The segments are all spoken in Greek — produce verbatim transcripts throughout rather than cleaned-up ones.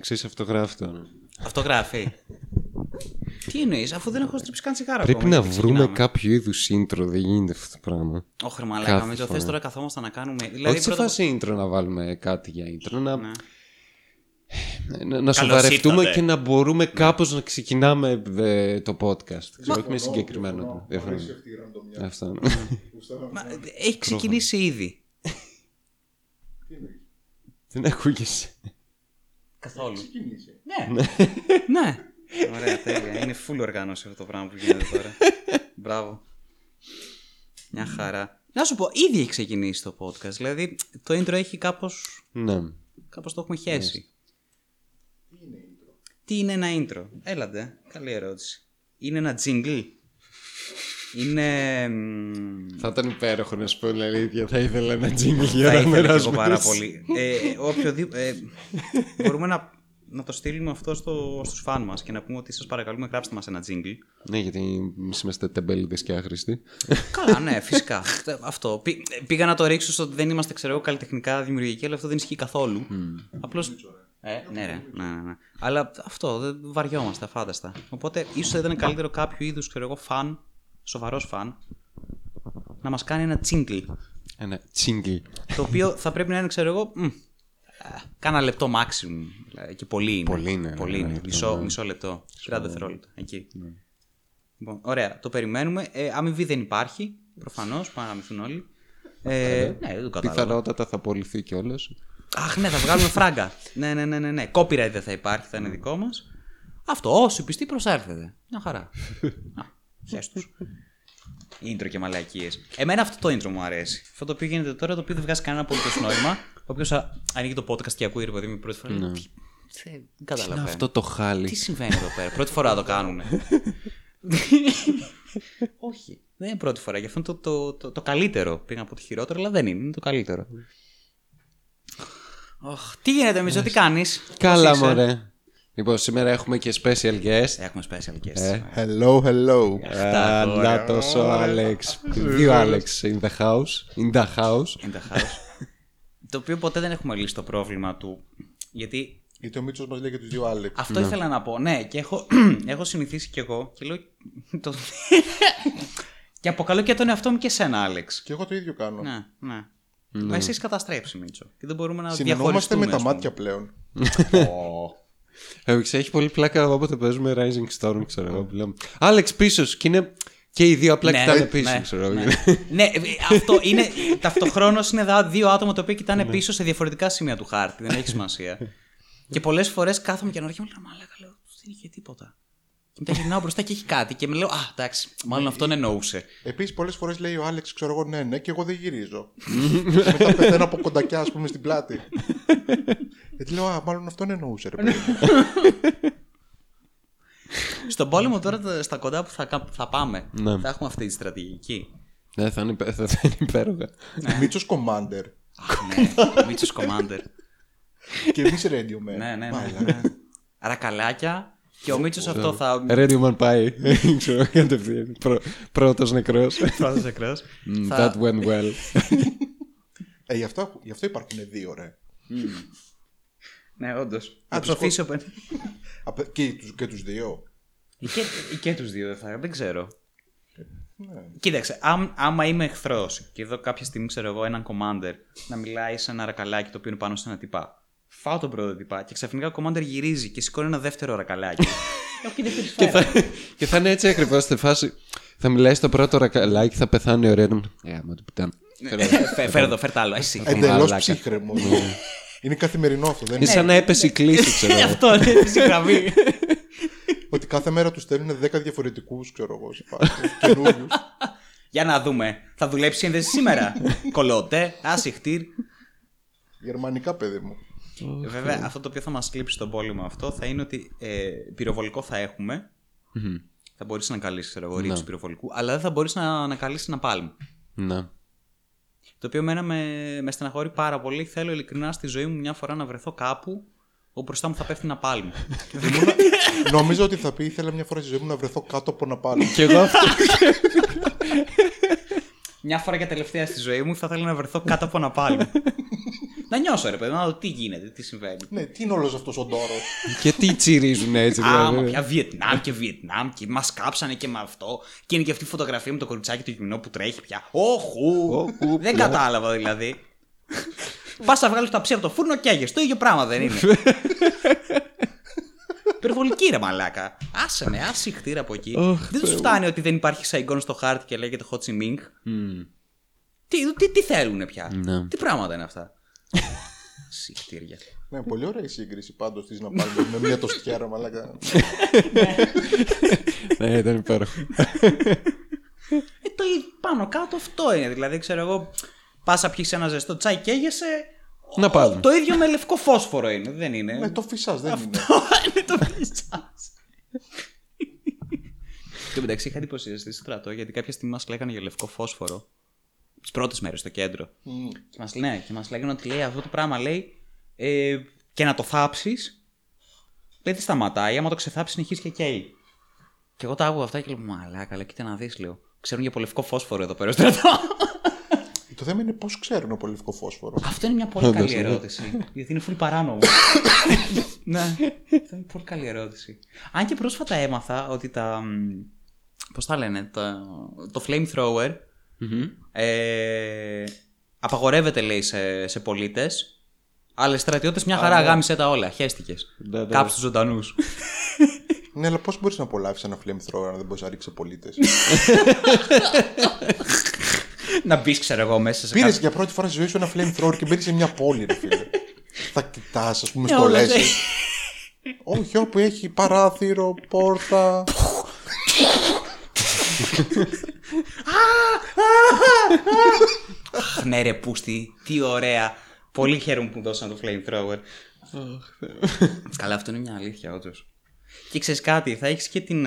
Ξέρεις, αυτό γράφει τώρα. Αυτό γράφει. Τι εννοείς, αφού δεν έχω στρίψει καν σιγάρα. Πρέπει ακόμα, να βρούμε κάποιο είδους intro, δεν γίνεται αυτό το πράγμα. Όχι, μαλάκα, με το θες τώρα καθόμαστε να κάνουμε. Δηλαδή, όχι πρώτα... σε φάση intro να βάλουμε κάτι για intro, να. Ναι. Να, να σοβαρευτούμε και να μπορούμε ναι. κάπως να ξεκινάμε ε, το podcast. Μα... Όχι με συγκεκριμένο. Έχει ξεκινήσει ήδη. Δεν ακούγεσαι. Καθόλου. Ναι. Ναι. Ωραία, τέλεια. Είναι full οργάνωση αυτό το πράγμα που γίνεται τώρα. Μπράβο. Μια χαρά. Να σου πω, ήδη έχει ξεκινήσει το podcast. Δηλαδή το intro έχει κάπως. Ναι. Κάπως το έχουμε χέσει. Τι είναι intro? Τι είναι ένα intro? Έλατε, καλή ερώτηση. Είναι ένα jingle. Είναι. Θα ήταν υπέροχο να σου πω την αλήθεια. Θα ήθελα ένα jingle για να μοιράζομαι. Θα πάρα πολύ. Μπορούμε να. Να το στείλουμε αυτό στο, στους φαν μας και να πούμε ότι σας παρακαλούμε γράψτε μας ένα jingle. Ναι, γιατί είμαστε τεμπέληδες και άχρηστοι. Καλά, ναι, φυσικά. Αυτό. Πή, πήγα να το ρίξω στο ότι δεν είμαστε, ξέρω εγώ, καλλιτεχνικά δημιουργικοί, αλλά αυτό δεν ισχύει καθόλου. Mm. Απλώς. Ε, ναι, ρε. Ναι, ναι, ναι. Αλλά αυτό, δεν βαριόμαστε, αφάνταστα. Οπότε, ίσως θα ήταν καλύτερο κάποιο είδους, ξέρω εγώ, φαν, σοβαρός φαν, να μας κάνει ένα jingle. Ένα jingle. Το οποίο θα πρέπει να είναι, ξέρω εγώ. Μ, κάνα λεπτό maximum και πολύ είναι. Πολύ είναι. Πολύ είναι. Ναι, μισό, ναι. μισό λεπτό. τριάντα δευτερόλεπτα. Εκεί. Ναι. Λοιπόν, ωραία, το περιμένουμε. Ε, αμοιβή δεν υπάρχει. Προφανώς, πάνε να αμοιβούν όλοι. Ε, ε, ναι, δεν το κατάλαβα. Πιθανότατα θα απολυθεί κιόλας. Αχ, ναι, θα βγάλουμε φράγκα. ναι, ναι, ναι, ναι, ναι. Copyright δεν θα υπάρχει, θα είναι δικό μας. Αυτό, όσοι πιστοί προσέρχεται. Μια χαρά. Να, χέστος. Intro και μαλακίες. Εμένα αυτό το intro μου αρέσει. Αυτό το οποίο γίνεται τώρα, το οποίο δεν βγάζει κανένα απολύτως νόημα. Όποιος ανοίγει το podcast και ακούει ρε παιδί μου πρώτη φορά. Ναι. Τι, δεν καταλαβαίνω. Είναι αυτό το χάλι. Τι συμβαίνει εδώ πέρα. Πρώτη φορά το κάνουμε. Όχι. Δεν είναι πρώτη φορά. Γι' αυτό είναι το, το, το, το καλύτερο. Πήγα από το χειρότερο, αλλά δεν είναι. Είναι το καλύτερο. Oh, τι γίνεται, Μιζό, τι κάνεις? Καλά, μωρέ. Λοιπόν, σήμερα έχουμε και special guest. Έχουμε special guest. Ε, hello, hello. Αλλά τόσο Άλεξ. Δύο Άλεξ in the house. In the house. In the house. Το οποίο ποτέ δεν έχουμε λύσει το πρόβλημα του. Γιατί. Γιατί ο Μίτσος μας λέει και τους δύο Άλεξ. Αυτό ναι. ήθελα να πω. Ναι, και έχω, έχω συνηθίσει κι εγώ και λέω. Το... και αποκαλώ και τον εαυτό μου και σένα, Άλεξ. Και εγώ το ίδιο κάνω. Ναι, ναι. ναι. Μα εσύ είσαι καταστρέψει, Μίτσο. Και δεν μπορούμε να συνεννόμαστε με τα μάτια πλέον. oh. Έχει πολύ πλάκα όποτε παίζουμε Rising Storm, ξέρω εγώ. Άλεξ πίσω και είναι και οι δύο απλά ναι, κοιτάνε πίσω, ναι, ξέρω εγώ. Ναι, ναι, αυτό είναι. Ταυτοχρόνως είναι δύο άτομα τα οποία κοιτάνε ναι. πίσω σε διαφορετικά σημεία του χάρτη. Δεν έχει σημασία. Και πολλές φορές κάθομαι και αναρωτιέμαι, μαλάκα, λέω, δεν είχε τίποτα. Και μετά γυρνάω μπροστά και έχει κάτι και με λέω, α, εντάξει, μάλλον αυτόν εννοούσε. Επίσης, πολλές φορές λέει ο Άλεξ, ξέρω εγώ, ναι, ναι, και εγώ δεν γυρίζω. Μετά πεθαίνω από κοντακιά, ας πούμε, στην πλάτη. Γιατί λέω, α, μάλλον αυτόν εννοούσε, ρε παιδί. Στον πόλεμο τώρα, στα κοντά που θα, θα πάμε, ναι. θα έχουμε αυτή τη στρατηγική. Ναι, θα είναι, θα είναι υπέροχα. Ναι. Μίτσος Commander. Αχ, ναι, Μίτσος Commander. Και εμείς Radio Man. Ναι, ναι, ναι, ναι. Ρακαλάκια. Και ο Μίτσος αυτό θα. Radio Man πάει. Ξέρω, κατευθείαν. Πρώτος νεκρός. Πρώτος νεκρός. That went well. Γι' αυτό υπάρχουν δύο, ρε. Ναι, όντως. Θα ψοφήσω. Και τους δύο. Και τους δύο, δεν ξέρω. Κοίταξε, άμα είμαι εχθρός και εδώ κάποια στιγμή ξέρω εγώ έναν commander να μιλάει σε ένα ρακαλάκι το οποίο είναι πάνω σε ένα τυπά. Φάω τον πρώτο τυπά και ξαφνικά ο Commander γυρίζει και σηκώνει ένα δεύτερο ρακαλάκι. και, θα, και θα είναι έτσι ακριβώς στη φάση. Θα μιλάει στο πρώτο ρακαλάκι, θα πεθάνει ο Ρένο. Ε, μα το πιτάνε. Φέρε εδώ, φέρε τα άλλο. Εντελώς ψύχρεμο. Είναι καθημερινό αυτό, δεν είναι? Είναι σαν να έπεσε η κλίση, ξέρω. Αυτό είναι ψυχραμή. Ότι κάθε μέρα του στέλνουν δέκα διαφορετικούς, ξέρω εγώ, καινούριους. Για να δούμε. Θα δουλέψει η σύνδεση σήμερα. Κολοτέ, ασυχτήρ. Γερμανικά, παιδί μου. Okay. Βέβαια, αυτό το οποίο θα μας κλείψει στον πόλεμο αυτό θα είναι ότι ε, πυροβολικό θα έχουμε. Mm-hmm. Θα μπορείς να ανακαλύψεις, ξέρω εγώ, ρίψη πυροβολικού, αλλά δεν θα μπορείς να ανακαλύψεις ένα palm. Ναι. Το οποίο εμένα με, με στεναχωρεί πάρα πολύ. Θέλω ειλικρινά στη ζωή μου μια φορά να βρεθώ κάπου όπου μπροστά μου θα πέφτει ένα palm. Νομίζω ότι θα πει ήθελα μια φορά στη ζωή μου να βρεθώ κάτω από ένα palm. Και εγώ αυτό. Μια φορά και τελευταία στη ζωή μου θα ήθελα να βρεθώ κάτω από ένα palm. να νιώσω ρε παιδί, να δω τι γίνεται, τι συμβαίνει. Ναι, τι είναι όλος αυτός ο ντόρος. Και τι τσιρίζουν έτσι. Άμα πια Βιετνάμ και Βιετνάμ και μας κάψανε και με αυτό. Και είναι και αυτή η φωτογραφία με το κοριτσάκι του γυμνό που τρέχει πια. Όχου! Δεν κατάλαβα δηλαδή. Πας να βγάλεις τα ψία από το φούρνο και έγες. Το ίδιο πράγμα δεν είναι. Υπερβολική ρε μαλάκα. Άσε με, άσε η χτύρα από εκεί. Δεν τους φτάνει ότι δεν υπάρχει Σαϊγκόν στο χάρτη και λέγεται Χο Τσι Μινγκ. Τι, τι, τι θέλουν πια, ναι. Τι πράγματα είναι αυτά. Συχτήρια. Ναι, πολύ ωραία η σύγκριση πάντως της να πάρουμε με μία τοστιάρα μαλάκα. Ναι, ήταν υπέροχο. ε, το πάνω κάτω αυτό είναι, δηλαδή ξέρω εγώ πας να πιεις ένα ζεστό τσάι και έγεσαι. Να πάρουμε. Το ίδιο με λευκό φόσφορο είναι, δεν είναι. Ναι, το φυσάς δεν αυτό είναι. Αυτό είναι το φυσάς. Και μεταξύ είχα εντυπωσιαστεί στο στρατό γιατί κάποια στιγμή μας λέγανε για λευκό φόσφορο. Τις πρώτες μέρες στο κέντρο. Mm. Και μας λένε, ναι, λέγανε ότι λέει αυτό το πράγμα λέει ε, και να το θάψεις. Λέει τι σταματάει, άμα το ξεθάψεις συνεχίζει και καίει. Και εγώ τα άκουγα αυτά και λέω μαλάκα, κοίτα να δεις λέω. Ξέρουν για πολευκό φόσφορο εδώ πέρα στρατό. Το θέμα είναι πώς ξέρουν από λευκό φόσφορο. Αυτό είναι μια πολύ καλή ερώτηση. Γιατί είναι full παράνομο. Ναι, αυτό είναι πολύ καλή ερώτηση. Αν και πρόσφατα έμαθα ότι τα. Πώς τα λένε, τα, το flamethrower. Mm-hmm. Ε, απαγορεύεται λέει σε, σε πολίτες. Αλλά στρατιώτες μια χαρά γάμισε τα όλα. Χέστηκες. Κάψε τους ζωντανούς. Ναι, αλλά πώς μπορείς να απολαύσεις ένα flamethrower αν δεν μπορείς να ρίξεις πολίτες. Να μπεις, ξέρω εγώ, μέσα σε. Πήρες κάτι... για πρώτη φορά στη ζωή σου ένα flamethrower και μπαίνεις σε μια πόλη, ρε φίλε. Θα κοιτάς, ας πούμε, στο λες. Όχι, όπου έχει παράθυρο, πόρτα. Αχ, ναι, ρε πούστη, τι ωραία. Πολύ χαίρομαι που μου δώσαν το flamethrower. Καλά, αυτό είναι μια αλήθεια, όντως. Και ξέρεις κάτι, θα έχεις και την.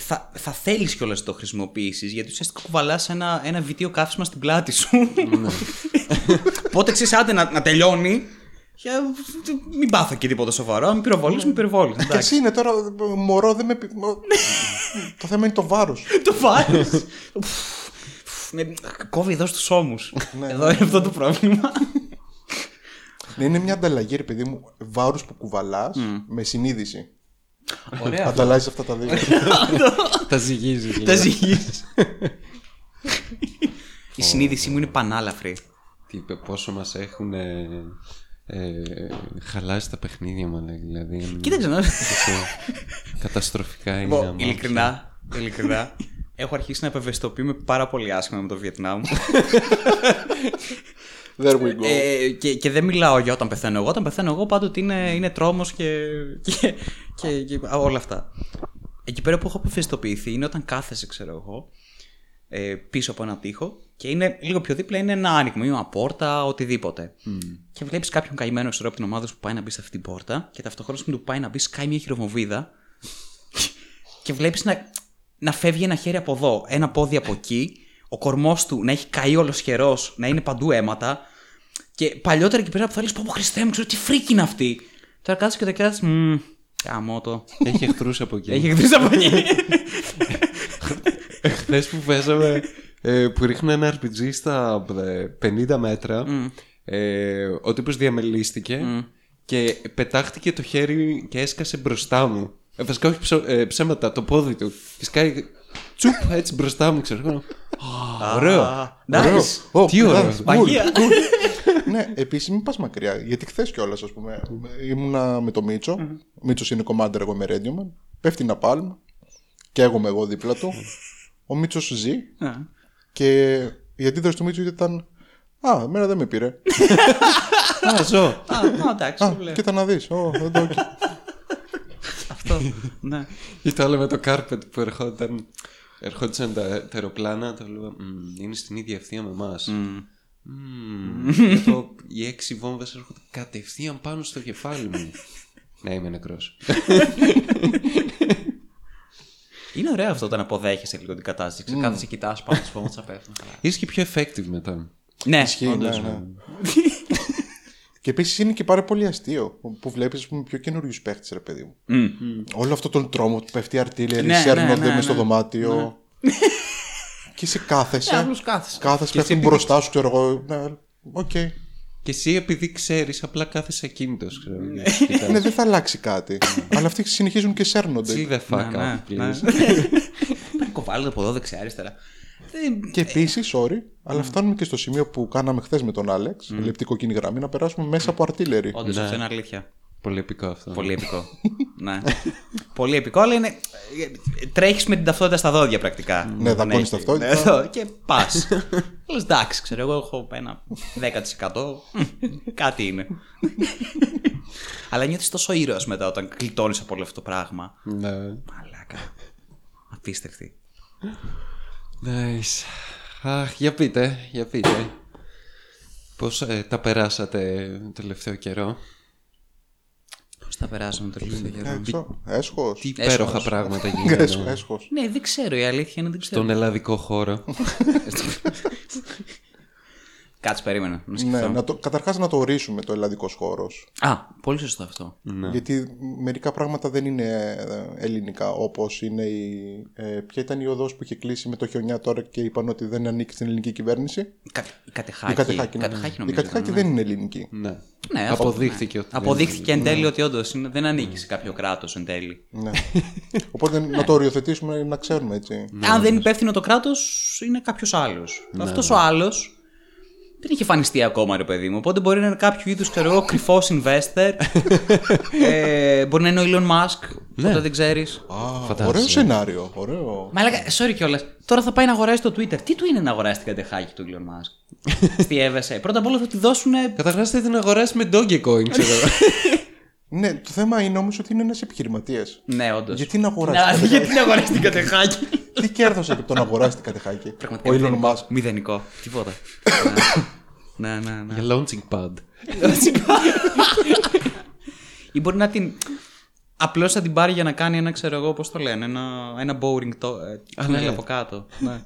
Θα, θα θέλεις κιόλας να το χρησιμοποιήσεις γιατί ουσιαστικά κουβαλάς ένα, ένα βιτίο καύσιμα στην πλάτη σου. Ναι. Πότε ξέρεις, άντε να, να τελειώνει. Για, μην πάθω και τίποτα σοβαρό. Μην πυροβολείς, μην πυροβολείς. Και εσύ είναι τώρα μωρό, δεν με πει. Το θέμα είναι το βάρος. Το βάρος. Κόβει εδώ στους ώμους. Εδώ είναι αυτό το πρόβλημα. Είναι μια ανταλλαγή, ρε παιδί μου, βάρους που κουβαλάς με συνείδηση. Ανταλλάζεις αυτά τα δύο. Τα ζυγίζεις. Τα ζυγίζεις. Η συνείδησή μου είναι πανάλαφρη. Πόσο μας έχουν χαλάσει τα παιχνίδια μου. Κοίταξε να. Καταστροφικά είναι. Ειλικρινά, ειλικρινά έχω αρχίσει να επευαισθητοποιούμε πάρα πολύ άσχημα με το Βιετνάμ. There we go. Ε, και, και δεν μιλάω για όταν πεθαίνω εγώ. Όταν πεθαίνω εγώ πάντοτε είναι, είναι τρόμος και, και, και, και όλα αυτά. Εκεί πέρα που έχω αποφαιστοποιηθεί είναι όταν κάθεσαι, ξέρω εγώ, πίσω από ένα τοίχο και είναι λίγο πιο δίπλα είναι ένα άνοιγμα ή μια πόρτα, οτιδήποτε. Mm. Και βλέπεις κάποιον καημένο, ξέρω, από την ομάδα σου που πάει να μπει σε αυτή την πόρτα και ταυτόχρονα που του πάει να μπει, σκάει μια χειροβομβίδα και βλέπεις να, να φεύγει ένα χέρι από εδώ, ένα πόδι από εκεί. Ο κορμός του να έχει καεί ολοσχερός, να είναι παντού αίματα. Και παλιότερα εκεί πέρα που θα λες πω πω Χριστέ μου, ξέρω τι φρίκη είναι αυτή. Τώρα κάτσε και το κοιτάς. Μμμ, καμώτο. Έχει εχθρούς από εκεί. Έχει εχθρούς από εκεί. Χθες που παίζαμε, ε, που ρίχνω ένα αρ πι τζι στα πενήντα μέτρα, mm. ε, ο τύπος διαμελίστηκε mm. και πετάχτηκε το χέρι και έσκασε μπροστά μου. Ε, βασικά όχι ψω, ε, ψέματα, το πόδι του. Και σκάει... Τσουπ, έτσι μπροστά μου, ξέρω. Ωραίο. Τι ωραίο. Μαγεία. Ναι, επίσης μην πας μακριά. Γιατί χθες κιόλας, ας πούμε, ήμουνα με τον Μίτσο. Ο Μίτσος είναι Commander, εγώ είμαι Radioman. Πέφτει να πάλμα. Και εγώ είμαι εγώ δίπλα του. Ο Μίτσος ζει. Και η αντίδραση του Μίτσου ήταν. Α, εμένα δεν με πήρε. Α, ζω. Κοίτα να δεις. Αυτό. Ναι. Ή το άλλο με το κάρπετ που ερχόταν. Ερχόντουσαν τα αεροπλάνα, το λέω, είναι στην ίδια ευθεία με εμάς. Mm. Mm. Το, οι έξι βόμβες έρχονται κατευθείαν πάνω στο κεφάλι μου. Ναι, είμαι νεκρός. Είναι ωραίο αυτό όταν αποδέχεσαι λίγο την κατάσταση. Mm. Κάθεσαι, κοιτάς πάνω στις βόμβες, θα πέφτουν. Είσαι και πιο effective μετά. Ναι, ισχύει, όντως. Ναι, ναι. Και επίσης είναι και πάρα πολύ αστείο που βλέπεις πιο καινούριους παίχτες, ρε παιδί μου. Mm. Mm. Όλο αυτό τον τρόμο που πέφτει η αρτίλερη, ναι, σέρνονται ναι, ναι, μες στο ναι, δωμάτιο. Ναι. Και εσύ κάθεσαι. Ναι, κάθεσαι. Κάθεσαι, πέφτουν μπροστά σου, ξέρω εγώ. Ναι, οκ. Okay. Και εσύ επειδή ξέρεις, απλά κάθεσαι ακίνητος. Ναι, δεν θα αλλάξει κάτι. Αλλά αυτοί συνεχίζουν και σέρνονται. Τι δε φάκα. Πρέπει κοβάλλονται από εδώ δεξιά αριστερά. Και επίσης, sorry, αλλά φτάνουμε και στο σημείο που κάναμε χθες με τον Άλεξ, λεπτή κοκκινή γραμμή, να περάσουμε μέσα από αρτίλερη. Όντως, αυτό είναι αλήθεια. Πολύ επικό αυτό. Πολύ επικό. Ναι. Πολύ επικό, αλλά είναι. Τρέχεις με την ταυτότητα στα δόντια πρακτικά. Ναι, δαγκώνεις ταυτότητα. Και πας. Λες εντάξει, ξέρω εγώ, έχω ένα δέκα τοις εκατό. Κάτι είναι. Αλλά νιώθεις τόσο ήρωας μετά όταν κλειτώνεις από όλο αυτό το πράγμα. Ναι. Μαλάκα. Απίστευτη. Nice. Αχ, για πείτε, για πείτε. Πώς ε, τα περάσατε τον τελευταίο καιρό. Τα περάσαμε το τελευταίο καιρό. Έσχος. Τι υπέροχα έσχος. Πράγματα γίνονται. Έσχος. Ναι, δεν ξέρω, η αλήθεια είναι δεν ξέρω. Στον ελλαδικό χώρο. Κάτσε, περίμενα. Ναι, να το, καταρχάς να το ορίσουμε το ελλαδικός χώρος. Α, πολύ σωστό αυτό. Ναι. Γιατί μερικά πράγματα δεν είναι ελληνικά, όπως είναι η. Ε, ποια ήταν η οδός που είχε κλείσει με το χιονιά τώρα και είπαν ότι δεν ανήκει στην ελληνική κυβέρνηση. Κα, η Κατεχάκη. Η Κατεχάκη, ναι. Κατεχάκη, η Κατεχάκη ναι. δεν είναι ελληνική. Ναι. Ναι, αποδείχθηκε ναι. ότι. Αποδείχθηκε εν τέλει ναι. ότι όντως δεν ανήκει σε κάποιο κράτος εν τέλει. Ναι. Οπότε να το οριοθετήσουμε να ξέρουμε έτσι. Ναι, αν δεν υπεύθυνο το κράτος, είναι κάποιος άλλος. Ναι, αυτός ναι. ο άλλος. Δεν είχε εμφανιστεί ακόμα ρε παιδί μου. Οπότε μπορεί να είναι κάποιο είδους κρυφός investor. ε, μπορεί να είναι ο Elon Musk. Ναι. Όταν δεν ξέρεις. Ah, ωραίο σενάριο. Ωραίο. Μα λέγα, sorry κιόλας. Τώρα θα πάει να αγοράσει το Twitter. Τι του είναι να αγοράσει την κατεχάκι του Elon Musk. Τι έβεσαι. Πρώτα απ' όλα θα τη δώσουν. Καταρχάς θα την αγοράσει με Dogecoin, ξέρω. Ναι, το θέμα είναι όμως ότι είναι ένας επιχειρηματίας. Ναι, όντως. Γιατί να αγοράσει. Γιατί να αγοράσει την κατεχάκι. Τι κέρδος από το να αγοράσει την κατεχάκι. Ο Elon Musk. Μηδενικό. Τίποτα. Ναι, ναι, ναι. Για launching pad. Ή μπορεί να την. Απλώς θα την πάρει για να κάνει ένα, ξέρω εγώ, πώς το λένε, ένα, ένα boring το. Τούνελ από κάτω. Ναι.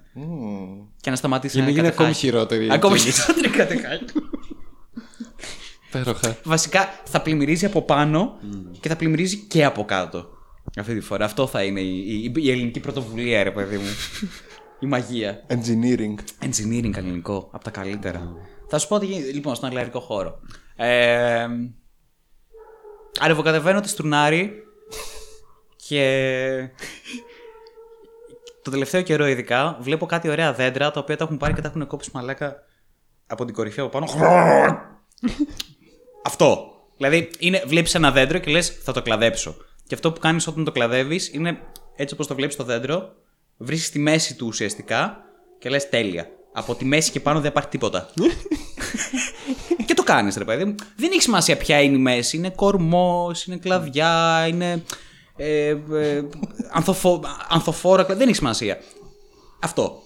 Και να σταματήσει να γίνει. Είναι ακόμη χειρότερη. Ακόμη χειρότερη κατεχάκι. Υπέροχα. Βασικά θα πλημμυρίζει από πάνω και θα πλημμυρίζει και από κάτω. Αυτή τη φορά. Αυτό θα είναι η, η, η ελληνική πρωτοβουλία, ρε παιδί μου. Η μαγεία. Engineering. Engineering, ελληνικό. Από τα καλύτερα. Mm. Θα σου πω ότι. Λοιπόν, στον αλληλαρικό χώρο. Ε, Ανεβοκατεβαίνω τη στρουνάρη και. Το τελευταίο καιρό, ειδικά, βλέπω κάτι ωραία δέντρα τα οποία τα έχουν πάρει και τα έχουν κόψει μαλάκα από την κορυφή από πάνω. Αυτό. Δηλαδή, βλέπει ένα δέντρο και λε: θα το κλαδέψω. Και αυτό που κάνεις όταν το κλαδεύεις είναι έτσι όπως το βλέπεις το δέντρο, βρίσκεις τη μέση του ουσιαστικά και λες τέλεια. Από τη μέση και πάνω δεν υπάρχει τίποτα. Και το κάνεις ρε παιδί μου. Δεν έχει σημασία ποια είναι η μέση. Είναι κορμός, είναι κλαδιά, είναι ε, ε, ανθοφο, ανθοφόρα, δεν έχει σημασία. Αυτό.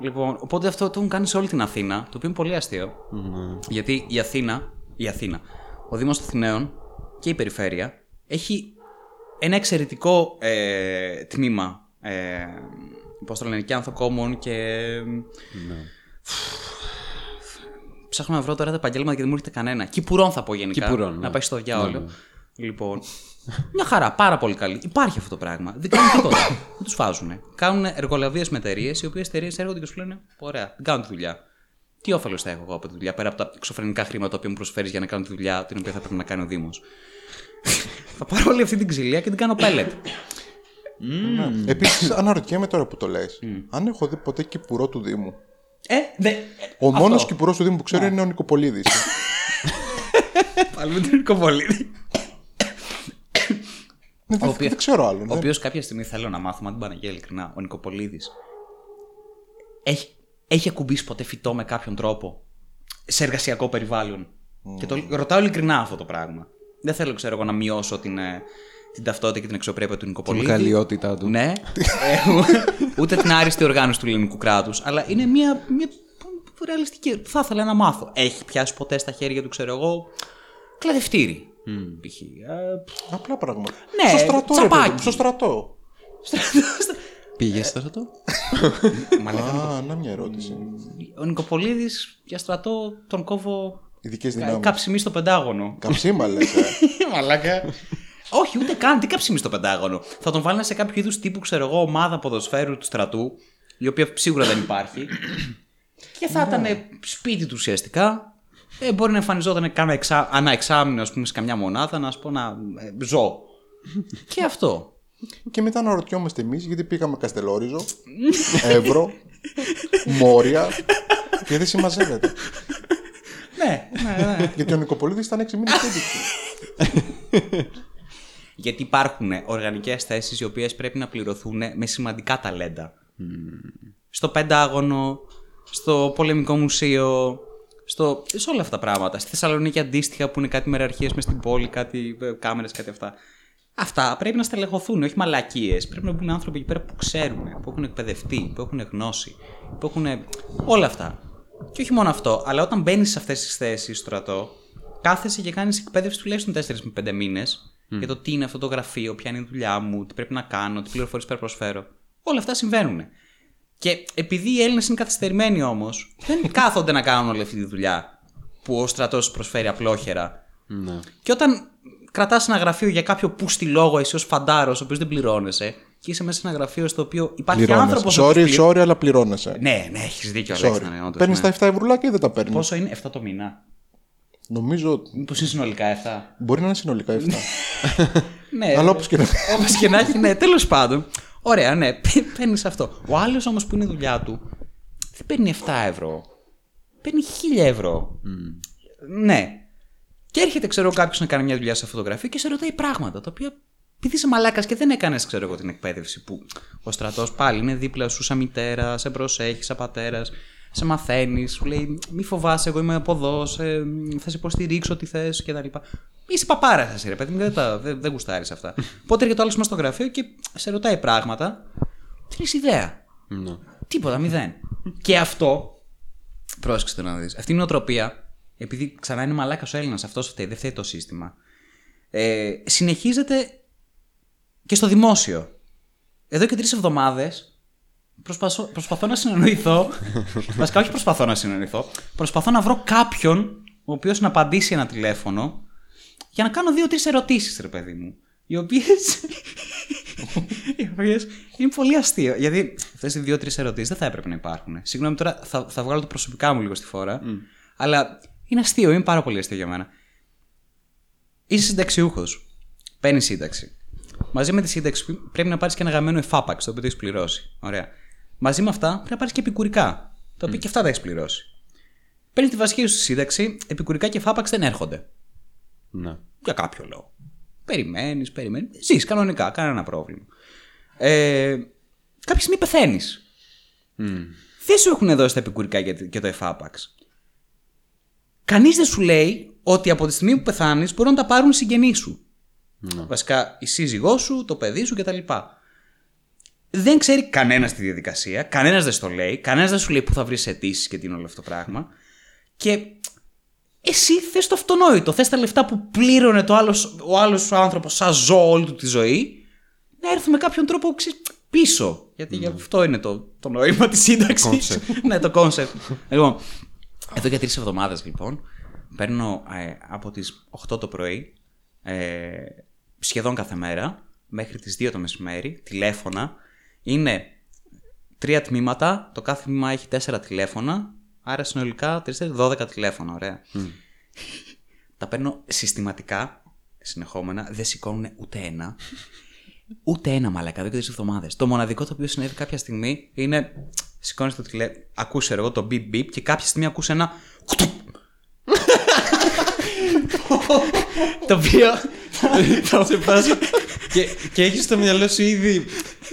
Λοιπόν, οπότε αυτό το έχουν κάνει σε όλη την Αθήνα, το οποίο είναι πολύ αστείο. Mm. Γιατί η Αθήνα, η Αθήνα, ο Δήμος των Αθηναίων και η Περιφέρεια έχει ένα εξαιρετικό ε, τμήμα, ε, πώς το λένε, και ανθοκόμων και... Ναι. Ψάχνω να βρω τώρα τα επαγγέλματα και δεν μου έρχεται κανένα. Κυπουρών θα πω γενικά, Κυπουρών, ναι. να πάει στο διάολο. Ναι, ναι. Λοιπόν, μια χαρά, πάρα πολύ καλή. Υπάρχει αυτό το πράγμα, δεν κάνουν τίποτα, δεν τους βάζουν. Κάνουν εργολαβίες με εταιρείες, οι οποίες εταιρείες έρχονται και σου λένε ωραία, δεν κάνουν τη δουλειά. Τι όφελος θα έχω εγώ από τη δουλειά, πέρα από τα εξωφρενικά χρήματα που μου προσφέρεις για να κάνω τη δουλειά την οποία θα πρέπει να κάνει ο Δήμος. Θα πάρω όλη αυτή την ξυλία και την κάνω πέλετ. Mm. Επίσης, αναρωτιέμαι τώρα που το λες, mm. αν έχω δει ποτέ κυπουρό του Δήμου. Ε, δε, ο αυτό. Μόνος κυπουρός του Δήμου που ξέρω yeah. είναι ο Νικοπολίδης. Πάλι με τον Νικοπολίδη. Ναι, δεν, οποίος, δεν ξέρω άλλον. Ναι. Ο οποίος κάποια στιγμή θέλω να μάθω, αν την Παναγία ειλικρινά, ο Νικοπολίδης έχει, έχει ακουμπήσει ποτέ φυτό με κάποιον τρόπο σε εργασιακό περιβάλλον. Mm. Και το ρωτάω ειλικρινά αυτό το πράγμα. Δεν θέλω, ξέρω εγώ, να μειώσω την, την ταυτότητα και την αξιοπρέπεια του Νικοπολίδη. Την καλιότητά του. Ναι. Ούτε την άριστη οργάνωση του ελληνικού κράτους. Αλλά είναι μια, μια ρεαλιστική. Θα ήθελα να μάθω. Έχει πιάσει ποτέ στα χέρια του, ξέρω εγώ, κλαδευτήρι. Mm. π.χ. Απλά πράγματα. Ναι, στο στρατό. Τσαπάκι. Στο στρατό. Πήγε στρατό. Α, να μια ερώτηση. Ο Νικοπολίδης για στρατό τον κόβω. Καψιμί στο Πεντάγωνο. Καψίμα, λες. Μαλάκα. Όχι, ούτε καν. Τι καψιμί στο Πεντάγωνο. Θα τον βάλουν σε κάποιο είδους τύπου, ξέρω εγώ, ομάδα ποδοσφαίρου του στρατού, η οποία σίγουρα δεν υπάρχει. Και θα ήταν σπίτι του ουσιαστικά. Ε, μπορεί να εμφανιζόταν κάνα εξά, ανά εξάμηνο, ας πούμε, σε καμιά μονάδα, να σου πω να ε, ζω. Και αυτό. Και μετά να ρωτιόμαστε εμείς γιατί πήγαμε Καστελόριζο, Εύρο, Μόρια, και δεν συμμαζεύεται. Ναι, ναι, ναι. Γιατί ο Νικοπολίδης ήταν έξι μήνες τέτοιο. Γιατί υπάρχουν οργανικές θέσεις οι οποίες πρέπει να πληρωθούν με σημαντικά ταλέντα. Mm. Στο Πεντάγωνο, στο Πολεμικό Μουσείο, στο... σε όλα αυτά τα πράγματα. Στη Θεσσαλονίκη αντίστοιχα που είναι κάτι μεραρχίες μες στην πόλη, κάτι κάμερες, κάτι αυτά. Αυτά πρέπει να στελεχωθούν, όχι μαλακίες. Πρέπει να μπουν άνθρωποι εκεί πέρα που ξέρουν, που έχουν εκπαιδευτεί, που έχουν γνώση, που έχουν. Όλα αυτά. Και όχι μόνο αυτό, αλλά όταν μπαίνεις σε αυτές τις θέσεις στο στρατό, κάθεσαι και κάνεις εκπαίδευση τουλάχιστον τέσσερις με πέντε μήνες mm. για το τι είναι αυτό το γραφείο, ποια είναι η δουλειά μου, τι πρέπει να κάνω, τι πληροφορίες πρέπει να προσφέρω. Όλα αυτά συμβαίνουν. Και επειδή οι Έλληνες είναι καθυστερημένοι όμως, δεν κάθονται να κάνουν όλη αυτή τη δουλειά που ο στρατός προσφέρει απλόχερα. Mm. Και όταν κρατάς ένα γραφείο για κάποιο πούστη λόγο, εσύ ως φαντάρος, ο οποίος δεν πληρώνεσαι, και είσαι μέσα σε ένα γραφείο στο οποίο υπάρχει άνθρωπος. Sorry, πλη... sorry, αλλά πληρώνεσαι. Ναι, ναι, έχεις δίκιο. Παίρνεις ναι. τα επτά ευρουλάκια ή δεν τα παίρνεις? Πόσο είναι, εφτά το μήνα. Νομίζω. Τους είναι συνολικά εφτά. Μπορεί να είναι συνολικά εφτά. Ναι. Αλλά όπως και να όπως και να έχει, ναι, τέλος πάντων. Ωραία, ναι, παίρνεις αυτό. Ο άλλος όμως που είναι η δουλειά του δεν παίρνει εφτά ευρώ. Παίρνει χίλια ευρώ. Mm. Ναι. Και έρχεται, ξέρω, κάποιος να κάνει μια δουλειά σε φωτογραφία και σε ρωτάει πράγματα τα οποία. Επειδή είσαι μαλάκας και δεν έκανες, ξέρω εγώ, την εκπαίδευση που ο στρατός πάλι είναι δίπλα σου σαν μητέρα, σε προσέχει, σαν πατέρας, σε μαθαίνει, σου λέει μη φοβάσαι, εγώ είμαι από εδώ, σε... θα σε υποστηρίξω τι θες κτλ. Είσαι παπάρα, εσύ, ρε παιδί μου, δεν, τα... δεν, δεν γουστάρεις αυτά. Πότε έρχεται ο άλλος μας στο γραφείο και σε ρωτάει πράγματα, δεν έχεις ιδέα. No. Τίποτα, μηδέν. Και αυτό, πρόσεξε να δεις, αυτή είναι η νοοτροπία, επειδή ξανά είναι μαλάκας ο Έλληνας, αυτός φταίει, δεν φταίει το σύστημα. Ε, συνεχίζεται. Και στο δημόσιο. Εδώ και τρεις εβδομάδες προσπαθώ, προσπαθώ να συνεννοηθώ. Βασικά, όχι προσπαθώ να συνεννοηθώ. Προσπαθώ να βρω κάποιον ο οποίος να απαντήσει ένα τηλέφωνο για να κάνω δύο-τρεις ερωτήσεις, ρε παιδί μου. Οι οποίες. οι οποίες είναι πολύ αστείο. Γιατί αυτές οι δύο-τρεις ερωτήσεις δεν θα έπρεπε να υπάρχουν. Συγγνώμη, τώρα θα, θα βγάλω το προσωπικά μου λίγο στη φορά. Mm. Αλλά είναι αστείο, είναι πάρα πολύ αστείο για μένα. Είσαι συνταξιούχος. Παίρνεις σύνταξη. Μαζί με τη σύνταξη πρέπει να πάρεις και ένα γαμμένο εφάπαξ, το οποίο το έχεις πληρώσει. Ωραία. Μαζί με αυτά πρέπει να πάρεις και επικουρικά, τα οποία mm. και αυτά τα έχεις πληρώσει. Παίρνεις τη βασική σου σύνταξη, επικουρικά και εφάπαξ δεν έρχονται. Ναι. Για κάποιο λόγο. Περιμένεις, περιμένεις. Ζεις κανονικά, κανένα πρόβλημα. Ε, κάποια στιγμή πεθαίνεις. Mm. Δεν σου έχουν δώσει τα επικουρικά και το εφάπαξ. Κανείς δεν σου λέει ότι από τη στιγμή που πεθάνεις μπορούν να τα πάρουν οι συγγενείς σου. No. Βασικά η σύζυγός σου, το παιδί σου κτλ. Δεν ξέρει κανένας τη διαδικασία, κανένας δεν στο λέει, κανένας δεν σου λέει που θα βρεις αιτήσεις και τι είναι όλο αυτό το πράγμα. Και εσύ θες το αυτονόητο, θες τα λεφτά που πλήρωνε το άλλος, ο άλλος σου άνθρωπος σαν ζώο όλη του τη ζωή, να έρθουν με κάποιον τρόπο πίσω. Γιατί mm. για αυτό είναι το, το νόημα της σύνταξης. Ναι, το κόνσεπτ. Λοιπόν, εδώ για τρεις εβδομάδες λοιπόν παίρνω ε, από τις οκτώ το πρωί ε, σχεδόν κάθε μέρα μέχρι τις δύο το μεσημέρι τηλέφωνα. Είναι τρία τμήματα, το κάθε τμήμα έχει τέσσερα τηλέφωνα, άρα συνολικά δώδεκα τηλέφωνα. Ωραία. Mm. Τα παίρνω συστηματικά, συνεχόμενα, δεν σηκώνουν ούτε ένα. Ούτε ένα μαλακά, δύο και τρεις εβδομάδες. Το μοναδικό το οποίο συνέβη κάποια στιγμή είναι σηκώνεις το τηλέφωνο, ακούσε εγώ το beep beep και κάποια στιγμή ακούσε ένα το οποίο θα σε πάσει. Και, και έχεις στο μυαλό σου ήδη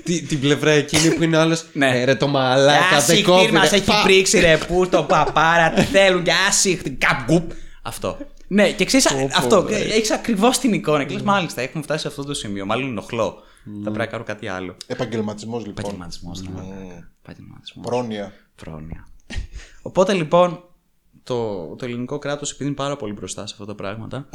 τη, την πλευρά εκείνη που είναι άλλος. Ναι, ρε το μαλάκα, δεν κόβει. Μας έχει πρίξει ρε που το παπάρα, τι θέλουν και άσυχτη. Καπγκουπ. Αυτό. Ναι, και ξέρεις αυτό. Έχεις ακριβώς την εικόνα. Και λες, μάλιστα, έχουμε φτάσει σε αυτό το σημείο. Μάλλον ενοχλώ. Θα πρέπει να κάνω κάτι άλλο. Επαγγελματισμός λοιπόν. Επαγγελματισμός. Πρόνοια. Οπότε λοιπόν. Το, το ελληνικό κράτος, επειδή είναι πάρα πολύ μπροστά σε αυτά τα πράγματα,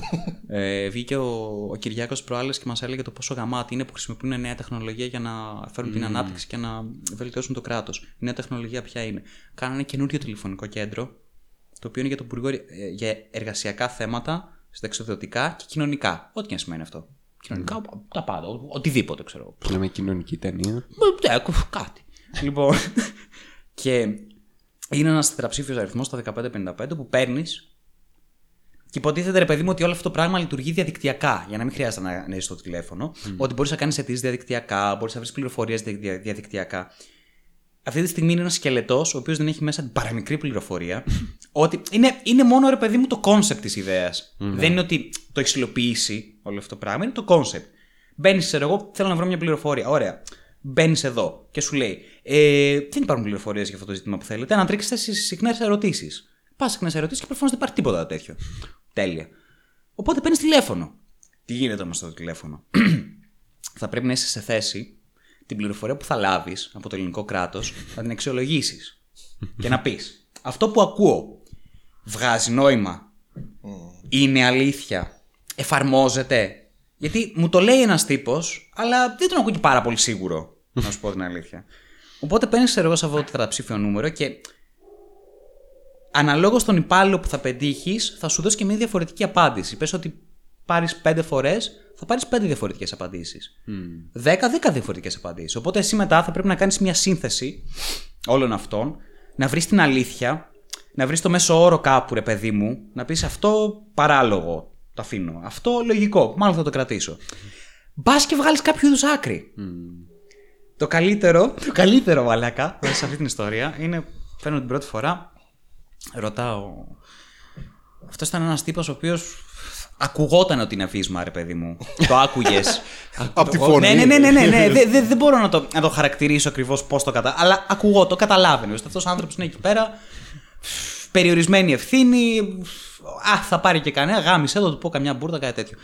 ε, βγήκε ο, ο Κυριάκος προάλλες και μας έλεγε το πόσο γαμάτι είναι που χρησιμοποιούν νέα τεχνολογία για να φέρουν mm. την ανάπτυξη και να βελτιώσουν το κράτος. Η νέα τεχνολογία ποια είναι? Κάνανε καινούριο τηλεφωνικό κέντρο, το οποίο είναι για, το Υπουργό, ε, για εργασιακά θέματα, συνταξιδοτικά και κοινωνικά. Ό,τι και να σημαίνει αυτό. Κοινωνικά, mm. τα πάντα. Ο, οτιδήποτε ξέρω. Λέμε κοινωνική ταινία. Ναι, κάτι. Λοιπόν. Και. Είναι ένας τετραψήφιος αριθμός, το δεκαπέντε πενήντα πέντε, που παίρνεις Και υποτίθεται, ρε παιδί μου, ότι όλο αυτό το πράγμα λειτουργεί διαδικτυακά, για να μην χρειάζεται να, να είσαι στο τηλέφωνο. Mm. Ότι μπορείς να κάνεις αιτήσεις διαδικτυακά, μπορείς να βρεις πληροφορίες δια, διαδικτυακά. Αυτή τη στιγμή είναι ένας σκελετός, ο οποίος δεν έχει μέσα την παραμικρή πληροφορία. Ότι είναι, είναι μόνο, ρε παιδί μου, το concept της ιδέας. Mm. Δεν είναι ότι το έχεις υλοποιήσει όλο αυτό το πράγμα, είναι το concept. Μπαίνεις, ξέρω εγώ, θέλω να βρω μια πληροφορία. Ωραία. Μπαίνεις εδώ και σου λέει, ε, δεν υπάρχουν πληροφορίες για αυτό το ζήτημα που θέλετε, να τρίξετε στις συχνές ερωτήσεις. Πας συχνές ερωτήσεις και προφανώς δεν υπάρχει τίποτα τέτοιο. Τέλεια. Οπότε παίρνεις τηλέφωνο. Τι γίνεται όμως στο τηλέφωνο? Θα πρέπει να είσαι σε θέση την πληροφορία που θα λάβεις από το ελληνικό κράτος να την αξιολογήσεις και να πεις, αυτό που ακούω βγάζει νόημα, είναι αλήθεια, εφαρμόζεται? Γιατί μου το λέει ένας τύπος, αλλά δεν τον ακούω και πάρα πολύ σίγουρο, να σου πω την αλήθεια. Οπότε παίρνεις εγώ σε αυτό το τετραψήφιο νούμερο και αναλόγως τον υπάλληλο που θα πετύχεις, θα σου δώσει και μια διαφορετική απάντηση. Πες ότι πάρεις πέντε φορές, θα πάρεις πέντε διαφορετικές απαντήσεις. Δέκα, δέκα διαφορετικές απαντήσεις. Οπότε εσύ μετά θα πρέπει να κάνεις μια σύνθεση όλων αυτών, να βρεις την αλήθεια, να βρεις το μέσο όρο κάπου, ρε παιδί μου, να πεις αυτό παράλογο. Το αφήνω. Αυτό λογικό. Μάλλον θα το κρατήσω. Μπας και βγάλεις κάποιο είδους άκρη. Mm. Το καλύτερο, το καλύτερο μαλάκα σε αυτή την ιστορία είναι, φαίνω την πρώτη φορά, ρωτάω. Αυτός ήταν ένας τύπος ο οποίος ακουγόταν ότι είναι βίσμα, ρε παιδί μου. Το άκουγες. Από τη φωνή. Ναι, ναι, ναι. ναι, ναι, ναι. Δεν δε, δε μπορώ να το, να το χαρακτηρίσω ακριβώς πώς το κατα... Αλλά ακουγώ, το καταλάβαινε. Αυτός ο άνθρωπος είναι εκεί πέρα. Περιορισμένη ευθύνη. Α, θα πάρει και κανένα. Γάμισε εδώ, του πω καμιά μπουρδα, κάτι τέτοιο.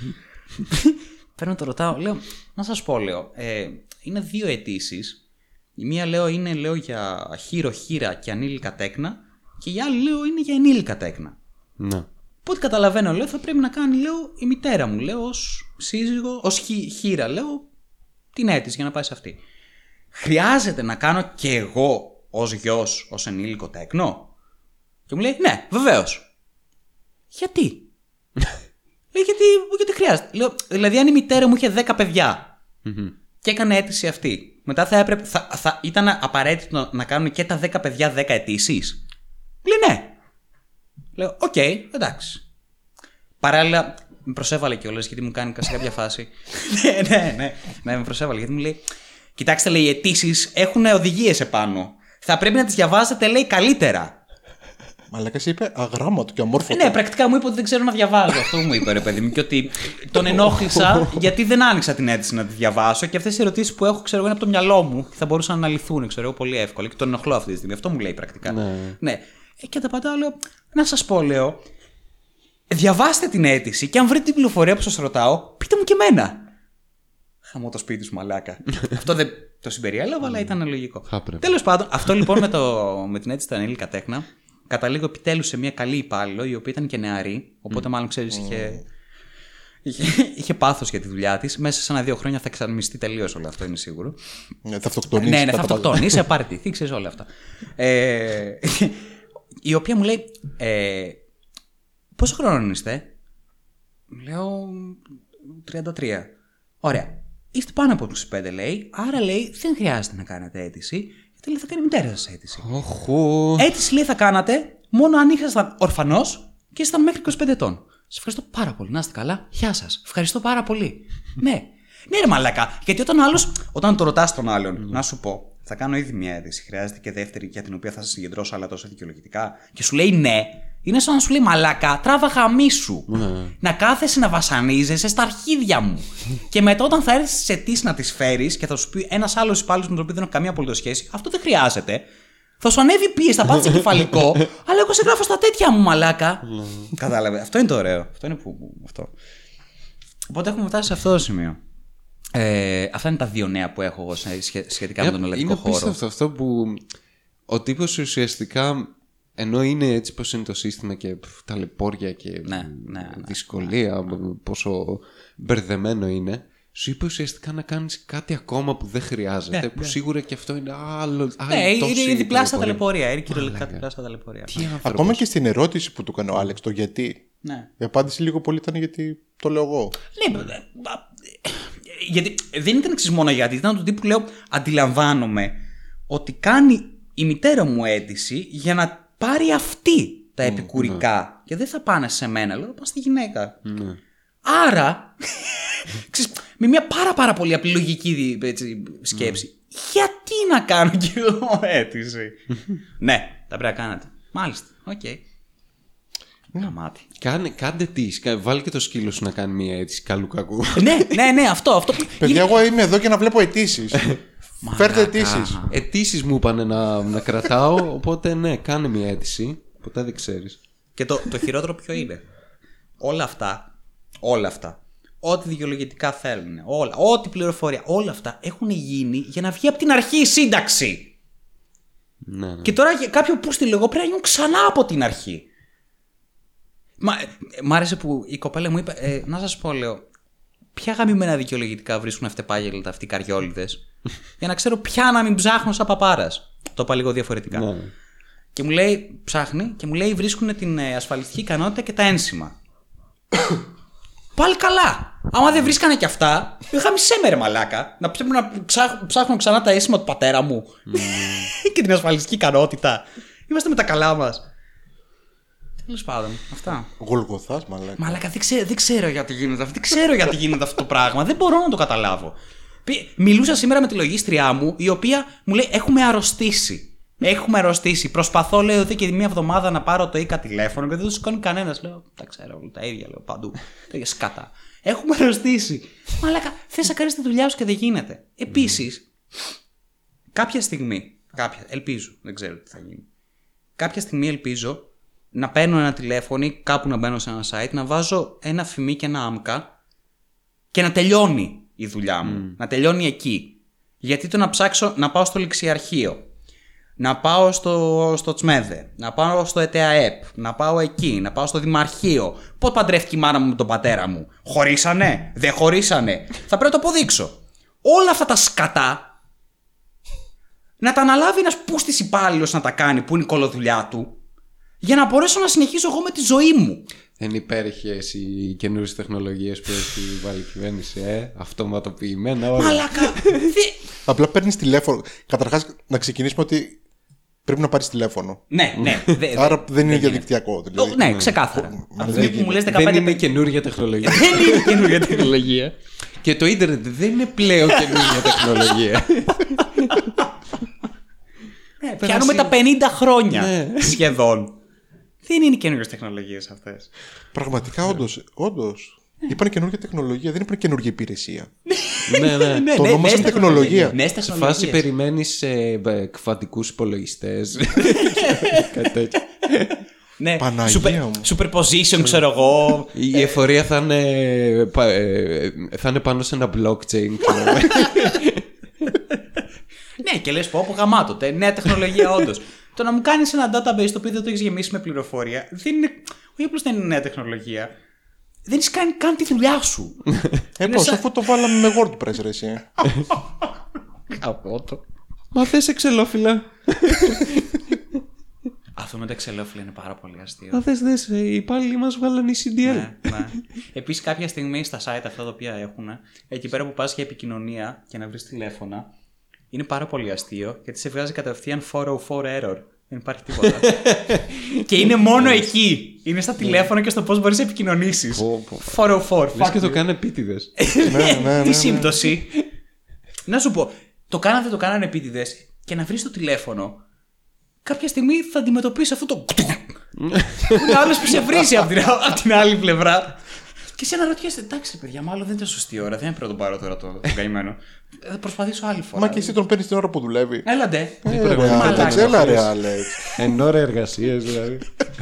Παίρνω, το ρωτάω. Λέω, να σας πω, λέω. Ε, είναι δύο αιτήσεις. Η μία, λέω, είναι λέω, για χείρο, χείρα και ανήλικα τέκνα. Και η άλλη, λέω, είναι για ενήλικα τέκνα. Ναι. Οπότε καταλαβαίνω, λέω, θα πρέπει να κάνει, λέω, η μητέρα μου, λέω, ως σύζυγο, ως χει, χείρα, λέω, την αίτηση για να πάει σε αυτή. Χρειάζεται να κάνω και εγώ ως γιος, ως ενήλικο τέκνο? Και μου λέει, ναι, βεβαίως. Γιατί? Λέει, γιατί, γιατί χρειάζεται. Λέω, δηλαδή, αν η μητέρα μου είχε δέκα παιδιά mm-hmm. και έκανε αίτηση αυτή, μετά θα έπρεπε. Θα, θα ήταν απαραίτητο να κάνουν και τα δέκα παιδιά δέκα αιτήσεις? Λέει, ναι. Λέω, οκ, okay, εντάξει. Παράλληλα, με προσέβαλε κιόλας γιατί μου κάνει σε κάποια φάση. ναι, ναι, ναι, ναι. Με προσέβαλε γιατί μου λέει, κοιτάξτε, λέει, οι αιτήσεις έχουν οδηγίες επάνω. Θα πρέπει να τις διαβάζετε, λέει, καλύτερα. Μαλάκα, είπε αγράμματο και αμόρφωτο. Ναι, πρακτικά μου είπε ότι δεν ξέρω να διαβάζω. Αυτό μου είπε, ρε παιδί μου, και ότι τον ενόχλησα γιατί δεν άνοιξα την αίτηση να τη διαβάσω και αυτές οι ερωτήσεις που έχω, ξέρω εγώ, είναι από το μυαλό μου και θα μπορούσαν να λυθούν, ξέρω εγώ, πολύ εύκολα. Και τον ενοχλώ αυτή τη στιγμή. Αυτό μου λέει πρακτικά. Ναι. ναι. Και τα πατάω, λέω, να σας πω, λέω, διαβάστε την αίτηση και αν βρείτε την πληροφορία που σας ρωτάω, πείτε μου και εμένα. Χαμώ το σπίτι σου, μαλάκα. Αυτό δεν το συμπεριέλαβα, αλλά ήταν λογικό. Τέλος πάντων, αυτό λοιπόν με, το, με την αίτηση του ανήλικα τέκνα. Καταλήγω επιτέλους σε μια καλή υπάλληλο, η οποία ήταν και νεαρή, οπότε mm. μάλλον ξέρεις είχε, είχε, είχε πάθος για τη δουλειά της. Μέσα σε ένα-δύο χρόνια θα εξαρμιστεί τελείως όλο αυτό, είναι σίγουρο. Θα αυτοκτονήσει. Ναι, ναι, θα αυτοκτονήσει, απαρτηθεί, ξέρεις όλα αυτά. Ε, η οποία μου λέει, ε, πόσο χρόνο είστε? Λέω, τριάντα τρία. Ωραία. Είστε πάνω από τους πέντε, λέει, άρα λέει δεν χρειάζεται να κάνετε αίτηση. Γιατί λέει θα κάνει η μητέρα σας αίτηση. Oh, oh. Αίτηση λέει θα κάνατε μόνο αν ήσασταν ορφανός και ήσασταν μέχρι είκοσι πέντε ετών. Σας ευχαριστώ πάρα πολύ. Να είστε καλά. Γεια σας. Ευχαριστώ πάρα πολύ. ναι. Ναι, ρε μαλάκα. Γιατί όταν, άλλος, όταν το ρωτάς τον άλλον, mm. να σου πω, θα κάνω ήδη μια αίτηση. Χρειάζεται και δεύτερη για την οποία θα σας συγκεντρώσω άλλα τόσα δικαιολογητικά. Και σου λέει ναι, είναι σαν να σου λέει μαλάκα, τράβα χαμί σου. Mm. Να κάθεσαι να βασανίζεσαι στα αρχίδια μου. και μετά όταν θα έρθεις σε αιτήσεις να τις φέρεις και θα σου πει ένας άλλος υπάλληλος με τον οποίο δεν έχω καμία απολύτως σχέση, αυτό δεν χρειάζεται. Θα σου ανέβει πίεση, θα πάθεις εγκεφαλικό, αλλά εγώ σε γράφω στα τέτοια μου, μαλάκα. Mm. Κατάλαβε. Αυτό είναι το ωραίο. Αυτό είναι που. Αυτό. Οπότε έχουμε φτάσει σε αυτό το σημείο. Ε, αυτά είναι τα δύο νέα που έχω εγώ σχετικά με τον ελλαδικό χώρο. Είναι απίστευτο αυτό που ο τύπος ουσιαστικά, ενώ είναι έτσι πως είναι το σύστημα και ταλαιπώρια και ναι, ναι, δυσκολία, ναι, ναι, ναι. πόσο μπερδεμένο είναι, σου είπε ουσιαστικά να κάνεις κάτι ακόμα που δεν χρειάζεται, ναι, που ναι. σίγουρα και αυτό είναι άλλο. Ναι, είναι διπλά στα ταλαιπωρία. Είναι κυριολεκτικά διπλά στα ταλαιπωρία. Ακόμα και στην ερώτηση που του έκανε ο Άλεξ, το γιατί. Ναι. Η απάντηση λίγο πολύ ήταν γιατί το λέω εγώ. Ναι, γιατί δεν ήταν εξής μόνο γιατί, ήταν του τύπου λέω αντιλαμβάνομαι ότι κάνει η μητέρα μου αίτηση για να πάρει αυτή τα επικουρικά. Mm, ναι. Και δεν θα πάνε σε μένα, λέω, θα πάνε στη γυναίκα. Ναι. Άρα, ξέρεις, με μια πάρα πάρα πολύ απλή λογική έτσι, σκέψη, mm. γιατί να κάνω και εγώ αίτηση. Ναι, τα πρέπει να κάνετε. Μάλιστα, οκ. Okay. Γαμάτι. Κάνε, κάντε τι, βάλει και το σκύλο σου να κάνει μια αίτηση καλού κακού. Ναι, ναι, ναι, αυτό, αυτό. Παιδιά, εγώ είμαι εδώ και να βλέπω αιτήσεις. Φέρτε αιτήσεις. Αιτήσεις μου είπανε να, να κρατάω, οπότε ναι, κάνε μια αίτηση. Ποτέ δεν ξέρεις. Και το, το χειρότερο ποιο είναι? Όλα αυτά, όλα αυτά, ό,τι δικαιολογητικά θέλουν, όλα, ό,τι πληροφορία, όλα αυτά έχουν γίνει για να βγει από την αρχή η σύνταξη. Ναι, ναι. Και τώρα κάποιο που στη λεγό πρέπει να γίνουν ξανά από την αρχή. Μα, μ' άρεσε που η κοπέλα μου είπε, ε, να σας πω, λέω, ποια γαμημένα δικαιολογητικά βρίσκουν αυτεπάγελτα αυτοί οι καριόλιδες, για να ξέρω ποια να μην ψάχνω σαν παπάρας. Το είπα λίγο διαφορετικά. Ναι. Και μου λέει, ψάχνει και μου λέει, βρίσκουν την ασφαλιστική ικανότητα και τα ένσημα. Πάλι καλά. Άμα δεν βρίσκανε και αυτά, είχα μισέ μέρε μαλάκα. Να πρέπει να ψάχνω ξανά τα ένσημα του πατέρα μου mm. και την ασφαλιστική ικανότητα. Είμαστε με τα καλά μας. Τέλος πάντων, αυτά. Γολγοθάς, μαλάκα. Μαλάκα, δεν ξέρω, δεν ξέρω γιατί γίνεται αυτό. Δεν ξέρω γιατί γίνεται αυτό το πράγμα. Δεν μπορώ να το καταλάβω. Μιλούσα σήμερα με τη λογίστριά μου, η οποία μου λέει, έχουμε αρρωστήσει. Έχουμε αρρωστήσει. Προσπαθώ, λέω, εδώ και μία εβδομάδα να πάρω το ΙΚΑ τηλέφωνο και δεν το σηκώνει κανένας. Λέω, τα ξέρω, τα ίδια λέω παντού. Τέλεια, σκάτα. Έχουμε αρρωστήσει. Μαλάκα, θες να κάνεις τη δουλειά σου και δεν γίνεται. Επίσης, κάποια στιγμή, κάποια, ελπίζω, δεν ξέρω τι θα γίνει. Κάποια στιγμή ελπίζω να παίρνω ένα τηλέφωνο ή κάπου να μπαίνω σε ένα site, να βάζω ένα φημί και ένα άμκα και να τελειώνει η δουλειά μου. Mm. Να τελειώνει εκεί. Γιατί το να ψάξω, να πάω στο ληξιαρχείο, να πάω στο, στο Τσμέδε, να πάω στο ΕΤΑΕΠ, να πάω εκεί, να πάω στο Δημαρχείο. Πότε παντρεύτηκε η μάνα μου με τον πατέρα μου? Χωρίσανε? Δεν χωρίσανε? Θα πρέπει να το αποδείξω. Όλα αυτά τα σκατά να τα αναλάβει ένας πούστης υπάλληλος να τα κάνει, που είναι η κολοδουλιά του, για να μπορέσω να συνεχίσω εγώ με τη ζωή μου. Δεν υπέρχε οι καινούριες τεχνολογίες που έχει βάλει η κυβέρνηση, ε, αυτοματοποιημένα όλα. Μαλάκα! Απλά παίρνεις τηλέφωνο. Καταρχάς, να ξεκινήσουμε ότι πρέπει να πάρεις τηλέφωνο. Ναι, ναι. Άρα δεν είναι διαδικτυακό. Ναι, ξεκάθαρα. Δεν είναι καινούργια τεχνολογία. Δεν είναι καινούργια τεχνολογία. Και το ίντερνετ δεν είναι πλέον καινούργια τεχνολογία. Πιάνουμε τα πενήντα χρόνια σχεδόν. Δεν είναι καινούργιες τεχνολογίες αυτές. Πραγματικά, όντως. Όντως. Είπαν καινούργια τεχνολογία, δεν είπαν καινούργια υπηρεσία. Ναι, ναι. Το ονόμασαν τεχνολογία. Σε φάση περιμένεις κβαντικούς υπολογιστές. Κάτι τέτοιο. Ναι, superposition, ξέρω εγώ. Η εφορία θα είναι πάνω σε ένα blockchain. Ναι, και λες πω από γαμάτο. Νέα τεχνολογία, όντως. Το να μου κάνεις ένα database το οποίο δεν το έχεις γεμίσει με πληροφορία, δεν είναι. Όχι απλώς δεν είναι νέα τεχνολογία. Δεν έχεις κάνει καν τη δουλειά σου. Ε, πώς, σαν... αφού το βάλαμε με WordPress, ρε εσύ. Από το. Μα θες εξελόφυλλα. Αυτό με τα εξελόφυλλα είναι πάρα πολύ αστείο. Μα θες, δες, οι υπάλληλοι μας βγάλανε σι ντι ελ. Ναι, ναι. Επίσης, κάποια στιγμή στα site αυτά τα οποία έχουν, εκεί πέρα που πας για επικοινωνία και να βρεις τηλέφωνα, είναι πάρα πολύ αστείο γιατί σε βγάζει κατευθείαν τετρακόσια τέσσερα error. Δεν υπάρχει τίποτα. Και είναι μόνο εκεί. Είναι στα τηλέφωνα και στο πώς μπορείς να επικοινωνήσεις. τετρακόσια τέσσερα. Λες και το κάνει επίτηδες. Τι σύμπτωση. Να σου πω, το κάνανε, δεν το κάνανε επίτηδες. Και να βρεις το τηλέφωνο, κάποια στιγμή θα αντιμετωπίσεις αυτό το. Ο άλλος που σε βρίζει από την άλλη πλευρά. Και εσύ αναρωτιέσαι, εντάξει παιδιά, μάλλον δεν ήταν σωστή ώρα, δεν πρέπει να τον πάρω τώρα το καημένο. Θα προσπαθήσω άλλη φορά. Μα και εσύ τον παίρνεις την ώρα που δουλεύει. Έλα ντε. Έλα ρε Άλεξ. Εν ώρα εργασίας δηλαδή.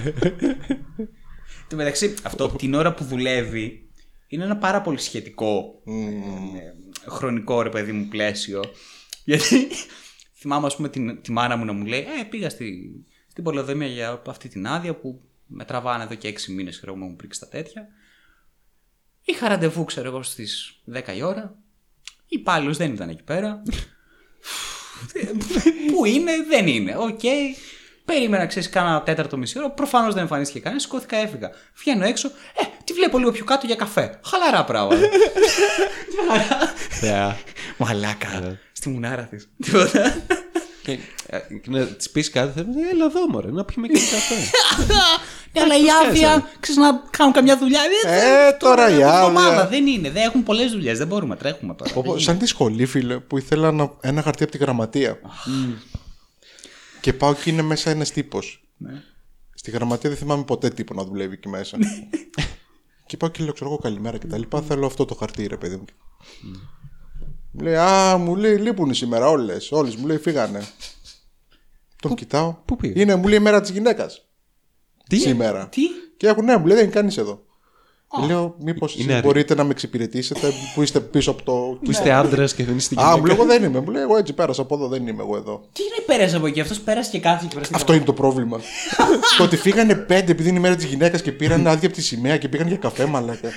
Εν τω μεταξύ, αυτό την ώρα που δουλεύει είναι ένα πάρα πολύ σχετικό χρονικό, ρε παιδί μου, πλαίσιο. Γιατί θυμάμαι, ας πούμε, τη μάνα μου να μου λέει, ε, πήγα στην πολεοδομία για αυτή την άδεια που με τραβάνε εδώ και έξι μήνες, ξέρω εγώ, μου πρίξει τα τέτοια. Είχα ραντεβού, ξέρω εγώ, στις δέκα η ώρα. Υπάλληλος δεν ήταν εκεί πέρα. Πού είναι, δεν είναι. Οκ. Okay. Περίμενα, ξέρεις, κάνα τέταρτο μισή ώρα. Προφανώς δεν εμφανίστηκε κανένα. Σηκώθηκα, έφυγα. Βγαίνω έξω. Ε, τη βλέπω λίγο πιο κάτω για καφέ. Χαλαρά πράγματα. Μαλάκα. Στη μουνάρα τη. Τίποτα. Και να τη πει κάτι, θα πει: Έλα εδώ, μωρέ, να πιούμε και καφέ. Καλά, οι άδεια, ξέρεις, να κάνουν καμιά δουλειά. Ε, τώρα η άδεια. Δεν είναι, δεν έχουν πολλές δουλειές, δεν μπορούμε, τρέχουμε τώρα. Σαν τη σχολή, φίλε, που ήθελα ένα χαρτί από τη γραμματεία. Και πάω και είναι μέσα ένας τύπος. Στη γραμματεία δεν θυμάμαι ποτέ τύπο να δουλεύει εκεί μέσα. Και πάω και λέω: Ξέρω εγώ, καλημέρα κτλ. Θέλω αυτό το χαρτί, ρε παιδί μου. Μου λέει: Α, μου λέει λείπουνε σήμερα όλες. Όλες μου λέει φύγανε. Τον κοιτάω. Πού πήγε? Είναι, μου λέει, η μέρα της γυναίκας. Τι? Σήμερα. Τι? Και έχουν, ναι, μου λέει δεν κάνεις εδώ. Oh. Λέω: Μήπως μπορείτε να με εξυπηρετήσετε που είστε πίσω από το. Που είστε άντρας και δεν είστε γυναίκα. Α, μου λέει: Εγώ δεν είμαι. Μου λέει: Εγώ έτσι πέρασα από εδώ, δεν είμαι εγώ εδώ. Τι είναι, πέρασε από εκεί, αυτό πέρασε και κάθε. Αυτό είναι το πρόβλημα. Το ότι φύγανε πέντε επειδή είναι η μέρα της γυναίκας και πήραν άδεια από τη σημαία και πήγαν για καφέ, μαλάκα.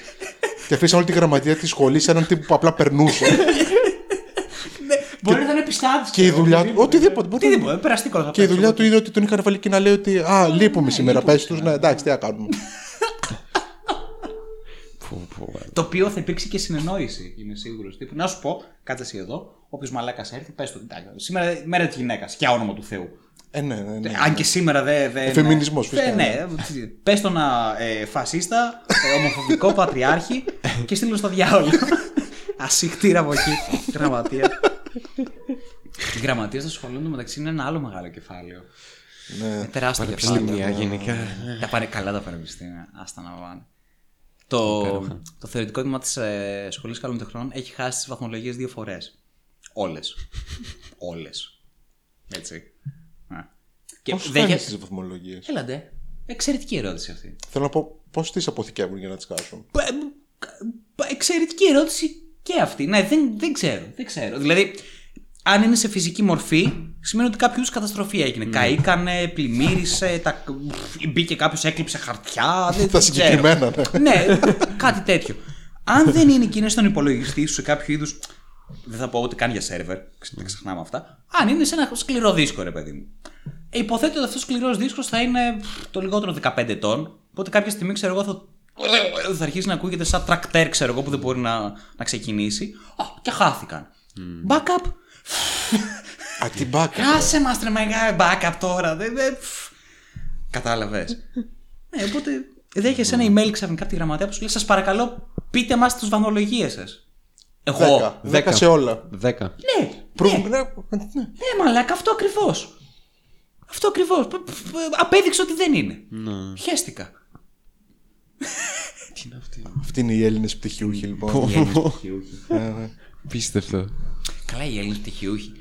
Και αφήσαν όλη τη γραμματεία τη σχολή σε έναν τύπο που απλά περνούσε. Μπορεί να είναι πιστάδιστο. Και η δουλειά του. Οτιδήποτε. Και η δουλειά του είναι ότι τον είχαν βάλει και να λέει ότι. Α, λείπουμε σήμερα. Πες τους να εντάξει, τι να κάνουμε. Το οποίο θα υπήρξε και συνεννόηση, είμαι σίγουρος. Να σου πω, κάτσε εσύ εδώ. Όποιος μαλάκας έρθει, πες του. Σήμερα η μέρα της γυναίκας. Και όνομα του Θεού. Ε, ναι, ναι, ναι. Αν και σήμερα δεν. Δε, φεμινισμός, φυσικά. Ναι, ναι. Πες τον ε, φασίστα, ομοφοβικό πατριάρχη και στείλω στο διάολο. Ασυχτήρα από εκεί, γραμματεία. Η γραμματεία στο σχολείο του μεταξύ είναι ένα άλλο μεγάλο κεφάλαιο. Ναι, είναι τεράστιο κεφάλαιο. Ναι. Γενικά. Τα πάνε καλά τα πανεπιστήμια. Άστα να πάνε. Το, το θεωρητικό τμήμα της ε, σχολής Καλομετεχνών έχει χάσει τις βαθμολογίες δύο φορές. Όλες. Όλες. Έτσι. Πώς δεν έχεις τις βαθμολογίες? Έλατε. Εξαιρετική ερώτηση αυτή. Θέλω να πω πώς τις αποθηκεύουν για να τις κάσουν. Εξαιρετική ερώτηση και αυτή. Ναι, δεν, δεν ξέρω. Δεν ξέρω. Δηλαδή, αν είναι σε φυσική μορφή, σημαίνει ότι κάποιο είδου καταστροφή έγινε. Mm. Καήκανε, πλημμύρισε, τα... μπήκε κάποιο, έκλειψε χαρτιά. Δεν τα συγκεκριμένα, ναι. Ναι, κάτι τέτοιο. Αν δεν είναι εκείνες στον υπολογιστή σου σε κάποιο είδου. Δεν θα πω ούτε καν για σερβερ, δεν ξεχνάμε αυτά. Αν είναι σε ένα σκληρό δίσκο, ρε παιδί μου. Ε, υποθέτω ότι αυτό ο σκληρό δίσκο θα είναι το λιγότερο δεκαπέντε ετών. Οπότε κάποια στιγμή, ξέρω εγώ, θα. Θα αρχίσει να ακούγεται σαν τρακτέρ, ξέρω εγώ, που δεν μπορεί να, να ξεκινήσει. Α, και χάθηκαν. Mm. Backup. Α, τι backup. Κάσε μας τρε μεγάλη backup τώρα. Δε, δε, κατάλαβες. Ναι, οπότε δέχεσαι ένα email ξαφνικά από τη γραμματεία που σου λέει: Σας παρακαλώ, πείτε μας τις βαθμολογίες σας. Εγώ. Δέκα σε όλα. Δέκα. Ναι. Πρου... ναι. Ναι, μαλάκα, αυτό ακριβώς. Αυτό ακριβώς. Απέδειξε ότι δεν είναι. Ναι. Χαίστηκα. Τι είναι αυτή. Αυτή είναι οι Έλληνες πτυχιούχοι, λοιπόν. Πίστευτο. Καλά, οι Έλληνες πτυχιούχοι.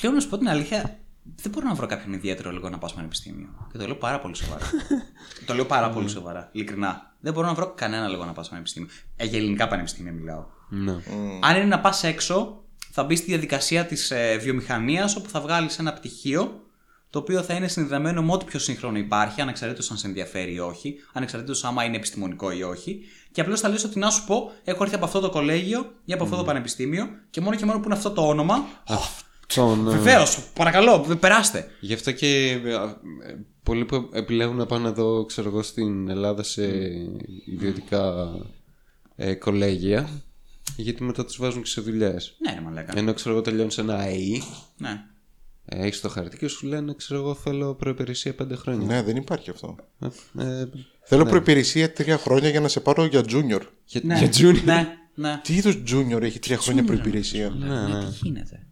Πλέον να σου πω την αλήθεια, δεν μπορώ να βρω κάποιον ιδιαίτερο λόγο να πάω πανεπιστήμιο. Και το λέω πάρα πολύ σοβαρά. Το λέω πάρα πολύ σοβαρά, ειλικρινά. Δεν μπορώ να βρω κανένα λόγο να πάω πανεπιστήμιο. Ε, για ελληνικά πανεπιστήμια μιλάω. Αν είναι να πας έξω, θα μπει στη διαδικασία της βιομηχανίας, όπου θα βγάλεις ένα πτυχίο. Το οποίο θα είναι συνδεδεμένο με ό,τι πιο σύγχρονο υπάρχει, ανεξαρτήτως αν σε ενδιαφέρει ή όχι, ανεξαρτήτως άμα είναι επιστημονικό ή όχι. Και απλώς θα λες ότι να σου πω: Έχω έρθει από αυτό το κολέγιο ή από αυτό mm. το πανεπιστήμιο, και μόνο και μόνο που είναι αυτό το όνομα. Αυτό, ναι. Βεβαίως, παρακαλώ, περάστε. Γι' αυτό και πολλοί που επιλέγουν να πάνε εδώ, ξέρω εγώ, στην Ελλάδα σε ιδιωτικά ε, κολέγια, γιατί μετά τους βάζουν και σε δουλειές. Ναι, ναι, μα λέγανε. Ενώ ξέρω εγώ τελειώνει σε ένα ΑΕΗ. Ναι. Έχεις το χαρτί και σου λένε, ξέρω εγώ, θέλω προϋπηρεσία πέντε χρόνια. Ναι, δεν υπάρχει αυτό. Ε, ε, θέλω ναι. προϋπηρεσία τρία χρόνια για να σε πάρω για junior. Για, ναι. για junior. Ναι, ναι. Τι είδους junior έχει τρία χρόνια προϋπηρεσία? Ναι, ναι. Ναι, τι γίνεται.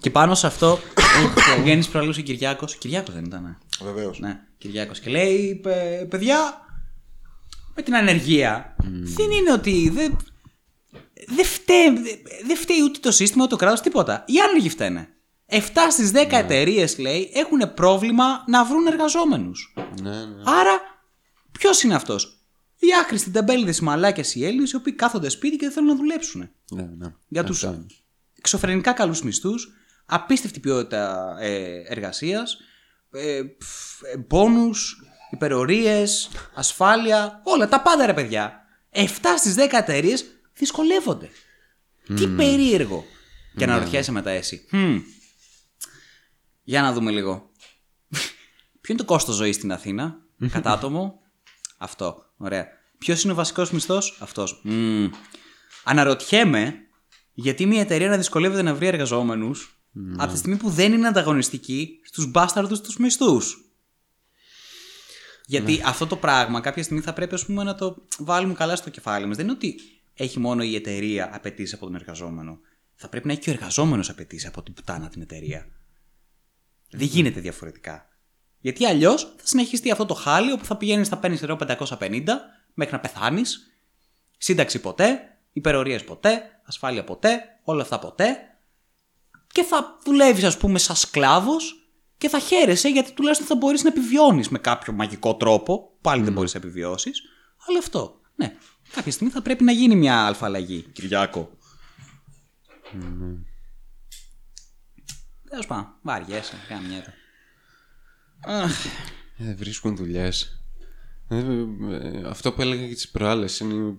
Και πάνω σε αυτό, ο Γιάννης προαλούσε ο Κυριάκος. Κυριάκος δεν ήταν, ναι. Βεβαίως. Ναι, Κυριάκος. Και λέει, Παι, παιδιά, με την ανεργία, mm. δεν είναι ότι... Δεν... Δεν φταίει, δε φταίει ούτε το σύστημα, ούτε το κράτος, τίποτα. Οι άνεργοι φταίνε. εφτά στις δέκα ναι. εταιρείες, λέει, έχουν πρόβλημα να βρουν εργαζόμενους. Ναι, ναι. Άρα, ποιος είναι αυτός? Οι άχρηστοι ταμπέλιδες, οι μαλάκες, οι Έλληνες, οι οποίοι κάθονται σπίτι και δεν θέλουν να δουλέψουν. Ναι, ναι. Για τους εξωφρενικά καλούς μισθούς, απίστευτη ποιότητα ε, εργασίας, ε, ε, μπόνους, υπερορίες, ασφάλεια, όλα τα πάντα, ρε παιδιά. εφτά στις δέκα εταιρείες. Δυσκολεύονται. Mm. Τι περίεργο. Mm. Και αναρωτιέσαι μετά εσύ. Mm. Για να δούμε λίγο. Ποιο είναι το κόστος ζωής στην Αθήνα, κατά άτομο? Αυτό. Ωραία. Ποιος είναι ο βασικός μισθός? Αυτός. Mm. Αναρωτιέμαι Γιατί μια εταιρεία να δυσκολεύεται να βρει εργαζόμενους mm. από τη στιγμή που δεν είναι ανταγωνιστική στους μπάσταρδους τους μισθούς. Γιατί mm. αυτό το πράγμα κάποια στιγμή θα πρέπει, ας πούμε, να το βάλουμε καλά στο κεφάλι μας. Δεν είναι ότι έχει μόνο η εταιρεία απαιτήσει από τον εργαζόμενο. Θα πρέπει να έχει και ο εργαζόμενος απαιτήσει από την πουτάνα την εταιρεία. Mm. Δεν γίνεται διαφορετικά. Γιατί αλλιώς θα συνεχιστεί αυτό το χάλι όπου θα πηγαίνεις, θα παίρνεις πεντακόσια πενήντα μέχρι να πεθάνεις. Σύνταξη ποτέ, υπερορίες ποτέ, ασφάλεια ποτέ, όλα αυτά ποτέ. Και θα δουλεύεις, ας πούμε, σαν σκλάβος και θα χαίρεσαι γιατί τουλάχιστον θα μπορείς να επιβιώνεις με κάποιο μαγικό τρόπο. Πάλι mm. δεν μπορείς να επιβιώσεις. Αλλά αυτό, ναι. Κάποια στιγμή θα πρέπει να γίνει μια αλφαλλαγή. Κυριάκο. Mm. Τέλος πάντων, βαριέσαι, γαμιέται. Δεν βρίσκουν δουλειές. Αυτό που έλεγα και τις προάλλες είναι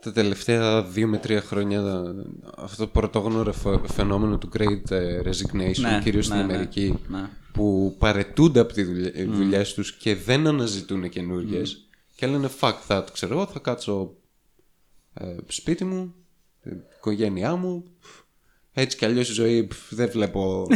τα τελευταία δύο με τρία χρόνια αυτό το πρωτόγνωρο φαινόμενο του Great Resignation, ναι, κυρίως ναι, στην Αμερική, ναι, ναι. που παρετούνται από τις δουλειές mm. τους και δεν αναζητούν καινούργιες mm. και λένε fuck that, ξέρω εγώ, θα κάτσω ε, σπίτι μου, οικογένειά μου. Έτσι κι αλλιώς η ζωή δεν βλέπω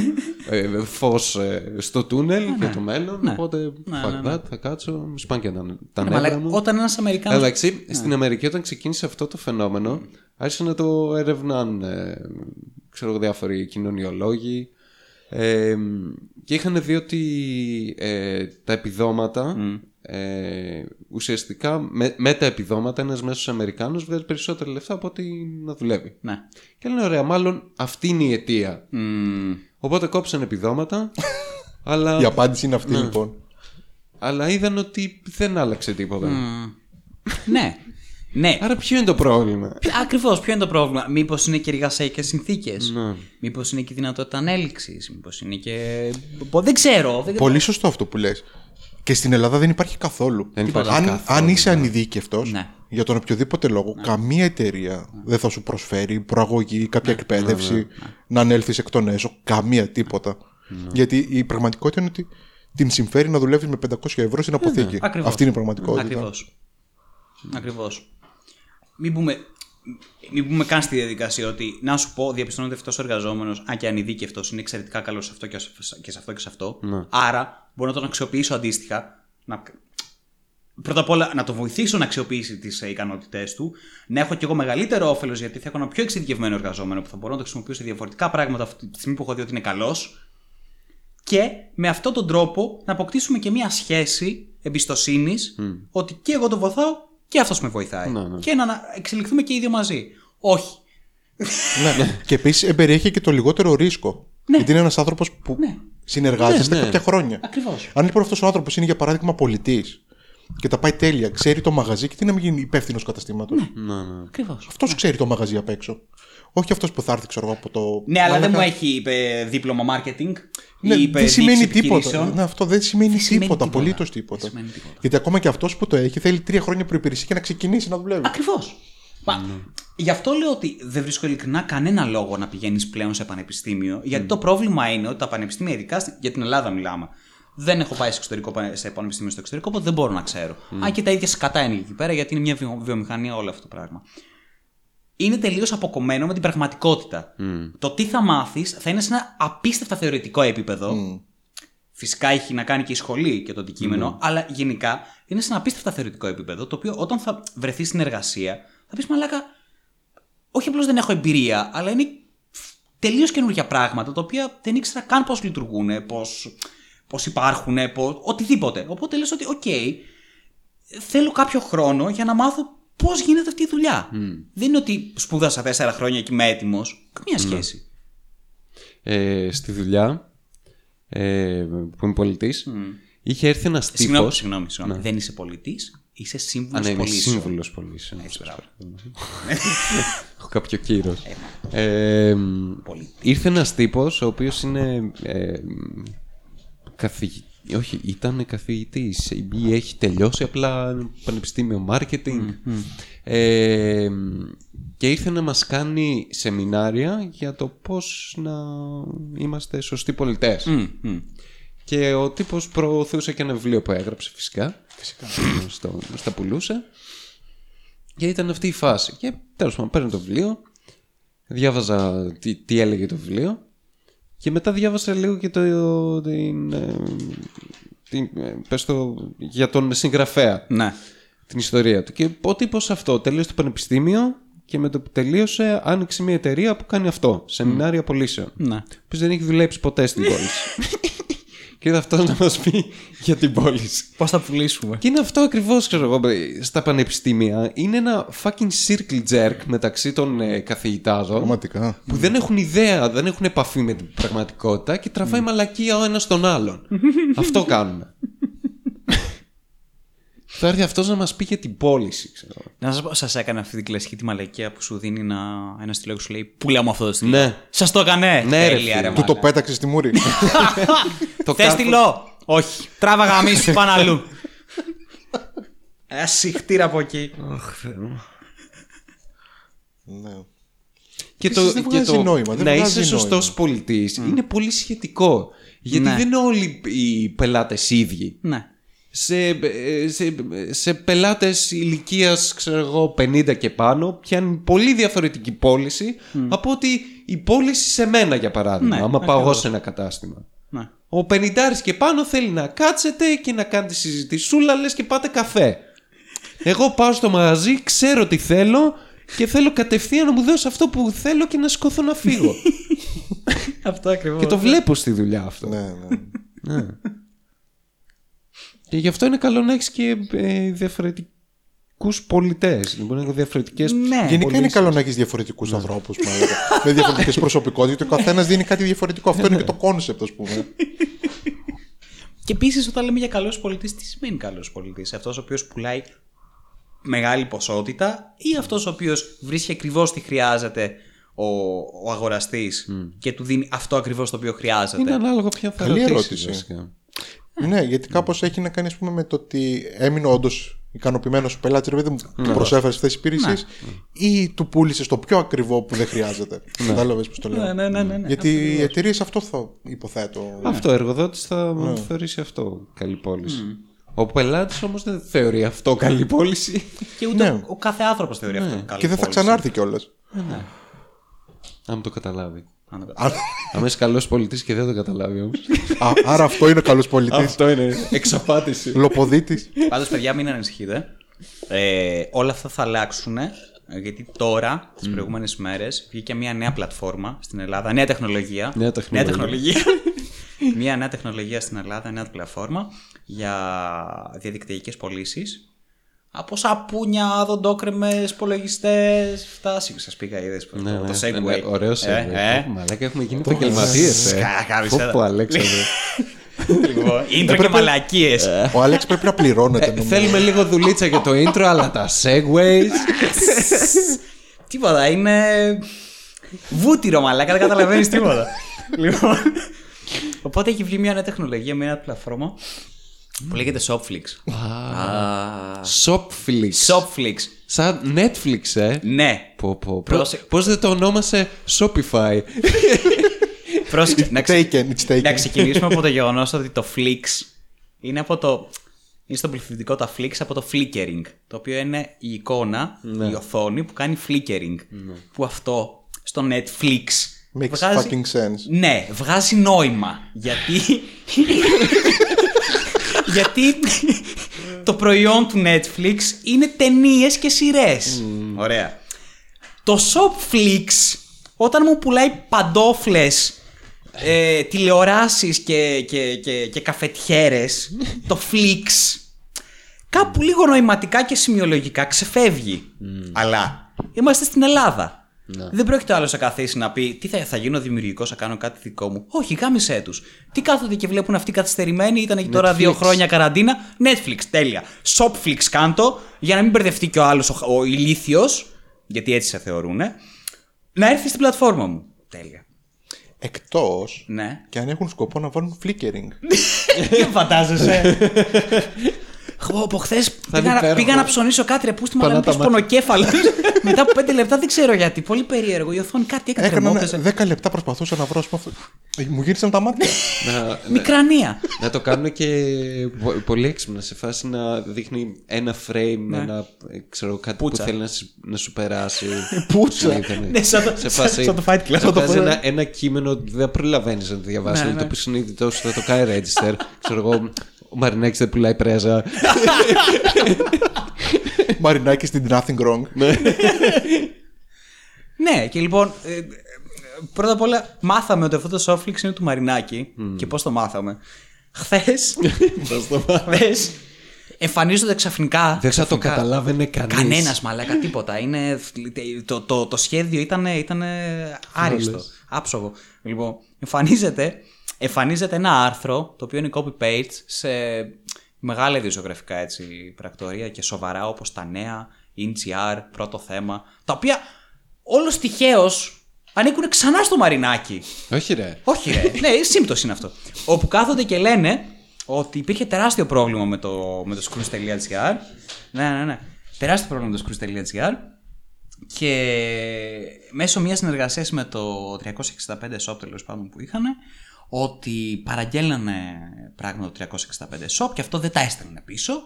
ε, φως ε, στο τούνελ για ναι, το μέλλον. Ναι, οπότε ναι, fuck ναι, ναι. that, θα κάτσω, μου σπάνε και τα, τα ναι, νεύρα μου. Όταν ένας Αμερικάνος... Εντάξει, ναι. στην Αμερική όταν ξεκίνησε αυτό το φαινόμενο άρχισε να το ερευνάν ε, ξέρω διάφοροι κοινωνιολόγοι ε, και είχαν δει ότι ε, τα επιδόματα mm. ε, ουσιαστικά με, με τα επιδόματα ένας μέσος Αμερικάνος βγάζει περισσότερα λεφτά από ό,τι να δουλεύει. Ναι. Και λένε ωραία, μάλλον αυτή είναι η αιτία. Mm. Οπότε κόψαν επιδόματα. αλλά... Η απάντηση είναι αυτή, ναι. λοιπόν. Αλλά είδαν ότι δεν άλλαξε τίποτα. Mm. ναι. ναι. Άρα ποιο είναι το πρόβλημα? Ακριβώς, ποιο είναι το πρόβλημα? Μήπως είναι και εργασιακές συνθήκες? Ναι. Μήπως είναι και δυνατότητα ανέλυξης? Μήπως είναι και... Δεν ξέρω. Δεν... Πολύ σωστό αυτό που λες. Και στην Ελλάδα δεν υπάρχει καθόλου. Δεν υπάρχει αν, καθόλου αν είσαι ανειδίκευτος, ναι. για τον οποιοδήποτε λόγο, ναι. καμία εταιρεία ναι. δεν θα σου προσφέρει προαγωγή, κάποια ναι. εκπαίδευση, ναι, ναι, ναι. να ανέλθεις εκ των έσω, καμία τίποτα. Ναι. Γιατί η πραγματικότητα είναι ότι την συμφέρει να δουλεύεις με πεντακόσια ευρώ στην αποθήκη. Ναι, ναι. Αυτή είναι η πραγματικότητα. Ακριβώς. Mm. Ακριβώς. Μην πούμε, μην πούμε καν στη διαδικασία ότι να σου πω, διαπιστώνεται αυτός ο εργαζόμενος, αν και ανειδίκευτος, είναι εξαιρετικά καλός σε αυτό και σε αυτό και σε αυτό. Ναι. Άρα. Μπορώ να τον αξιοποιήσω αντίστοιχα. Να... Πρώτα απ' όλα να τον βοηθήσω να αξιοποιήσει τις ικανότητές του. Να έχω κι εγώ μεγαλύτερο όφελος γιατί θα έχω ένα πιο εξειδικευμένο εργαζόμενο που θα μπορώ να το χρησιμοποιήσω σε διαφορετικά πράγματα αυτή τη στιγμή που έχω δει ότι είναι καλός. Και με αυτόν τον τρόπο να αποκτήσουμε και μια σχέση εμπιστοσύνης mm. ότι και εγώ τον βοηθάω και αυτός με βοηθάει. Ναι, ναι. Και να εξελιχθούμε και οι δύο μαζί. Όχι. ναι, ναι. Και επίσης περιέχει και το λιγότερο ρίσκο. Ναι. Γιατί είναι ένας άνθρωπος που. Ναι. Συνεργάζεστε ναι, ναι. κάποια χρόνια. Ακριβώς. Αν λοιπόν αυτός ο άνθρωπος είναι για παράδειγμα πολιτής και τα πάει τέλεια, ξέρει το μαγαζί και τι να μην γίνει υπεύθυνος καταστήματος. Ναι, ναι, ναι. Ακριβώς. Αυτός ναι. ξέρει το μαγαζί απ' έξω. Όχι αυτός που θα έρθει, ξέρω εγώ από το. Ναι, αλλά δεν μου έχει είπε, δίπλωμα marketing. Ναι, είπε, δεν σημαίνει τίποτα. Ναι, αυτό δεν σημαίνει δεν τίποτα. Απολύτως τίποτα. Τίποτα. τίποτα. Γιατί ακόμα και αυτός που το έχει θέλει τρία χρόνια προϋπηρεσία για να ξεκινήσει να δουλεύει. Ακριβώς. Mm. Γι' αυτό λέω ότι δεν βρίσκω ειλικρινά κανένα λόγο να πηγαίνεις πλέον σε πανεπιστήμιο. Γιατί mm. το πρόβλημα είναι ότι τα πανεπιστήμια, ειδικά για την Ελλάδα μιλάμε, δεν έχω πάει σε, εξωτερικό, σε πανεπιστήμιο στο εξωτερικό, οπότε δεν μπορώ να ξέρω. Mm. Αν και τα ίδια σκατά είναι εκεί πέρα, γιατί είναι μια βιο, βιομηχανία όλο αυτό το πράγμα. Είναι τελείως αποκομμένο με την πραγματικότητα. Mm. Το τι θα μάθεις θα είναι σε ένα απίστευτα θεωρητικό επίπεδο. Mm. Φυσικά έχει να κάνει και η σχολή και το αντικείμενο, mm. αλλά γενικά είναι σε ένα απίστευτα θεωρητικό επίπεδο, το οποίο όταν θα βρεθεί στην εργασία. Θα πεις μαλάκα, όχι απλώς δεν έχω εμπειρία, αλλά είναι τελείως καινούργια πράγματα τα οποία δεν ήξερα καν πώς λειτουργούν, πώς, πώς υπάρχουν, πώς, οτιδήποτε. Οπότε λες ότι, οκ, okay, θέλω κάποιο χρόνο για να μάθω πώς γίνεται αυτή η δουλειά. Mm. Δεν είναι ότι σπούδασα τέσσερα χρόνια και είμαι έτοιμος. Καμία σχέση. Mm. Ε, στη δουλειά ε, που είμαι πολιτής, mm. είχε έρθει ένας τύπος. Συγγνώμη, συγγνώμη, συγγνώμη. Ναι. Δεν είσαι πολιτής. Είσαι σύμβουλος πολίσεων. Ναι, είμαι σύμβουλος πολίσεων. Έχω κάποιο κύρος. ε, ήρθε ένας τύπος ο οποίος είναι ε, καθηγητής. Όχι, ήταν καθηγητής ή έχει τελειώσει απλά πανεπιστήμιο marketing mm. ε, και ήρθε να μας κάνει σεμινάρια για το πώς να είμαστε σωστοί πολιτές. Mm. Και ο τύπος προωθούσε και ένα βιβλίο που έγραψε φυσικά. Φυσικά. Στο, στα πουλούσε. Και ήταν αυτή η φάση. Και τέλος πάντων παίρνω το βιβλίο. διάβαζα τι, τι έλεγε το βιβλίο και μετά διάβασα λίγο και το, την, την, πες το, για τον συγγραφέα, ναι, την ιστορία του. Και ο τύπος αυτό τελείωσε το πανεπιστήμιο και με το που τελείωσε άνοιξε μια εταιρεία που κάνει αυτό, σεμινάρια mm. πωλήσεων, ναι, που δεν έχει δουλέψει ποτέ στην πόλη. Και είδα αυτός να μας πει για την πόλη. Πώς θα πουλήσουμε. Και είναι αυτό ακριβώς, ξέρω εγώ. Στα πανεπιστήμια είναι ένα fucking circle jerk μεταξύ των ε, καθηγητάδων. Πραγματικά. Που mm. δεν έχουν ιδέα, δεν έχουν επαφή με την πραγματικότητα και τραβάει mm. μαλακία ο ένας τον άλλον. Αυτό κάνουμε. Θα έρθει αυτός να μας πει για την πώληση, ξέρω. Να σας πω, σας έκανε αυτή την κλασική τη μαλακία που σου δίνει ένα, ένα στυλό και σου λέει πουλά μου αυτό το στυλό. Ναι. Σας το έκανε. Ναι, τέλεια, ρε, ρε, του το πέταξε στη μούρη. Θες στυλό. Όχι. Τράβα γαμίσου σου πάνω αλλού. Ένα συχτήρα από εκεί. Ναι. Και επίσης, το, και το νόημα, να είσαι σωστός πολιτής mm. είναι πολύ σχετικό. Γιατί ναι, δεν είναι όλοι οι πελάτες ίδιοι. Ναι. Σε, σε, σε πελάτες ηλικίας, ξέρω εγώ, πενήντα και πάνω, πιάνει πολύ διαφορετική πώληση mm. από ότι η πώληση σε μένα, για παράδειγμα. Ναι, άμα ακριβώς πάω εγώ σε ένα κατάστημα. Ναι. Ο πενηντάρης και πάνω θέλει να κάτσετε και να κάνετε συζητησούλα, λες και πάτε καφέ. Εγώ πάω στο μαγαζί, ξέρω τι θέλω και θέλω κατευθείαν να μου δώσει αυτό που θέλω και να σηκωθώ να φύγω. Αυτό ακριβώς. Και το βλέπω στη δουλειά αυτό. Ναι, ναι. Ναι. Και γι' αυτό είναι καλό να έχεις και ε, διαφορετικούς πολιτές. Λοιπόν, είναι διαφορετικές, ναι, γενικά πολίσεις. Είναι καλό να έχεις διαφορετικούς, ναι, ανθρώπους, μάλλον, με διαφορετικές προσωπικότητες. Ο καθένας δίνει κάτι διαφορετικό. Αυτό είναι και το κόνσεπτ, ας πούμε. Και επίσης, όταν λέμε για καλός πολιτής, τι σημαίνει καλός πολιτής? Αυτός ο οποίος πουλάει μεγάλη ποσότητα ή αυτός ο οποίος βρίσκει ακριβώς τι χρειάζεται ο, ο αγοραστής mm. και του δίνει αυτό ακριβώς το οποίο χρειάζεται? Είναι ανάλογα ποια θα ρωτήσεις. Ναι, γιατί κάπως mm. έχει να κάνει, ας πούμε, με το ότι έμεινε όντως ικανοποιημένος ο πελάτης, ρε παιδί μου, mm. του προσέφερε αυτές τις υπηρεσίες mm. ή του πούλησε το πιο ακριβό που δεν χρειάζεται. Κατάλαβες πώς το λέω? Ναι, ναι, ναι, ναι, ναι. Γιατί ακριβώς οι εταιρείες αυτό θα υποθέτω. Αυτό ο εργοδότης θα ναι. θεωρήσει αυτό καλή πώληση. Mm. Ο πελάτης όμως δεν θεωρεί αυτό καλή πώληση. Και ούτε ναι. ο κάθε άνθρωπος θεωρεί ναι. αυτό καλή πώληση. Και δεν θα ξανάρθει κιόλας. Ναι. Αν το καταλάβει. Αν είσαι καλός πολιτής και δεν το καταλάβει όμως. Άρα αυτό είναι ο καλός πολιτής. Αυτό είναι. Εξαπάτηση. Λοποδίτης. Πάντως, παιδιά, μην ανησυχείτε. Ε, όλα αυτά θα αλλάξουν. Γιατί τώρα, τις mm. προηγούμενες μέρες, βγήκε μια νέα πλατφόρμα στην Ελλάδα. Νέα τεχνολογία. Νέα τεχνολογία. Νέα τεχνολογία. Μια νέα τεχνολογία στην Ελλάδα. Νέα πλατφόρμα για διαδικτυακές πωλήσεις. Από σαπούνια, δοντόκρεμες, υπολογιστές. Φτάσει. Σας πήγα, είδες το Segway. Ωραίο Segway. Μαλάκα, έχουμε γίνει επαγγελματίες. Κάπου ο Αλέξανδρος. Intro και μαλακίες. Ο Αλέξ πρέπει να πληρώνεται. Θέλουμε λίγο δουλίτσα για το intro, αλλά τα Segways. Τίποτα, είναι βούτυρο, μαλάκα, δεν καταλαβαίνεις τίποτα. Οπότε έχει βγει μια νέα τεχνολογία, μια πλατφόρμα που λέγεται Shopflix. Shopflix. Shopflix. Σαν Netflix, ε. Ναι. Πώς δεν το ονόμασε Shopify? Να ξεκινήσουμε από το γεγονός ότι το Flix είναι από το... Είναι στο πληθυντικό τα Flix από το flickering, το οποίο είναι η εικόνα, η οθόνη που κάνει flickering. Που αυτό στο Netflix makes fucking sense. Ναι, βγάζει νόημα. Γιατί... Γιατί το προϊόν του Netflix είναι ταινίες και σειρές. Mm. Ωραία. Το Shopflix, όταν μου πουλάει παντόφλες, ε, τηλεοράσεις και, και, και, και καφετιέρες, το Flix, κάπου λίγο νοηματικά και σημειολογικά ξεφεύγει. Mm. Αλλά είμαστε στην Ελλάδα. Ναι. Δεν πρόκειται ο άλλος να καθίσει να πει τι θα, θα γίνω δημιουργικός, να κάνω κάτι δικό μου. Όχι, γάμισέ τους. Τι κάθονται και βλέπουν αυτοί καθυστερημένοι, ήταν εκεί τώρα δύο χρόνια καραντίνα. Netflix, τέλεια. Shopflix κάντο, για να μην μπερδευτεί και ο άλλος ο, ο ηλίθιος, γιατί έτσι σε θεωρούνε, να έρθει στην πλατφόρμα μου. Τέλεια. Εκτός ναι. και αν έχουν σκοπό να βάλουν flickering. Τι φαντάζεσαι? από χθες πήγα, πήγα να ψωνίσω κάτι, ρε, πούστη μου, αλλά μου πονοκέφαλο. Μετά από πέντε λεπτά δεν ξέρω γιατί. Πολύ περίεργο. Η οθόνη κάτι έκανε. Έκανα δέκα λεπτά προσπαθούσα να βρω. Μου γύρισαν τα μάτια. Μικρανία. Να το κάνουν και πολύ έξυπνα σε φάση να δείχνει ένα frame, ένα ξέρω κάτι που θέλει να σου περάσει. Πούτσα. Σε φάση. Ένα κείμενο δεν προλαβαίνει να το διαβάσει. Το που συνειδητό θα το κάνει register. Ξέρω εγώ. Ο Μαρινάκης δεν πουλάει πρέζα. Μαρινάκης did nothing wrong. Ναι, και λοιπόν, πρώτα απ' όλα μάθαμε ότι αυτό το Shopflix είναι του Μαρινάκη. Και πώς το μάθαμε? Χθες εμφανίζονται ξαφνικά. Δεν θα το καταλάβαινε κανείς. Κανένας μαλάκα, τίποτα. Το σχέδιο ήταν άριστο, άψογο. Λοιπόν, εμφανίζεται Εμφανίζεται ένα άρθρο το οποίο είναι copy-paste σε μεγάλα ειδησιογραφικά έτσι πρακτορία και σοβαρά όπως τα Νέα, Ιν Τζι Αρ, Πρώτο Θέμα, τα οποία όλος τυχαίως ανήκουν ξανά στο Μαρινάκι. Όχι ρε. Όχι ρε. Ναι, σύμπτωση είναι αυτό. Όπου κάθονται και λένε ότι υπήρχε τεράστιο πρόβλημα με το, με το Scrooge.gr. Ναι, ναι, ναι. Τεράστιο πρόβλημα με το Scrooge.gr. Και μέσω μιας συνεργασίας με το τριακόσια εξήντα πέντε shop τέλος πάντων που είχαν, ότι παραγγέλνανε πράγματα το τριακόσια εξήντα πέντε shop και αυτό δεν τα έστελνε πίσω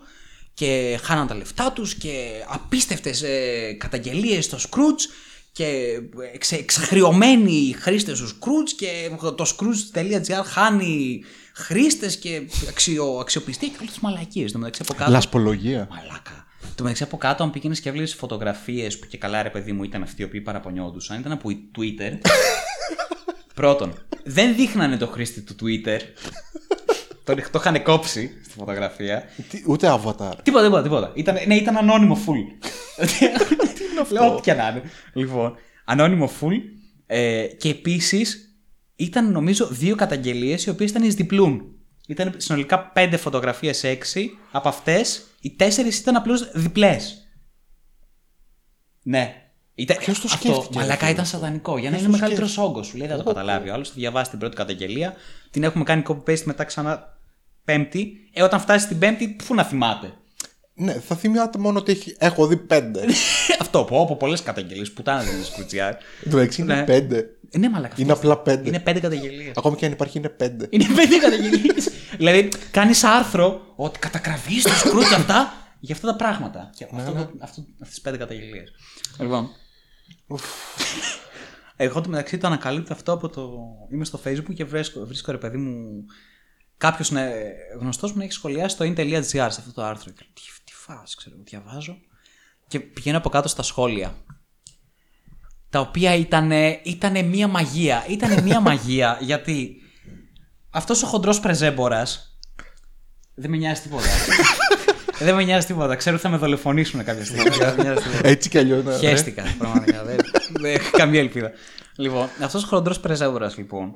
και χάναν τα λεφτά τους και απίστευτες ε, καταγγελίες στο Scrooge και εξε, εξαχριωμένοι χρήστες του Scrooge και το Scrooge.gr χάνει χρήστες και αξιο, αξιοπιστία και όλες τις μαλακίες. Λασπολογία. Μαλάκα. Το μεταξύ από κάτω, αν πήγαινες και έβλεπες φωτογραφίες που και καλά ρε παιδί μου ήταν αυτοί οι οποίοι παραπονιόντουσαν, ήταν από Twitter. Πρώτον, δεν δείχνανε το χρήστη του Twitter. το, το είχαν κόψει στη φωτογραφία. Τι, ούτε avatar. Τίποτα, τίποτα, τίποτα. Ήταν, ναι, ήταν ανώνυμο full. Τι είναι αυτό? Ό,τι και να είναι. Λοιπόν, ανώνυμο full. Ε, και επίσης ήταν νομίζω δύο καταγγελίες οι οποίες ήταν εις διπλούν. Ήταν συνολικά πέντε φωτογραφίες, έξι. Από αυτές, οι τέσσερις ήταν απλώς διπλές. Ναι. Ήταν... Ποιος το σκέφτηκε? Μαλακά ήταν σατανικό. Για να είναι μεγαλύτερος όγκος σου λέει, θα το καταλάβει. Ο άλλος θα διαβάσει την πρώτη καταγγελία, την έχουμε κάνει copy-paste μετά ξανά Πέμπτη. Ε, όταν φτάσει την Πέμπτη, πού να θυμάται? Ναι, θα θυμάται μόνο ότι έχει... έχω δει πέντε. Αυτό που από πολλές καταγγελίες που ήταν δεν είναι σκουτσιά. Το έξι είναι πέντε. Ναι, μαλακά. Είναι απλά πέντε. Είναι πέντε καταγγελίες. Ακόμη και αν υπάρχει, είναι πέντε. Είναι πέντε καταγγελίες. Δηλαδή, κάνεις άρθρο ότι κατακραβείς το Scrooge αυτά για αυτά τα πράγματα. Αυτές τις πέντε καταγγελίες. Λοιπόν. Εγώ το μεταξύ το ανακαλύπτω αυτό από το. Είμαι στο Facebook και βρίσκω, βρίσκω ρε παιδί μου. Κάποιος γνωστός μου να έχει σχολιάσει το in.gr σε αυτό το άρθρο. Και τι, τι φάση, ξέρω, διαβάζω. Και πηγαίνω από κάτω στα σχόλια. Τα οποία ήταν μία μαγεία. Ήταν μία μαγεία γιατί αυτός ο χοντρός πρεζέμπορας δεν με νοιάζει τίποτα. Δεν με νοιάζει τίποτα. Ξέρω ότι θα με δολοφονήσουν κάποια στιγμή. Έτσι κι αλλιώς. Χαίστηκα πραγματικά. Δεν είχα καμία ελπίδα. Λοιπόν, αυτός ο χοντρός πρεζέμπορας, λοιπόν,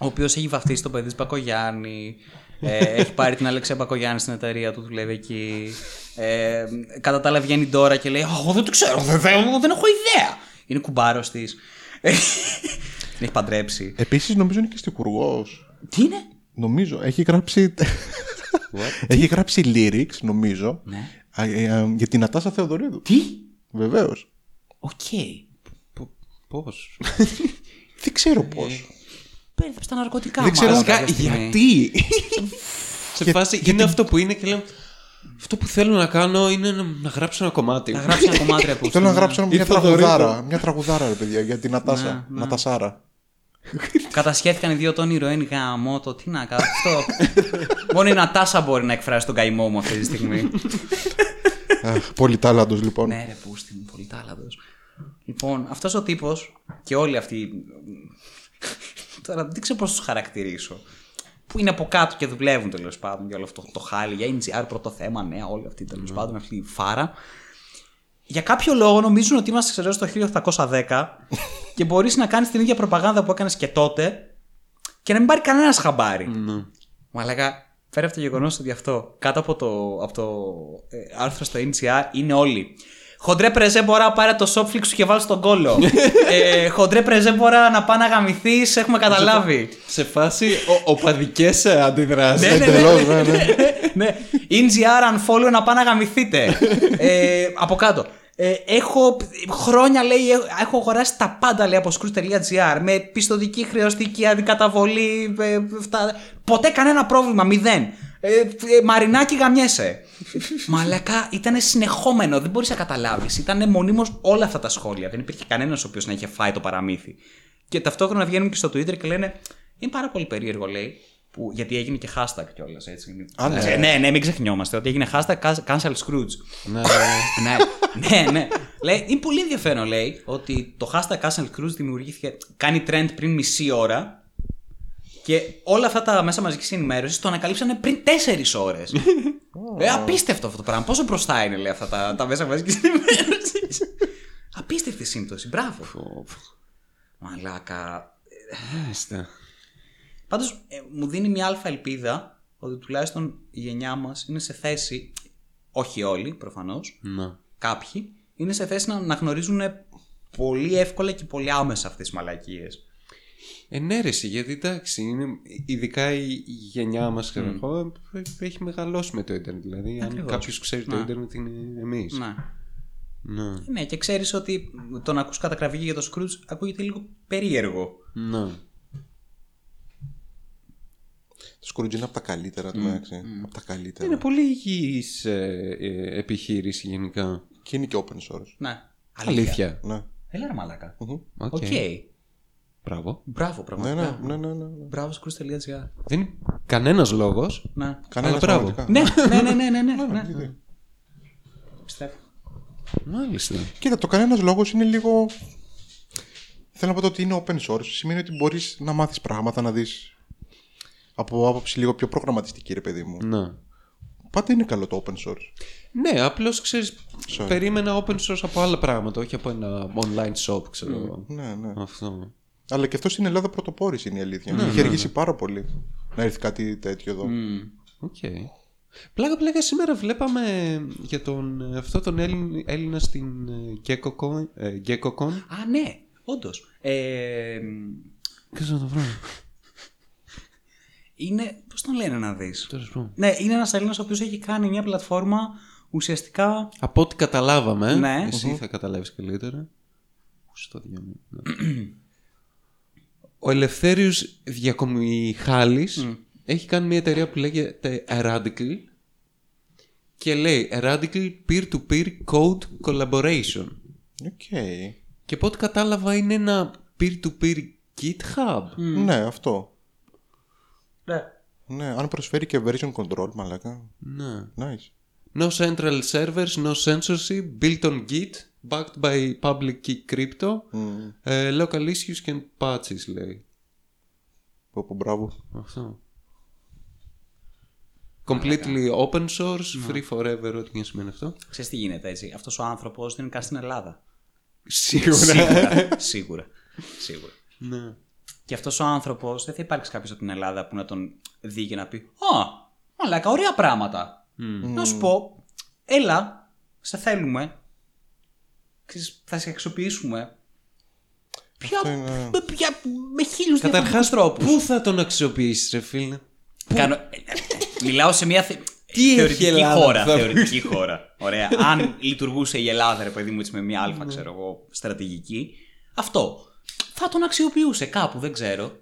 ο οποίος έχει βαφτίσει το παιδί της Μπακογιάννη, έχει πάρει την Αλεξία Μπακογιάννη στην εταιρεία του, δουλεύει εκεί. Κατά τα άλλα βγαίνει τώρα και λέει: εγώ δεν το ξέρω, δεν έχω ιδέα. Είναι κουμπάρος της. Την έχει παντρέψει. Επίσης, νομίζω είναι και στιχουργός. Τι είναι? Νομίζω. Έχει γράψει. What? Έχει γράψει lyrics, νομίζω, ναι. Για την Νατάσα Θεοδωρίδου. Τι? Βεβαίως. Οκ. Okay. Πώς? Δεν ξέρω πώς. Πέριθαψε τα ναρκωτικά. Δεν ξέρω γιατί. Σε φάση γιατί... είναι αυτό που είναι και λέμε... Αυτό που θέλω να κάνω είναι να γράψω ένα κομμάτι. Να γράψω ένα κομμάτι. Θέλω να γράψω μια τραγουδάρα. Μια τραγουδάρα, ρε παιδιά, για την Νατάσα. Νατασάρα. Κατασχέθηκαν οι δύο τον ηρωέν γαμό. Το τι να κάνω αυτό. Μόνο η Νατάσα μπορεί να εκφράσει τον καημό μου αυτή τη στιγμή. Πολύ τάλαντος, λοιπόν. Ναι ρε πούστη μου, πολύ τάλαντος. Λοιπόν, αυτός ο τύπος και όλοι αυτοί, τώρα δεν ξέρω πώς τους χαρακτηρίσω, που είναι από κάτω και δουλεύουν τέλος πάντων για όλο αυτό το χάλι, για Ιν Τζι Αρ, Πρώτο Θέμα, ναι, όλοι αυτοί τέλος πάντων, αυτή η φάρα. Για κάποιο λόγο νομίζουν ότι είμαστε ξέρω στο χίλια οκτακόσια δέκα και μπορείς να κάνεις την ίδια προπαγάνδα που έκανες και τότε και να μην πάρει κανένας χαμπάρι. Mm. Μαλάκα, φέρε από το γεγονός ότι αυτό κάτω από το, από το ε, άρθρο στο Ιν Τζι Αρ είναι όλοι. Χοντρέ πρεζέμπορα, πάρε το Shopflix σου και βάλει τον κόλο. ε, χοντρέ πρεζέμπορα, να πά να γαμηθείς, έχουμε καταλάβει. Σε φάση οπαδικές αντιδράσεις. ναι, ναι, ναι, ναι, ναι. ναι. In G R unfollow, να πά να γαμηθείτε. ε, από κάτω. Ε, έχω χρόνια, λέει, έχω αγοράσει τα πάντα, λέει, από Scrooge.gr με πιστωτική, χρεωστική, αντικαταβολή. Ε, φτα... Ποτέ κανένα πρόβλημα, μηδέν. Ε, ε, μαρινάκι, γαμιέσαι. Μαλακά, ήταν συνεχόμενο, δεν μπορείς να καταλάβεις. Ήταν μονίμως όλα αυτά τα σχόλια. Δεν υπήρχε κανένας ο οποίος να είχε φάει το παραμύθι. Και ταυτόχρονα βγαίνουν και στο Twitter και λένε: είναι πάρα πολύ περίεργο, λέει. Που, γιατί έγινε και hashtag κιόλας, έτσι. Α, ναι. Ε, ναι, ναι, μην ξεχνιόμαστε ότι έγινε hashtag cancel Scrooge. Ναι, ναι. ναι, ναι. Λέει, είναι πολύ ενδιαφέρον, λέει, ότι το hashtag cancel Scrooge δημιουργήθηκε, κάνει trend πριν μισή ώρα και όλα αυτά τα μέσα μαζικής ενημέρωσης το ανακαλύψανε πριν τέσσερις ώρες. Oh. Ε, απίστευτο αυτό το πράγμα. Πόσο μπροστά είναι, λέει, αυτά τα, τα μέσα μαζικής ενημέρωσης. Απίστευτη σύμπτωση, μπράβο. Oh. Μαλάκα. Μάλιστα. Πάντως ε, μου δίνει μια αλφα ελπίδα ότι τουλάχιστον η γενιά μας είναι σε θέση, όχι όλοι προφανώς, ναι. κάποιοι, είναι σε θέση να, να γνωρίζουν πολύ εύκολα και πολύ άμεσα αυτές τις μαλακίες. Ενέρεση, γιατί εντάξει, είναι, ειδικά η, η γενιά μας mm. έχει μεγαλώσει με το ίντερνετ. Δηλαδή, ακριβώς. αν κάποιος ξέρει ναι. το ίντερνετ είναι εμείς. Ναι. Ναι. ναι, και ξέρεις ότι το να ακούς κατακραυγή για το Scrooge ακούγεται λίγο περίεργο. Ναι. Το Scrooge είναι από τα καλύτερα, το mm, mm. από τα καλύτερα. Είναι πολύ υγιής ε, ε, επιχείρηση γενικά. Και είναι και open source. Ναι. Αλήθεια. Αλήθεια. Ναι. Έλα ρε μαλάκα. Οκ. Okay. Okay. Μπράβο. Μπράβο, πραγματικά. Ναι, ναι, ναι, ναι, ναι. Μπράβο, Scrooge.gr. Δεν είναι κανένας λόγος. Ναι. Κανένας λόγος. Ναι, ναι, ναι, ναι, ναι, ναι. ναι, ναι. Πιστεύω. Μάλιστα. Κοίτα, το κανένας λόγος είναι λίγο... Θέλω να πω ότι είναι open source. Σημαίνει ότι μπορείς να μάθεις πράγματα, να δεις... Από άποψη λίγο πιο προγραμματιστική, ρε παιδί μου. Ναι. Πάντα είναι καλό το open source. Ναι, απλώς ξέρεις. Sorry. Περίμενα open source από άλλα πράγματα, όχι από ένα online shop, ξέρω. Ναι, ναι. Αυτό. Αλλά και αυτό στην Ελλάδα πρωτοπόρης είναι η αλήθεια. Ναι, είχε ναι, αργήσει ναι. πάρα πολύ να έρθει κάτι τέτοιο εδώ. Οκ. Mm. Okay. Πλάκα-πλάκα σήμερα βλέπαμε για τον, αυτό τον Έλλην, Έλληνα στην GeckoCon. Ε, GeckoCon. Α, ναι, όντως. Ε, Κάτσε να το βρω. Είναι. Πώς τον λένε να δεις. Ναι, είναι ένας Έλληνας ο οποίος έχει κάνει μια πλατφόρμα ουσιαστικά. Από ό,τι καταλάβαμε. Ναι. Εσύ θα καταλάβεις καλύτερα. Στο διαμήνυμα. Ναι. Ο Ελευθέριος Διακομιχάλης mm. έχει κάνει μια εταιρεία που λέγεται Eradical και λέει Eradical Peer-to-Peer Code Collaboration. Okay. Και από ό,τι κατάλαβα είναι ένα peer-to-peer GitHub. Mm. Ναι, αυτό. Ναι. ναι, αν προσφέρει και version control, μαλάκα. Ναι. Nice. No central servers, no censorship, built on Git, backed by public key crypto, mm. uh, local issues and patches, λέει. Πόπο, μπράβο. Αυτό. Completely open source, mm. free forever, ό,τι και σημαίνει αυτό. Ξέρεις τι γίνεται έτσι. Αυτός ο άνθρωπος δεν είναι καν στην Ελλάδα. Σίγουρα. Σίγουρα. Σίγουρα. Σίγουρα. Ναι. Και αυτός ο άνθρωπος δεν θα υπάρξει κάποιος από την Ελλάδα που να τον δει και να πει «Α, μαλάκα, ωραία πράγματα». Mm. Να σου πω, έλα, σε θέλουμε, θα σε αξιοποιήσουμε. Ποια, είναι... με, ποια, με χίλιους διαφορετικούς τρόπους. Πού θα τον αξιοποιήσεις ρε φίλε. Κάνω... Μιλάω σε μια θε... θεωρητική, Ελλάδα, χώρα, θεωρητική χώρα. Ωραία. Αν λειτουργούσε η Ελλάδα ρε παιδί μου έτσι, με μια αλφα ξέρω εγώ, στρατηγική, αυτό... Θα τον αξιοποιούσε κάπου, δεν ξέρω.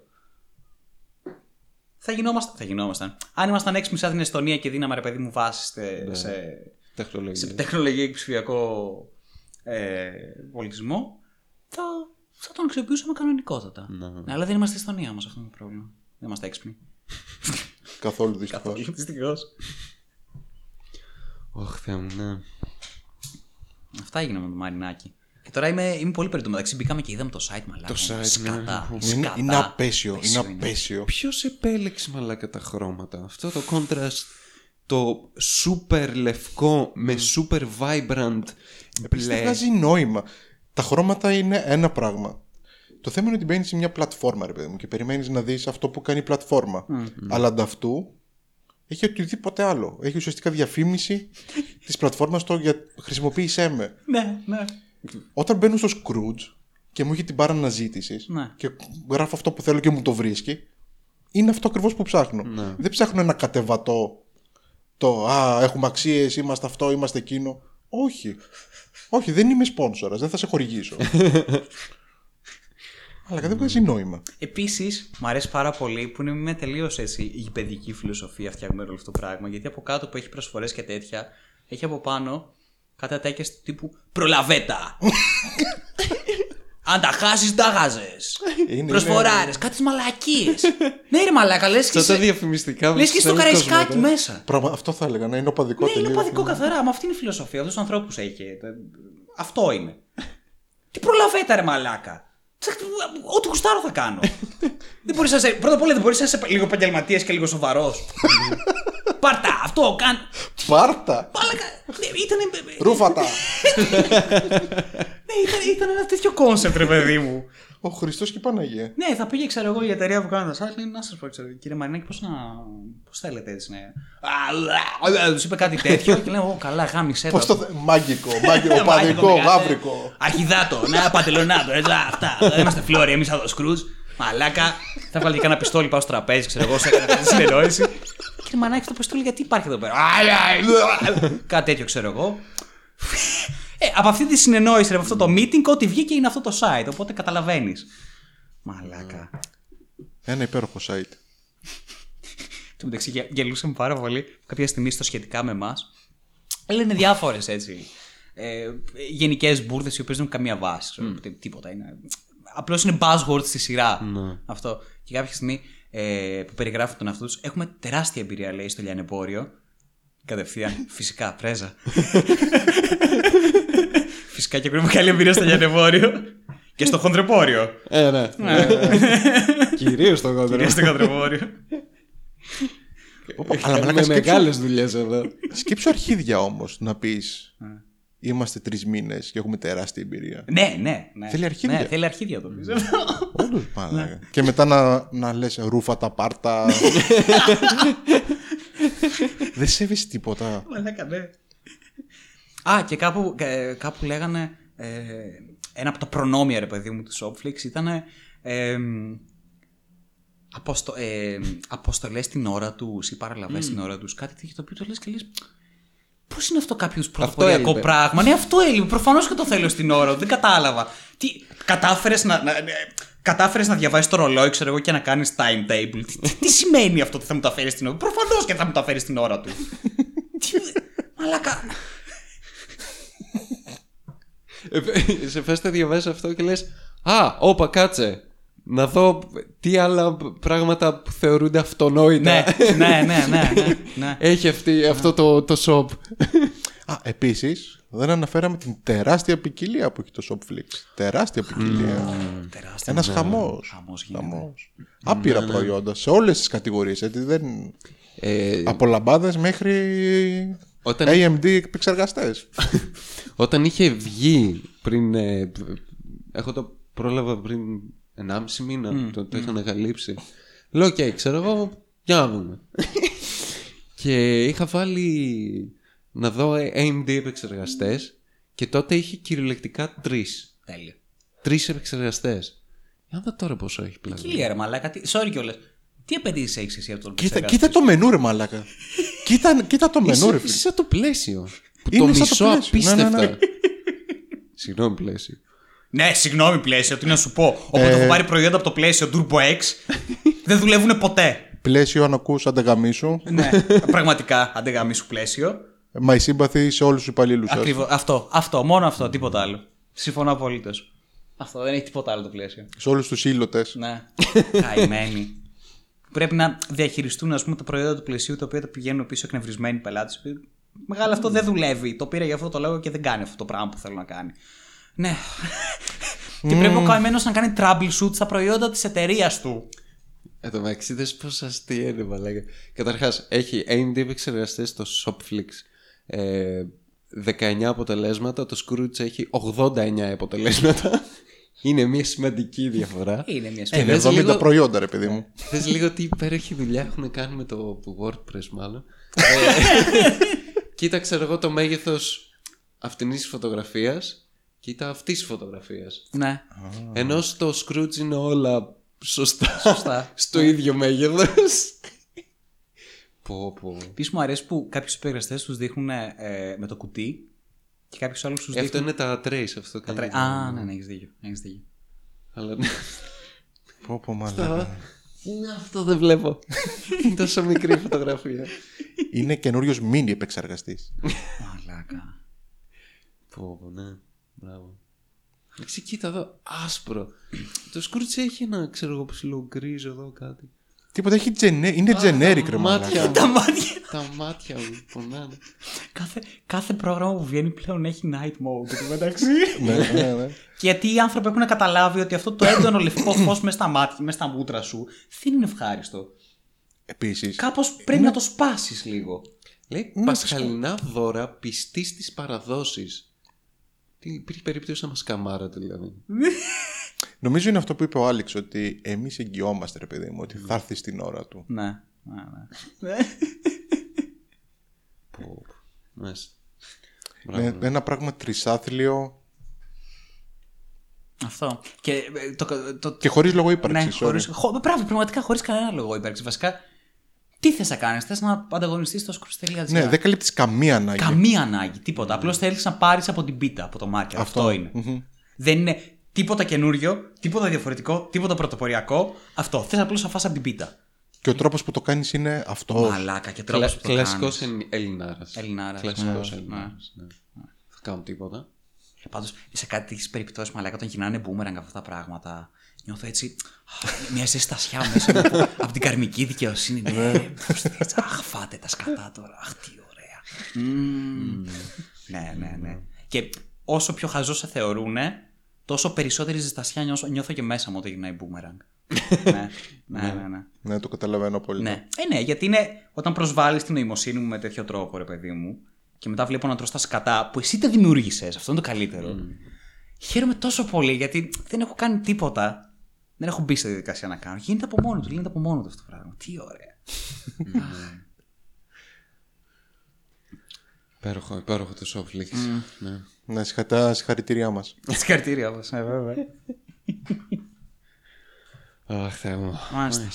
Θα γινόμασταν. Θα γινόμασταν. Αν ήμασταν έξυπνοι σαν την Εστονία και δίναμε ρε παιδί μου βάσει yeah. σε... τεχνολογία. σε τεχνολογία και ψηφιακό ε, πολιτισμό, θα... θα τον αξιοποιούσαμε κανονικότατα. No. Αλλά δεν είμαστε Εστονία όμως αυτό είναι το πρόβλημα. Δεν είμαστε έξυπνοι. Καθόλου δυστυχώς. Ωχ, Θεέ μου, ναι. Αυτά έγιναν με το μαρινάκι. Και τώρα είμαι, είμαι πολύ περίπτωμα. Εντάξει, μπήκαμε και είδαμε το site μαλάκα. Το site σκατά, ναι. σκατά. Είναι, είναι απέσιο. Είναι απέσιο. Ποιος επέλεξε μαλάκα τα χρώματα. Αυτό το contrast, το super λευκό με super vibrant. Επίσης δεν βγάζει νόημα. Τα χρώματα είναι ένα πράγμα. Το θέμα είναι ότι μπαίνεις σε μια πλατφόρμα ρε παιδί μου και περιμένεις να δεις αυτό που κάνει η πλατφόρμα. Mm. Αλλά ανταυτού έχει οτιδήποτε άλλο. Έχει ουσιαστικά διαφήμιση της πλατφόρμας του για χρησιμοποίησέ με. Ναι, ναι. Όταν μπαίνω στο Scrooge και μου έχει την μπάρα αναζήτησης, ναι, και γράφω αυτό που θέλω και μου το βρίσκει, είναι αυτό ακριβώς που ψάχνω. Ναι. Δεν ψάχνω ένα κατεβατό, το «Α, έχουμε αξίες, είμαστε αυτό, είμαστε εκείνο». Όχι. Όχι, δεν είμαι σπόνσορας, δεν θα σε χορηγήσω. Αλλά δεν βγάζει νόημα. Επίσης, μου αρέσει πάρα πολύ που είναι μια τελείως έτσι η παιδική φιλοσοφία φτιαγμένη όλο αυτό το πράγμα. Γιατί από κάτω που έχει προσφορές και τέτοια, έχει από πάνω κάτι ατάκια του τύπου «Προλαβέτα». Αν τα χάσεις, τα χάζες. Προσφοράρες, κάτι μαλακίες. Ναι, ρε μαλάκα, λες και σε... λες και στο Καραϊσκάκι μέσα. Αυτό θα έλεγα, να είναι οπαδικό τελείως. Ναι, είναι οπαδικό καθαρά, μα αυτή είναι η φιλοσοφία. Αυτούς τους ανθρώπους έχει. Αυτό είναι. Τι προλαβέτα, ρε μαλάκα. Ό,τι κουστάρω θα κάνω. Δεν μπορείς να σε... Πρώτα απ' όλα, δεν μπορείς να είσαι λίγο επαγγελματίας και λίγο σοβαρός. Πάρτα, αυτό κάνω. Πάρτα. Ρούφατα. Ναι, ήταν ένα τέτοιο κόνσεπτ, ρε παιδί μου. Ο Χριστός και η Παναγία. Ναι, θα πήγε, ξέρω εγώ, η εταιρεία που κάνω τα site. Να σας πω, κύριε Μαρινάκη, πώς να. Πώς θέλετε έτσι, ναι. Αλλά. Τους είπε κάτι τέτοιο και λέω, καλά, γάμισε. Πώς το. Μάγικο, οπαδικό, γάβρικο. Αρχιδάτο, ναι, παντελονάτο, έτσι. Αυτά. Δεν είμαστε φλόροι, εμείς εδώ Σκρούτζ. Μαλάκα. Θα βγάλει και ένα πιστόλι, πάω στο τραπέζι, ξέρω εγώ, σε έκανα συνεννόηση. Κύριε Μαρινάκη, το πιστόλι γιατί υπάρχει εδώ πέρα. Κάτι τέτοιο, ξέρω εγώ. Ε, από αυτή τη συνεννόηση, από αυτό το meeting, ό,τι βγήκε είναι αυτό το site. Οπότε καταλαβαίνεις. Μαλάκα. Ένα υπέροχο site. Του μεταξύ, γελούσαμε πάρα πολύ. Κάποια στιγμή στο σχετικά με εμάς, λένε διάφορες έτσι ε, γενικές μπουρδες οι οποίες δεν έχουν καμία βάση. Mm. Τίποτα. Είναι, απλώς είναι buzzwords στη σειρά. Mm. Αυτό. Και κάποια στιγμή ε, που περιγράφουν τον αυτούς, έχουμε τεράστια εμπειρία, λέει, στο λιανεμπόριο. Κατευθείαν, φυσικά, πρέζα. Φυσικά και έχουμε καλή εμπειρία στο λιανεμπόριο. Και στο χοντρεπόριο. Ε, ναι. Κυρίως στο χοντρεπόριο. Κυρίως στο χοντρεπόριο. Αλλά μεγάλες δουλειές εδώ. Σκέψου αρχίδια όμως να πεις «Είμαστε τρεις μήνες και έχουμε τεράστια εμπειρία». Ναι, ναι. Θέλει αρχίδια. Ναι, θέλει αρχίδια το πεις. Όντως πάλι. Και μετά να λες «Ρούφα τα πάρτα». Δεν σέβεις τίποτα. Μαλάκα, ναι. Α, και κάπου, κάπου λέγανε ε, ένα από τα προνόμια, ρε παιδί μου, του Shopflix ήταν ε, ε, αποστο, ε, αποστολές την ώρα τους ή παραλαβές mm. την ώρα τους. Κάτι τέτοιο το οποίο το λες και λες πώς είναι αυτό κάποιο πρωτοποριακό πράγμα. Ναι, αυτό έλειπε. Προφανώς και το θέλω στην ώρα του. Δεν κατάλαβα. Τι, κατάφερες να... να Κατάφερες να διαβάσεις το ρολόι, ξέρω εγώ, και να κάνεις timetable. Τι, τι, τι σημαίνει αυτό ότι θα μου τα φέρεις την ώρα του? Προφανώς και θα μου τα φέρεις την ώρα του. Τι, μαλάκα. Ε, σε φες να διαβάζεις αυτό και λες «Α, όπα, κάτσε. Να δω τι άλλα πράγματα που θεωρούνται αυτονόητα». Ναι, ναι, ναι, ναι, ναι, ναι. Έχει αυτή, αυτό το, το shop. Α, επίσης, δεν αναφέραμε την τεράστια ποικιλία που έχει το Shopflix. Τεράστια ποικιλία. Mm. Ένας mm. χαμός. Mm. χαμός. Mm. Άπειρα mm. προϊόντα σε όλες τις κατηγορίες. Έτσι, δεν... ε... από λαμπάδες μέχρι όταν... έι εμ ντι επεξεργαστές. Όταν είχε βγει πριν... Ε... έχω το πρόλαβα πριν ενάμιση μήνα. Mm. Το, το mm. είχα ανακαλύψει. Λέω και ξέρω εγώ, για να δούμε. Και είχα βάλει... να δω έι εμ ντι επεξεργαστές και τότε είχε κυριολεκτικά τρεις. Τέλειο. Τρεις επεξεργαστές. Για να δω τώρα πόσο έχει πλέον. Ποικιλία, ρε μαλάκα. Sorry κιόλας. Τι απαιτήσεις έχεις εσύ από τον επεξεργαστή? Κοίτα το μενού, ρε μαλάκα. κοίτα, κοίτα το μενού, ρε φίλε. Είσαι σαν το πλαίσιο. Που το μισώ απίστευτα. Ναι, ναι, ναι. Συγγνώμη, πλαίσιο. Ναι, συγγνώμη, πλαίσιο. Τι να σου πω. Όποτε έχω πάρει προϊόντα από το πλαίσιο Turbo X, δεν δουλεύουν ποτέ. Πλαίσιο, αν ακούς, αντεγαμίσου. Ναι, πραγματικά αντεγαμίσου πλαίσιο. Μα η σύμπαθη σε όλους τους υπαλλήλους. Ακριβώς. Αυτό, αυτό, μόνο αυτό, τίποτα άλλο. Συμφωνώ απολύτως. Αυτό δεν έχει τίποτα άλλο το πλαίσιο. Σε όλους τους ήλωτες. Ναι. Καημένοι. Πρέπει να διαχειριστούν, ας πούμε, τα προϊόντα του πλαισίου τα οποία τα πηγαίνουν πίσω εκνευρισμένοι πελάτες. Μεγάλα, αυτό δεν δουλεύει. Το πήρα για αυτό το λόγο και δεν κάνει αυτό το πράγμα που θέλω να κάνει. Ναι. Και πρέπει ο καημένος να κάνει troubleshoot στα προϊόντα της εταιρείας του. Εν τω μεταξύ, δες πόσο αστεία είναι, μαλάκα. Καταρχάς, έχει έι εμ ντι επεξεργαστές στο Shopflix. Ε, δεκαεννιά αποτελέσματα. Το Scrooge έχει ογδόντα εννέα αποτελέσματα. Είναι μια σημαντική διαφορά. Είναι μια σημαντική διαφορά. Είναι εβδομήντα προϊόντα, ρε παιδί μου. Θες λίγο τι υπέροχη δουλειά έχουμε κάνει με το WordPress, μάλλον. Κοίταξα εγώ το μέγεθος αυτής της φωτογραφίας. Κοίτα αυτής της φωτογραφίας. Ναι. Ενώ στο Scrooge είναι όλα σωστά. Σωστά. Στο ίδιο μέγεθος. Πω, πω. Επίσης μου αρέσει που κάποιους υπεργαστές τους δείχνουν ε, με το κουτί και κάποιους άλλους τους δείχνουν. Αυτό είναι τα trace, αυτό τα trace. Α, ναι, ναι, έχεις δίκιο. Έχεις δίκιο. Αλλά ναι. Πω, πω, μάλλον. Αυτό δεν βλέπω. Είναι τόσο μικρή φωτογραφία. Είναι καινούριος μίνι επεξεργαστής. Μαλάκα. Πω, πω, ναι. Μπράβο. Εντάξει, κοίτα εδώ, άσπρο. Το Σκούρτς έχει ένα, ξέρω εγώ, ψηλό γκρίζο εδώ κάτι. Τίποτα, έχει τζενε... είναι generic ρε μαλάκα. Τα μάτια. Τα μάτια μου πονάνε. Κάθε, κάθε πρόγραμμα που βγαίνει πλέον έχει night mode. Εντάξει. Ναι, ναι, ναι. Γιατί οι άνθρωποι έχουν καταλάβει ότι αυτό το έντονο λευκό φως μέσα στα μάτια, μέσα στα μούτρα σου, δεν είναι ευχάριστο. Επίσης. Κάπως πρέπει είναι... να το σπάσεις λίγο. Λέει ναι, πασχαλινά δώρα πιστή στις παραδόσεις. Υπήρχε περίπτωση να μας καμάρατε δηλαδή. Νομίζω είναι αυτό που είπε ο Άλεξ, ότι εμείς εγγυόμαστε, ρε παιδί μου, ότι θα έρθει στην ώρα του. Ναι, ναι, ναι. Ναι, ένα πράγμα τρισάθλιο. Αυτό. Και, το, το... και χωρίς λόγο ύπαρξη. Ναι, χωρίς... Χω... Πράγμα, πραγματικά χωρίς κανένα λόγο ύπαρξη. Βασικά, τι θες να κάνεις, θες να ανταγωνιστείς το Scrooge τελεία τζι αρ. Ναι, δεν καλύπτεις καμία ανάγκη. Καμία ανάγκη, τίποτα. Mm. Απλώς θέλεις να πάρεις από την πίτα, από το market. Αυτό, αυτό είναι. Mm-hmm. Δεν είναι... Τίποτα καινούριο, τίποτα διαφορετικό, τίποτα πρωτοποριακό. Αυτό. Θες απλώς να φας από την πίτα. Και ο τρόπος που το κάνεις είναι αυτό. Μαλάκα, και τρόπος που το κάνεις. Κλασικός Ελληνάρας. Ελληνάρας. Κλασικός Ελληνάρας. Θα κάνω τίποτα. Πάντως, σε κάτι τις περιπτώσεις, μαλάκα, όταν γυρνάνε boomerang αυτά τα πράγματα, νιώθω έτσι. Μια ζεστασιά μέσα από την καρμική δικαιοσύνη. Αχ, φάτε τα σκατά τώρα. Αχ, τι ωραία. Ναι, ναι, ναι. Και όσο πιο χαζό σε θεωρούνε, τόσο περισσότερη ζεστασιά νιώθω, νιώθω και μέσα μου όταν γυρνάει boomerang. Ναι, ναι, ναι, ναι. Ναι, το καταλαβαίνω πολύ. Ναι, ε, ναι, γιατί είναι όταν προσβάλλεις την νοημοσύνη μου με τέτοιο τρόπο, ρε παιδί μου, και μετά βλέπω να τρως τα σκατά που εσύ τα δημιούργησες, αυτό είναι το καλύτερο. Mm. Χαίρομαι τόσο πολύ γιατί δεν έχω κάνει τίποτα. Δεν έχω μπει σε διαδικασία να κάνω. Γίνεται από μόνο του, γίνεται από μόνο του αυτό το πράγμα. Τι ωραία. Mm. Υπέροχο, υπέροχο το Shopflix. Mm. Ναι. Ναι, συγχα... συγχαρητήριά μας. Συγχαρητήριά μας, ναι, βέβαια. Αχ, Θεέ μου. Μάλιστα.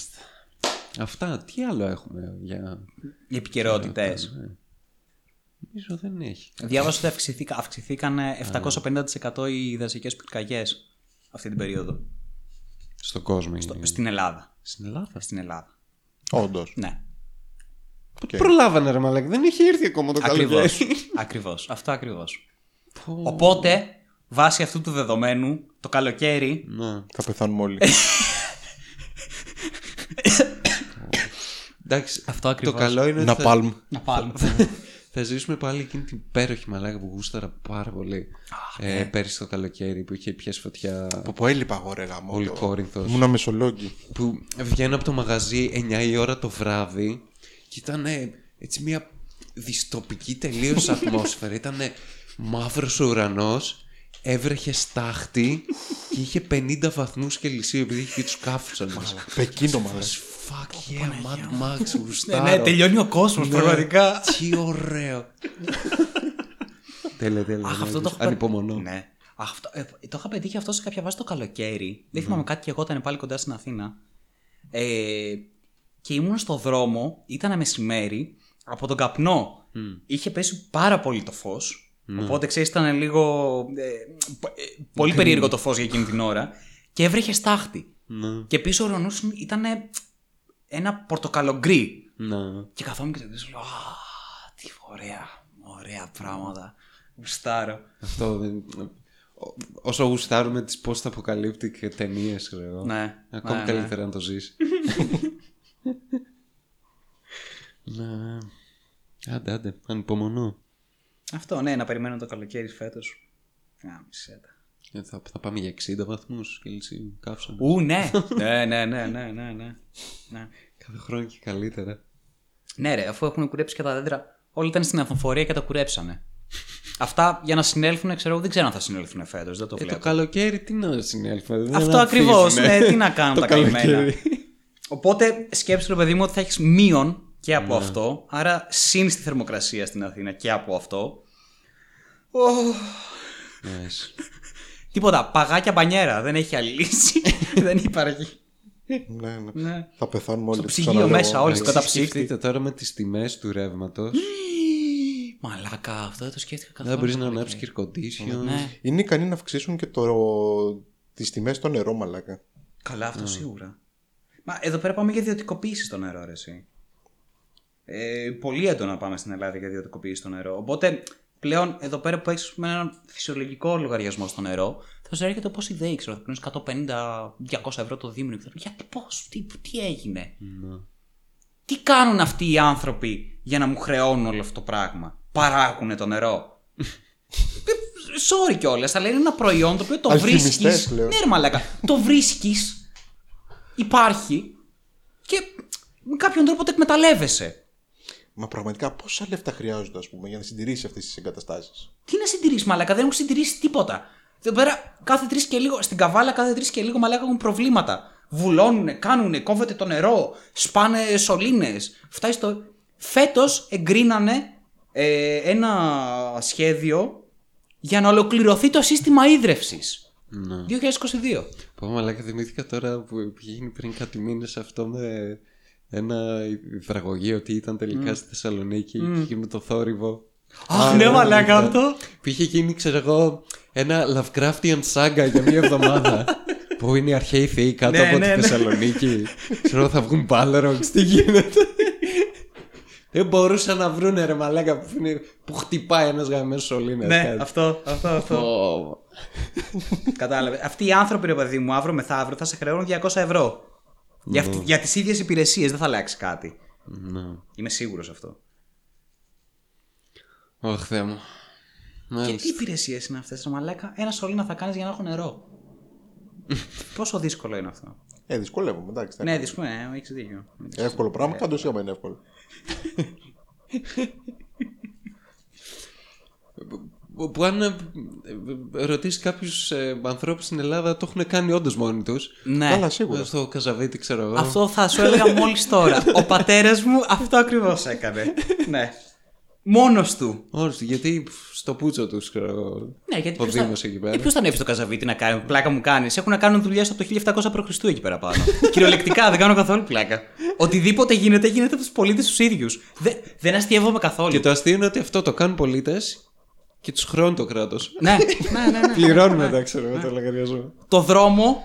Αυτά, τι άλλο έχουμε για... Για επικαιρότητες. Νομίζω δεν έχει. Διάβασα ότι αυξηθήκα, αυξηθήκαν επτακόσια πενήντα τοις εκατό οι δασικές πυρκαγιές αυτή την περίοδο. Στον κόσμο. Στο... Στην Ελλάδα. Στην Ελλάδα. Στην Ελλάδα. Όντως. Ναι. Okay. Προλάβανε ρε μαλάκα, δεν είχε έρθει ακόμα το καλοκαίρι. Ακριβώς, αυτό ακριβώς. Oh. Οπότε, βάσει αυτού του δεδομένου, το καλοκαίρι. Ναι, θα πεθάνουμε όλοι. Εντάξει, αυτό ακριβώς. Το καλό είναι. Να πάλμ. Θα... θα ζήσουμε πάλι εκείνη την υπέροχη μαλάκα που γούσταρα πάρα πολύ. Oh, ε, ναι. Πέρυσι το καλοκαίρι που είχε πιάσει φωτιά. Που, που έλειπα εγώ ρε γαμώ. Όλη Κόρινθος. Ήμουνα Μεσολόγγι. Που βγαίνω από το μαγαζί εννιά η ώρα το βράδυ και ήταν έτσι μια δυστοπική τελείως ατμόσφαιρα. Ήτανε. Μαύρος ουρανός, έβρεχε στάχτη και είχε πενήντα βαθμούς Κελσίου επειδή είχε και τους κάφουσαν μας. Πεκίνο μας. Fuck yeah, Mad Max, γουστάρω. Ναι, τελειώνει ο κόσμος πραγματικά. Τι ωραίο. Τέλεια, τέλεια. Ανυπομονώ. Το είχα πετύχει αυτό σε κάποια βάση το καλοκαίρι. Δεν θυμάμαι κάτι και εγώ ήταν πάλι κοντά στην Αθήνα. Και ήμουν στο δρόμο, ήταν μεσημέρι, από τον καπνό είχε πέσει πάρα πολύ το φως. Ναι. Οπότε ξέρεις ήταν λίγο ε, πολύ περίεργο το φως για εκείνη την ώρα. Και έβρεχε στάχτη, ναι. Και πίσω ο ουρανός ήταν ένα πορτοκαλογκρί, ναι. Και καθόμουν και τελείως λέω, τι ωραία, ωραία πράγματα. Γουστάρω. Αυτό δεν... Όσο γουστάρουμε τις πώς θα αποκαλύπτει και ταινίες, ναι. Ακόμη ναι, καλύτερα ναι. Να το ζεις. Ναι. Άντε άντε ανυπομονώ. Αυτό, ναι, να περιμένω το καλοκαίρι φέτος. Γάμισέτα. Θα, θα πάμε για εξήντα βαθμούς Κελσίου, κάψαμε. Ού, ναι. ναι, ναι, ναι, ναι, ναι, ναι. Κάθε χρόνο και καλύτερα. Ναι, ρε, αφού έχουν κουρέψει και τα δέντρα. Όλοι ήταν στην αφορφορία και τα κουρέψανε. Αυτά για να συνέλθουν, ξέρω, δεν ξέρω αν θα συνέλθουν φέτος. Δεν το βλέπω. Ε, το καλοκαίρι τι να συνέλθουν. Αυτό ακριβώς. Ναι, τι να κάνουν τα καλυμμένα. Οπότε σκέψου, παιδί μου, ότι θα έχεις μείον και από yeah. αυτό. Άρα συν στη θερμοκρασία στην Αθήνα και από αυτό. Oh. Yes. Τίποτα. Παγάκια μπανιέρα. Δεν έχει άλλη λύση. Δεν υπάρχει. Ναι, ναι. ναι. Θα πεθάνουμε όλοι. Στο ψυγείο μέσα, όλοι στο καταψύκτη. Σκεφτείτε τώρα με τις τιμές του ρεύματος. Μαλάκα, αυτό δεν το σκέφτηκα καθόλου. Δεν μπορείς να ανάψεις air condition. Ναι. Είναι ικανοί να αυξήσουν και το... τις τιμές στο νερό, μαλάκα. Καλά, αυτό mm. σίγουρα. Μα εδώ πέρα πάμε για ιδιωτικοποίηση στο νερό, ρε εσύ. Ε, πολύ έντονα πάμε στην Ελλάδα για ιδιωτικοποίηση στο νερό. Οπότε πλέον εδώ πέρα που έχεις με έναν φυσιολογικό λογαριασμό στο νερό, θα σου έρχεται πόσοι ιδέοι, ξέρω. Θα πληρώνεις εκατόν πενήντα με διακόσια ευρώ το δίμηνο. Γιατί πώς, τι, τι έγινε. Mm. Τι κάνουν αυτοί οι άνθρωποι για να μου χρεώνουν όλο αυτό το πράγμα. Παράγουνε το νερό. Sorry κιόλας, αλλά είναι ένα προϊόν το οποίο το βρίσκεις. Ναι, ρε μαλάκα. Το βρίσκεις. Υπάρχει. Και με κάποιον τρόπο το εκμεταλλεύεσαι. Μα πραγματικά πόσα λεφτά χρειάζονται, ας πούμε, για να συντηρήσεις αυτές τις εγκαταστάσεις. Τι να συντηρήσεις, μαλάκα. Δεν έχουν συντηρήσει τίποτα. Εδώ πέρα, κάθε τρεις και λίγο, στην Καβάλα, κάθε τρεις και λίγο, μαλάκα, έχουν προβλήματα. Βουλώνουνε, κάνουνε, κόβεται το νερό, σπάνε σωλήνες. Φτάει στο. Φέτος εγκρίνανε ε, ένα σχέδιο για να ολοκληρωθεί το σύστημα ίδρευσης. Ναι. δύο χιλιάδες είκοσι δύο. Πω, μαλάκα, θυμήθηκα τώρα που γίνει πριν κάτι μήνες αυτό με ένα υδραγωγείο ότι ήταν τελικά mm. στη Θεσσαλονίκη mm. και γίνει το θόρυβο. Αχ, ναι, μαλάκα αυτό. Πήγε γίνει, ξέρω εγώ, ένα Lovecraftian saga για μία εβδομάδα. Που είναι οι αρχαίοι θεοί κάτω από τη Θεσσαλονίκη. Ξέρω, θα βγουν Balrogs, τι γίνεται. Δεν μπορούσαν να βρουν, ρε μαλάκα, που, είναι, που χτυπάει ένας γαμμένος σωλήνας. Ναι, κάτι. αυτό, αυτό, αυτό. Oh. Κατάλαβε. Αυτοί οι άνθρωποι, ρε παιδί μου, αύριο μεθαύριο θα σε χρεώνουν διακόσια ευρώ. No. Για, για τις ίδιες υπηρεσίες, δεν θα αλλάξει κάτι. No. Είμαι σίγουρος αυτό. Ωχ, Θεέ μου. Και τι υπηρεσίες είναι αυτές, ρε μαλάκα. Ένα σωλήνα θα κάνεις για να έχω νερό. Πόσο δύσκολο είναι αυτό. Ε, δυσκολεύομαι, εντάξει. Ναι, δυσκολεύομαι, έχεις δίκιο. Εύκολο πράγμα, κάτω σίγουρα είναι εύκολο. Που αν ρωτήσεις κάποιους ανθρώπους στην Ελλάδα, το έχουν κάνει όντως μόνοι τους. Ναι. Καλά, σίγουρα. Στο Καζαβίτη, ξέρω εγώ. Αυτό θα σου έλεγα μόλις τώρα. Ο πατέρας μου αυτό ακριβώς έκανε. Ναι. Μόνος του. Μόνος του, γιατί στο πούτσο του, ξέρω. Ναι, γιατί. Ποιος θα, θα ανέβει στο Καζαβίτη να κάνει. Πλάκα μου κάνεις. Έχουν να κάνουν δουλειές από το χίλια επτακόσια προ Χριστού εκεί πέρα πάνω. Κυριολεκτικά, δεν κάνω καθόλου πλάκα. Οτιδήποτε γίνεται, γίνεται από τους πολίτες τους ίδιους. Δε, δεν αστειεύομαι καθόλου. Και το αστείο είναι ότι αυτό το κάνουν πολίτες και τους χρώνει το κράτος. Ναι, ναι, ναι. Πληρώνουμε, ναι, ναι, ξέρω εγώ, το λογαριασμό. Το δρόμο,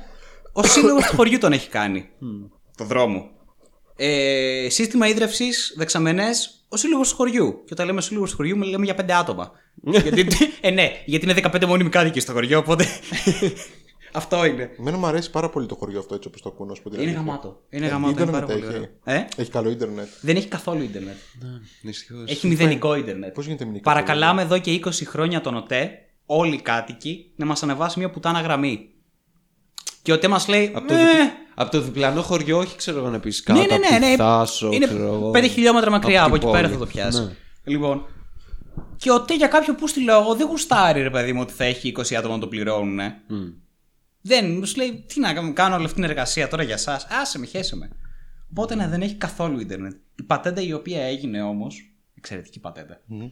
ο σύλλογος του χωριού τον έχει κάνει. Το δρόμο. Ε, σύστημα ίδρευσης, δεξαμενές. Ο σύλλογος του χωριού. Και όταν λέμε σύλλογος του χωριού, λέμε για πέντε άτομα. γιατί, ε, ναι, γιατί είναι δεκαπέντε μόνιμοι κάτοικοι στο χωριό, οπότε. αυτό είναι. Εμένα μου αρέσει πάρα πολύ το χωριό αυτό έτσι όπως το ακούνε. Είναι γαμάτο. Είναι γαμάτο, είναι πάρα πολύ ωραίο. Ε? Έχει καλό ίντερνετ. Δεν έχει καθόλου ίντερνετ. Ναι, έχει μηδενικό ίντερνετ. Πώς γίνεται μηδενικό? Παρακαλάμε εδώ και είκοσι χρόνια τον ΟΤΕ, όλοι οι κάτοικοι, να μας ανεβάσει μια πουτάνα γραμμή. Και ο ΟΤΕ μας λέει. Από το διπλανό χωριό, όχι ξέρω εγώ να πει κάτω. Ναι, ναι, ναι. Θάσο, είναι πέντε χιλιόμετρα μακριά από εκεί πέρα θα το πιάσει. Ναι. Λοιπόν. Και ο ΤΕ για κάποιο που στη λόγο δεν γουστάρει, ρε παιδί μου, ότι θα έχει είκοσι άτομα να το πληρώνουν. Ε. Mm. Δεν μου λέει, τι να κάνω όλη αυτή την εργασία τώρα για εσά. Άσε με, χέσε με. Οπότε να δεν έχει καθόλου Ιντερνετ. Η πατέντα η οποία έγινε όμως. Εξαιρετική πατέντα. Mm.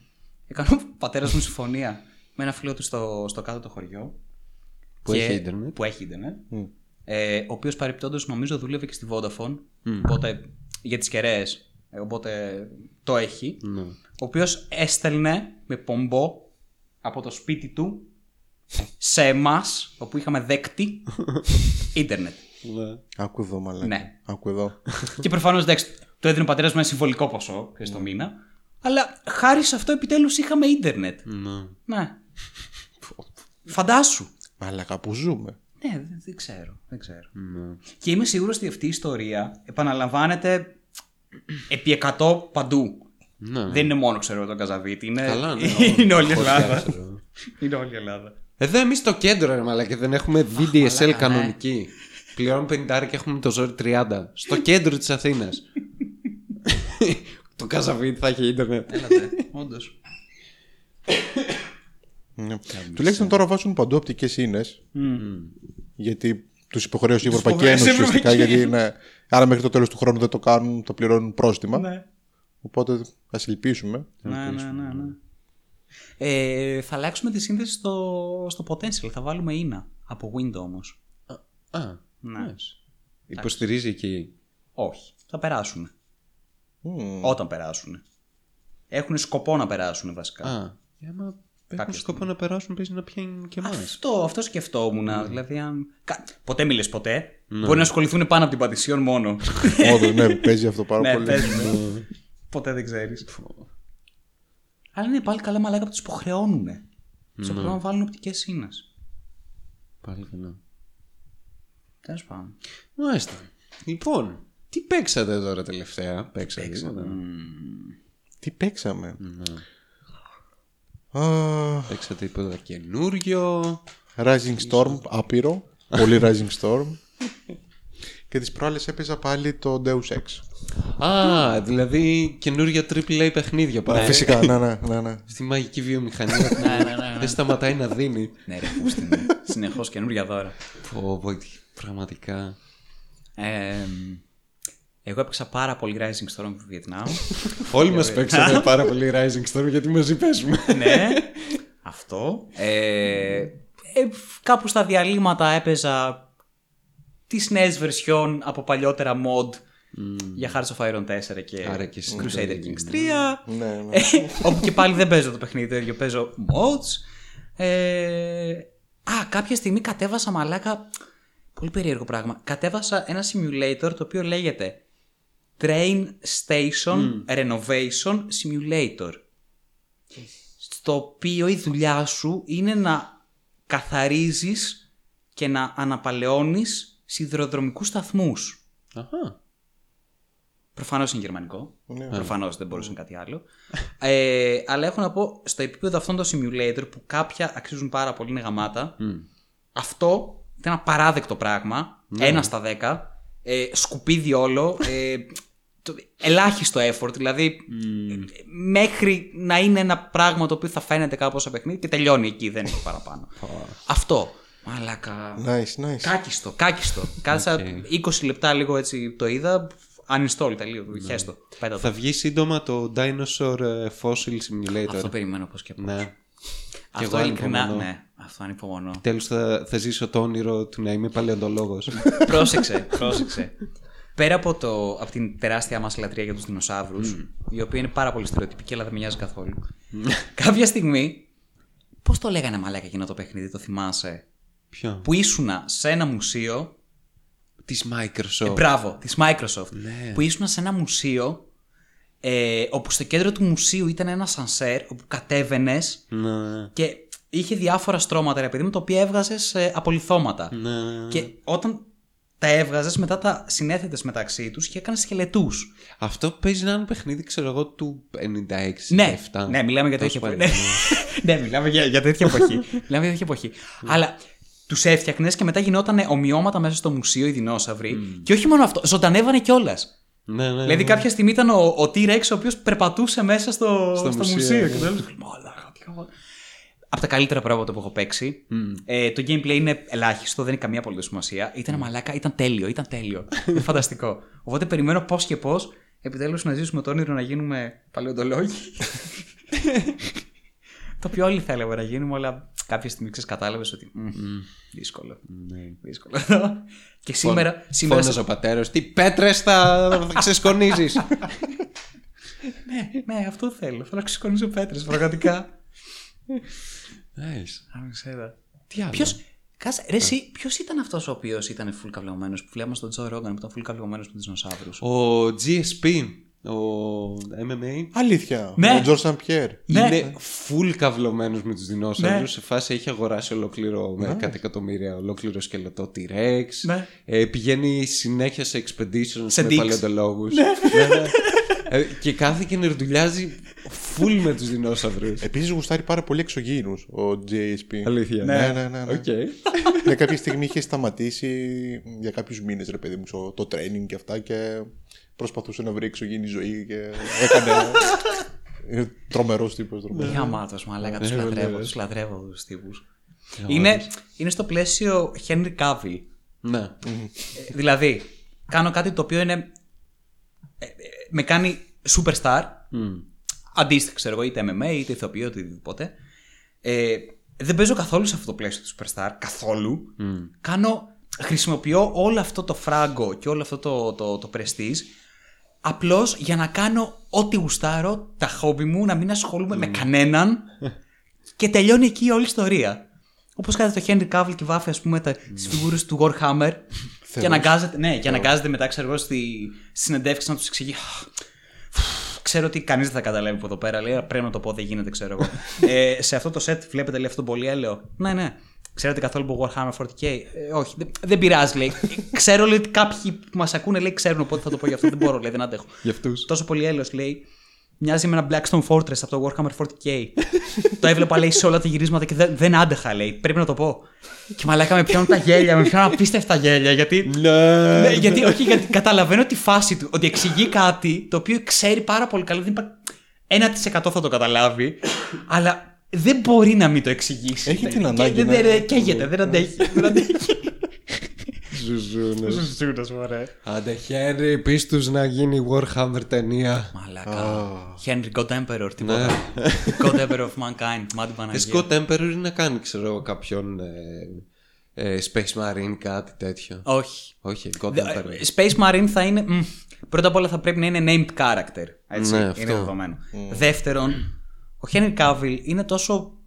Έκανε ο πατέρα μου συμφωνία με ένα φίλο του στο, στο κάτω το χωριό. Που έχει Ιντερνετ. Που έχει Ιντερνετ. Ε, ο οποίος παρεπιπτόντως νομίζω δούλευε και στη Vodafone mm. οπότε, για τις κεραίες, οπότε το έχει mm. ο οποίος έστελνε με πομπό από το σπίτι του σε εμάς όπου είχαμε δέκτη ίντερνετ. Άκου εδώ μάλλον. Ναι. Άκου εδώ. Και προφανώς εντάξει, το έδινε ο πατέρας μου ένα συμβολικό ποσό στο mm. μήνα, αλλά χάρη σε αυτό επιτέλους είχαμε ίντερνετ. Mm. Ναι. Φαντάσου. Αλλά κάπου ζούμε. Ναι, δεν ξέρω. Δεν ξέρω. Mm. Και είμαι σίγουρος ότι αυτή η ιστορία επαναλαμβάνεται επί εκατό παντού. Mm. Δεν είναι μόνο, ξέρω, τον Καζαβίτη. Είναι... Καλά, ναι, είναι όλη η Ελλάδα. είναι όλη η Ελλάδα. Εδώ εμείς στο κέντρο, ρε μαλάκα, δεν έχουμε ντι ντι ες ελ oh, κανονική. Ναι. Πληρώνουμε πενήντα και έχουμε το ζόρι τριάντα. Στο κέντρο της Αθήνας. το Καζαβίτη θα έχει ίντερνετ. Έλατε, όντως. Ναι. Τουλάχιστον τώρα βάζουν παντού οπτικές ίνες. Mm. Γιατί τους υποχρέωσε η Ευρωπαϊκή Ένωση ουσιαστικά. Γιατί είναι... Άρα μέχρι το τέλος του χρόνου δεν το κάνουν, το πληρώνουν πρόστιμα. Ναι. Οπότε ας ελπίσουμε. Ναι, ναι, ναι, ναι. Ε, θα αλλάξουμε τη σύνθεση στο, στο potential. Θα βάλουμε ίνα από window όμως. Α, α ναι. Υποστηρίζει εκεί. Όχι. Θα περάσουν. Mm. Όταν περάσουν. Έχουν σκοπό να περάσουν βασικά. Α, για να... Έχουν σκοπό στιγμή. Να περάσουν, πες να πιάνουν και εμάς. Αυτό, αυτό σκεφτόμουν. Mm. Δηλαδή, αν... Κα... Ποτέ μιλες ποτέ. Mm. Μπορεί να ασχοληθούν πάνω από την Πατησίων μόνο. Όντως, ναι, παίζει αυτό πάρα πολύ. Ποτέ δεν ξέρεις. Αλλά είναι πάλι καλά μαλάκα που τους υποχρεώνουν. Τους υποχρεώνουν να βάλουν οπτικές ίνες. Πάλι καλά. Τέλος πάντων. Μάλιστα. Λοιπόν, τι παίξατε τώρα τελευταία. Παίξατε. Παίξατε. Mm. Τι παίξαμε. Mm. Uh... Παίξατε τίποτα καινούριο. Rising Storm, άπειρο. Πολύ Rising Storm. Και τις προάλλες έπαιζα πάλι το Deus Ex. Α, δηλαδή καινούργια τριπλ έι παιχνίδια πάλι. Φυσικά, ναι, ναι, ναι. Στη μαγική βιομηχανία. Δεν σταματάει να δίνει. Ναι, ρε, πούστη, ναι. Συνεχώς καινούργια δώρα. Πραγματικά. Εγώ έπαιξα πάρα πολύ Rising Storm του Βιετνάμ. Όλοι μας παίξαμε πάρα πολύ Rising Storm γιατί μαζί παίζουμε. Ναι, αυτό. Κάπου στα διαλύματα έπαιζα τις νέες βερσιών από παλιότερα mod για Hearts of Iron φορ και Crusader Kings τρία. Όπου και πάλι δεν παίζω το παιχνίδι το ίδιο, παίζω mods. Α, κάποια στιγμή κατέβασα μαλάκα... Πολύ περίεργο πράγμα. Κατέβασα ένα simulator το οποίο λέγεται Train Station mm. Renovation Simulator. Στο οποίο η δουλειά σου είναι να καθαρίζεις και να αναπαλαιώνεις σιδηροδρομικούς σταθμούς. Αχα. Προφανώς είναι γερμανικό. Ναι. Προφανώς δεν μπορούσε κάτι άλλο. ε, αλλά έχω να πω στο επίπεδο αυτών των simulator που κάποια αξίζουν πάρα πολύ, είναι γαμάτα. Mm. Αυτό... Ήταν ένα παράδεκτο πράγμα, ναι. Ένα στα δέκα, ε, σκουπίδι όλο, ε, το, ελάχιστο effort, δηλαδή mm. ε, μέχρι να είναι ένα πράγμα το οποίο θα φαίνεται κάπως σαν παιχνίδι και τελειώνει εκεί, δεν έχει παραπάνω. Αυτό, μαλάκα, nice, nice. κάκιστο, κάκιστο, κάτσα okay. είκοσι λεπτά λίγο έτσι το είδα, uninstall τελείω, ναι. Χέστο. Πέτα θα βγει σύντομα το Dinosaur Fossil Simulator. Αυτό περιμένω πώς και πώς. Ναι. Και αυτό ειλικρινά, ναι, αυτό ανυπομονώ. Τέλος θα, θα ζήσω το όνειρο του να είμαι παλαιοντολόγος. Πρόσεξε, πρόσεξε. Πέρα από, το, από την τεράστια μας λατρεία για τους δεινοσαύρους, mm. η οποία είναι πάρα πολύ στερεοτυπική, αλλά δεν με νοιάζει καθόλου. Κάποια στιγμή, πώς το λέγανε μαλάκα εκείνο το παιχνίδι, το θυμάσαι. Ποιο? Που ήσουνα σε ένα μουσείο. Της Microsoft. Ε, μπράβο, της Microsoft. Ναι. Που ήσουνα σε ένα μουσείο. Ε, όπου στο κέντρο του μουσείου ήταν ένα σανσέρ όπου κατέβαινες ναι. και είχε διάφορα στρώματα ρε παιδί μου τα οποία έβγαζες ε, απολιθώματα ναι. και όταν τα έβγαζες μετά τα συνέθετες μεταξύ τους και έκανες σκελετούς. Αυτό παίζει να είναι παιχνίδι ξέρω εγώ του ενενήντα έξι ναι. εφτά. Ναι, μιλάμε για τέτοια εποχή. Ναι, μιλάμε για τέτοια εποχή. Αλλά τους έφτιαχνες και μετά γινότανε ομοιώματα μέσα στο μουσείο οι δεινόσαυροι mm. και όχι μόνο αυτό, ζωντανεύανε κιόλας. Ναι, ναι, ναι. Δηλαδή κάποια στιγμή ήταν ο, ο T-Rex ο οποίος περπατούσε μέσα στο, στο, στο μουσείο. Από τα καλύτερα πράγματα που έχω παίξει. Mm. Ε, το gameplay είναι ελάχιστο, δεν έχει καμία απολύτως σημασία. Ήταν mm. μαλάκα, ήταν τέλειο, ήταν τέλειο. Είναι φανταστικό. Οπότε περιμένω πώς και πώς επιτέλους να ζήσουμε το όνειρο να γίνουμε παλαιοντολόγοι. Το οποίο όλοι θέλαμε να γίνουμε, αλλά κάποια στιγμή ξεσκατάλαβες ότι. Mm, mm. Δύσκολο. Mm. Δύσκολο. Και σήμερα. Φων, σήμερα φώναζε ο πατέρας, τι πέτρες θα, θα ξεσκονίζεις. Ναι, ναι, αυτό θέλω. Θέλω να ξεσκονίζω πέτρες, πραγματικά. Nice. Αν ξέρω. Τι άλλο. Ποιος, κάτσε, ρε, εσύ, ποιος ήταν αυτός ο οποίος ήταν full καυλωμένος που βλέπαμε στον Τζο Ρόγκαν που ήταν full καυλωμένος με τους δεινοσαύρους. Ο τζι ες πι. Ο εμ εμ έι. Αλήθεια. Ναι. Ο Τζορ Σαν Πιέρ. Είναι ναι. full καυλωμένος με τους δεινόσαυρους. Ναι. Σε φάση έχει αγοράσει ολόκληρο ναι. με κάτι εκατομμύρια ολόκληρο σκελετό Τιρέξ. Ναι. Ε, πηγαίνει συνέχεια σε expeditions σε με παλαιοντολόγους. Ναι. Ναι. ε, και κάθε και νερντουλιάζει full με τους δεινόσαυρους. Επίσης γουστάρει πάρα πολύ εξωγήινους ο τζι ες πι. Αλήθεια. Ναι, ναι, ναι. ναι, ναι. Okay. ναι, κάποια στιγμή είχε σταματήσει για κάποιους μήνες ρε παιδί μου το training και αυτά και. Προσπαθούσε να βρει εξωγήινη ζωή και έκανε Είναι τρομερός τύπος. Γαμάτος, μαλάκα. Τους λατρεύω, τους λατρεύω τους τύπους. Είναι, είναι στο πλαίσιο Henry Cavill. Ναι. Δηλαδή, κάνω κάτι το οποίο είναι. Με κάνει superstar. Mm. Αντίστοιχα, ξέρω εγώ, είτε εμ εμ έι, είτε ηθοποιό, οτιδήποτε. Ε, δεν παίζω καθόλου σε αυτό το πλαίσιο του superstar. Καθόλου. Mm. Κάνω. Χρησιμοποιώ όλο αυτό το φράγκο και όλο αυτό το, το, το prestige απλώς για να κάνω ό,τι γουστάρω, τα χόμπι μου, να μην ασχολούμαι mm. με κανέναν και τελειώνει εκεί όλη η ιστορία. Όπως κάθε το Henry Cavill και βάφει, ας πούμε, τα, mm. τις φιγούρες του Warhammer και αναγκάζεται, ναι, και αναγκάζεται μετά, ξέρω εγώ, στη συνεντεύξη να τους εξηγεί. Ξέρω ότι κανείς δεν θα καταλάβει από εδώ πέρα, λέει, πρέπει να το πω, δεν γίνεται, ξέρω εγώ. ε, σε αυτό το set βλέπετε, λέει, αυτό τον πολύ, λέω, ναι, ναι. Ξέρετε καθόλου από Warhammer φορτί κέι? Ε, όχι, δεν, δεν πειράζει, λέει. Ξέρω, λέει, ότι κάποιοι που μας ακούνε, λέει, ξέρουν, οπότε θα το πω για αυτό. Δεν μπορώ, λέει, δεν αντέχω. Για αυτούς. Τόσο πολύ έλεος, λέει. Μοιάζει με ένα Blackstone Fortress από το Warhammer φορτί κέι. Το έβλεπα, λέει, σε όλα τα γυρίσματα και δεν, δεν άντεχα, λέει. Πρέπει να το πω. Και μαλάκα, με πιάνουν τα γέλια, με πιάνουν απίστευτα γέλια. Γιατί. Ναι, γιατί, όχι, γιατί καταλαβαίνω τη φάση του. Ότι εξηγεί κάτι το οποίο ξέρει πάρα πολύ καλά. Δεν υπάρχει ένα τοις εκατό θα το καταλάβει, αλλά. Δεν μπορεί να μην το εξηγήσει. Έχει την ανάγκη. Δεν καίγεται, δεν αντέχει. Ζουζούνες. Ζουζούνες, μωρέ. Άντε, Χένρι, πεις τους να γίνει Warhammer ταινία. Μαλάκα. Χένρι, God Emperor, τίποτα. God Emperor of Mankind, μάτι Παναγία. God Emperor είναι να κάνει, ξέρω, κάποιον Space Marine, κάτι τέτοιο. Όχι. Όχι, God Emperor. Space Marine θα είναι. Πρώτα απ' όλα θα πρέπει να είναι named character. Έτσι, είναι δεδομένο. Δεύτερον, ο Henry Cavill είναι τόσο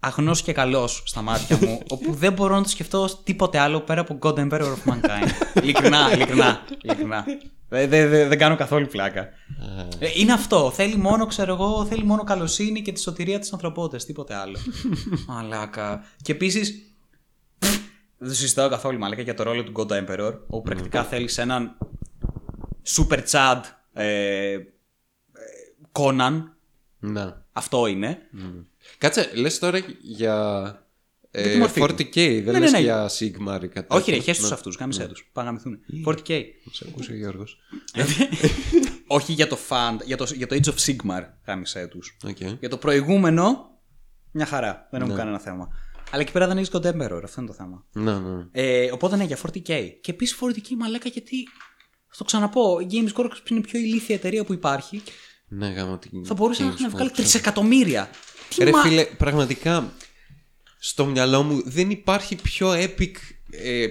αγνός και καλός στα μάτια μου, όπου δεν μπορώ να το σκεφτώ τίποτε άλλο πέρα από God Emperor of Mankind. Ειλικρινά, ειλικρινά, ειλικρινά. Δεν δε, δε, δε κάνω καθόλου πλάκα. Είναι αυτό. Θέλει μόνο, ξέρω εγώ, θέλει μόνο καλοσύνη και τη σωτηρία της ανθρωπότητας, τίποτε άλλο. Μαλάκα. Και επίσης, δεν το συζητάω καθόλου, μαλάκα, για το ρόλο του God Emperor, όπου πρακτικά θέλεις έναν super chad ε, Conan. Να. Αυτό είναι. Mm. Κάτσε, λες τώρα για ε, φορτί κέι, δεν ναι, λες ναι, ναι. για Sigmar ή κάτι. Όχι, ρε, χες τους αυτούς, κάμισέ τους. Παγαμηθούν. φορτί κέι. Μας ακούσει ο Γιώργος. Όχι για το fan, για το, για το Age of Sigmar, κάμισέ τους. Okay. Για το προηγούμενο, μια χαρά. Δεν έχουμε ναι. κανένα θέμα. Αλλά εκεί πέρα δεν έχεις God Emperor, αυτό είναι το θέμα. Ναι, ναι. Ε, οπότε ναι, για φορτί κέι. Και επίσης φορτί κέι, μαλάκα, γιατί. Στο ξαναπώ, η Games Workshop είναι η πιο ηλίθια εταιρεία που υπάρχει. Ναι, γάμα, θα μπορούσε να βγάλει τρισεκατομμύρια. Ρε μα... φίλε, πραγματικά στο μυαλό μου δεν υπάρχει πιο epic ε, ε,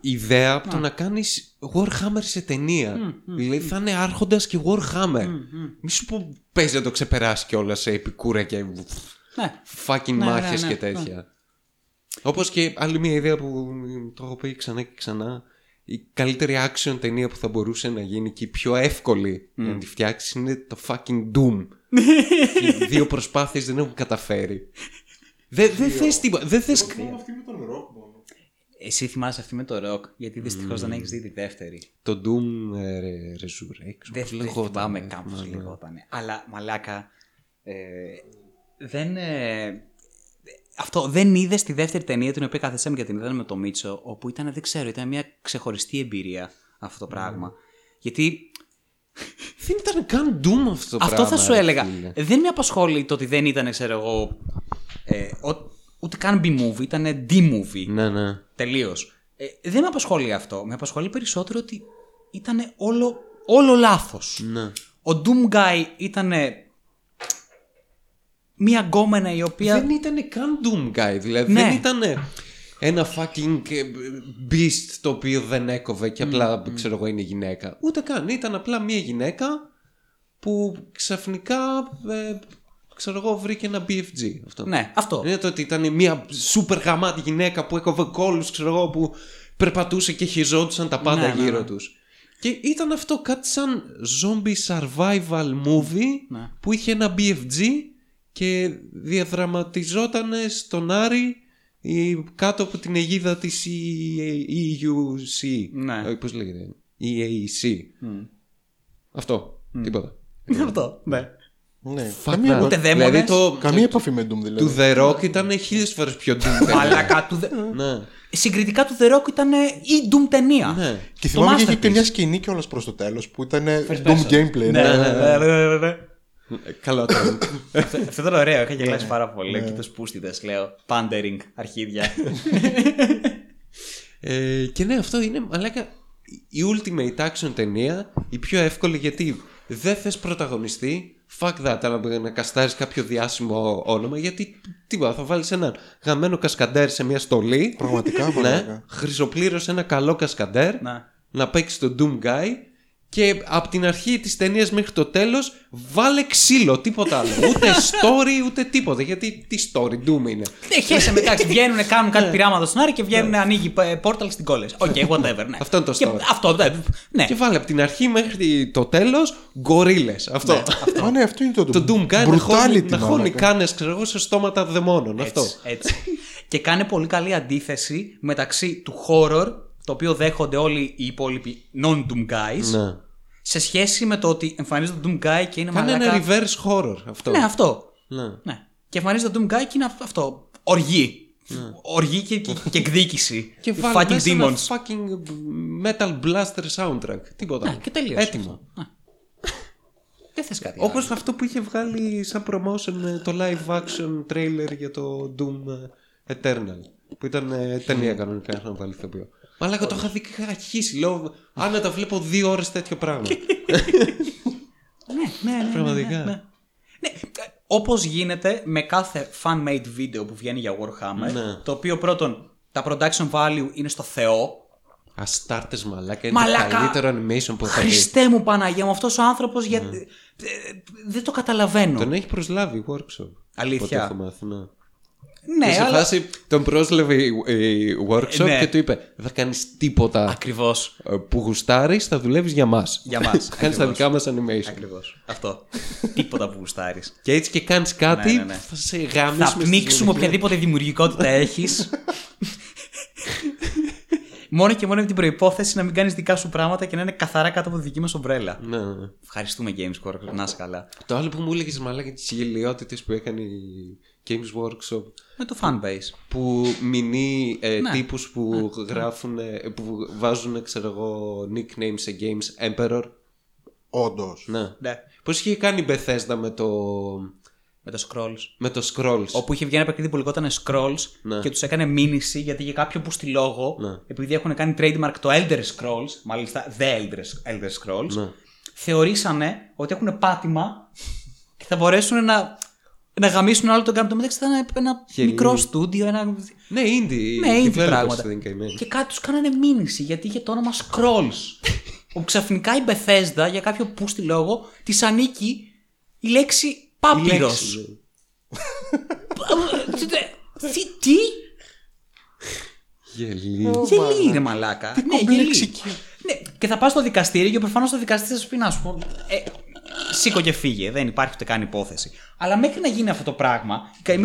ιδέα από το να κάνεις Warhammer σε ταινία. Mm, mm, δηλαδή θα είναι άρχοντας και Warhammer. Mm, mm. Μη σου πω παίζει να το ξεπεράσει κιόλα σε επικούρα και ναι. fucking ναι, μάχες ναι, ναι, ναι, και τέτοια. Ναι. Όπως και άλλη μια ιδέα που το έχω πει ξανά και ξανά. Η καλύτερη action ταινία που θα μπορούσε να γίνει και η πιο εύκολη mm. να τη φτιάξει είναι το fucking Doom. Οι δύο προσπάθειες δεν έχουν καταφέρει. Δεν δε θες τίποτα. Δεν θες. Αυτή με τον Rock μόνο. Εσύ θυμάσαι αυτή με τον Rock, γιατί δυστυχώς mm. δεν έχεις δει τη δεύτερη. Το Doom ε, Resurrection. Δεν θυμάμαι, κάπως λεγόταν. Αλλά μαλάκα. Ε, δεν. Ε, Αυτό δεν είδε στη δεύτερη ταινία, την οποία καθεσέμαι και την είδαμε με τον Μίτσο, όπου ήταν, δεν ξέρω, ήταν μια ξεχωριστή εμπειρία αυτό το πράγμα. Mm. Γιατί. Δεν ήταν καν Doom αυτό το αυτό πράγμα. Αυτό θα σου έλεγα. Φίλε. Δεν με απασχόλει το ότι δεν ήταν, ξέρω εγώ. Ε, ο, ούτε καν B-movie, ήταν D-movie. Ναι, ναι. Τελείως. Ε, δεν με απασχόλει αυτό. Με απασχολεί περισσότερο ότι ήταν όλο, όλο λάθος. Ναι. Ο Doom Guy ήταν. Μία γκόμενα η οποία. Δεν ήταν καν Doom Guy, δηλαδή. Ναι. Δεν ήταν ένα fucking beast το οποίο δεν έκοβε και απλά mm. ξέρω εγώ είναι γυναίκα. Ούτε καν. Ήταν απλά μία γυναίκα που ξαφνικά ε, ξέρω εγώ βρήκε ένα μπι εφ τζι. Αυτό. Ναι, αυτό. Είναι το ότι ήταν μία super γαμάτη γυναίκα που έκοβε κόλους, ξέρω εγώ, που περπατούσε και χυζόντουσαν τα πάντα ναι, γύρω ναι, ναι. τους. Και ήταν αυτό κάτι σαν zombie survival movie ναι. που είχε ένα μπι εφ τζι. Και διαδραματιζόταν στον Άρη κάτω από την αιγίδα της ι γιου σι. Ναι. Πώς λέγεται, ι έι σι. Mm. Αυτό. Mm. Τίποτα. Αυτό. Ναι. Ναι. Καμία, ούτε δαίμονες. Δηλαδή το, καμία επαφή με Doom δηλαδή. Του The Rock ήταν χίλιες φορές πιο Doom ταινία. Μαλάκα. Ναι. Συγκριτικά του The Rock ήταν η Doom ταινία. Ναι. Και θυμάμαι και είχε και μια σκηνή κιόλας προς το τέλος που ήταν Doom gameplay. Ναι, ναι, ναι. Καλό ήταν. Αυτό ήταν ωραίο, είχα γελάσει πάρα πολύ. Και τους πούστιδες, λέω. Pandering, αρχίδια. ε, και ναι, αυτό είναι μαλάκα, η ultimate action ταινία, η πιο εύκολη, γιατί δεν θες πρωταγωνιστή. Fuck that, αλλά να καστάρεις κάποιο διάσημο όνομα, γιατί τίποτα, θα βάλεις έναν γαμμένο κασκαντέρ σε μια στολή. Πραγματικά, ναι, χρυσοπλήρως ένα καλό κασκαντέρ, ναι, να παίξει τον Doom Guy. Και από την αρχή της ταινίας μέχρι το τέλος, βάλε ξύλο, τίποτα άλλο. Ούτε story, ούτε τίποτα. Γιατί τι story, Doom είναι. Ναι, χέσε μετάξει. Βγαίνουν, κάνουν κάτι πειράματα στον Άρη και βγαίνουν, ανοίγει πόρταλ στην κόλληση. Οκ, okay, whatever. Ναι. Αυτό είναι το story. Και, αυτό, ναι. Και βάλε από την αρχή μέχρι το τέλος γκορίλες. Αυτό. Ναι, αυτό. Α, ναι, αυτό είναι το Doom. Το Doom Guy να χώνει κάνες, ξέρω εγώ, σε στόματα δαιμόνων. Αυτό. Έτσι. Και κάνει πολύ καλή αντίθεση μεταξύ του horror, το οποίο δέχονται όλοι οι υπόλοιποι non-Doom guys, ναι, σε σχέση με το ότι εμφανίζεται το Doom guy και είναι μαλάκα. Κάνε ένα reverse horror αυτό. Ναι, αυτό. Ναι. Ναι. Και εμφανίζεται το Doom guy και είναι αυτό. Οργή. Ναι. Οργή και, και, και εκδίκηση. Και fucking demons. Ένα fucking metal blaster soundtrack. Τίποτα. Ναι, και τελείωσε. Έτοιμο. Ναι. Δεν θες κάτι. Όπως αυτό που είχε βγάλει σαν promotion το live action trailer για το Doom Eternal. Που ήταν ε, ταινία κανονικά, σαν παλιθοποιό. Μαλά, εγώ το είχα δει και είχα αρχίσει. Λέω, αν να τα βλέπω δύο ώρες τέτοιο πράγμα. Ναι, ναι, ναι. Πραγματικά. Ναι, όπως γίνεται με κάθε fan-made video που βγαίνει για Warhammer, το οποίο πρώτον, τα production value είναι στο Θεό. Αστάρτες, μαλάκα, είναι το καλύτερο animation που θα δει. Χριστέ μου, Παναγία μου, αυτός ο άνθρωπος, δεν το καταλαβαίνω. Τον έχει προσλάβει workshop. Αλήθεια. Ναι, σε αλλά... φάση τον πρόσλευε η workshop, ναι, και του είπε: δεν θα κάνεις τίποτα. Ακριβώς. Που γουστάρεις, θα δουλεύεις για μας. Για μας. Κάνεις τα δικά μας animation. Ακριβώς. Αυτό. Τίποτα που γουστάρεις. Και έτσι και κάνεις κάτι, ναι, ναι, ναι, θα σε γάμισουμε. Θα πνίξουμε οποιαδήποτε δημιουργικότητα έχεις. Μόνο και μόνο με την προϋπόθεση να μην κάνεις δικά σου πράγματα και να είναι καθαρά κάτω από τη δική μας ομπρέλα. Ναι, ναι. Ευχαριστούμε, Games Workshop. Να είσαι καλά. Το άλλο που μου έλεγες, μαλάκα, τις γελοιότητες που έκανε η Games Workshop με το fanbase. Που μηνύει ε, ναι, τύπους που, ναι, γράφουν, που βάζουν, ξέρω εγώ, nicknames σε games. Emperor. Όντως. Ναι, ναι. Πώς είχε κάνει η Bethesda με το... με το Scrolls. Με το Scrolls. Όπου είχε βγει ένα παιχνίδι που λεγόταν Scrolls, ναι, και τους έκανε μήνυση γιατί για κάποιο που στη λόγο, ναι, επειδή έχουν κάνει trademark το Elder Scrolls, μάλιστα The Elder, Elder Scrolls, ναι, θεωρήσανε ότι έχουν πάτημα και θα μπορέσουν να, να γαμίσουν άλλο τον κάμπτο. Μεταξύ ήταν ένα και μικρό στούντιο, ένα... ναι, indie, ναι, indie πράγματα. Και κάτι τους κάνανε μήνυση γιατί είχε το όνομα Scrolls. Όπου ξαφνικά η Bethesda για κάποιο που στη λόγο της ανήκει η λέξη Πάπυρος. Τι. Γελί. Γελί, ρε μαλάκα. Ναι, γελί. Και θα πας στο δικαστήριο και προφανώς το δικαστήριο θα σου πει να σου πω, σήκω και φύγε, δεν υπάρχει ούτε καν υπόθεση. Αλλά μέχρι να γίνει αυτό το πράγμα,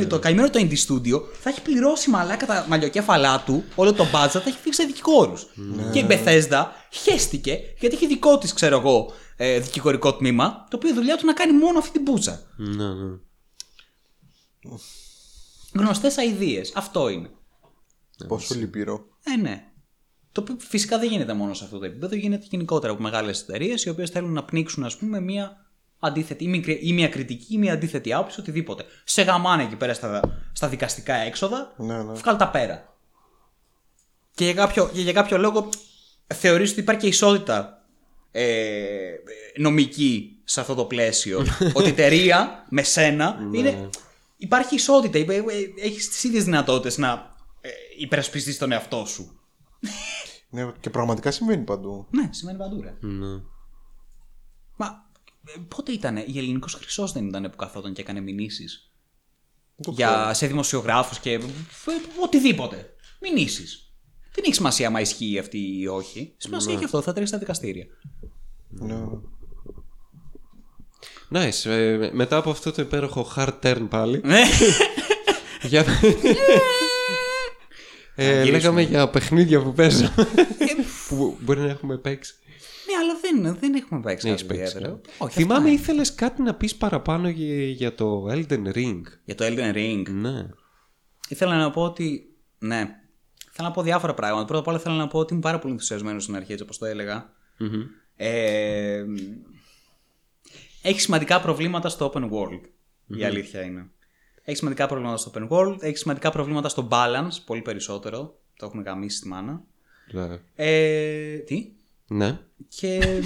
το καημένο το indie studio θα έχει πληρώσει μαλάκα τα μαλλιοκέφαλά του, όλο το budget θα έχει φύγει σε δικηγόρους. Και η Bethesda χέστηκε γιατί έχει δικό της, ξέρω εγώ, δικηγορικό τμήμα, το οποίο δουλειά του να κάνει μόνο αυτή την μπούτσα. Ναι, ναι. Γνωστές αηδίες. Αυτό είναι. Πόσο λυπηρό. Ε, ναι. Το οποίο φυσικά δεν γίνεται μόνο σε αυτό το επίπεδο, γίνεται γενικότερα από μεγάλες εταιρείες οι οποίες θέλουν να πνίξουν, ας πούμε, μία αντίθετη ή μία κριτική ή μία αντίθετη άποψη, οτιδήποτε. Σε γαμάνε εκεί πέρα στα, στα δικαστικά έξοδα, ναι, ναι, βγάλ τα πέρα. Και για κάποιο, για κάποιο λόγο θεωρείς ότι υπάρχει και ισότητα Ε, νομική σε αυτό το πλαίσιο. Ότι η εταιρεία με σένα είναι, υπάρχει ισότητα. Έχεις τις ίδιες δυνατότητες να υπερασπιστείς τον εαυτό σου. Ναι, και πραγματικά συμβαίνει παντού. Ναι, συμβαίνει παντού, ρε. Ναι. Μα πότε ήτανε, η Ελληνικός Χρυσός δεν ήτανε που καθόταν και έκανε μηνύσεις για, σε δημοσιογράφους και οτιδήποτε. Μηνύσεις. Δεν έχει σημασία άμα ισχύει αυτή ή όχι. Σημασία έχει αυτό, θα τρέξει στα δικαστήρια. Ναι. Nice. Ε, μετά από αυτό το υπέροχο hard turn πάλι. Ναι. για... ε, λέγαμε για παιχνίδια που παίζαμε. που μπορεί να έχουμε παίξει. Ναι, αλλά δεν, δεν έχουμε παίξει. Ναι, παίξει. Όχι, θυμάμαι ήθελες κάτι να πεις παραπάνω για, για το Elden Ring. Για το Elden Ring. Ναι. Ήθελα να πω ότι. Ναι. Θέλω να πω διάφορα πράγματα. Πρώτα απ' όλα θέλω να πω ότι είμαι πάρα πολύ ενθουσιασμένος στην αρχή, έτσι όπως το έλεγα. Mm-hmm. Ε, έχει σημαντικά προβλήματα στο open world. Mm-hmm. Η αλήθεια είναι. Έχει σημαντικά προβλήματα στο open world, έχει σημαντικά προβλήματα στο balance, πολύ περισσότερο. Το έχουμε γαμίσει στη μάνα. Ναι. Ε, τι? Ναι. Και...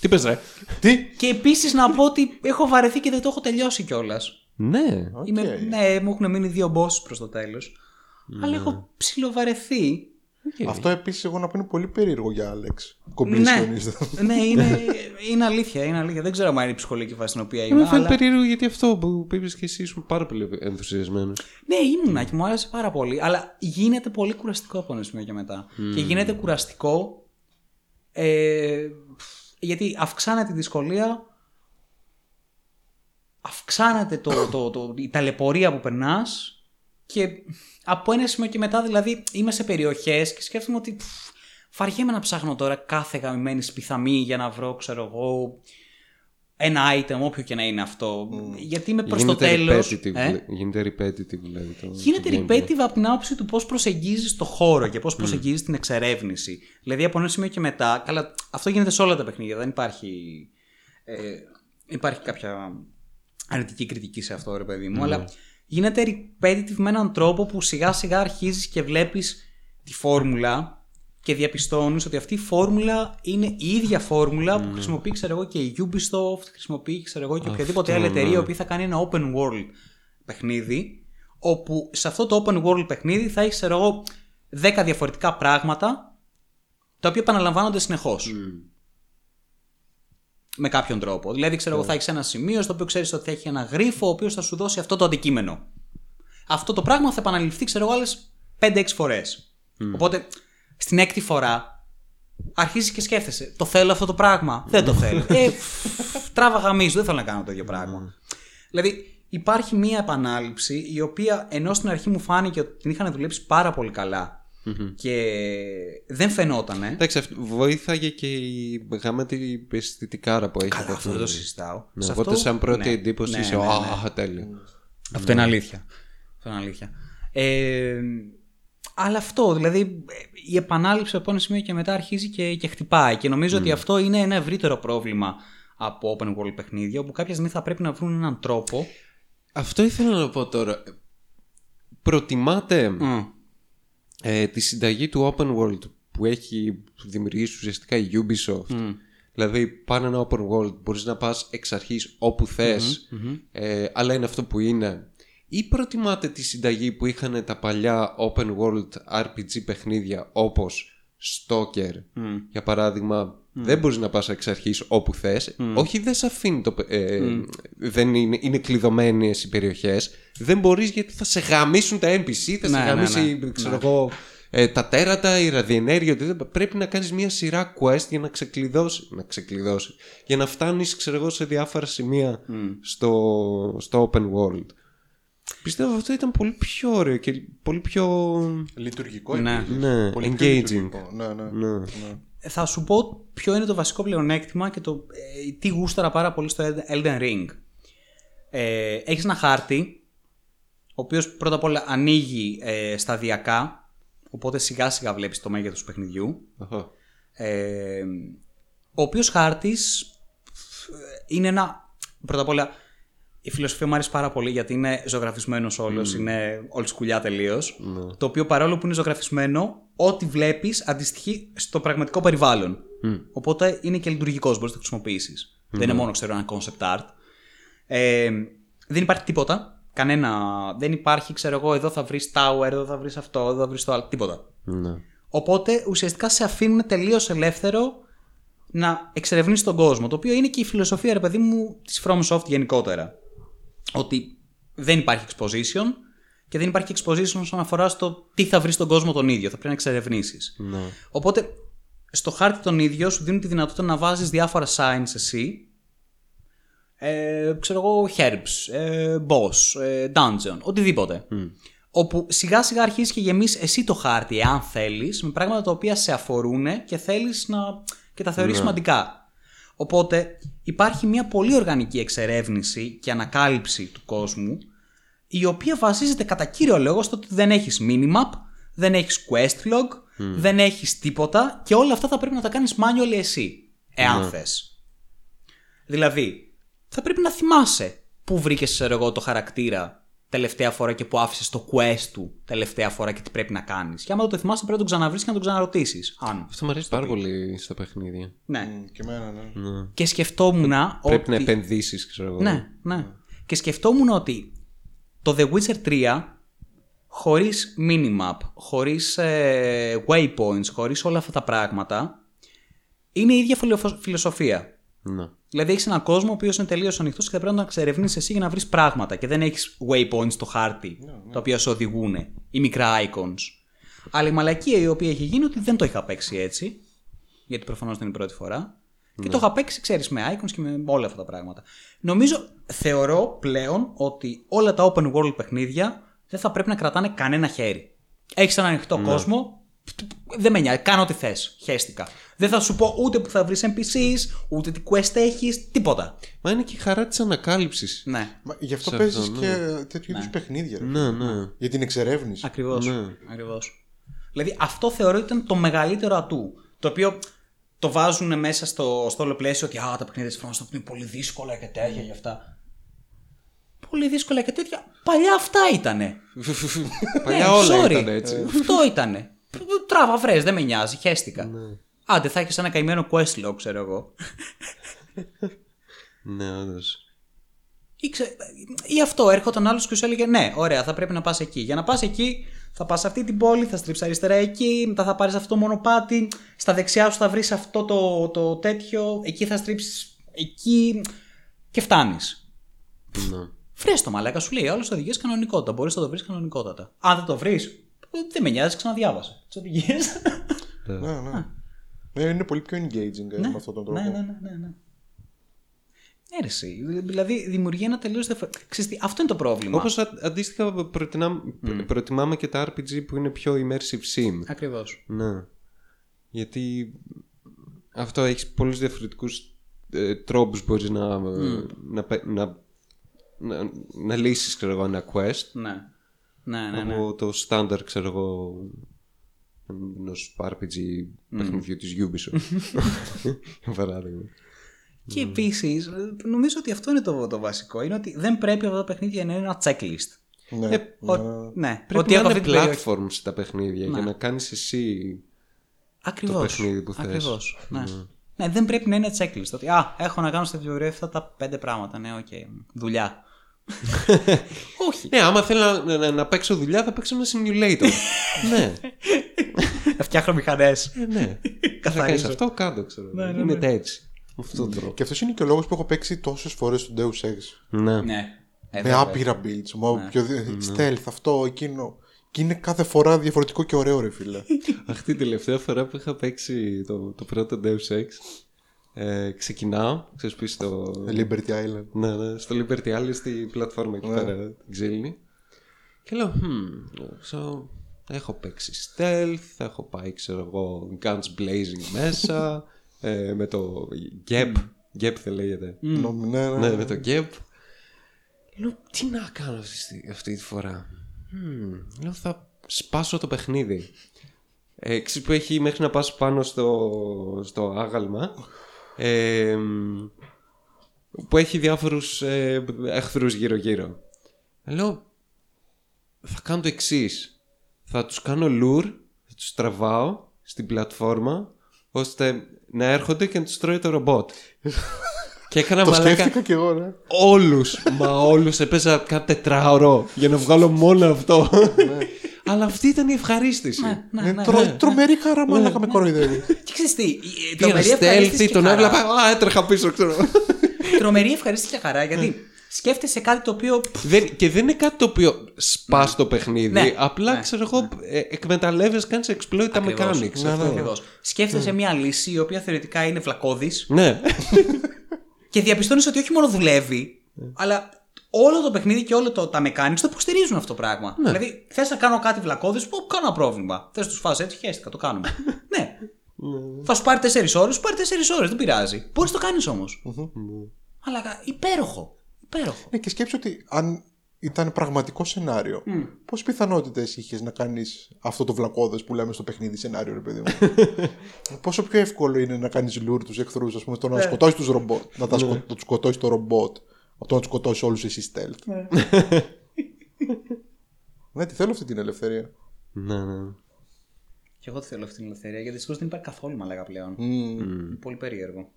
τι πες ρε? Τι? Και επίσης να πω ότι έχω βαρεθεί και δεν το έχω τελειώσει κιόλας. Ναι. Okay. Είμαι, ναι, μου έχουν μείνει δύο bosses προς το τέλος. Mm. Αλλά έχω ψιλοβαρεθεί. Okay. Αυτό επίσης εγώ να πω είναι πολύ περίεργο για Άλεξ. Κομπλίσιονίστα. Ναι, ναι είναι, είναι, αλήθεια, είναι αλήθεια. Δεν ξέρω αν είναι η ψυχολογική φάση στην οποία είμαι. Μου φαίνεται αλλά... περίεργο γιατί αυτό που είπες και εσύ ήσουν πάρα πολύ ενθουσιασμένος. Ναι, ήμουνα και μου άρεσε πάρα πολύ. Αλλά γίνεται πολύ κουραστικό από ένα σημείο και μετά. Mm. Και γίνεται κουραστικό ε, γιατί αυξάνεται η δυσκολία, αυξάνεται το, το, το, το, η ταλαιπωρία που περνάς. Και από ένα σημείο και μετά, δηλαδή, είμαι σε περιοχές και σκέφτομαι ότι φαριέμαι να ψάχνω τώρα κάθε γαμημένη σπιθαμή για να βρω, ξέρω εγώ, ένα item, όποιο και να είναι αυτό. Mm. Γιατί είμαι προς γίνεται το τέλος. Repetitive, ε? Γίνεται repetitive, δηλαδή. Το γίνεται το repetitive από την άποψη του πώς προσεγγίζεις το χώρο και πώς προσεγγίζεις mm. την εξερεύνηση. Δηλαδή, από ένα σημείο και μετά, καλά, αυτό γίνεται σε όλα τα παιχνίδια. Δεν υπάρχει, ε, υπάρχει κάποια αρνητική κριτική σε αυτό, ρε παιδί μου, mm. αλλά. Γίνεται repetitive με έναν τρόπο που σιγά σιγά αρχίζεις και βλέπεις τη φόρμουλα και διαπιστώνεις ότι αυτή η φόρμουλα είναι η ίδια φόρμουλα mm. που χρησιμοποιεί ξέρω εγώ και η Ubisoft, χρησιμοποιεί ξέρω εγώ και οποιαδήποτε άλλη εταιρεία η οποία θα κάνει ένα open world παιχνίδι, όπου σε αυτό το open world παιχνίδι θα έχεις ξέρω εγώ δέκα διαφορετικά πράγματα τα οποία επαναλαμβάνονται συνεχώς. Mm. Με κάποιον τρόπο. Δηλαδή, ξέρω εγώ, yeah. θα έχει ένα σημείο στο οποίο ξέρει ότι θα έχει ένα γρίφο ο οποίο θα σου δώσει αυτό το αντικείμενο. Αυτό το πράγμα θα επαναληφθεί, ξέρω εγώ, άλλες πέντε έξι φορές. Mm. Οπότε, στην έκτη φορά, αρχίζει και σκέφτεσαι. Το θέλω αυτό το πράγμα. Mm. Δεν το θέλω. ε, τράβα γαμίζω. Δεν θέλω να κάνω το ίδιο πράγμα. Mm. Δηλαδή, υπάρχει μία επανάληψη η οποία ενώ στην αρχή μου φάνηκε ότι την είχαν δουλέψει πάρα πολύ καλά. Mm-hmm. Και δεν φαινότανε. Εντάξει, βοήθαγε και η γαμάτη αισθητικάρα που έχει. Καλά, αυτό δεν το συζητάω. Ναι. Οπότε, αυτό... σαν πρώτη ναι. εντύπωση, ναι, είσαι. Ναι, ναι, ναι. Τέλειο. Αυτό ναι. είναι αλήθεια. Αυτό είναι αλήθεια. Ε, αλλά αυτό, δηλαδή, η επανάληψη από ένα σημείο και μετά αρχίζει και, και χτυπάει. Και νομίζω mm. ότι αυτό είναι ένα ευρύτερο πρόβλημα από open world παιχνίδια, όπου κάποια στιγμή θα πρέπει να βρουν έναν τρόπο. Αυτό ήθελα να πω τώρα. Προτιμάτε. Mm. Ε, τη συνταγή του open world που έχει δημιουργήσει ουσιαστικά η Ubisoft. Mm. Δηλαδή πάνε ένα open world, μπορείς να πας εξ αρχής όπου θες, mm-hmm, mm-hmm. Ε, αλλά είναι αυτό που είναι. Ή προτιμάτε τη συνταγή που είχαν τα παλιά open world αρ πι τζι παιχνίδια, όπως Stalker, mm. για παράδειγμα, mm. δεν μπορείς να πας εξ αρχής όπου θες. Mm. Όχι, δεν σε αφήνει το, ε, mm. δεν είναι, είναι κλειδωμένες οι περιοχές. Δεν μπορείς γιατί θα σε γαμίσουν τα εν πι σι, θα ναι, σε γαμίσει ναι, ναι. ξέρω ναι. εγώ, ε, τα τέρατα, η ραδιενέργεια. Πρέπει να κάνεις μια σειρά quest για να ξεκλειδώσει, να ξεκλειδώσει για να φτάνεις ξέρω εγώ, σε διάφορα σημεία mm. στο, στο open world. Πιστεύω αυτό ήταν πολύ πιο ωραίο και πολύ πιο λειτουργικό. Ναι, ναι. Πολύ engaging. Πιο λειτουργικό. Ναι, ναι. Ναι. Ναι. Θα σου πω ποιο είναι το βασικό πλεονέκτημα και το ε, τι γούσταρα πάρα πολύ στο Elden Ring. Ε, έχεις ένα χάρτη ο οποίος πρώτα απ' όλα ανοίγει ε, σταδιακά, οπότε σιγά σιγά βλέπεις το μέγεθος του παιχνιδιού. Uh-huh. Ε, ο οποίος χάρτης είναι ένα, πρώτα απ' όλα η φιλοσοφία μου αρέσει πάρα πολύ γιατί είναι ζωγραφισμένος όλος, mm. είναι όλη σκουλιά τελείως, mm. το οποίο παρόλο που είναι ζωγραφισμένο, ό,τι βλέπεις αντιστοιχεί στο πραγματικό περιβάλλον. Mm. Οπότε είναι και λειτουργικός, μπορείς να το χρησιμοποιήσεις. Mm. Δεν είναι μόνο ξέρω ένα concept art. Ε, δεν υπάρχει τίποτα. Κανένα, δεν υπάρχει, ξέρω εγώ, εδώ θα βρεις tower, εδώ θα βρεις αυτό, εδώ θα βρεις το άλλο, τίποτα. Ναι. Οπότε ουσιαστικά σε αφήνουν τελείως ελεύθερο να εξερευνήσεις τον κόσμο, το οποίο είναι και η φιλοσοφία, ρε παιδί μου, της From Soft γενικότερα. Ότι δεν υπάρχει exposition και δεν υπάρχει exposition όσον αφορά στο τι θα βρεις στον κόσμο τον ίδιο, θα πρέπει να εξερευνήσεις. Ναι. Οπότε στο χάρτη τον ίδιο σου δίνουν τη δυνατότητα να βάζεις διάφορα signs εσύ. Ε, ξέρω εγώ, herbs, ε, boss, ε, dungeon, οτιδήποτε. Mm. Όπου σιγά σιγά αρχίζεις και γεμίσεις εσύ το χάρτη, εάν θέλεις, με πράγματα τα οποία σε αφορούν και θέλεις να και τα θεωρείς yeah. σημαντικά. Οπότε υπάρχει μια πολύ οργανική εξερεύνηση και ανακάλυψη του κόσμου, η οποία βασίζεται κατά κύριο λόγο στο ότι δεν έχεις minimap, δεν έχεις quest log, mm. δεν έχεις τίποτα και όλα αυτά θα πρέπει να τα κάνεις manually εσύ, εάν yeah. θες. Δηλαδή, θα πρέπει να θυμάσαι πού βρήκες, ξέρω εγώ, το χαρακτήρα τελευταία φορά και που άφησες το quest του τελευταία φορά και τι πρέπει να κάνεις. Και άμα το, το θυμάσαι, πρέπει να τον ξαναβρεις και να τον ξαναρωτήσεις. Αν. Αυτό μου αρέσει πάρα πολύ στα παιχνίδια. Ναι. Mm, και εμένα, ναι. ναι. Και σκεφτόμουν. Ότι... Πρέπει να επενδύσεις, ξέρω εγώ. Ναι, ναι. Mm. Και σκεφτόμουν ότι το The Witcher τρία, χωρίς minimap, χωρίς ε, waypoints, χωρίς όλα αυτά τα πράγματα, είναι η ίδια φιλοσοφία. No. Δηλαδή έχεις έναν κόσμο ο οποίος είναι τελείως ανοιχτός και θα πρέπει να τον εξερευνήσεις εσύ για να βρεις πράγματα και δεν έχεις waypoints στο χάρτη, no, no. τα οποία σου οδηγούν, ή μικρά icons. Αλλά η μαλακία η οποία έχει γίνει ότι δεν το είχα παίξει έτσι, γιατί προφανώς δεν είναι η πρώτη φορά, no. και το είχα παίξει, ξέρεις, με icons και με όλα αυτά τα πράγματα. Νομίζω, θεωρώ πλέον ότι όλα τα open world παιχνίδια δεν θα πρέπει να κρατάνε κανένα χέρι. Έχεις έναν ανοιχτό no. κόσμο. Δεν με νοιάζει, κάνω ό,τι θες. Χαίστηκα. Δεν θα σου πω ούτε που θα βρεις εν πι σις, ούτε τι quest έχεις, τίποτα. Μα είναι και η χαρά της ανακάλυψης. Ναι. Μα, γι' αυτό παίζεις ναι. και τέτοιου είδους ναι. παιχνίδια. Ναι, ναι. Για την εξερεύνηση. Ακριβώς. Ναι. Ακριβώς. Δηλαδή αυτό θεωρώ ήταν το μεγαλύτερο ατού. Το οποίο το βάζουν μέσα στο, στο όλο πλαίσιο ότι α, τα παιχνίδια της Φρόνας είναι πολύ δύσκολα και τέτοια γι' αυτά. Πολύ δύσκολα και τέτοια. Παλιά αυτά ήτανε. Παλιά όλα ήταν έτσι. Αυτό ήτανε. Τράβα βρες, δεν με νοιάζει, χαίστηκα. Ναι. Άντε, θα έχεις ένα καημένο quest log, ξέρω εγώ. Ναι, όντως. Ή, ξε... Ή αυτό, έρχονταν άλλος και σου έλεγε ναι, ωραία, θα πρέπει να πας εκεί. Για να πας εκεί, θα πας αυτή την πόλη, θα στρίψεις αριστερά εκεί, μετά θα πάρεις αυτό το μονοπάτι, στα δεξιά σου θα βρεις αυτό το, το τέτοιο, εκεί θα στρίψεις εκεί και φτάνεις. Ναι. Βρες το μαλάκα, σου λέει, όλες τις οδηγίες κανονικότητα, μπορείς να το βρεις κανονικότατα. Αν δεν το βρεις. Δεν με νοιάζει, ξαναδιάβασα τις οδηγίες. Ναι, ναι. ναι. Είναι πολύ πιο engaging ναι, με αυτόν τον τρόπο. Ναι, ναι, ναι. ναι. Έρεση. Δηλαδή δημιουργεί ένα τελείως διαφορετικό. Αυτό είναι το πρόβλημα. Όπως αντίστοιχα προτινά... mm. προτιμάμε και τα αρ πι τζι που είναι πιο immersive sim. Ακριβώς. Ναι. Γιατί αυτό έχει πολλούς διαφορετικούς ε, τρόπους μπορεί να, mm. να, να, να, να λύσεις, ξέρω εγώ, ένα quest. Ναι. Ναι, ναι, ναι. Από το στάνταρ, ξέρω εγώ, ενός αρ πι τζι mm. παιχνιδιού της Ubisoft. Για παράδειγμα. Και mm. επίσης, νομίζω ότι αυτό είναι το, το βασικό. Είναι ότι δεν πρέπει αυτά τα παιχνίδια να είναι ένα checklist. Ναι. Ε, ναι. Ο, ναι. Πρέπει ότι να είναι platforms τα παιχνίδια ναι. για να κάνεις εσύ ακριβώς, το παιχνίδι που θες. Ακριβώς, ναι. Mm. ναι. Δεν πρέπει να είναι checklist. Ότι, α, έχω να κάνω στην βιβλιογραφία αυτά τα πέντε πράγματα. Ναι, οκ, okay. δουλειά. Όχι. Ναι, άμα θέλω να, να, να παίξω δουλειά, θα παίξω ένα simulator. Ναι. Να φτιάχνω μηχανές. Ε, ναι. Καθαρίζω αυτό, κάτω ξέρω. Ναι, ναι, είναι ναι. έτσι. Αυτό ναι. Και αυτός είναι και ο λόγος που έχω παίξει τόσες φορές στο Deus Ex. Ναι. ναι. Ε, με άπειρα builds. Μα πιο stealth, αυτό, εκείνο. Και είναι κάθε φορά διαφορετικό και ωραίο, ρε φίλε. Αυτή την τελευταία φορά που είχα παίξει το, το πρώτο Deus Ex. Ε, ξεκινάω, ξέρεις πού στο Liberty Island. Ναι, ναι, στο Liberty Island, στην πλατφόρμα εκεί yeah. πέρα, την ξύλινη. Και λέω, hmm, so, έχω παίξει stealth, έχω πάει, ξέρω εγώ, guns blazing μέσα, ε, με το gap, gap θα λέγεται. Mm. No, ναι, ναι, ναι, με το gap. Λέω, τι να κάνω αυτή, αυτή τη φορά. Mm. Λέω, θα σπάσω το παιχνίδι. Ε, ξέρεις που έχει μέχρι να πας πάνω στο, στο άγαλμα. Ε, που έχει διάφορους ε, εχθρούς γύρω-γύρω. Λέω, θα κάνω το εξής. Θα τους κάνω lure, θα τους τραβάω στην πλατφόρμα, ώστε να έρχονται και να τους τρώει το ρομπότ. Και έκανα το μαλάκα και εγώ, ναι. όλους, μα όλους. Έπαιζα κάτι τετράωρο για να βγάλω μόνο αυτό. Αλλά αυτή ήταν η ευχαρίστηση. Ναι, ναι, ναι, Τρο, ναι, τρομερή ναι, χαρά, μάλλον ναι, με κοροϊδεύει. Και ξέρεις τι. Πήγα στέλθη, τον έβλεπα. Α, έτρεχα πίσω, ξέρω. Τρομερή ευχαρίστηση και χαρά, γιατί σκέφτεσαι κάτι το οποίο. Δεν, και δεν είναι κάτι το οποίο σπάς ναι. το παιχνίδι. Ναι, απλά ναι, ξέρω εγώ, ναι. εκμεταλλεύεσαι, κάνεις exploit τα mechanics. Ναι, ναι, ναι. Σκέφτεσαι ναι. μια λύση η οποία θεωρητικά είναι βλακώδης. Ναι. Και διαπιστώνεις ότι όχι μόνο δουλεύει, αλλά. Όλο το παιχνίδι και όλα τα mechanics το υποστηρίζουν αυτό το πράγμα. Ναι. Δηλαδή, θες να κάνω κάτι βλακώδες, πω κάνω πρόβλημα. Θες να τους φας έτσι, χαίστηκα, το κάνουμε. ναι. Mm. Θα σου πάρει τέσσερις ώρες, σου πάρει τέσσερις ώρες, δεν πειράζει. Μπορείς να το κάνεις όμως. Mm-hmm. Αλλά υπέροχο. υπέροχο. Ναι, και σκέψου ότι αν ήταν πραγματικό σενάριο. Mm. Πόσες πιθανότητες είχες να κάνεις αυτό το βλακώδες που λέμε στο παιχνίδι σενάριο, ρε παιδί μου? Πόσο πιο εύκολο είναι να κάνεις λουρ τους εχθρούς, ας πούμε, το να σκοτώσεις τους ρομπότ, να τα σκο... το σκοτώσεις το ρομπότ, από το να τους σκοτώσεις όλους εσύ stealth. Ναι, τη θέλω αυτή την ελευθερία. Ναι, ναι. Και εγώ τη θέλω αυτή την ελευθερία, γιατί δυστυχώς δεν υπάρχει καθόλου μαλάκα πλέον. Mm. Mm. Πολύ περίεργο.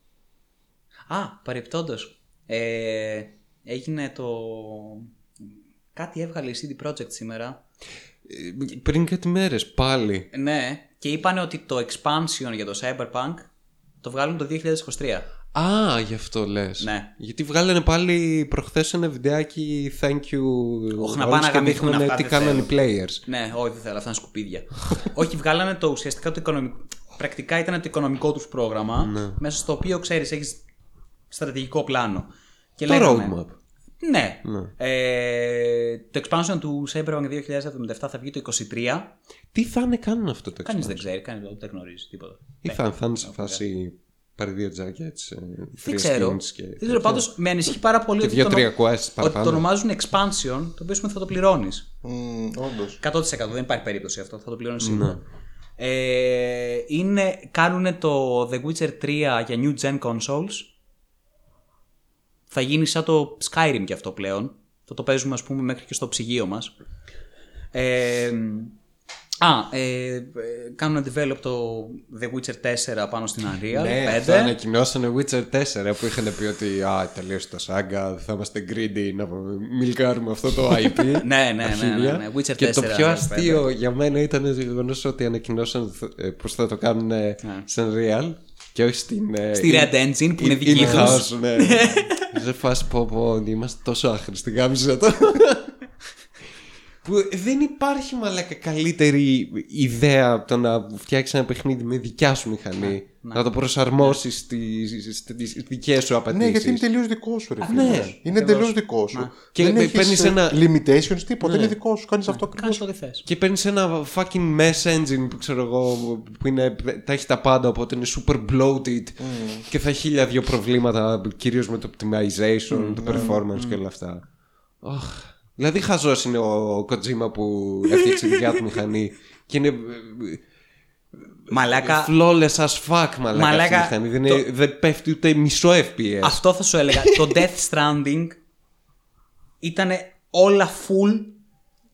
Α, παρεπτόντως, ε, έγινε το... Κάτι έβγαλε η σι ντι Projekt σήμερα. Ε, πριν κάτι μέρες πάλι. Ναι, και είπανε ότι το expansion για το Cyberpunk το βγάλουν το είκοσι είκοσι τρία. Α, γι' αυτό λες. Ναι. Γιατί βγάλανε πάλι προχθές ένα βιντεάκι thank you. Όχι, να πάνε να γαμίθουν τι κάνανε οι players. Ναι, όχι, δεν θέλω, αυτά είναι σκουπίδια. Όχι, βγάλανε το ουσιαστικά το οικονομικό. Πρακτικά ήταν το οικονομικό τους πρόγραμμα. Ναι. Μέσα στο οποίο ξέρεις, έχεις στρατηγικό πλάνο. Και το λέγανε, roadmap. Ναι. ναι. Ε, το expansion του Cyberpunk δύο χιλιάδες εβδομήντα επτά θα βγει το είκοσι τρία. Τι θα είναι, κάνουν αυτό το expansion? Κανείς δεν ξέρει, κανείς δεν γνωρίζει τίποτα. Ή θα είναι σε φάση παρεδίο τζάκετς, τρία skins και... Δεν ξέρω, πάντως με ανησυχεί πάρα πολύ ότι το, ότι το ονομάζουν expansion, το οποίο σημαίνει θα το πληρώνεις. Mm, όντως. εκατό τοις εκατό, δεν υπάρχει περίπτωση αυτό, θα το πληρώνεις σίγουρα. Ε, είναι, κάνουν το The Witcher τρία για new gen consoles. Θα γίνει σαν το Skyrim και αυτό πλέον. Θα το παίζουμε, ας πούμε, μέχρι και στο ψυγείο μας. Ε, α, ε, κάνουν develop το The Witcher τέσσερα πάνω στην Unreal. Ναι, θα ανακοινώσανε Witcher τέσσερα που είχαν πει ότι α, τελείωσε το σάγκα, θα είμαστε greedy να μιλκάρουμε αυτό το άι πι. ναι, ναι, ναι, ναι, ναι. Witcher και τέσσερα, το πιο αστείο πέντε. Για μένα ήταν το γεγονός ότι ανακοινώσαν πως θα το κάνουν ναι. στην Unreal. Και όχι στην... Στη Red Engine που είναι δική τους. Ναι. Δεν φας πω πω, είμαστε τόσο άχρηστοι, γάμιζα το. Που δεν υπάρχει μαλάκα καλύτερη ιδέα από το να φτιάξεις ένα παιχνίδι με δικιά σου μηχανή. Να, να το προσαρμόσεις στις δικές σου απαιτήσεις. Ναι, γιατί είναι τελείως δικό σου, ρε φίλε. Ναι. Είναι τελείως δικό σου. Να. Και δεν έχεις ένα... limitations, τίποτα. Ναι. Είναι δικό σου. Κάνεις ναι. αυτό ακριβώς. Και παίρνεις ένα fucking mesh engine που ξέρω εγώ, που είναι, τα έχει τα πάντα, οπότε είναι super bloated mm. και θα έχει χίλια δύο προβλήματα, κυρίως με το optimization, mm. το performance mm. και όλα αυτά. Oh. Δηλαδή, χαζός είναι ο Kojima που έφτιαξε δικιά του μηχανή και είναι. Μαλάκα. Flawless as fuck, μαλάκα. Μαλάκα αυτή μηχανή. Το... Δεν, δεν πέφτει ούτε μισό εφ πι ες. Αυτό θα σου έλεγα. Το Death Stranding ήταν όλα full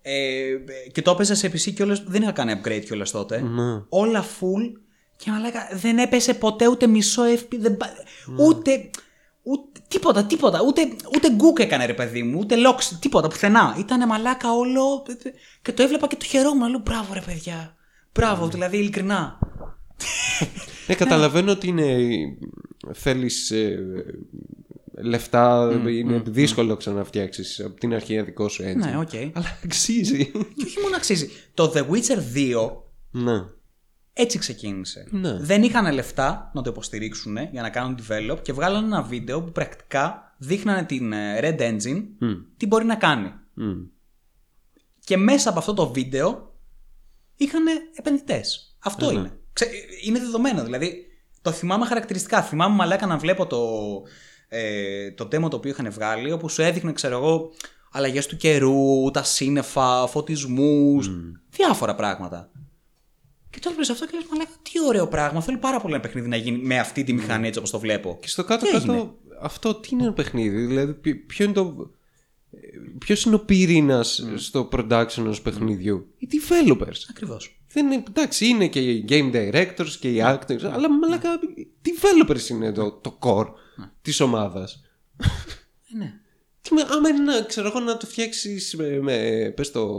ε, και το έπαιζα σε πι σι κιόλας. Δεν είχα κάνει upgrade κιόλας τότε. Mm. Όλα full και μαλάκα δεν έπεσε ποτέ ούτε μισό εφ πι ες. Δεν... Mm. Ούτε. Ούτε, τίποτα, τίποτα. Ούτε, ούτε γκουκ έκανε, ρε παιδί μου, ούτε λόξ, τίποτα, πουθενά. Ήτανε μαλάκα όλο. Και το έβλεπα και το χαιρόμουν. Λέω μπράβο, ρε παιδιά. Μπράβο, mm. δηλαδή ειλικρινά. Ναι, καταλαβαίνω ότι είναι. Θέλεις ε, λεφτά, mm, είναι mm, δύσκολο mm. ξανά να φτιάξεις από την αρχή δικό σου έτσι. Ναι, okay. Αλλά αξίζει. Και όχι μόνο αξίζει. Το The Witcher δύο. Ναι. Έτσι ξεκίνησε. Ναι. Δεν είχαν λεφτά να το υποστηρίξουν για να κάνουν develop και βγάλανε ένα βίντεο που πρακτικά δείχνανε την Red Engine mm. τι μπορεί να κάνει. Mm. Και μέσα από αυτό το βίντεο είχαν επενδυτές. Αυτό ναι. είναι. Ξε... Είναι δεδομένο. Δηλαδή το θυμάμαι χαρακτηριστικά. Θυμάμαι μαλάκα να βλέπω το, ε, το demo το οποίο είχαν βγάλει, όπου σου έδειχνε, ξέρω εγώ, αλλαγές του καιρού, τα σύννεφα, φωτισμούς, mm. διάφορα πράγματα. Και τώρα βλέπεις αυτό και λες, μα λέγα, τι ωραίο πράγμα. Θέλω πάρα πολύ ένα παιχνίδι να γίνει με αυτή τη μηχανή έτσι όπως το βλέπω. Και στο κάτω-κάτω, αυτό τι είναι ένα παιχνίδι? Δηλαδή, ποιο είναι το... ποιος είναι ο πυρήνας mm. στο production ενός παιχνιδιού? Οι developers. Ακριβώς. Δεν είναι, εντάξει, είναι και οι game directors και οι actors, mm. αλλά μαλάκα, mm. developers είναι το, το core mm. της ομάδας. Ναι. Και με, άμα είναι να, ξέρω εγώ, να το φτιάξεις με, με πες το...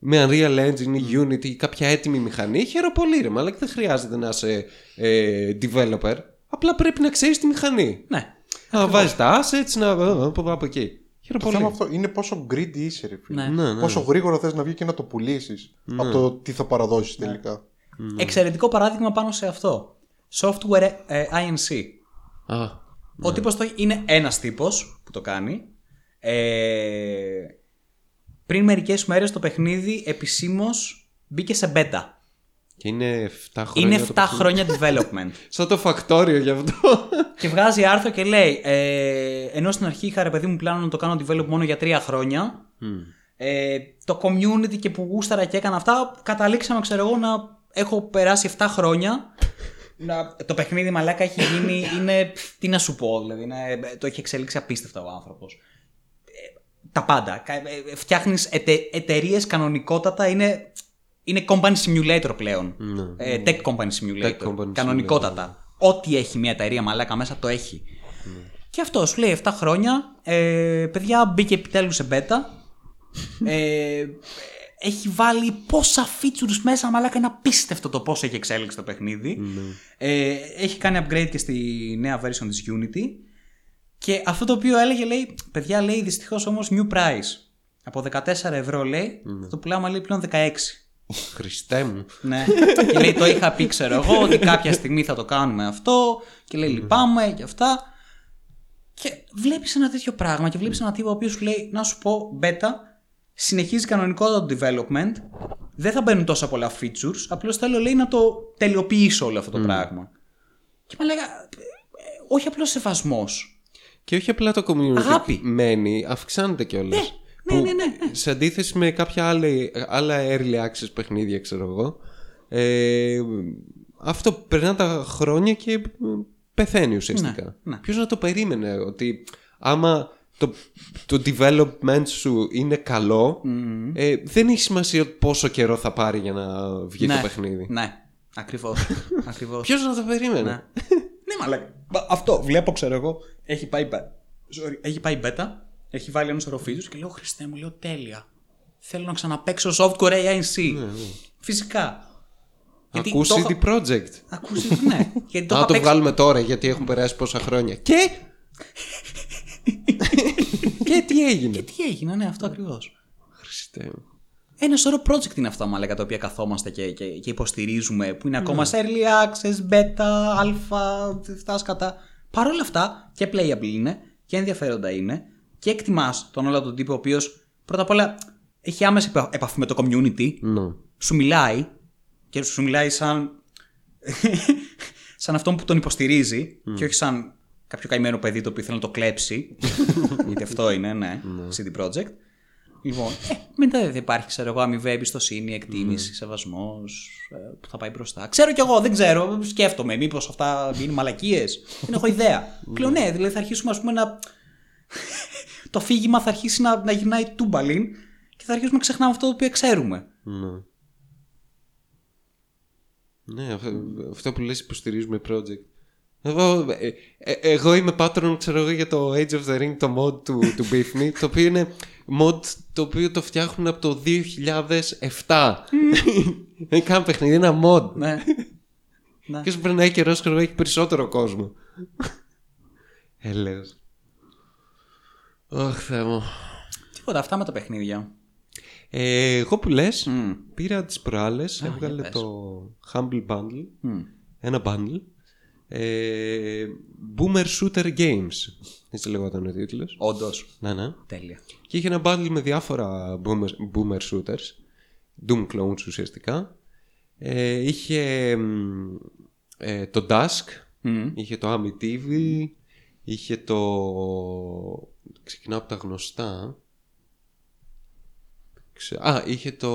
με Unreal Engine ή Unity ή κάποια έτοιμη μηχανή, χαίρο πολύ ρε, αλλά και δεν χρειάζεται να είσαι ε, developer. Απλά πρέπει να ξέρεις τη μηχανή. Ναι. Να βάζεις τα assets, να πω από εκεί. Χαίρο πολύ. Το θέμα αυτό είναι πόσο greedy είσαι ρε φίλε. Ναι. Ναι, ναι. Πόσο γρήγορα θες να βγει και να το πουλήσεις ναι. από το τι θα παραδώσεις τελικά. Ναι. Ναι. Εξαιρετικό παράδειγμα πάνω σε αυτό. Software ε, άι εν σι. Α, ναι. Ο τύπος το, είναι ένας τύπος που το κάνει. Ε... Πριν μερικές μέρες το παιχνίδι επισήμως μπήκε σε beta. Και είναι επτά χρόνια. Είναι επτά χρόνια development. Σαν το Factorio γι' αυτό. Και βγάζει άρθρο και λέει, ε, ενώ στην αρχή είχα ρε παιδί μου πλάνο να το κάνω develop μόνο για τρία χρόνια, Mm. Ε, το community και που γούσταρα και έκανα αυτά, καταλήξαμε, ξέρω εγώ, να έχω περάσει εφτά χρόνια. Να, το παιχνίδι μαλάκα έχει γίνει, είναι, τι να σου πω, δηλαδή, είναι, το έχει εξελίξει απίστευτα ο άνθρωπος. Ε, τα πάντα. Ε, φτιάχνεις εται, εταιρείες κανονικότατα, είναι, είναι company simulator πλέον. Mm. Ε, tech company simulator. Tech company κανονικότατα. Simulator. Ό,τι έχει μια εταιρεία μαλάκα μέσα το έχει. Mm. Και αυτό σου λέει εφτά χρόνια. Ε, παιδιά, μπήκε επιτέλους σε beta. Ε, έχει βάλει πόσα features μέσα, μαλάκα, είναι απίστευτο το πώς έχει εξέλιξει το παιχνίδι. Mm. Ε, έχει κάνει upgrade και στη νέα version της Unity. Και αυτό το οποίο έλεγε, λέει, παιδιά, λέει, δυστυχώς όμως new price. Από δεκατέσσερα ευρώ, λέει, mm. το πουλάμε, λέει, πλέον δεκαέξι. Χριστέ μου. Ναι. Και λέει, το είχα πει, ξέρω εγώ, ότι κάποια στιγμή θα το κάνουμε αυτό. Και λέει, λυπάμαι και αυτά. Και βλέπεις ένα τέτοιο πράγμα και βλέπεις έναν τύπο ο οποίος σου λέει, να σου πω, beta, συνεχίζει κανονικότατα το development, δεν θα μπαίνουν τόσα πολλά features, απλώς θέλω, λέει, να το τελειοποιήσω όλο αυτό το mm. πράγμα. Και μα λέγα, όχι απλώς σεβασμός. Και όχι απλά το community. Αγάπη. Μένει, αυξάνεται κιόλας. Ναι, ναι, ναι, ναι. Σε αντίθεση με κάποια άλλη, άλλα early access παιχνίδια, ξέρω εγώ, ε, αυτό περνά τα χρόνια και... πεθαίνει ουσιαστικά. Ναι, ναι. Ποιος να το περίμενε ότι άμα το, το development σου είναι καλό, mm. ε, δεν έχει σημασία πόσο καιρό θα πάρει για να βγει, ναι, το παιχνίδι. Ναι, ακριβώς. Ακριβώς. Ποιος να το περίμενε. Ναι, ναι, μαλάκα. Αυτό βλέπω, ξέρω εγώ, έχει πάει, sorry, έχει πάει beta, έχει βάλει ένα σωρό features και λέω, Χριστέ μου, λέω, τέλεια. Θέλω να ξαναπαίξω softcore έι εν σι. Ναι, ναι. Φυσικά. Ακούσει το... City Project. Ακούσει, ναι. Γιατί το, να το παίξει... βγάλουμε τώρα, γιατί έχουν περάσει πόσα χρόνια. Και. Και τι έγινε. Και τι έγινε, ναι, αυτό ακριβώς. Χριστέ μου. Ένα σωρό project είναι αυτά, μάλακα, τα οποία καθόμαστε και, και, και υποστηρίζουμε, που είναι ακόμα σε early access, beta, αλφα, φτάσκατα. Παρ' όλα αυτά και playable είναι και ενδιαφέροντα είναι και εκτιμάς τον όλο τον τύπο ο οποίος πρώτα απ' όλα έχει άμεση επαφή με το community, ναι. Σου μιλάει. Και σου μιλάει σαν, σαν αυτόν που τον υποστηρίζει mm. και όχι σαν κάποιο καημένο παιδί το οποίο θέλει να το κλέψει. Γιατί αυτό είναι, ναι, σι ντι Projekt. Λοιπόν, ε, μετά δεν υπάρχει, ξέρω εγώ, αμοιβαία εμπιστοσύνη, εκτίμηση, mm. σεβασμός, ε, που θα πάει μπροστά. Ξέρω κι εγώ, δεν ξέρω, σκέφτομαι. Μήπως αυτά είναι μαλακίες. Δεν έχω ιδέα. Πλέον, ναι, δηλαδή θα αρχίσουμε, ας πούμε, να. Το φύγημα θα αρχίσει να, να γυρνάει τούμπαλιν και θα αρχίσουμε να ξεχνάμε αυτό το οποίο ξέρουμε. Mm. Ναι, αυτό που λες, υποστηρίζουμε project. Εγώ, ε, ε, εγώ είμαι patron, ξέρω εγώ, για το Age of the Ring, το mod του, του Biffney, το οποίο είναι mod το οποίο το φτιάχνουν από το δύο χιλιάδες επτά. Δεν κάνω παιχνίδι, είναι ένα mod. Ναι. Και σου περνάει καιρός, ξέρω εγώ, έχει περισσότερο κόσμο. Έλεος. Ωχ, Θεέ μου. Τίποτα, αυτά με τα παιχνίδια. Ε, εγώ που λες, mm. πήρα τις προάλλες, ah, έβγαλε yeah, το Humble Bundle, mm. ένα bundle, ε, Boomer Shooter Games, έτσι λεγόταν ο τίτλος. Όντως. Να, ναι. Τέλεια. Και είχε ένα bundle με διάφορα boomer, boomer shooters, Doom Clones ουσιαστικά. Ε, είχε ε, το Dusk, mm. είχε το Amityville, είχε το... ξεκινάω από τα γνωστά... Α, είχε το...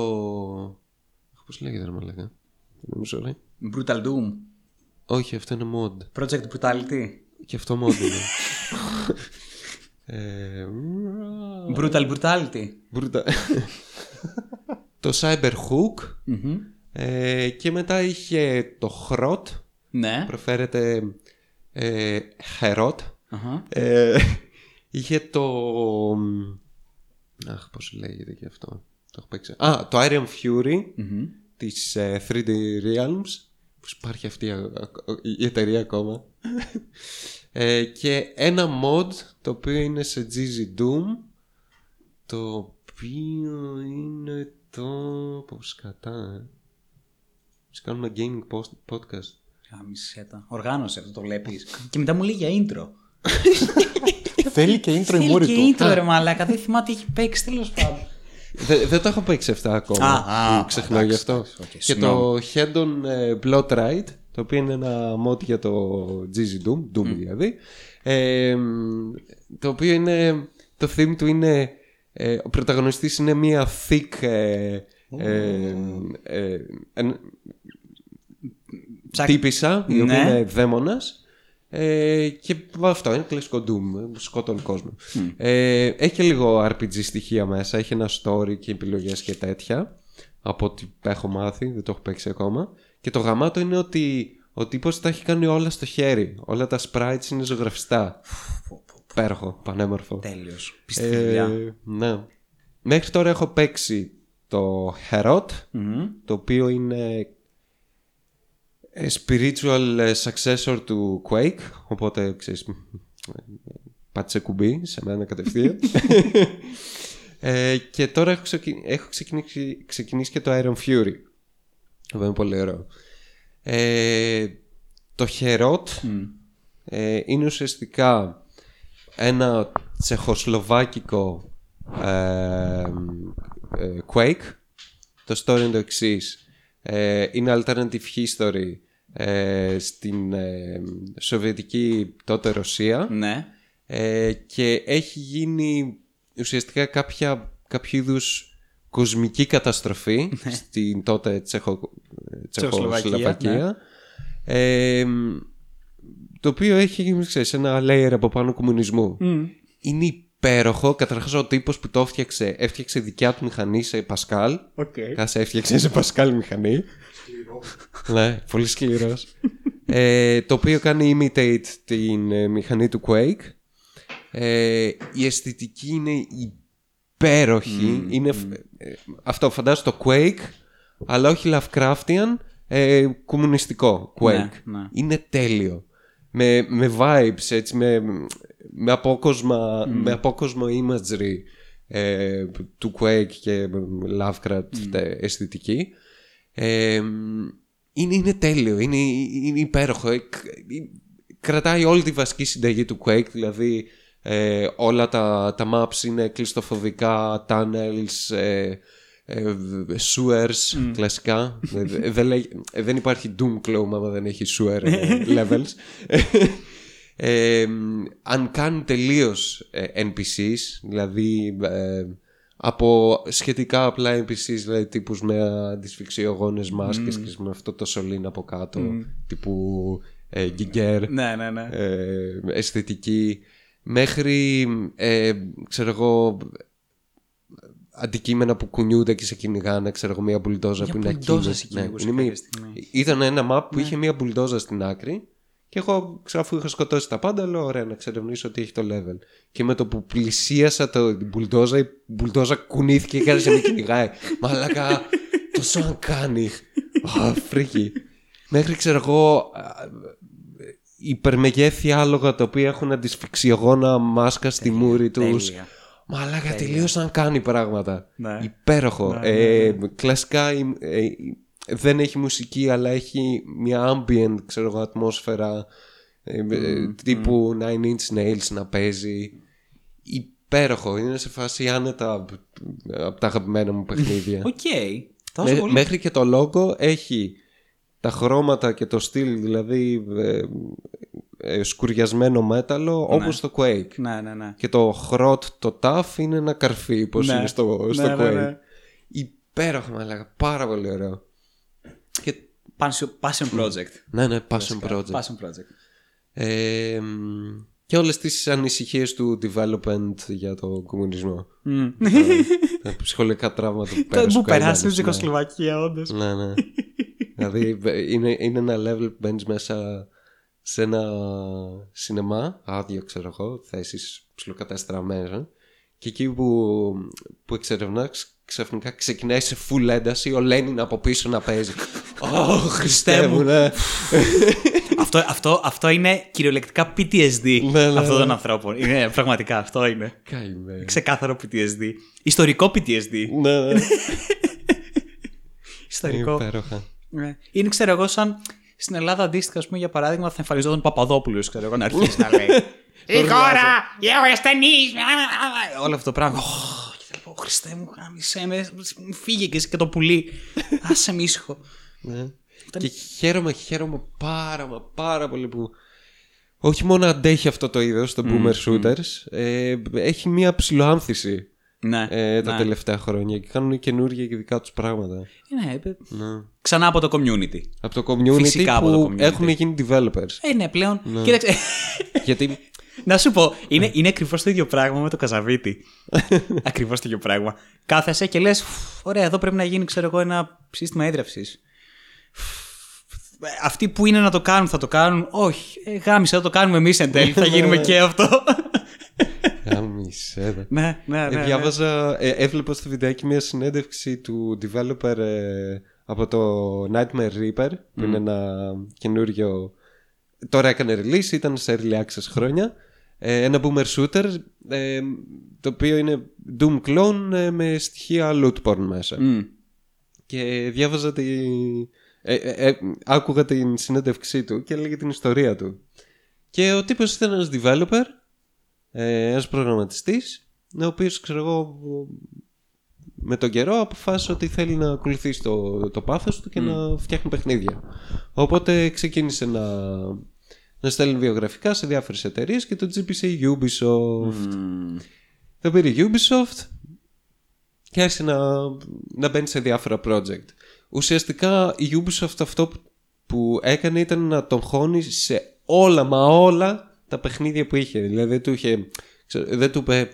Πώς λέγεται, ρε μαλάκα. Brutal Doom. Όχι, αυτό είναι mod. Project Brutality. Και αυτό mod είναι. ε... Brutal Brutality. Brutal... το Cyberhook. Mm-hmm. Ε, και μετά είχε το Hrot. Ναι. Προφέρεται ε, Herot. Uh-huh. Ε, είχε το... Αχ, πώς λέγεται και αυτό. Το έχω παίξει. Α, το Iron Fury mm-hmm. της uh, θρι ντι Realms. Που υπάρχει αυτή η εταιρεία ακόμα. ε, και ένα mod το οποίο είναι σε τζι ζι Doom. Το οποίο είναι το... Πώς κατά... Πώς κάνουμε gaming post, podcast. Γαμισέτα. Οργάνωσε αυτό, το βλέπεις. Και μετά μου λέει για intro. Θέλει και intro η μούρη του. Θέλει και intro, ρε μαλάκα. Δεν θυμάται τι έχει παίξει, τέλος πάντων. Δεν το έχω παίξει αυτά ακόμα. Ξεχνάω γι' αυτό. Και το Head on Blood Ride, το οποίο είναι ένα mod για το τζι ζι Doom, Doom δηλαδή. Το οποίο είναι. Το theme του είναι Ε, ο πρωταγωνιστής είναι μία thick ε, ε, ε, ε, Ψακ... τύπισσα, η οποία είναι δαίμονας, ε, και αυτό είναι κλασικό Doom, σκότων κόσμο. Mm. Ε, έχει λίγο αρ πι τζι στοιχεία μέσα, έχει ένα story και επιλογές και τέτοια, από ό,τι έχω μάθει, δεν το έχω παίξει ακόμα. Και το γαμάτο είναι ότι ο τύπος τα έχει κάνει όλα στο χέρι, όλα τα sprites είναι ζωγραφιστά. Υπέροχο, πανέμορφο. Τέλειος, πιστευτικά. Ε, ναι. Μέχρι τώρα έχω παίξει το Herod, mm-hmm. το οποίο είναι spiritual successor του Quake, οπότε ξέρεις, πάτησε κουμπί σε μένα κατευθείαν. ε, και τώρα έχω, ξεκι... έχω ξεκινήσει... ξεκινήσει και το Iron Fury. Αυτό είναι πολύ ωραίο. Ε, το Herod mm. ε, είναι ουσιαστικά ένα τσεχοσλοβάκικο ε, ε, Quake. Το story είναι το εξής. Ε, είναι alternative history ε, στην ε, Σοβιετική τότε Ρωσία. Ναι. ε, Και έχει γίνει ουσιαστικά κάποια, κάποιο είδους κοσμική καταστροφή, ναι, στην τότε τσεχο, Τσεχοσλοβακία. Ναι. ε, Το οποίο έχει, ξέρεις, ένα layer από πάνω κομμουνισμού. Mm. Είναι υπέροχο. Καταρχάς ο τύπος που το έφτιαξε, έφτιαξε δικιά του μηχανή σε Πασκάλ. Okay. Κάσε έφτιαξε σε Πασκάλ μηχανή. Σκληρό. Ναι, πολύ σκληρός. ε, το οποίο κάνει imitate την ε, μηχανή του Quake. Ε, η αισθητική είναι υπέροχη. Mm. Είναι, ε, αυτό φαντάζομαι το Quake, αλλά όχι Lovecraftian, ε, κομμουνιστικό Quake. Ναι, ναι. Είναι τέλειο. Με, με vibes, έτσι, με, με, απόκοσμα, mm. με απόκοσμο imagery ε, του Quake και Lovecraft mm. αισθητική. Ε, είναι, είναι τέλειο, είναι, είναι υπέροχο. Ε, κρατάει όλη τη βασική συνταγή του Quake, δηλαδή ε, όλα τα, τα maps είναι κλειστοφοβικά, tunnels, ε, ε, sewers, mm. κλασικά. ε, δεν, λέ, δεν υπάρχει Doom Clone άμα δεν έχει sewer ε, levels. ε, αν κάνουν τελείως ε, εν πι σις, δηλαδή ε, από σχετικά απλά εν πι σις, δηλαδή τύπους με αντισφυξιογόνες μάσκες mm. και με αυτό το σωλήν από κάτω, mm. τύπου ε, γκιγκέρ, ναι, ναι, ναι. Ε, αισθητική, μέχρι ε, ξέρω εγώ, αντικείμενα που κουνιούνται και σε κυνηγάνε, ξέρω εγώ, μία μπουλντόζα που είναι ακίνητη. Ναι, ναι. Ήταν ένα map που, ναι, είχε μία μπουλντόζα στην άκρη και εγώ, ξέρω, αφού είχα σκοτώσει τα πάντα, λέω ωραία, να ξερευνήσω ότι έχει το level. Και με το που πλησίασα την μπουλντόζα, η μπουλντόζα κουνήθηκε και κάθεσε να με κυνηγάει. Μαλάκα, τόσο αν κάνει. Α, φρίκι. Μέχρι, ξέρω εγώ, υπερμεγέθη άλογα τα οποία έχουν αντισφυξιογόνα μάσκα στη μούρη του. Μαλάκα, τελείωσαν κάνει πράγματα. Ναι. Υπέροχο. Ναι, ναι, ναι. Ε, κλασικά ε, ε, δεν έχει μουσική, αλλά έχει μια ambient, ξέρω εγώ, ατμόσφαιρα ε, mm, ε, τύπου mm. Nine Inch Nails να παίζει. Υπέροχο. Είναι σε φάση άνετα από τα αγαπημένα μου παιχνίδια. Οκ. Okay. Μέ, πολύ... Μέχρι και το logo έχει τα χρώματα και το στυλ, δηλαδή ε, ε, σκουριασμένο μέταλλο, ναι, όπως το Quake. Ναι, ναι, ναι. Και το χρότ, το tough είναι ένα καρφί, όπως, ναι, είναι στο, στο, ναι, Quake. Ναι, ναι. Υπέροχο, μαλάκα, πάρα πολύ ωραίο. Και... Passion project. Ναι, ναι, passion project. Passion project. Ε, και όλες τις ανησυχίες του development για τον κομμουνισμό. Mm. Τα, τα ψυχολογικά τραύματα που πέρασε. Που περάσει η Τσεχοσλοβακία, όντως. Ναι, ναι. Δηλαδή είναι, είναι ένα level που μπαίνεις μέσα σε ένα σινεμά, άδειο, ξέρω εγώ, θέσεις ψιλοκαταστραμμένες, και εκεί που, που εξερευνάς, ξαφνικά ξεκινάει σε full ένταση ο Λένιν από πίσω να παίζει. Ω, Χριστέ μου. αυτό, αυτό, αυτό είναι κυριολεκτικά πι τι ες ντι αυτών των ανθρώπων. Είναι, πραγματικά αυτό είναι. Ξεκάθαρο πι τι ες ντι. Ιστορικό πι τι ες ντι. Ναι, ναι. Ιστορικό. Υπέροχα. Ναι. Είναι, ξέρω εγώ, σαν στην Ελλάδα αντίστοιχα, ας πούμε, για παράδειγμα, θα εμφανιζόταν Παπαδόπουλος, ξέρω εγώ, να αρχίσει να λέει «Η χώρα, η αγοραστανής». Όλο αυτό το πράγμα. Ω, Χριστέ μου, χάμισε με, φύγε και εσύ και το πουλί. Άσε με ήσυχο. Και χαίρομαι, χαίρομαι πάρα μα πάρα πολύ που όχι μόνο αντέχει αυτό το είδος, το Boomer Shooters, έχει μία ψηλοάνθηση. ναι, ε, τα ναι. τελευταία χρόνια και κάνουν καινούργια και δικά τους πράγματα. Ναι, ναι. Ξανά από το community. Από το community. Φυσικά που από το community. Έχουν γίνει developers. Ε, ναι, πλέον. Ναι. Κοίταξε. Γιατί... Να σου πω, είναι, είναι ακριβώς το ίδιο πράγμα με το καζαβίτι. Ακριβώς το ίδιο πράγμα. Κάθεσαι και λες, ωραία, εδώ πρέπει να γίνει, ξέρω εγώ, ένα σύστημα έδρευσης. Αυτοί που είναι να το κάνουν θα το κάνουν. Όχι, ε, γάμισε, θα το κάνουμε εμείς εν τέλει. Θα γίνουμε και αυτό. Γάμισε. Ναι, ναι, ναι. Ε, διάβαζα, ε, έβλεπα στο βιντεάκι μια συνέντευξη του developer ε, από το Nightmare Reaper, που mm. είναι ένα καινούριο. Τώρα έκανε release, ήταν σε early access χρόνια. Ε, ένα boomer shooter, ε, το οποίο είναι Doom clone ε, με στοιχεία loot porn μέσα. Mm. Και διάβαζα τη... Ε, ε, ε, άκουγα την συνέντευξή του και έλεγε την ιστορία του. Και ο τύπος ήταν ένας developer, ε, ένας προγραμματιστής, ο οποίος, ξέρω εγώ, με τον καιρό αποφάσισε ότι θέλει να ακολουθήσει το, το πάθος του και mm. να φτιάχνει παιχνίδια. Οπότε ξεκίνησε να, να στέλνει βιογραφικά σε διάφορες εταιρείες και το τζι πι σι Ubisoft. Mm. Το πήρε Ubisoft και άρχισε να, να μπαίνει σε διάφορα project. Ουσιαστικά η Ubisoft αυτό που έκανε ήταν να τον χώνει σε όλα μα όλα τα παιχνίδια που είχε. Δηλαδή δεν του είχε, ξέρω, δεν του είπε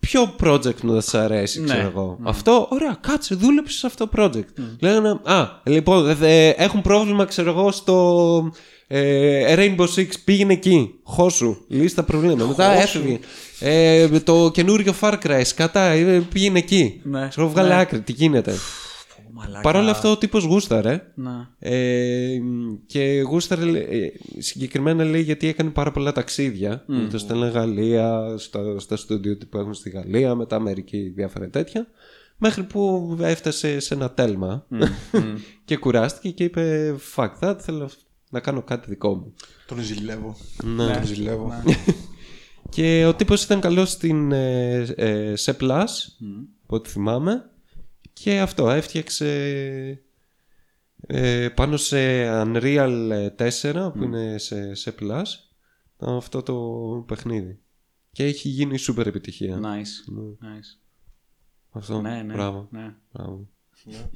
ποιο project να σ' αρέσει, ξέρω ναι, εγώ. Ναι. Αυτό, ωραία, κάτσε, δούλεψε σε αυτό το project. Mm. Λέγανε, α, λοιπόν, δε, δε, έχουν πρόβλημα, ξέρω εγώ, στο ε, Rainbow Six, πήγαινε εκεί, χώσου, λύστα προβλήματα. Μετά έφυγε. Ε, το καινούριο Far Cry, σκατά, πήγαινε εκεί. Ναι. Ξέρω, βγάλε ναι. άκρη, τι γίνεται. Παρ' όλα αυτά ο τύπος γούσταρε ε, και γούσταρε ε, συγκεκριμένα λέει γιατί έκανε πάρα πολλά ταξίδια. Mm. Το στέλνε Γαλλία, στα, στα στούντιο που έχουν στη Γαλλία, μετά Αμερική, διάφορα τέτοια. Μέχρι που έφτασε σε ένα τέλμα mm. Mm. και κουράστηκε και είπε fuck that, θέλω να κάνω κάτι δικό μου. Τον ζηλεύω. Ναι. Τον ζηλεύω. Ναι. Και ο τύπος ήταν καλός στην ε, ε, σε Plus, mm. από ό,τι θυμάμαι. Και αυτό έφτιαξε ε, πάνω σε Unreal τέσσερα που mm. είναι σε, σε Plus αυτό το παιχνίδι. Και έχει γίνει σούπερ επιτυχία. Nice. Ναι. Nice. Αυτό, ναι, ναι, μπράβο. Ναι. Μπράβο. Yeah.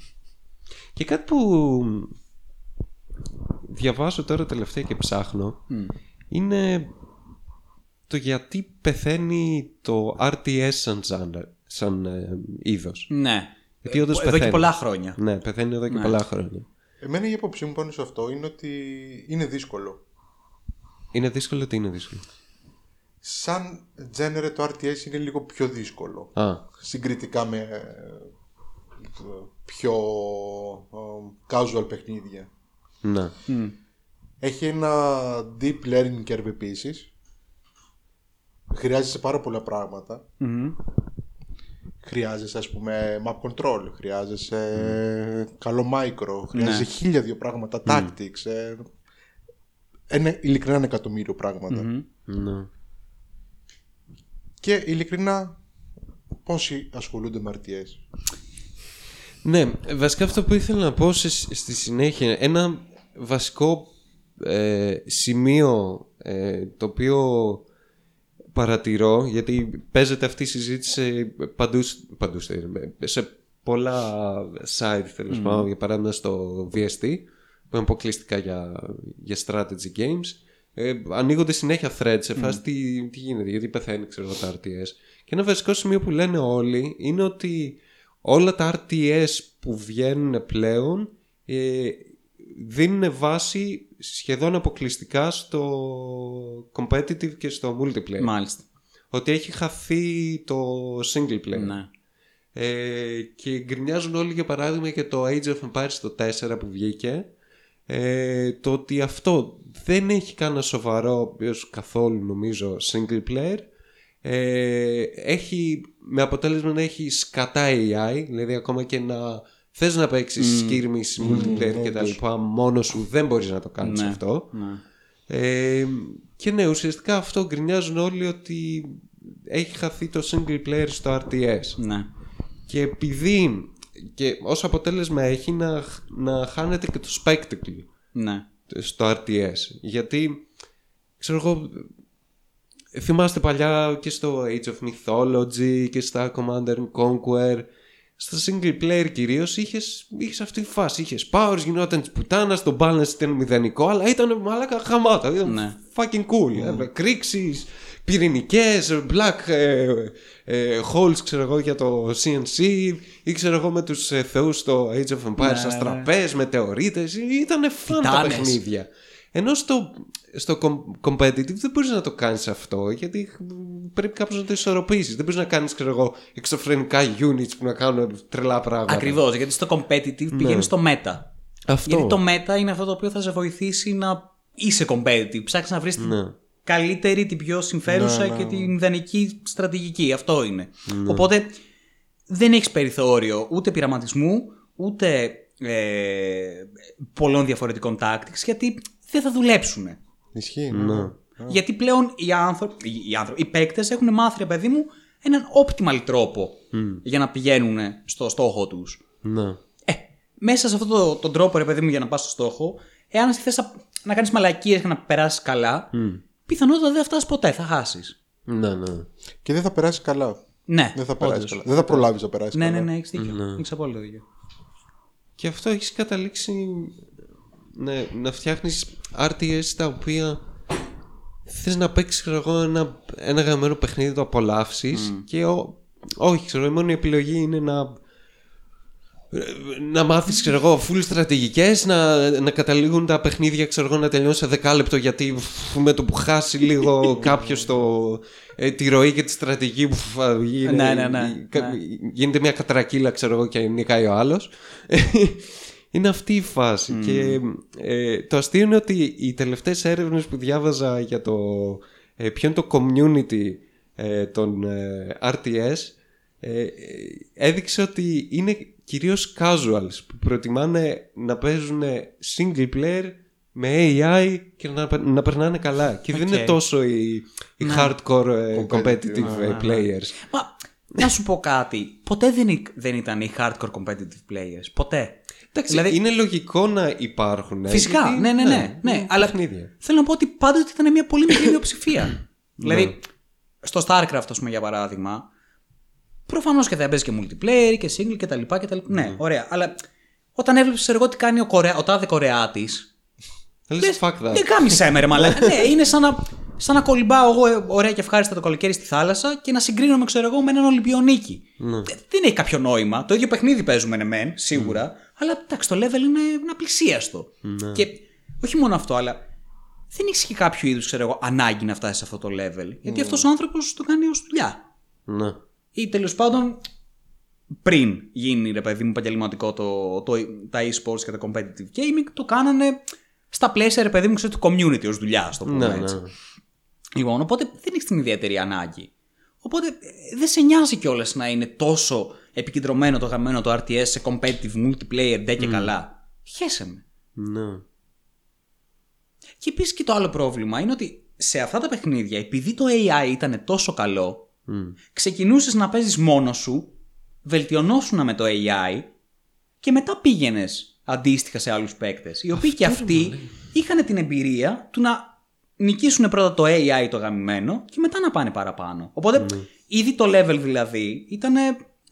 Και κάτι που διαβάζω τώρα τελευταία και ψάχνω mm. είναι το γιατί πεθαίνει το αρ τι ες σαν, σαν ε, είδος. Ναι. Γιατί εδώ πεθαίνει. Και πολλά χρόνια. Ναι, πεθαίνει εδώ και ναι. πολλά χρόνια. Εμένα η άποψή μου πάνω σε αυτό είναι ότι είναι δύσκολο. Είναι δύσκολο, τι είναι δύσκολο. Σαν genre το αρ τι ες είναι λίγο πιο δύσκολο. Α. Συγκριτικά με πιο casual παιχνίδια. Ναι. Mm. Έχει ένα deep learning curve επίσης. Χρειάζεσαι πάρα πολλά πράγματα. Mm-hmm. Χρειάζεσαι, ας πούμε, map control, χρειάζεσαι mm. καλό micro, χρειάζεσαι ναι. χίλια δύο πράγματα, mm. tactics, ε, ένα, ειλικρινά ένα εκατομμύριο πράγματα. Mm-hmm. Mm. Και ειλικρινά πόσοι ασχολούνται με αρ τι ες. Ναι, βασικά αυτό που ήθελα να πω στη συνέχεια, ένα βασικό ε, σημείο ε, το οποίο... παρατηρώ, γιατί παίζεται αυτή η συζήτηση παντού, παντού σε πολλά site, τέλος mm. πάντων, για παράδειγμα στο βι ες τι, που είναι αποκλειστικά για, για strategy games. Ε, ανοίγονται συνέχεια threads, σε φάση mm. τι, τι γίνεται, γιατί πεθαίνει, ξέρω, τα αρ τι ες. Και ένα βασικό σημείο που λένε όλοι είναι ότι όλα τα αρ τι ες που βγαίνουν πλέον ε, δίνουν βάση σχεδόν αποκλειστικά στο competitive και στο multiplayer. Μάλιστα. Ότι έχει χαθεί το single player. Ναι. Ε, και γκρινιάζουν όλοι, για παράδειγμα, για το Age of Empires το τέσσερα που βγήκε. Ε, το ότι αυτό δεν έχει κανένα σοβαρό, έως καθόλου νομίζω, single player. Ε, έχει, με αποτέλεσμα να έχει σκατά έι άι, δηλαδή ακόμα και να... Θες να παίξεις mm. σκύρμις, multiplayer mm, και τα λοιπά, μόνος σου δεν μπορείς να το κάνεις ναι, αυτό ναι. Ε, και ναι, ουσιαστικά αυτό γκρινιάζουν όλοι, ότι έχει χαθεί το single player στο αρ τι ες ναι. Και επειδή και ως αποτέλεσμα έχει να, να χάνεται και το spectacle ναι. στο αρ τι ες. Γιατί, ξέρω εγώ, θυμάστε παλιά και στο Age of Mythology και στα Commander and Conquer, στα single player κυρίως είχες, είχες αυτή τη φάση, είχες powers, γινόταν της πουτάνας, το balance ήταν μηδενικό, αλλά ήταν μαλάκα χαμάτα, ήταν ναι. fucking cool, mm. κρίξεις, πυρηνικές, black ε, ε, holes, ξέρω εγώ, για το σι εν σι, ή ξέρω εγώ με τους ε, θεούς στο Age of Empires, ναι, αστραπές, ναι. μετεωρίτες, ήτανε fun τα παιχνίδια. Ενώ στο, στο competitive δεν μπορείς να το κάνεις αυτό, γιατί πρέπει κάπως να το ισορροπήσεις. Δεν μπορείς να κάνεις, ξέρω εγώ, εξωφρενικά units που να κάνουν τρελά πράγματα. Ακριβώς, γιατί στο competitive ναι. πηγαίνεις στο meta. Αυτό. Γιατί το meta είναι αυτό το οποίο θα σε βοηθήσει να είσαι competitive. Ψάξεις να βρεις ναι. την καλύτερη, την πιο συμφέρουσα ναι, ναι. και την ιδανική στρατηγική. Αυτό είναι. Ναι. Οπότε δεν έχεις περιθώριο ούτε πειραματισμού, ούτε ε, πολλών διαφορετικών tactics, γιατί δεν θα δουλέψουν. Ισχύει, ναι. Γιατί πλέον οι άνθρωποι, οι, άνθρωποι, οι παίκτες έχουν μάθει, ρε παιδί μου, έναν optimal τρόπο mm. για να πηγαίνουν στο στόχο τους. Ναι. Ε, μέσα σε αυτόν τον το τρόπο, ρε παιδί μου, για να πας στο στόχο, εάν θες να, να κάνεις μαλακίες και να περάσεις καλά, mm. πιθανότατα δεν θα φτάσεις ποτέ, θα χάσεις. Ναι, ναι. Και δεν θα περάσεις καλά. Ναι. Δεν θα, καλά. Δεν θα προλάβεις να περάσεις ναι, καλά. Ναι, ναι, έχεις δίκιο. Ναι. Έχεις απόλυτο δίκιο. Και αυτό έχεις καταλήξει. Ναι, να φτιάχνεις αρ τι ες τα οποία θες να παίξεις, ξέρω εγώ, ένα, ένα γαμμένο παιχνίδι, το απολαύσεις mm. και ο, όχι, ξέρω, η μόνη επιλογή είναι να να μάθεις, ξέρω εγώ, full στρατηγικές, να, να καταλήγουν τα παιχνίδια, ξέρω εγώ, να τελειώνει σε δεκάλεπτο, γιατί με το που χάσει λίγο κάποιος το, ε, τη ροή και τη στρατηγική που γίνει, ναι, ναι, ναι, κα, ναι. γίνεται μια κατρακύλα, ξέρω εγώ, και νικάει ο άλλος. Είναι αυτή η φάση mm. και ε, το αστείο είναι ότι οι τελευταίες έρευνες που διάβαζα για το ε, ποιο είναι το community ε, των ε, αρ τι ες ε, έδειξε ότι είναι κυρίως casuals που προτιμάνε να παίζουν single player με έι άι και να, να περνάνε καλά και okay. δεν είναι τόσο οι, οι no. hardcore ε, competitive no. players. Μα να σου πω κάτι, ποτέ δεν, δεν ήταν οι hardcore competitive players, ποτέ. Εντάξει, δηλαδή, είναι λογικό να υπάρχουν. Φυσικά, γιατί, ναι, ναι, ναι, ναι, ναι, ναι. Αλλά παιχνίδια. Θέλω να πω ότι πάντοτε ήταν μια πολύ μικρή μειοψηφία. Δηλαδή, ναι. στο Starcraft, ας πούμε, για παράδειγμα, προφανώς και θα παίζει και multiplayer και single και τα λοιπά και τα λοιπά. Ναι, ναι, ωραία. Αλλά όταν έβλεπες εγώ τι κάνει ο, Κορέα, ο τάδε Κορεάτης. Λες, fuck that. Δεν κάμισε έμερμα, αλλά ναι, είναι σαν να, σαν να κολυμπάω εγώ ωραία και ευχάριστα το καλοκαίρι στη θάλασσα και να συγκρίνομαι, ξέρω εγώ, με έναν Ολυμπιονίκη. Ναι. Δεν έχει κάποιο νόημα. Το ίδιο παιχνίδι παίζουμε, ναι, μεν, σίγουρα. Mm. Αλλά εντάξει, το level είναι απλησίαστο. Ναι. Και όχι μόνο αυτό, αλλά δεν έχει και κάποιο είδους, ξέρω εγώ, ανάγκη να φτάσει σε αυτό το level. Γιατί ναι. αυτός ο άνθρωπος το κάνει ως δουλειά. Ναι. Ή τέλος πάντων, πριν γίνει, ρε παιδί μου, επαγγελματικό το, το, τα e-sports και τα competitive gaming, το κάνανε στα πλαίσια, ρε παιδί μου, ξέρω, του community ως δουλειά, στο πούμε ναι, έτσι. Ναι. Λοιπόν, οπότε δεν έχει την ιδιαίτερη ανάγκη. Οπότε δεν σε νοιάζει κιόλας να είναι τόσο επικεντρωμένο το γαμμένο το αρ τι ες σε competitive multiplayer, ντε και mm. καλά. Χέσε με. No. Και επίσης και το άλλο πρόβλημα είναι ότι σε αυτά τα παιχνίδια, επειδή το έι άι ήταν τόσο καλό, mm. ξεκινούσες να παίζεις μόνος σου, βελτιωνόσουνα με το έι άι και μετά πήγαινες αντίστοιχα σε άλλους παίκτες, οι οποίοι και αυτοί είχαν την εμπειρία του να νικήσουν πρώτα το έι άι το γαμημένο και μετά να πάνε παραπάνω. Οπότε mm. ήδη το level δηλαδή ήταν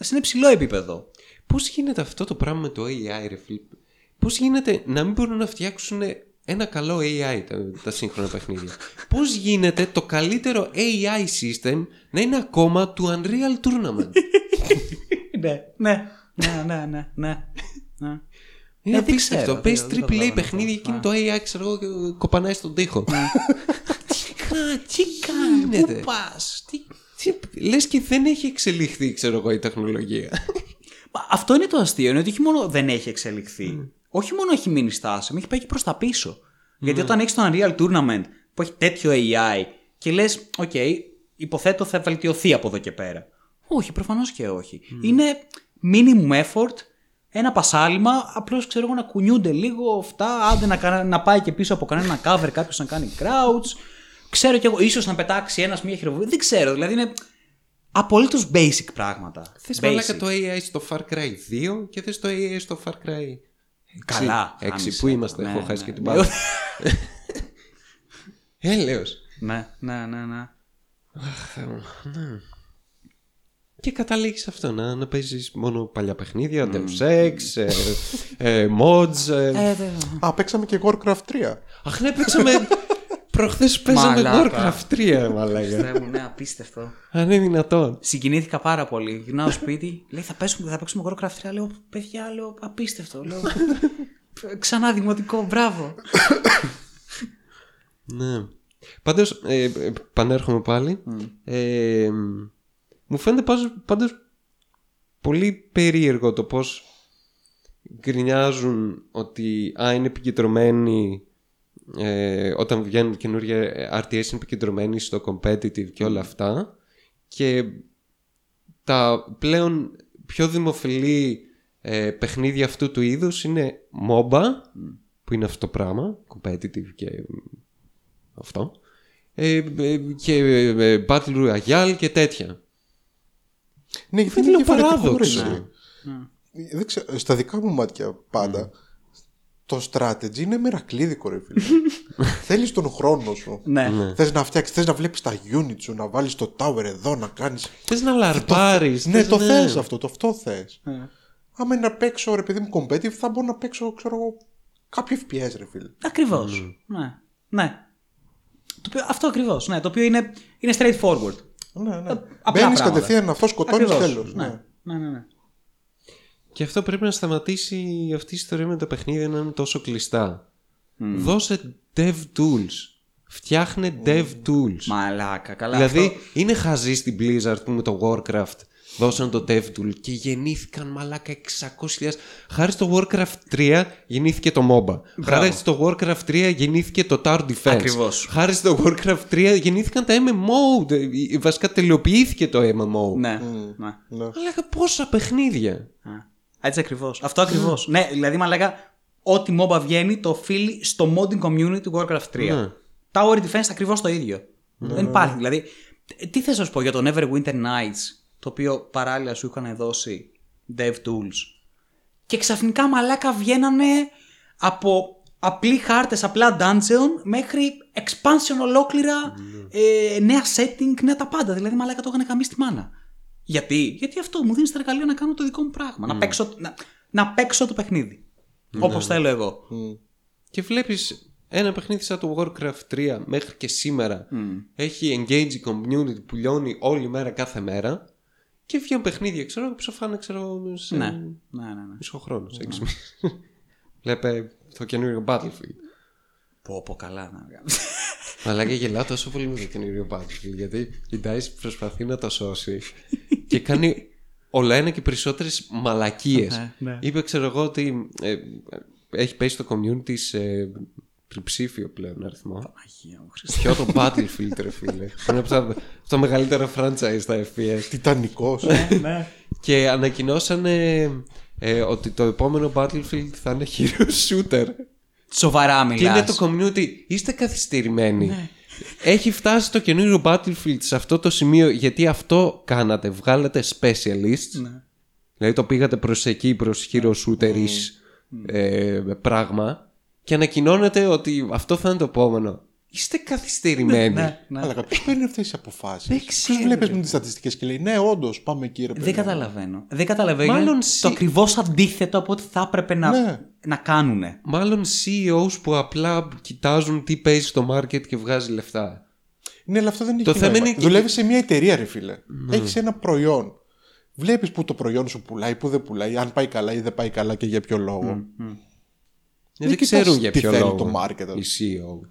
σε ένα υψηλό επίπεδο. Πώς γίνεται αυτό το πράγμα με το έι άι, ρε φίλε? Πώς γίνεται να μην μπορούν να φτιάξουν ένα καλό έι άι τα, τα σύγχρονα παιχνίδια? Πώς γίνεται το καλύτερο έι άι system να είναι ακόμα του Unreal Tournament? Ναι, ναι, ναι, ναι, ναι, ναι. Είναι απίστευτο. Παίζει τριπλ έι παιχνίδια και είναι το έι άι, ξέρω εγώ, κοπανάει στον τοίχο. Τι γίνεται? Πού πας? Λες και δεν έχει εξελιχθεί, ξέρω εγώ, η τεχνολογία. Αυτό είναι το αστείο. Είναι ότι όχι μόνο δεν έχει εξελιχθεί, όχι μόνο έχει μείνει στάσιμο, έχει πάει και προς τα πίσω. Γιατί όταν έχεις το Unreal Tournament που έχει τέτοιο έι άι και λες, οκ, υποθέτω θα βελτιωθεί από εδώ και πέρα. Όχι, προφανώς και όχι. Είναι minimum effort. Ένα πασάλιμα, απλώς ξέρω εγώ να κουνιούνται λίγο αυτά, άντε να, να πάει και πίσω από κανένα cover, κάποιος να κάνει crouch. Ξέρω κι εγώ, ίσως να πετάξει ένας μία χειροβουλία. Δεν ξέρω, δηλαδή είναι απολύτως basic πράγματα. Θες μαλάκα το έι άι στο Far Cry δύο και θες το έι άι στο Far Cry έξι. Καλά. έξι, άνισε, που είμαστε, ναι, έχω χάσει ναι, και την μπάλα. Έλεος. Ναι, ναι, ναι, ναι. Αχ, Θεέ μου, ναι. Και καταλήγεις αυτό, να, να παίζεις μόνο παλιά παιχνίδια, mm. Deus Ex, ε, ε, mods. Ε... Ε, δε... Α, παίξαμε και Warcraft τρία. Αχ, ναι, παίξαμε. Προχθές παίζαμε Warcraft τρία, μαλάκα. Θεέ μου, ναι, απίστευτο. Αν είναι δυνατόν. Συγκινήθηκα πάρα πολύ. Γυρνάω σπίτι, λέει θα, παίξουμε, θα παίξουμε Warcraft τρία. Λέω, παιδιά, λέω, απίστευτο. Λέω, ξανά δημοτικό, μπράβο. Ναι. Πάντως, ε, πανέρχομαι πάλι. Mm. Ε, μου φαίνεται πάντως πολύ περίεργο το πώς γκρινιάζουν ότι α, είναι επικεντρωμένοι ε, όταν βγαίνουν καινούργια αρ τι ες, είναι επικεντρωμένοι στο competitive και όλα αυτά, και τα πλέον πιο δημοφιλή ε, παιχνίδια αυτού του είδους είναι MOBA, που είναι αυτό το πράγμα, competitive και αυτό, ε, και ε, Battle Royale και τέτοια. Ναι, είναι λίγο παράδοξο. Ναι. Δεν ξέρω, στα δικά μου μάτια πάντα το strategy είναι μερακλείδικο, ρε φίλε. Θέλεις τον χρόνο σου. Ναι. Θες να φτιάξεις, θες να βλέπεις τα unit σου, να βάλεις το tower εδώ, να κάνεις. Θες να λαρπάρεις. Ναι, το ναι. θες αυτό, το αυτό θες. Ναι. Άμα είναι να παίξω, ρε παιδί μου, competitive, θα μπορώ να παίξω, ξέρω εγώ, κάποιο εφ πι ες, ρε φίλε. Ακριβώς. Mm. Ναι. ναι. Το οποίο, αυτό ακριβώς. Ναι, το οποίο είναι, είναι straightforward. Ναι, ναι. Μπαίνεις κατευθείαν αυτό, σκοτώνεις, τέλος. Ναι. Ναι, ναι, ναι. Και αυτό πρέπει να σταματήσει αυτή η ιστορία με τα παιχνίδια να είναι τόσο κλειστά. Mm. Δώσε dev tools. Φτιάχνε dev tools. Μαλάκα, καλά. Δηλαδή αυτό... είναι χαζή στην Blizzard που με το Warcraft δώσαν το dev tool και γεννήθηκαν μαλάκα εξακόσιες χιλιάδες. Χάρη στο Warcraft τρία γεννήθηκε το MOBA. Μπράβο. Χάρη στο Warcraft τρία γεννήθηκε το Tower Defense. Ακριβώς. Χάρη στο Warcraft τρία γεννήθηκαν τα εμ εμ ο. Βασικά τελειοποιήθηκε το εμ εμ ο. Ναι. Mm. Ναι. Μαλάκα πόσα παιχνίδια. Έτσι ακριβώς. Αυτό ακριβώς. Mm. Ναι, δηλαδή μαλάκα ό,τι MOBA βγαίνει το οφείλει στο modding community του Warcraft τρία. Mm. Tower Defense ακριβώς το ίδιο. Mm. Δεν υπάρχει. Mm. Δηλαδή, τι θες να σου πω για το Neverwinter Nights, το οποίο παράλληλα σου είχαν δώσει dev tools, και ξαφνικά μαλάκα βγαίνανε από απλοί χάρτες, απλά dungeon, μέχρι expansion ολόκληρα, mm. ε, νέα setting, νέα τα πάντα. Δηλαδή μαλάκα το είχαν καμίσει τη μάνα. Γιατί? Γιατί αυτό μου δίνει τα εργαλεία να κάνω το δικό μου πράγμα, mm. να, παίξω, να, να παίξω το παιχνίδι mm. όπως mm. θέλω εγώ. Mm. Και βλέπεις ένα παιχνίδι σαν το Warcraft τρία μέχρι και σήμερα mm. έχει engaging community που λιώνει όλη μέρα κάθε μέρα, και βγαίνουν παιχνίδια, ξέρω, ψοφάνε, ξέρω, σε ναι, ναι, ναι, ναι. μισό χρόνο, σε έξι μήνες. Βλέπε το καινούριο Battlefield. Πω, πω, καλά να βγάλω. Αλλά και γελάω τόσο πολύ με το καινούριο Battlefield, γιατί η DICE προσπαθεί να το σώσει και κάνει όλα ένα και περισσότερες μαλακίες. Okay, ναι. Είπε, ξέρω εγώ, ότι ε, έχει πέσει το community σε τριψήφιο πλέον αριθμό. Ποιο το Battlefield, ρε φίλε. Είναι από τα, τα μεγαλύτερα franchise τα εφ πι ες. Τιτανικός. Και ανακοινώσανε ε, ότι το επόμενο Battlefield θα είναι hero shooter. Σοβαρά μιλάς? Και είναι το community. Είστε καθυστερημένοι. Έχει φτάσει το καινούριο Battlefield σε αυτό το σημείο, γιατί αυτό κάνατε. Βγάλατε specialists. Ναι. Δηλαδή το πήγατε προς εκεί, προς hero shooter ε, πράγμα. Και ανακοινώνεται ότι αυτό θα είναι το επόμενο. Είστε καθυστερημένοι. Ναι, ναι. Αλλά ποιος παίρνει αυτές τις αποφάσεις? Ποιος βλέπεις με τις στατιστικές και λέει ναι, όντως, πάμε εκεί, ρε παιδί. Δεν καταλαβαίνω. Δεν καταλαβαίνω. Μάλλον σι... το ακριβώς αντίθετο από ό,τι θα έπρεπε να, ναι. να κάνουνε. Μάλλον σι ι όους που απλά κοιτάζουν τι παίζει στο market και βγάζει λεφτά. Ναι, αλλά αυτό δεν έχει νόημα. Είναι... δουλεύεις σε μια εταιρεία, ρε φίλε. Mm. Έχεις ένα προϊόν. Βλέπεις που το προϊόν σου πουλάει, που δεν πουλάει, αν πάει καλά ή δεν πάει καλά και για ποιο λόγο. Mm. Mm. Δεν, δεν ξέρουν για ποιο λόγο το market, η σι ι όου.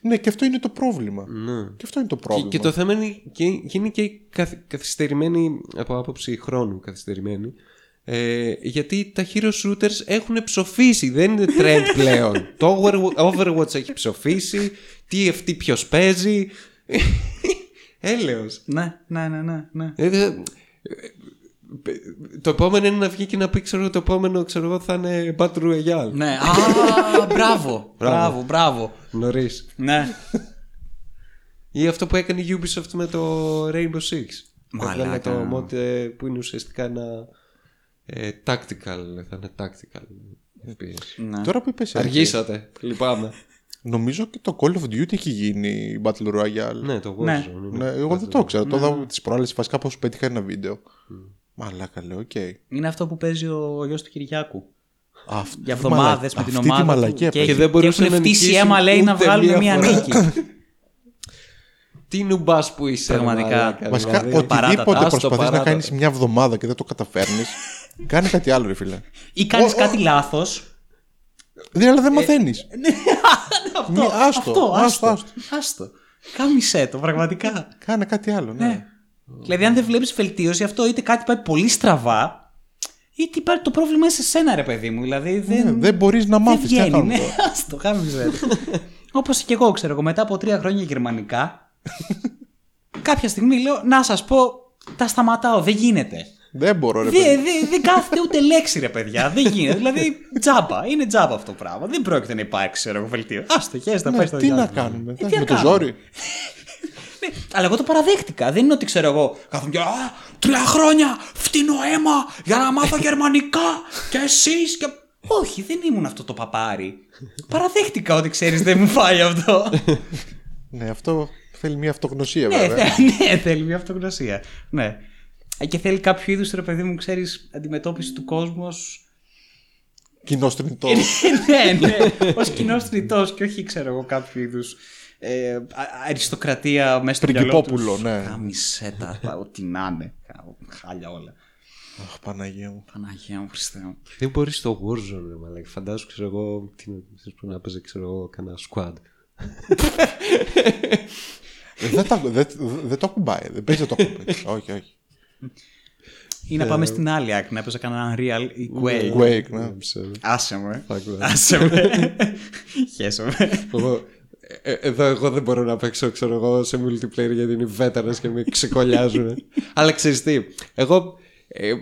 Ναι, και αυτό είναι το πρόβλημα. Ναι. Και αυτό είναι το πρόβλημα. Και, και το θέμα είναι και, είναι και καθ, καθυστερημένη από άποψη χρόνου. Καθυστερημένη. Ε, γιατί τα hero shooters έχουν ψοφήσει. Δεν είναι trend πλέον. Το Overwatch έχει ψοφήσει. τι εφ τι ποιος παίζει. Έλεος. Ναι, ναι, ναι, ναι. Ε, το επόμενο είναι να βγει και να πει, ξέρω, το επόμενο, ξέρω, θα είναι Battle Royale. Ναι, α, μπράβο, μπράβο, μπράβο. Νωρίς. Ναι. Ή αυτό που έκανε η Ubisoft με το Rainbow Six. Μάλιστα. Το mod που είναι ουσιαστικά ένα ε, tactical, θα είναι tactical. Ναι. Τώρα που είπες. Αργήσατε, λυπάμαι. Νομίζω και το Call of Duty έχει γίνει Battle Royale. Ναι, το Warzone. Ναι. Ναι, εγώ δεν το ξέρω. Ναι. Τώρα από τις προάλλες βασικά πώς πέτυχα ένα βίντεο. Mm. Μαλάκα, λέω, οκ. Okay. Είναι αυτό που παίζει ο γιος του Κυριάκου. Αυτή για εβδομάδες μαλα... με την αυτή ομάδα. Τη μαλακία, και, και, και έχουν φτύσει αίμα, λέει, να βγάλουν μία νίκη. Τι νουμπάς που είσαι. Πραγματικά. Βασικά, οτιδήποτε προσπαθείς να κάνεις μια εβδομάδα και δεν το καταφέρνεις, κάνει κάτι άλλο, ρε φίλε. Ή κάνεις κάτι λάθος. Δηλαδή, αλλά δεν μαθαίνεις. Ναι, αυτό. Άστο. Άστο. Κάμισε το, πραγματικά. Κάνε κάτι άλλο, ναι. Δηλαδή, αν δεν βλέπεις βελτίωση, αυτό είτε κάτι πάει πολύ στραβά. Ή τι υπάρχει το πρόβλημα σε σένα, ρε παιδί μου. Δηλαδή δεν, ναι, δεν μπορείς να μάθεις. Δεν βγαίνει, ναι, ας το χάμιζε. Όπως και εγώ, ξέρω εγώ, μετά από τρία χρόνια γερμανικά, κάποια στιγμή λέω, να σας πω, τα σταματάω, δεν γίνεται. Δεν μπορώ, ρε παιδί. Δεν δε, δε κάθεται ούτε λέξη, ρε παιδιά, δεν γίνεται. Δηλαδή τζάμπα, είναι τζάμπα αυτό το πράγμα. Δεν πρόκειται να υπάρξει, ξέρω εγώ, βελτίω. Ας το χέστα, ναι, πάει στο διάστημα. Τι να κάνουμε, ε, τι με το ζόρι. Αλλά εγώ το παραδέχτηκα. Δεν είναι ότι ξέρω εγώ. Κάθομαι και. Α, τρία χρόνια φτύνω αίμα για να μάθω γερμανικά και εσείς. Και... όχι, δεν ήμουν αυτό το παπάρι. Παραδέχτηκα ότι ξέρεις δεν μου φάει αυτό. Ναι, αυτό θέλει μια αυτογνωσία, βέβαια. Ναι, θέλει μια αυτογνωσία. Ναι. Και θέλει κάποιο είδους, ρε παιδί μου, ξέρεις, αντιμετώπιση του κόσμου ως. Κοινός θνητός. Ναι, ναι. Ως κοινός θνητός και όχι, ξέρω εγώ, κάποιο είδους. Ε, αριστοκρατία μέσα στο μυαλό τους. Ναι. Κάμισε τα, ό,τι να είναι. Χάλια όλα. Αχ, Παναγία μου. Παναγία μου, Χριστέ μου. Δεν μπορείς στο Warzone, αλλά φαντάζομαι, ξέρω εγώ, τι να παίζει, ξέρω εγώ, κανένα squad. Δεν το ακουμπάει, δεν παίζει το ακουμπάει. Όχι, όχι. Ή να πάμε στην άλλη άκρη, να παίζει κανένα Unreal ή Quake. Άσε με. Άσε με. Χέσε με. Εδώ εγώ δεν μπορώ να παίξω, ξέρω εγώ, σε multiplayer γιατί είναι βέτανες και με ξεκολλιάζουν. Αλλά ξέρεις τι, εγώ ε, ε,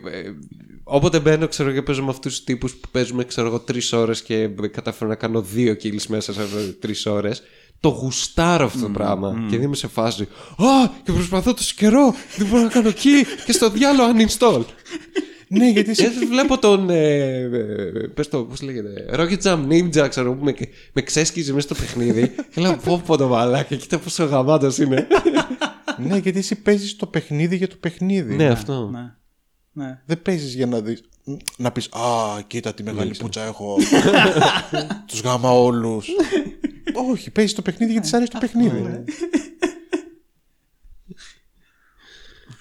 όποτε μπαίνω, ξέρω, και παίζω με αυτούς τους τύπους που παίζουμε, ξέρω εγώ, τρεις ώρες και καταφέρω να κάνω δύο kills μέσα σε τρεις ώρες. Το γουστάρω αυτό το mm, πράγμα mm. Και δεν είμαι σε φάση. Α, και προσπαθώ τόσο καιρό, δεν μπορώ να κάνω kill και στο διάλογο uninstall. Ναι, γιατί βλέπω τον. Ε, πες το, πώς λέγεται. Rocket Jump Ninja, ξέρω που με, με ξέσκιζε μέσα στο παιχνίδι. Και λέω πω πω το μαλάκα, κοίτα πόσο γαμάτος είναι. Ναι, γιατί εσύ παίζεις το παιχνίδι για το παιχνίδι. Ναι, αυτό. Ναι, ναι. Δεν παίζεις για να δεις. Να πεις, α, κοίτα τι μεγάλη πουτσα έχω. Τους γάμα όλους. Όχι, παίζεις το παιχνίδι γιατί σ' αρέσει το παιχνίδι.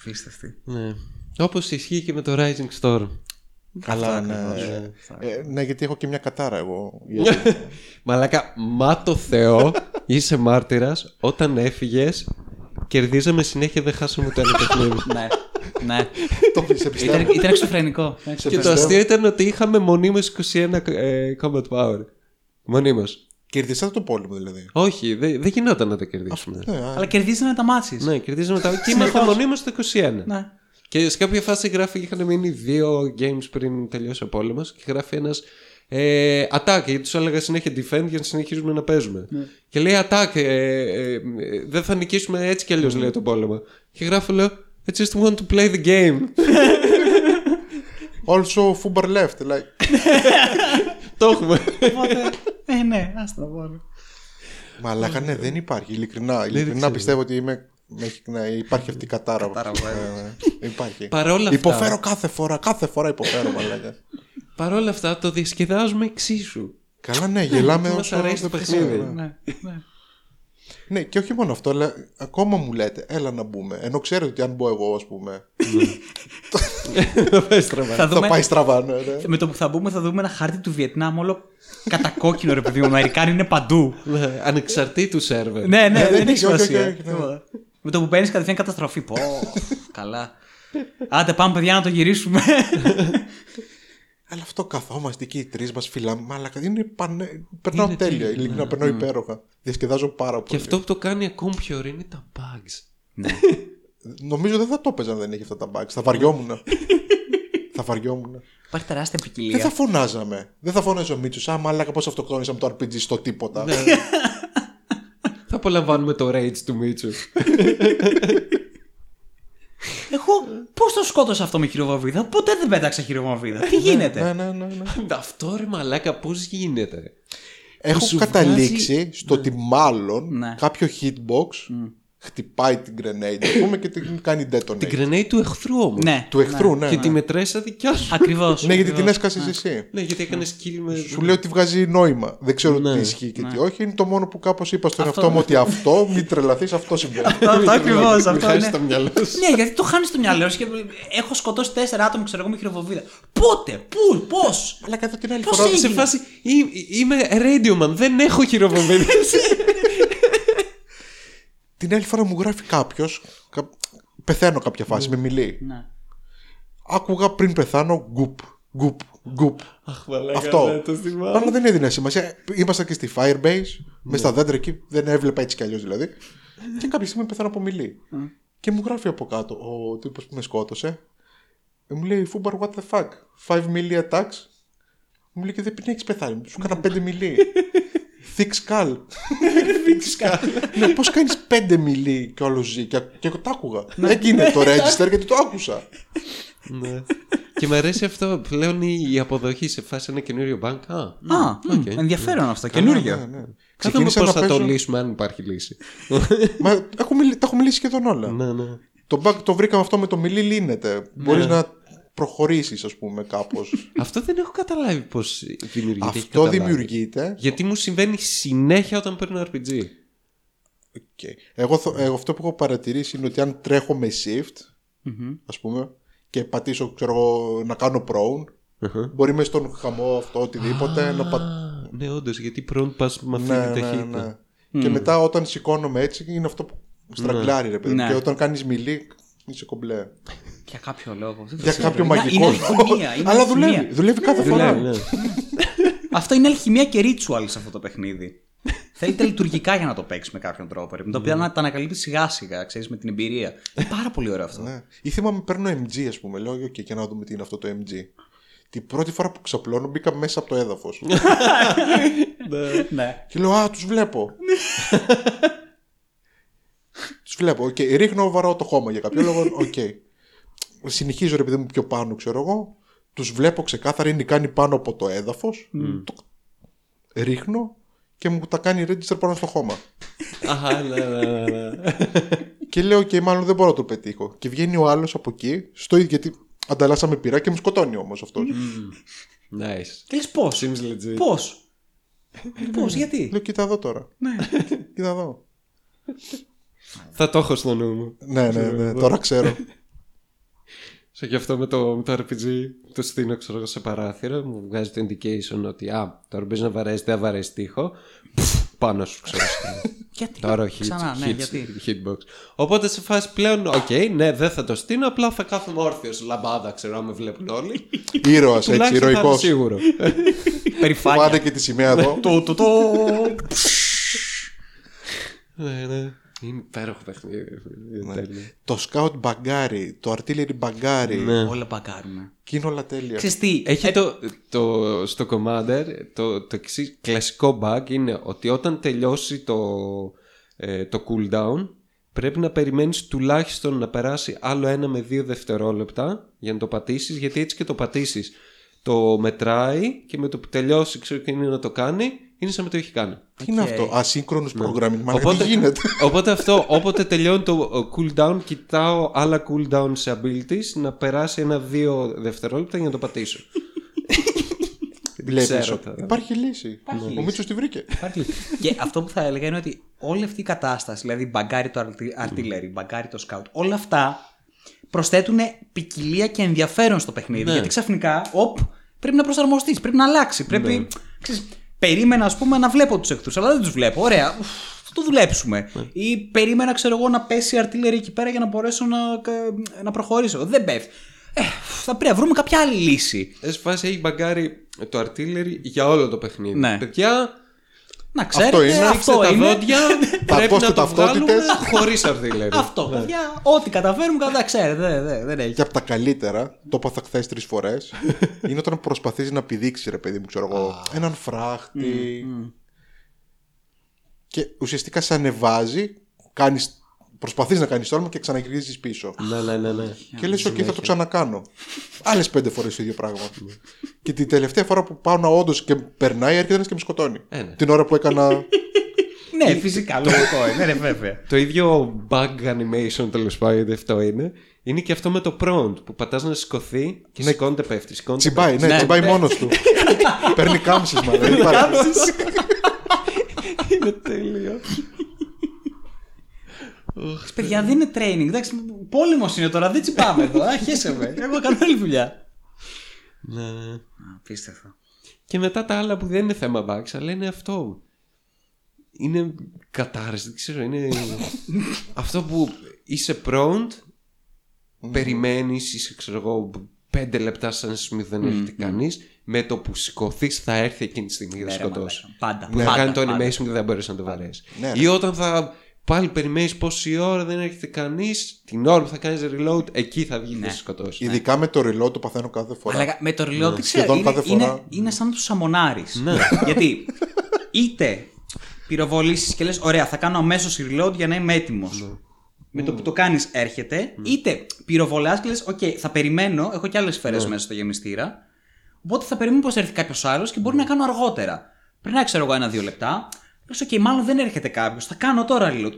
Απίστευτη. Ναι. Όπως ισχύει και με το Rising Storm. Καλά, ναι. Ε, ε, ναι, γιατί έχω και μια κατάρα εγώ. Μαλάκα, μα το Θεό, είσαι μάρτυρας. Όταν έφυγες, κερδίζαμε συνέχεια, δεν χάσαμε το ένα παιχνίδι. Ναι, ναι. Το πιστεύω. Ήταν, ήταν εξωφρενικό. Και το αστείο ήταν ότι είχαμε μονίμως είκοσι ένα ε, combat power. Μονίμως. Κερδίσατε το πόλεμο, δηλαδή. Όχι, δεν δε γινόταν να τα κερδίσουμε. Α, ναι, α, αλλά κερδίσαμε τα μάτσες. Ναι, κερδίσαμε τα. Και ήμασταν μονίμως το είκοσι ένα. Ναι. Και σε κάποια φάση γράφει, είχαν μείνει δύο games πριν τελειώσει ο πόλεμος και γράφει ένας ε, attack, γιατί τους έλεγα συνέχεια defend για να συνεχίζουμε να παίζουμε. Ναι. Και λέει attack, ε, ε, ε, δεν θα νικήσουμε έτσι κι αλλιώς, mm. λέει, τον πόλεμο. Και γράφω, λέω, I just want to play the game. Also fubar left, like. Το έχουμε. Οπότε, ε, ναι, ας το πω. Μαλάκα, ναι, δεν υπάρχει, ειλικρινά. Ειλικρινά πιστεύω ότι είμαι... να υπάρχει αυτή η κατάρα. Υπάρχει. Αυτά... υποφέρω κάθε φορά, κάθε φορά υποφέρω. Παρ' όλα αυτά το διασκεδάζουμε εξίσου. Καλά, ναι, γελάμε όσο αρέσει το παιχνίδι. Ναι, ναι. Ναι, και όχι μόνο αυτό, αλλά ακόμα μου λέτε, έλα να μπούμε. Ενώ ξέρω ότι αν μπω εγώ, ας πούμε. Θα πάει στραβά. Με το που θα μπούμε, θα δούμε ένα χάρτη του Βιετνάμ όλο κατακόκκινο, ρε παιδί μου. Αμερικάνοι είναι παντού. Ανεξαρτήτου σερβερ. Ναι, ναι, δεν έχει σημασία. Με το που παίρνει κατευθείαν καταστροφή. Πω, καλά. Άντε, πάμε, παιδιά, να το γυρίσουμε. Αλλά αυτό καθόμαστε εκεί οι τρεις μας, φιλάμε. Μαλάκα, είναι πανε... περνάω είναι τέλεια. Τέλεια. Ειλικρινά, περνάω mm. υπέροχα. Διασκεδάζω πάρα πολύ. Και αυτό που το κάνει ακόμη πιο ωραίο είναι τα bugs. Νομίζω δεν θα το έπαιζα αν δεν είχε αυτά τα bugs. Θα βαριόμουν. Θα βαριόμουν. Υπάρχει τεράστια ποικιλία. Δεν θα φωνάζαμε. Δεν θα φωνάζει ο Μίτσος. Α, μαλάκα, πώς αυτοκτόνησαμε το αρ πι τζι στο τίποτα. Θα απολαμβάνουμε το rage του Μίτσου. Εγώ πώς το σκότωσα αυτό με χειροβομβίδα? Ποτέ δεν πέταξα χειροβομβίδα. Τι γίνεται? Ναι, ναι, ναι, ναι. Αυτό, ρε μαλάκα, πώς γίνεται? Έχω καταλήξει βγάζει... στο ότι μάλλον ναι. κάποιο hitbox mm. χτυπάει την grenade πούμε, και την κάνει detonate. Την grenade του εχθρού όμως. Ναι. Του εχθρού, ναι. ναι. Και τη μετρέσα δικιά σου. Ακριβώς. ναι, γιατί την έσκασες ναι. εσύ. Ναι, γιατί έκανες kill με. Σου λέω ότι βγάζει νόημα. Δεν ξέρω ναι. τι ισχύει και ναι. τι όχι. Είναι το μόνο που κάπως είπα στον εαυτό μου ότι αυτό, μην τρελαθείς, αυτό συμβαίνει. Αυτό ακριβώς. Μην χάσεις το μυαλό σου. Ναι, γιατί το χάνεις το μυαλό σου και έχω σκοτώσει τέσσερα άτομα, ξέρω εγώ, με χειροβοβίδα. Πότε, πού, πώς. Αλλά κατά την άλλη φορά σε φάση είμαι radioman, δεν έχω χειροβοβίδα. Την άλλη φορά μου γράφει κάποιος, κα... πεθαίνω κάποια φάση, mm. με μιλεί. Ναι. Άκουγα πριν πεθάνω γκουπ, γκουπ, γκουπ. Αχ, μαλάκα, αυτό. Αλλά δεν έδινε σημασία. Ήμασταν και στη Firebase, mm. με στα δέντρα εκεί, δεν έβλεπα έτσι κι αλλιώς δηλαδή. Και κάποια στιγμή πεθάνω από μιλή. Mm. Και μου γράφει από κάτω ο τύπος που με σκότωσε. Μου λέει, Φούμπαρ, what the fuck, five milli attacks. Μου λέει, και δεν έχεις πεθάνει, σου έκανα πέντε μιλή. Thick skull. Ναι, πώς κάνεις πέντε μιλί και όλο ζει. Και εγώ το άκουγα. Έγινε το register γιατί το άκουσα. Ναι. Και μου αρέσει αυτό πλέον η αποδοχή σε φάση ένα καινούριο bank. Α, ενδιαφέρον αυτό. Καινούργια. Ξέρουμε πώς θα το λύσουμε αν υπάρχει λύση. Τα έχω μιλήσει σχεδόν όλα. Το bank το βρήκαμε αυτό με το μιλί λύνεται. Μπορείς να προχωρήσεις, ας πούμε, κάπως. Αυτό δεν έχω καταλάβει πώς δημιουργείται. Αυτό δημιουργείται. Γιατί μου συμβαίνει συνέχεια όταν παίρνω αρ πι τζι. Okay. Εγώ, εγώ αυτό που έχω παρατηρήσει είναι ότι αν τρέχω με shift, mm-hmm. ας πούμε, και πατήσω, ξέρω εγώ, να κάνω prone, mm-hmm. μπορεί μες στον χαμό αυτό, οτιδήποτε. Ah, να πα... Ναι, όντως, γιατί prone πας μ' αφήνει ναι, ταχύτητα. Ναι, ναι. Mm. Και μετά όταν σηκώνομαι έτσι, είναι αυτό που στραγκλάρει, mm. ρε παιδί. Ναι. Και όταν κάνεις μιλή, είσαι κομπλέ. Για κάποιο λόγο. Για κάποιο μαγικό λόγο. Αλλά δουλεύει. Δουλεύει κάθε φορά. Αυτό είναι αλχημία και ritual σε αυτό το παιχνίδι. Θέλετε λειτουργικά για να το παίξει με κάποιον τρόπο. Με το οποίο να τα ανακαλύπτει σιγά σιγά, ξέρει, με την εμπειρία. Είναι πάρα πολύ ωραίο αυτό. Ή θυμάμαι, παίρνω εμ τζι, α πούμε. Λέω, OK, και να δούμε τι είναι αυτό το εμ τζι. Την πρώτη φορά που ξαπλώνω, μπήκα μέσα από το έδαφος. Και λέω, α, τους βλέπω. Τους βλέπω. Ρίχνω βαρό το χώμα για κάποιο λόγο. Οκ. Συνεχίζω ρε παιδί μου πιο πάνω, ξέρω εγώ. Τους βλέπω ξεκάθαρα, είναι κάνει πάνω από το έδαφος. Mm. Το... ρίχνω και μου τα κάνει register πάνω στο χώμα. Αχα, ναι, ναι, ναι. Και λέω, και okay, μάλλον δεν μπορώ να το πετύχω. Και βγαίνει ο άλλος από εκεί, στο ίδιο, γιατί ανταλλάσσαμε πειρά και μου σκοτώνει όμως αυτός. Mm. Nice. Και λες πώς. Πώς. Πώς, γιατί. Λέω, κοίτα εδώ τώρα. Ναι. Κοίτα εδώ. Θα το έχω στο νου μου. Ναι, ναι, ναι, τώρα ξέρω. Και γι' αυτό με το, με το αρ πι τζι το στείνω, ξέρω εγώ, σε παράθυρα. Μου βγάζει το indication ότι α, τώρα μπες να βαρέσει, δεν βαρέσει τείχο. Πάνω σου, ξέρω. Γιατί τώρα hits, ξανά, hits, ναι, hits, γιατί hitbox. Οπότε σε φάση πλέον, οκ, okay, ναι, δεν θα το στείνω. Απλά θα κάθομαι όρθιος, λαμπάδα, ξέρω, αν με βλέπουν όλοι. Ήρωας, έτσι, ηρωικός. Σίγουρο. Περιφάνεια. Φοβάται και τη σημαία εδώ. Το, το, το. Ναι, ναι. Είναι υπέροχο παιχνίδι. Ναι. Το σκάουτ μπαγκάρι, το αρτίλερι μπαγκάρι. Ναι. Όλα μπαγκάρουν. Και είναι όλα τέλεια. Ξέρεις τι, έχει ε... το, το, στο Commander το, το εξής κλασικό bug είναι ότι όταν τελειώσει το, ε, το cooldown πρέπει να περιμένεις τουλάχιστον να περάσει άλλο ένα με δύο δευτερόλεπτα για να το πατήσεις, γιατί έτσι και το πατήσεις το μετράει και με το που τελειώσει, ξέρω, και είναι να το κάνει, είναι σαν να το έχει κάνει. Τι okay. είναι αυτό, ασύγχρονος yeah. προγραμματισμός. Οπότε, γίνεται. οπότε αυτό, όποτε τελειώνει το cooldown, κοιτάω άλλα cooldown σε abilities να περάσει ένα-δύο δευτερόλεπτα για να το πατήσω. Βλέπεις, υπάρχει λύση. Υπάρχει ο Μίτσος τη βρήκε. Και αυτό που θα έλεγα είναι ότι όλη αυτή η κατάσταση, δηλαδή μπαγκάρι το αρτιλέρι, mm. μπαγκάρι το σκάουτ, όλα αυτά προσθέτουν ποικιλία και ενδιαφέρον στο παιχνίδι. Ναι. Γιατί ξαφνικά, οπ, πρέπει να προσαρμοστείς, πρέπει να αλλάξει. Πρέπει, ναι. ξέρεις, περίμενα, ας πούμε, να βλέπω τους εχθρούς, αλλά δεν τους βλέπω. Ωραία, ουφ, θα το δουλέψουμε. Ναι. Ή περίμενα, ξέρω εγώ, να πέσει η αρτιλερία εκεί πέρα για να μπορέσω να, να προχωρήσω. Δεν πέφτει. Ε, θα πρέπει να βρούμε κάποια άλλη λύση. Ες φάση έχει μπαγκάρει το αρτίλερι για όλο το παιχνίδι. Ναι. Παιδιά, να ξέρετε, αυτό είναι. Αυτό τα είναι. Δόντια, πρέπει να το βγάλουμε χωρίς αρτιλερία. Αυτό, ναι. παιδιά, ό,τι καταφέρουμε, κατά ξέρετε, δε, δε, δεν έχει. Και από τα καλύτερα, το είπα θα χθες τρεις φορές, είναι όταν προσπαθείς να πηδήξεις, ρε παιδί μου, ξέρω εγώ, έναν φράχτη. Mm, mm. Και ουσιαστικά σε ανεβάζει, κάνεις προσπαθεί να κάνει τόλμη και ξαναγυρίζει πίσω. Ναι, ναι, ναι. Και λε: OK, θα το ξανακάνω. Άλλε πέντε φορέ το ίδιο πράγμα. Και την τελευταία φορά που πάω να όντω και περνάει, έρχεται ένα και με σκοτώνει. Την ώρα που έκανα. Ναι, φυσικά, λογικό είναι, βέβαια. Το ίδιο bug animation, τέλος πάντων, αυτό είναι. Είναι και αυτό με το prompt που πατάς να σηκωθεί και σηκώνεται, πέφτει. Τσιμπάει, ναι, τσιμπάει μόνος του. Παίρνει κάμψεις, μάλλον. Είναι τέλειο. Παιδιά, δεν είναι training. Εντάξει, πόλεμος είναι τώρα, δεν τσιπάμε εδώ. Αχέσαι με. Εγώ κάνω άλλη δουλειά. Ναι, ναι. Απίστευτο. Και μετά τα άλλα που δεν είναι θέμα bugs, αλλά είναι αυτό. Είναι κατάρρευση, δεν ξέρω, είναι αυτό που είσαι prompt, περιμένεις, είσαι ξέρω εγώ πέντε λεπτά σαν σημείο δεν έρχεται κανείς, με το που σηκωθείς θα έρθει εκείνη τη στιγμή να σκοτώσει. Πάντα. Που θα κάνει το animation και δεν μπορείς να το βαρέσεις. Ή όταν θα πάλι περιμένεις πόση ώρα δεν έρχεται κανείς, την ώρα που θα κάνεις reload, εκεί θα βγει και θα σκοτώσει. Ειδικά με το reload το παθαίνω κάθε φορά. Με το reload είναι σαν τους σαμονάρεις. Γιατί είτε πυροβολήσεις και λες: ωραία, θα κάνω αμέσως reload για να είμαι έτοιμος. Mm. Με το που το κάνεις έρχεται, mm. είτε πυροβολάς και λες: οκ, okay, θα περιμένω. Έχω και άλλες σφαίρες mm. μέσα στο γεμιστήρα. Οπότε θα περιμένω πως έρθει κάποιος άλλος και μπορεί mm. να κάνω αργότερα. Πριν να ξέρω εγώ ένα-δύο λεπτά, λες: οκ, okay, μάλλον δεν έρχεται κάποιος. Θα κάνω τώρα reload.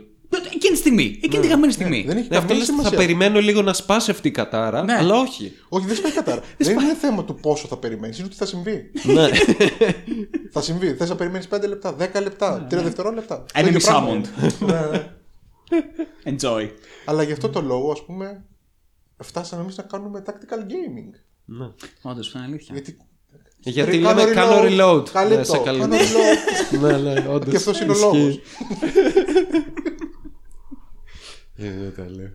Εκείνη τη στιγμή. Εκείνη τη χαμένη στιγμή. Δεν έχει καμία σημασία. Θα περιμένω λίγο να σπάσει αυτή η κατάρα, ναι. αλλά όχι. Όχι, δεν σπάει κατάρα. Δεν είναι θέμα του πόσο θα περιμένεις, είναι ότι θα συμβεί. Ναι. Θα συμβεί. Θες να περιμένεις πέντε λεπτά, δέκα λεπτά, τρία δευτερόλεπτα. Enemy summoned. Enjoy. Αλλά γι' αυτό το λόγο, ας πούμε, φτάσαμε εμείς να κάνουμε tactical gaming. Ναι. Όντως, είναι αλήθεια. Γιατί λέμε κάνω reload. Κάνε το. Και αυτός είναι ο λόγος. Είναι τα λέω.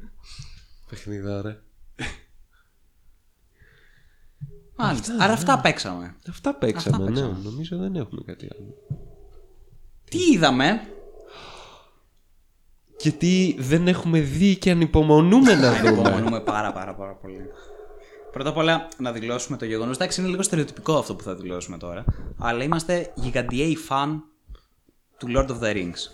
Παιχνιδάρα. Μάλιστα. Άρα αυτά παίξαμε. Αυτά παίξαμε, ναι. Νομίζω δεν έχουμε κάτι άλλο. Τι είδαμε. Και τι δεν έχουμε δει και ανυπομονούμε να δούμε. Ανυπομονούμε πάρα πάρα πάρα πολύ. Πρώτα απ' όλα να δηλώσουμε το γεγονός. Εντάξει, είναι λίγο στερεοτυπικό αυτό που θα δηλώσουμε τώρα. Αλλά είμαστε γιγαντιαίοι φαν του Lord of the Rings.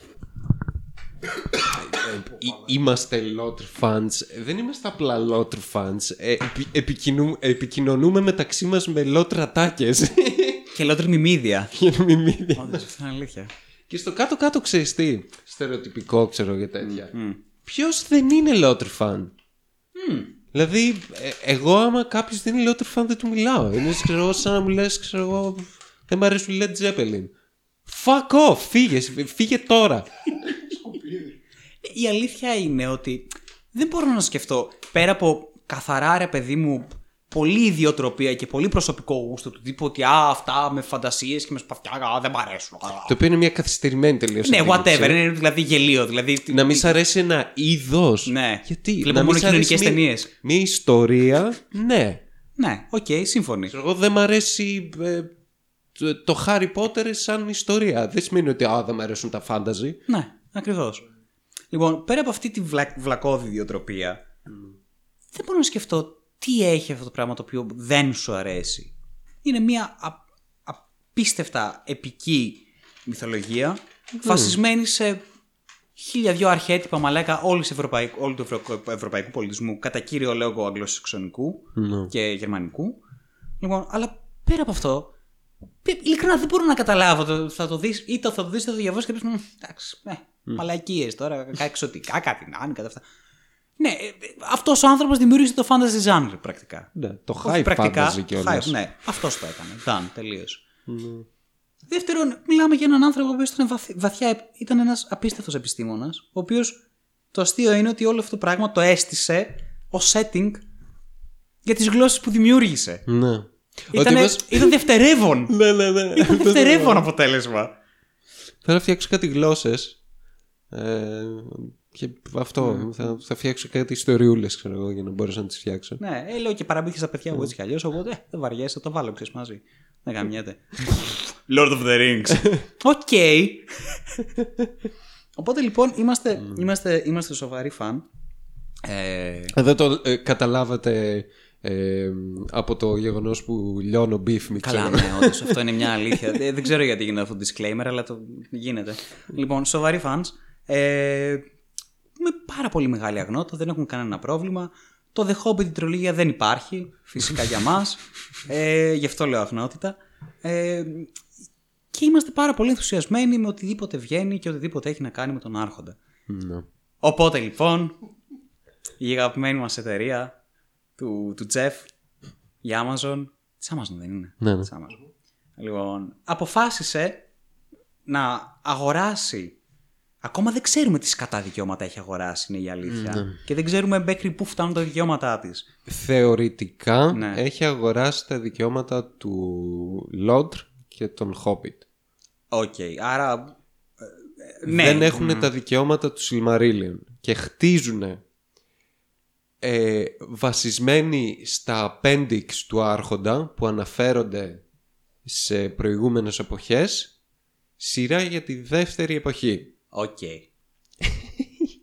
Είμαστε Lord fans. Δεν είμαστε απλά Lord fans. Ε, επι, επικοινου, επικοινωνούμε μεταξύ μας με Lord ατάκες. Και Lord μιμίδια. Και μιμίδια. Όντως, αυτό είναι αλήθεια. Και στο κάτω-κάτω ξέρεις τι. Στερεοτυπικό ξέρω για τέτοια. Mm. Ποιος δεν είναι Lord fan. Mm. Δηλαδή, ε, εγώ άμα κάποιος δεν είναι Lord fan δεν του μιλάω. Είναι ξέρω, σαν να μου λες, ξέρω εγώ, δεν μ' αρέσουν Led Zeppelin. Fuck off, φύγε, φύγε τώρα. Η αλήθεια είναι ότι δεν μπορώ να σκεφτώ, πέρα από καθαρά ρε παιδί μου, πολλή ιδιοτροπία και πολύ προσωπικό γούστο του τύπου ότι α, αυτά με φαντασίες και με σπαθιά δεν μ' αρέσουν. Α. Το οποίο είναι μια καθυστερημένη τελείως. Ναι, whatever, είναι δηλαδή γελίο. Δηλαδή... Να μην σ' αρέσει ένα είδος. Ναι, γιατί βλέπω μόνο κοινωνικές ταινίες. Μια ιστορία, ναι. Ναι, οκ, okay, σύμφωνοι. Εγώ δεν μ' αρέσει ε, το, το Harry Potter σαν ιστορία. Δεν σημαίνει ότι α, δεν μ' αρέσουν τα φάνταζι. Ναι, ακριβώς. Λοιπόν, πέρα από αυτή τη βλακ, βλακώδη ιδιοτροπία, mm. δεν μπορώ να σκεφτώ τι έχει αυτό το πράγμα το οποίο δεν σου αρέσει. Είναι μια α, απίστευτα επική μυθολογία, mm. βασισμένη σε χίλια δυο αρχέτυπα μαλάκα όλου του ευρωπαϊκού, ευρωπαϊκού πολιτισμού, κατά κύριο λόγο αγγλοσαξονικού mm. και γερμανικού. Λοιπόν, αλλά πέρα από αυτό, ειλικρινά δεν μπορώ να καταλάβω. Το, θα το δεις, είτε θα το δεις, θα το διαβάσεις και πεις, εντάξει, ναι. Mm. Μαλακίες τώρα, κάτι εξωτικά, κάτι να είναι, κάτι αυτά. Ναι, αυτός ο άνθρωπος δημιούργησε το fantasy genre πρακτικά. Ναι, το high πρακτικά, fantasy κιόλας. Ναι, αυτός το έκανε. Done, τελείως. Mm. Δεύτερον, μιλάμε για έναν άνθρωπο που ήταν βαθι, βαθιά, ήταν ένας απίστευτος επιστήμονας, ο οποίος το αστείο είναι ότι όλο αυτό το πράγμα το αίσθησε ως setting για τις γλώσσες που δημιούργησε. Ναι. Ήτανε, μας... Ήταν δευτερεύον. Ναι, ναι, ναι. Ήταν δευτερεύον αποτέλεσμα. Θέλω να φτιάξω κάτι γλώσσες. Ε, και αυτό mm. θα, θα φτιάξω κάτι ιστοριούλες ξέρω εγώ για να μπορέσω να τις φτιάξω. Ναι, ε, λέω και παραμύθια στα παιδιά μου mm. έτσι κι αλλιώς. Οπότε ε, δεν βαριέσαι, το βάλω ξέρεις μαζί. Δεν καμιέται. Lord of the Rings. Οκ. Okay. Οπότε λοιπόν είμαστε, mm. είμαστε, είμαστε σοβαροί φαν. ε... Δεν το ε, καταλάβατε ε, από το γεγονός που λιώνω beef με. Καλά ναι, όντως αυτό είναι μια αλήθεια. Δεν ξέρω γιατί γίνεται αυτό το disclaimer, αλλά το γίνεται. Λοιπόν, σοβαροί fans. Ε, με πάρα πολύ μεγάλη αγνότητα, δεν έχουν κανένα πρόβλημα. Το The Hobbit, η τριλογία δεν υπάρχει, φυσικά για μας, ε, γι' αυτό λέω αγνότητα. Ε, και είμαστε πάρα πολύ ενθουσιασμένοι με οτιδήποτε βγαίνει και οτιδήποτε έχει να κάνει με τον Άρχοντα. No. Οπότε λοιπόν, η αγαπημένη μας εταιρεία του, του Jeff, η Amazon, της Amazon δεν είναι, ναι, ναι. Της Amazon. Λοιπόν, αποφάσισε να αγοράσει. Ακόμα δεν ξέρουμε τι σκατά δικαιώματα έχει αγοράσει, είναι η αλήθεια. Ναι. Και δεν ξέρουμε μέχρι πού φτάνουν τα δικαιώματά της. Θεωρητικά ναι. έχει αγοράσει τα δικαιώματα του Lord και των Hobbit. Οκ, okay, άρα... Ναι. Δεν έχουν mm. τα δικαιώματα του Silmarillion. Και χτίζουν ε, βασισμένοι στα appendix του Άρχοντα που αναφέρονται σε προηγούμενες εποχές, σειρά για τη δεύτερη εποχή. Οκ. Okay.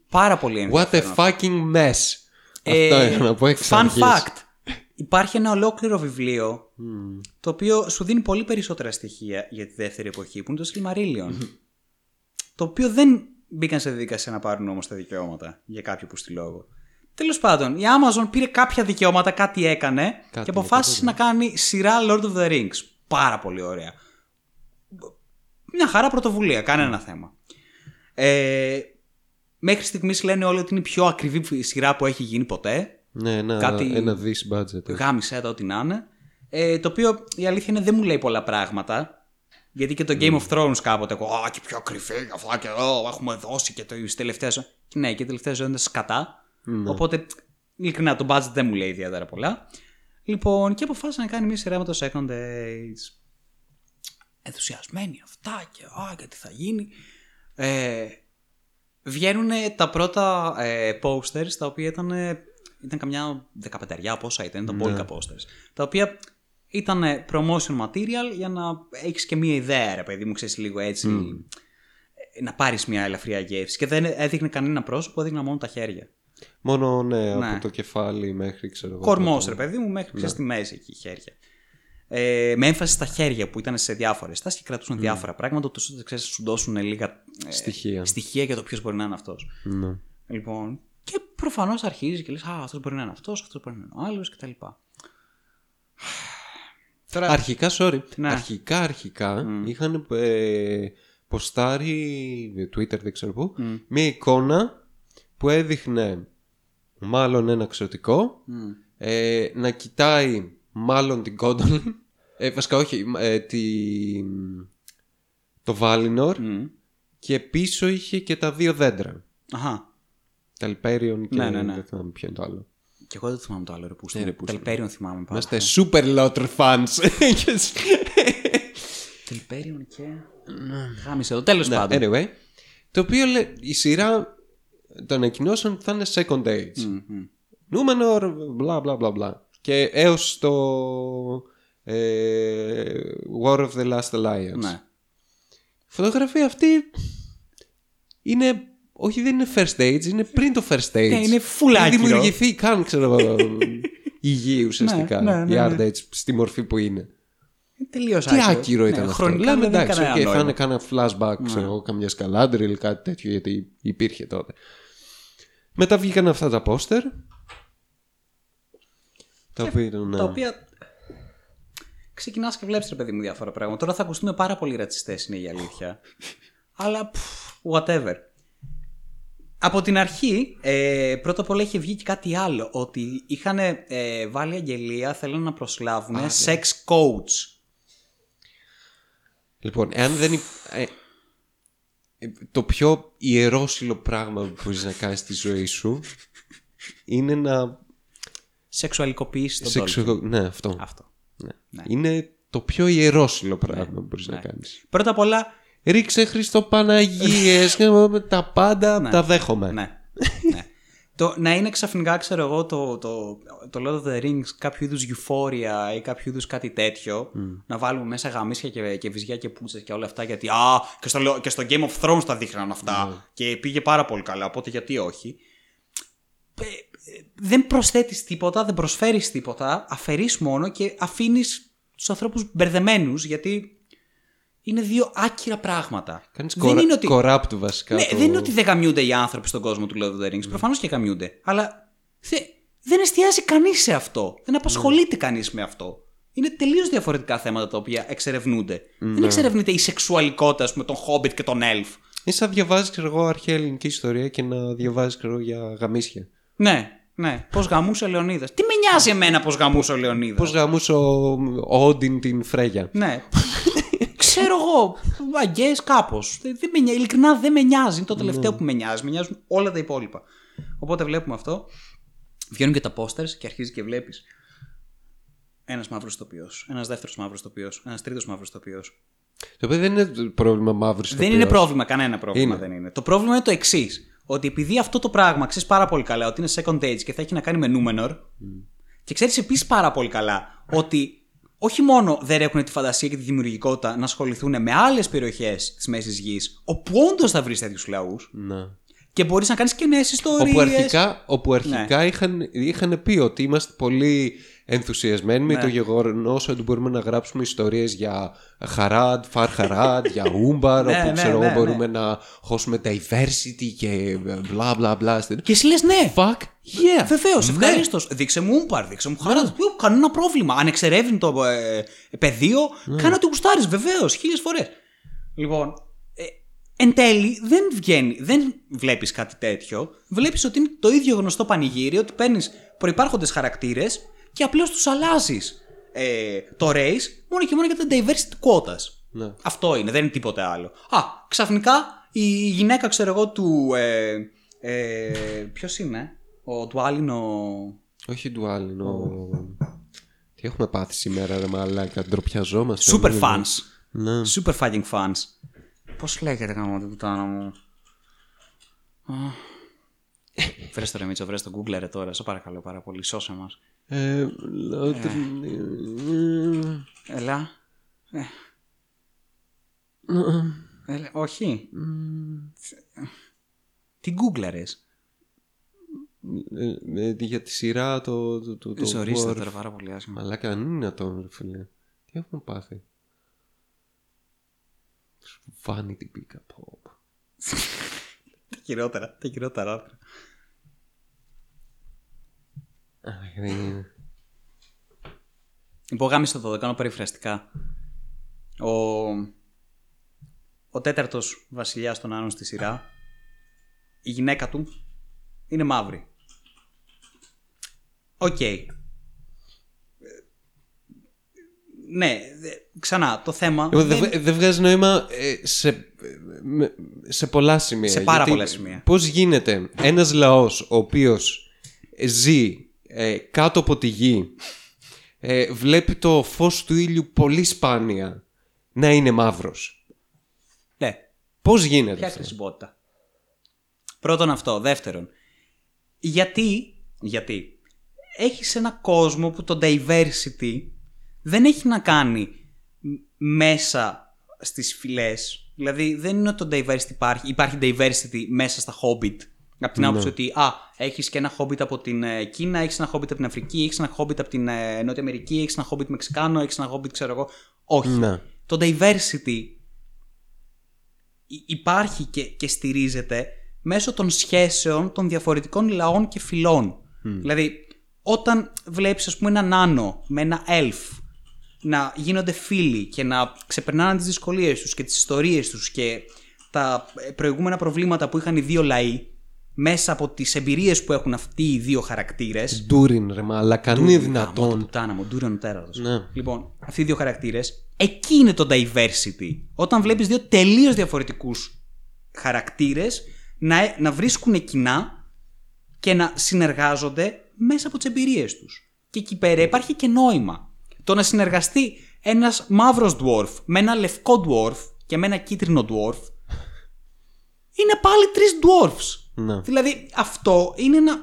Πάρα πολύ ενδιαφέρον. What a fucking mess. Ε, Αυτό είχα να πω εξ αρχής. Fun fact. Υπάρχει ένα ολόκληρο βιβλίο mm. το οποίο σου δίνει πολύ περισσότερα στοιχεία για τη δεύτερη εποχή που είναι το Silmarillion. Mm-hmm. Το οποίο δεν μπήκαν σε διαδικασία να πάρουν όμως τα δικαιώματα για κάποιο που στη λόγο. Τέλος πάντων, η Amazon πήρε κάποια δικαιώματα, κάτι έκανε κάτι και αποφάσισε να κάνει σειρά Lord of the Rings. Πάρα πολύ ωραία. Μια χαρά πρωτοβουλία, κανένα mm. θέμα. Ε, μέχρι στιγμής λένε όλοι ότι είναι η πιο ακριβή σειρά που έχει γίνει ποτέ. Ναι, ένα, κάτι... ένα this budget. Γάμισε τα ό,τι να είναι. Ε, το οποίο η αλήθεια είναι δεν μου λέει πολλά πράγματα. Γιατί και το Game mm. of Thrones κάποτε. Α, και πιο ακριβή, αυτά και εδώ. Έχουμε δώσει και τις τελευταίες. Ναι, και οι τελευταίες είναι σκατά. Mm. Οπότε, ειλικρινά, το budget δεν μου λέει ιδιαίτερα πολλά. Λοιπόν, και αποφάσισα να κάνει μια σειρά με το Second Age. Ενθουσιασμένοι αυτά και, α, και τι θα γίνει. Ε, βγαίνουν τα πρώτα ε, posters τα οποία ήταν, ήταν καμιά δεκαπενταριά πόσα ήταν, ήταν ναι. Πόλικα posters. Τα οποία ήταν promotion material για να έχεις και μία ιδέα, ρε παιδί μου, ξέρεις λίγο έτσι, mm. να πάρεις μία ελαφριά γεύση. Και δεν έδειχνε κανένα πρόσωπο, έδειχνα μόνο τα χέρια. Μόνο ναι, ναι. από το κεφάλι μέχρι ξέρω. Κορμός, ρε παιδί μου, μέχρι ξέρεις ναι. τη μέση εκεί χέρια. Ε, με έμφαση στα χέρια που ήταν σε διάφορες τάσεις και κρατούσαν mm. διάφορα πράγματα, τόσο να σου δώσουν λίγα ε, στοιχεία. στοιχεία για το ποιος μπορεί να είναι αυτός. Mm. Λοιπόν, και προφανώς αρχίζει και λες: Α, αυτός μπορεί να είναι αυτός, αυτός μπορεί να είναι ο άλλος κτλ. Τώρα... Αρχικά, sorry. Ναι. Αρχικά, αρχικά mm. είχαν ε, ποστάρει, Twitter δεν ξέρω πού, mm. μία εικόνα που έδειχνε μάλλον ένα ξωτικό mm. ε, να κοιτάει. Μάλλον την Κόντολιν. ε, βασικά όχι ε, τη... Το Βάλινορ mm. Και πίσω είχε και τα δύο δέντρα. Αχα. Τελπέριον και ναι, ναι, ναι. δεν θυμάμαι ποιο είναι το άλλο. Και εγώ δεν θυμάμαι το άλλο ρε πούστα. Ναι, Τελπέριον θυμάμαι πάρα. Είμαστε super lotter fans. Τελπέριον και mm. Χάμισε το τέλος ναι, πάντων anyway, το οποίο λέ, η σειρά το ανακοινώσαν ότι θα είναι second age mm-hmm. Νούμενορ μπλα μπλα μπλα μπλα. Και έως το ε, War of the Last Alliance. Ναι. Η φωτογραφία αυτή είναι. Όχι, δεν είναι first stage, είναι πριν το first stage. Ναι, είναι φουλάκι. Δεν δημιουργηθεί καν, ξέρω εγώ. Η γη ουσιαστικά. Ναι, ναι, ναι, ναι. Η Art Age στη μορφή που είναι. Τελείως άκυρο. Τι άκυρο ήταν ναι, αυτό. Λέμε εντάξει, okay, θα είναι κάνα flashback, ναι. ξέρω εγώ, καμιά σκαλάντριλ, κάτι τέτοιο, γιατί υπήρχε τότε. Μετά βγήκαν αυτά τα πόστερ. Τα οποία, ναι. τα οποία ξεκινάς και βλέπεις ρε παιδί μου διάφορα πράγματα. Τώρα θα ακουστούμε πάρα πολύ ρατσιστές είναι η αλήθεια. Αλλά πφ, whatever. Από την αρχή ε, πρώτα απ' όλα είχε βγει και κάτι άλλο. Ότι είχαν ε, βάλει αγγελία. Θέλουν να προσλάβουν ah, sex yeah. coach. Λοιπόν εάν δεν ε, το πιο ιερόσιλο πράγμα που μπορείς να κάνεις στη ζωή σου είναι να σεξουαλικοποίηση τον Σεξου... Tolkien. Ναι, αυτό. αυτό. Ναι. Ναι. Είναι το πιο ιερόσιλο πράγμα ναι. που μπορείς ναι. να κάνεις. Πρώτα απ' όλα... Ρίξε Χριστοπαναγίες, τα πάντα ναι. τα δέχομαι. Ναι. ναι. Το, να είναι ξαφνικά, ξέρω εγώ, το, το, το Lord of the Rings κάποιο είδους euphoria ή κάποιο είδους κάτι τέτοιο, mm. να βάλουμε μέσα γαμίσια και, και βυζιά και πούτσες και όλα αυτά, γιατί α, και, στο, και στο Game of Thrones τα δείχναν αυτά mm. και πήγε πάρα πολύ καλά, οπότε γιατί όχι. Δεν προσθέτεις τίποτα, δεν προσφέρεις τίποτα, αφαιρείς μόνο και αφήνεις τους ανθρώπους μπερδεμένους γιατί είναι δύο άκυρα πράγματα. Κάνεις κοράπτου ότι... κοράπ βασικά. Ναι, το... δεν είναι ότι δεν γαμιούνται οι άνθρωποι στον κόσμο του Lord of the Rings. Mm. Προφανώς και γαμιούνται. Αλλά θε... δεν εστιάζει κανείς σε αυτό. Δεν απασχολείται mm. κανείς με αυτό. Είναι τελείως διαφορετικά θέματα τα οποία εξερευνούνται. Mm. Δεν εξερευνείται η σεξουαλικότητα με τον Hobbit και τον Elf. Είναι σαν να διαβάζεις εγώ αρχαία ελληνική ιστορία και να διαβάζεις για γαμίσια. Ναι. Ναι, πώς γαμούσε ο Λεωνίδας. Τι με νοιάζει εμένα πώς γαμούσε ο Λεωνίδας. Πώς γαμούσε ο Όντιν την Φρέγια. Ναι. Ξέρω εγώ. Αγγές κάπως. Δεν με νοιάζει. Ειλικρινά δεν με νοιάζει. Είναι το τελευταίο που με νοιάζει. Με νοιάζουν όλα τα υπόλοιπα. Οπότε βλέπουμε αυτό. Βγαίνουν και τα πόστερς και αρχίζει και βλέπεις. Ένας μαύρος τοπιός. Ένας δεύτερος μαύρος τοπιός. Ένας τρίτος μαύρος τοπιός. Το οποίο δεν είναι πρόβλημα μαύρος τοπιός. Δεν είναι πρόβλημα. Κανένα πρόβλημα δεν είναι. Το πρόβλημα είναι το εξής. Ότι επειδή αυτό το πράγμα ξέρεις πάρα πολύ καλά ότι είναι second age και θα έχει να κάνει με Numenor mm. και ξέρεις επίσης πάρα πολύ καλά ότι όχι μόνο δεν έχουν τη φαντασία και τη δημιουργικότητα να ασχοληθούν με άλλες περιοχές της Μέσης Γης όπου όντως θα βρεις τέτοιους λαούς mm. και μπορείς να κάνεις και νέες ιστορίες. Όπου αρχικά, όπου αρχικά ναι. είχαν, είχαν πει ότι είμαστε πολύ ενθουσιασμένοι ναι. με το γεγονός ότι μπορούμε να γράψουμε ιστορίες για Χαράντ, Φαρ Χαράντ, για Ούμπαρ, όπου ναι, ξέρω ναι, ναι, μπορούμε ναι. να χώσουμε diversity και bla bla bla. Και εσύ λες ναι! Fuck yeah! Βεβαίως, ναι. ευχαρίστως. Δείξε μου Ούμπαρ, δείξε μου Χαράντ. Ναι. Κανένα πρόβλημα. Αν εξερεύνει το ε, πεδίο, ναι. κάνε ό,τι γουστάρεις. Βεβαίως, χίλιες φορές. Λοιπόν, ε, εν τέλει δεν βγαίνει, δεν βλέπεις κάτι τέτοιο. Βλέπεις ότι είναι το ίδιο γνωστό πανηγύρι, ότι παίρνεις προϋπάρχοντες χαρακτήρες. Και απλώς τους αλλάζεις ε, το race μόνο και μόνο για τα diversity quotas. Ναι. Αυτό είναι, δεν είναι τίποτε άλλο. Α, ξαφνικά η γυναίκα, ξέρω εγώ, του. Ε, ε, ποιος είναι, ο Ντουάλινο. Όχι, Ντουάλινο. Τι έχουμε πάθει σήμερα, ρε μαλάκα, ντροπιαζόμαστε. Super fans. Ναι. Super fucking fans. Πώς λέγεται, γαμώ την πουτάνα μου. Βρες το ρε Μίτσο, βρες το Google ρε τώρα, σε παρακαλώ πάρα πολύ, σώσε μας. Ε, Ελά. Όχι. Τι γκούγκλαρες. Για τη σειρά το... Ζωρίστε τώρα πάρα πολύ άσχημα. Αλλά κανένα το φίλε. Τι έχουμε πάθει. Vanity pick-up home. Τα χειρότερα, τα χειρότερα. Υπογάμισα το, το κάνω περιφραστικά. Ο, ο τέταρτος βασιλιάς των Άνων στη σειρά, η γυναίκα του είναι μαύρη. Οκ. Okay. Ναι, ξανά το θέμα. Δεν δε, δε βγάζει νόημα σε, σε πολλά σημεία. Σε πάρα πολλά σημεία. Πώς γίνεται ένας λαός ο οποίος ζει Ε, κάτω από τη γη ε, βλέπει το φως του ήλιου πολύ σπάνια να είναι μαύρος. Ναι. Πώς γίνεται ποια αυτό. Ποια χρησιμότητα. Πρώτον αυτό. Δεύτερον. Γιατί, γιατί έχεις ένα κόσμο που το diversity δεν έχει να κάνει μέσα στις φυλές. Δηλαδή δεν είναι ότι το diversity υπάρχει. Υπάρχει diversity μέσα στα Hobbit. Από την άποψη ότι α, έχεις και ένα Hobbit από την Κίνα, έχεις ένα Hobbit από την Αφρική, έχεις ένα Hobbit από την Νότια Αμερική, έχεις ένα Hobbit Μεξικάνο, έχεις ένα Hobbit ξέρω εγώ. Όχι. Να. Το diversity υπάρχει και, και στηρίζεται μέσω των σχέσεων των διαφορετικών λαών και φυλών. Mm. Δηλαδή, όταν βλέπεις ας πούμε έναν Άνο με ένα Elf να γίνονται φίλοι και να ξεπερνάνε τις δυσκολίες τους και τις ιστορίες τους και τα προηγούμενα προβλήματα που είχαν οι δύο λαοί μέσα από τις εμπειρίες που έχουν αυτοί οι δύο χαρακτήρες. Ντούριν ρε μαλάκα, είναι δυνατόν. Πουτάνα μου, Ντούριν ο τέρας. Ναι. Λοιπόν, αυτοί οι δύο χαρακτήρες, εκεί είναι το diversity. Όταν βλέπεις δύο τελείως διαφορετικούς χαρακτήρες να, να βρίσκουν κοινά και να συνεργάζονται μέσα από τις εμπειρίες τους. Και εκεί πέρα υπάρχει και νόημα. Το να συνεργαστεί ένας μαύρος dwarf με ένα λευκό dwarf και με ένα κίτρινο dwarf είναι πάλι τρεις dwarfs. Ναι. Δηλαδή αυτό είναι ένα,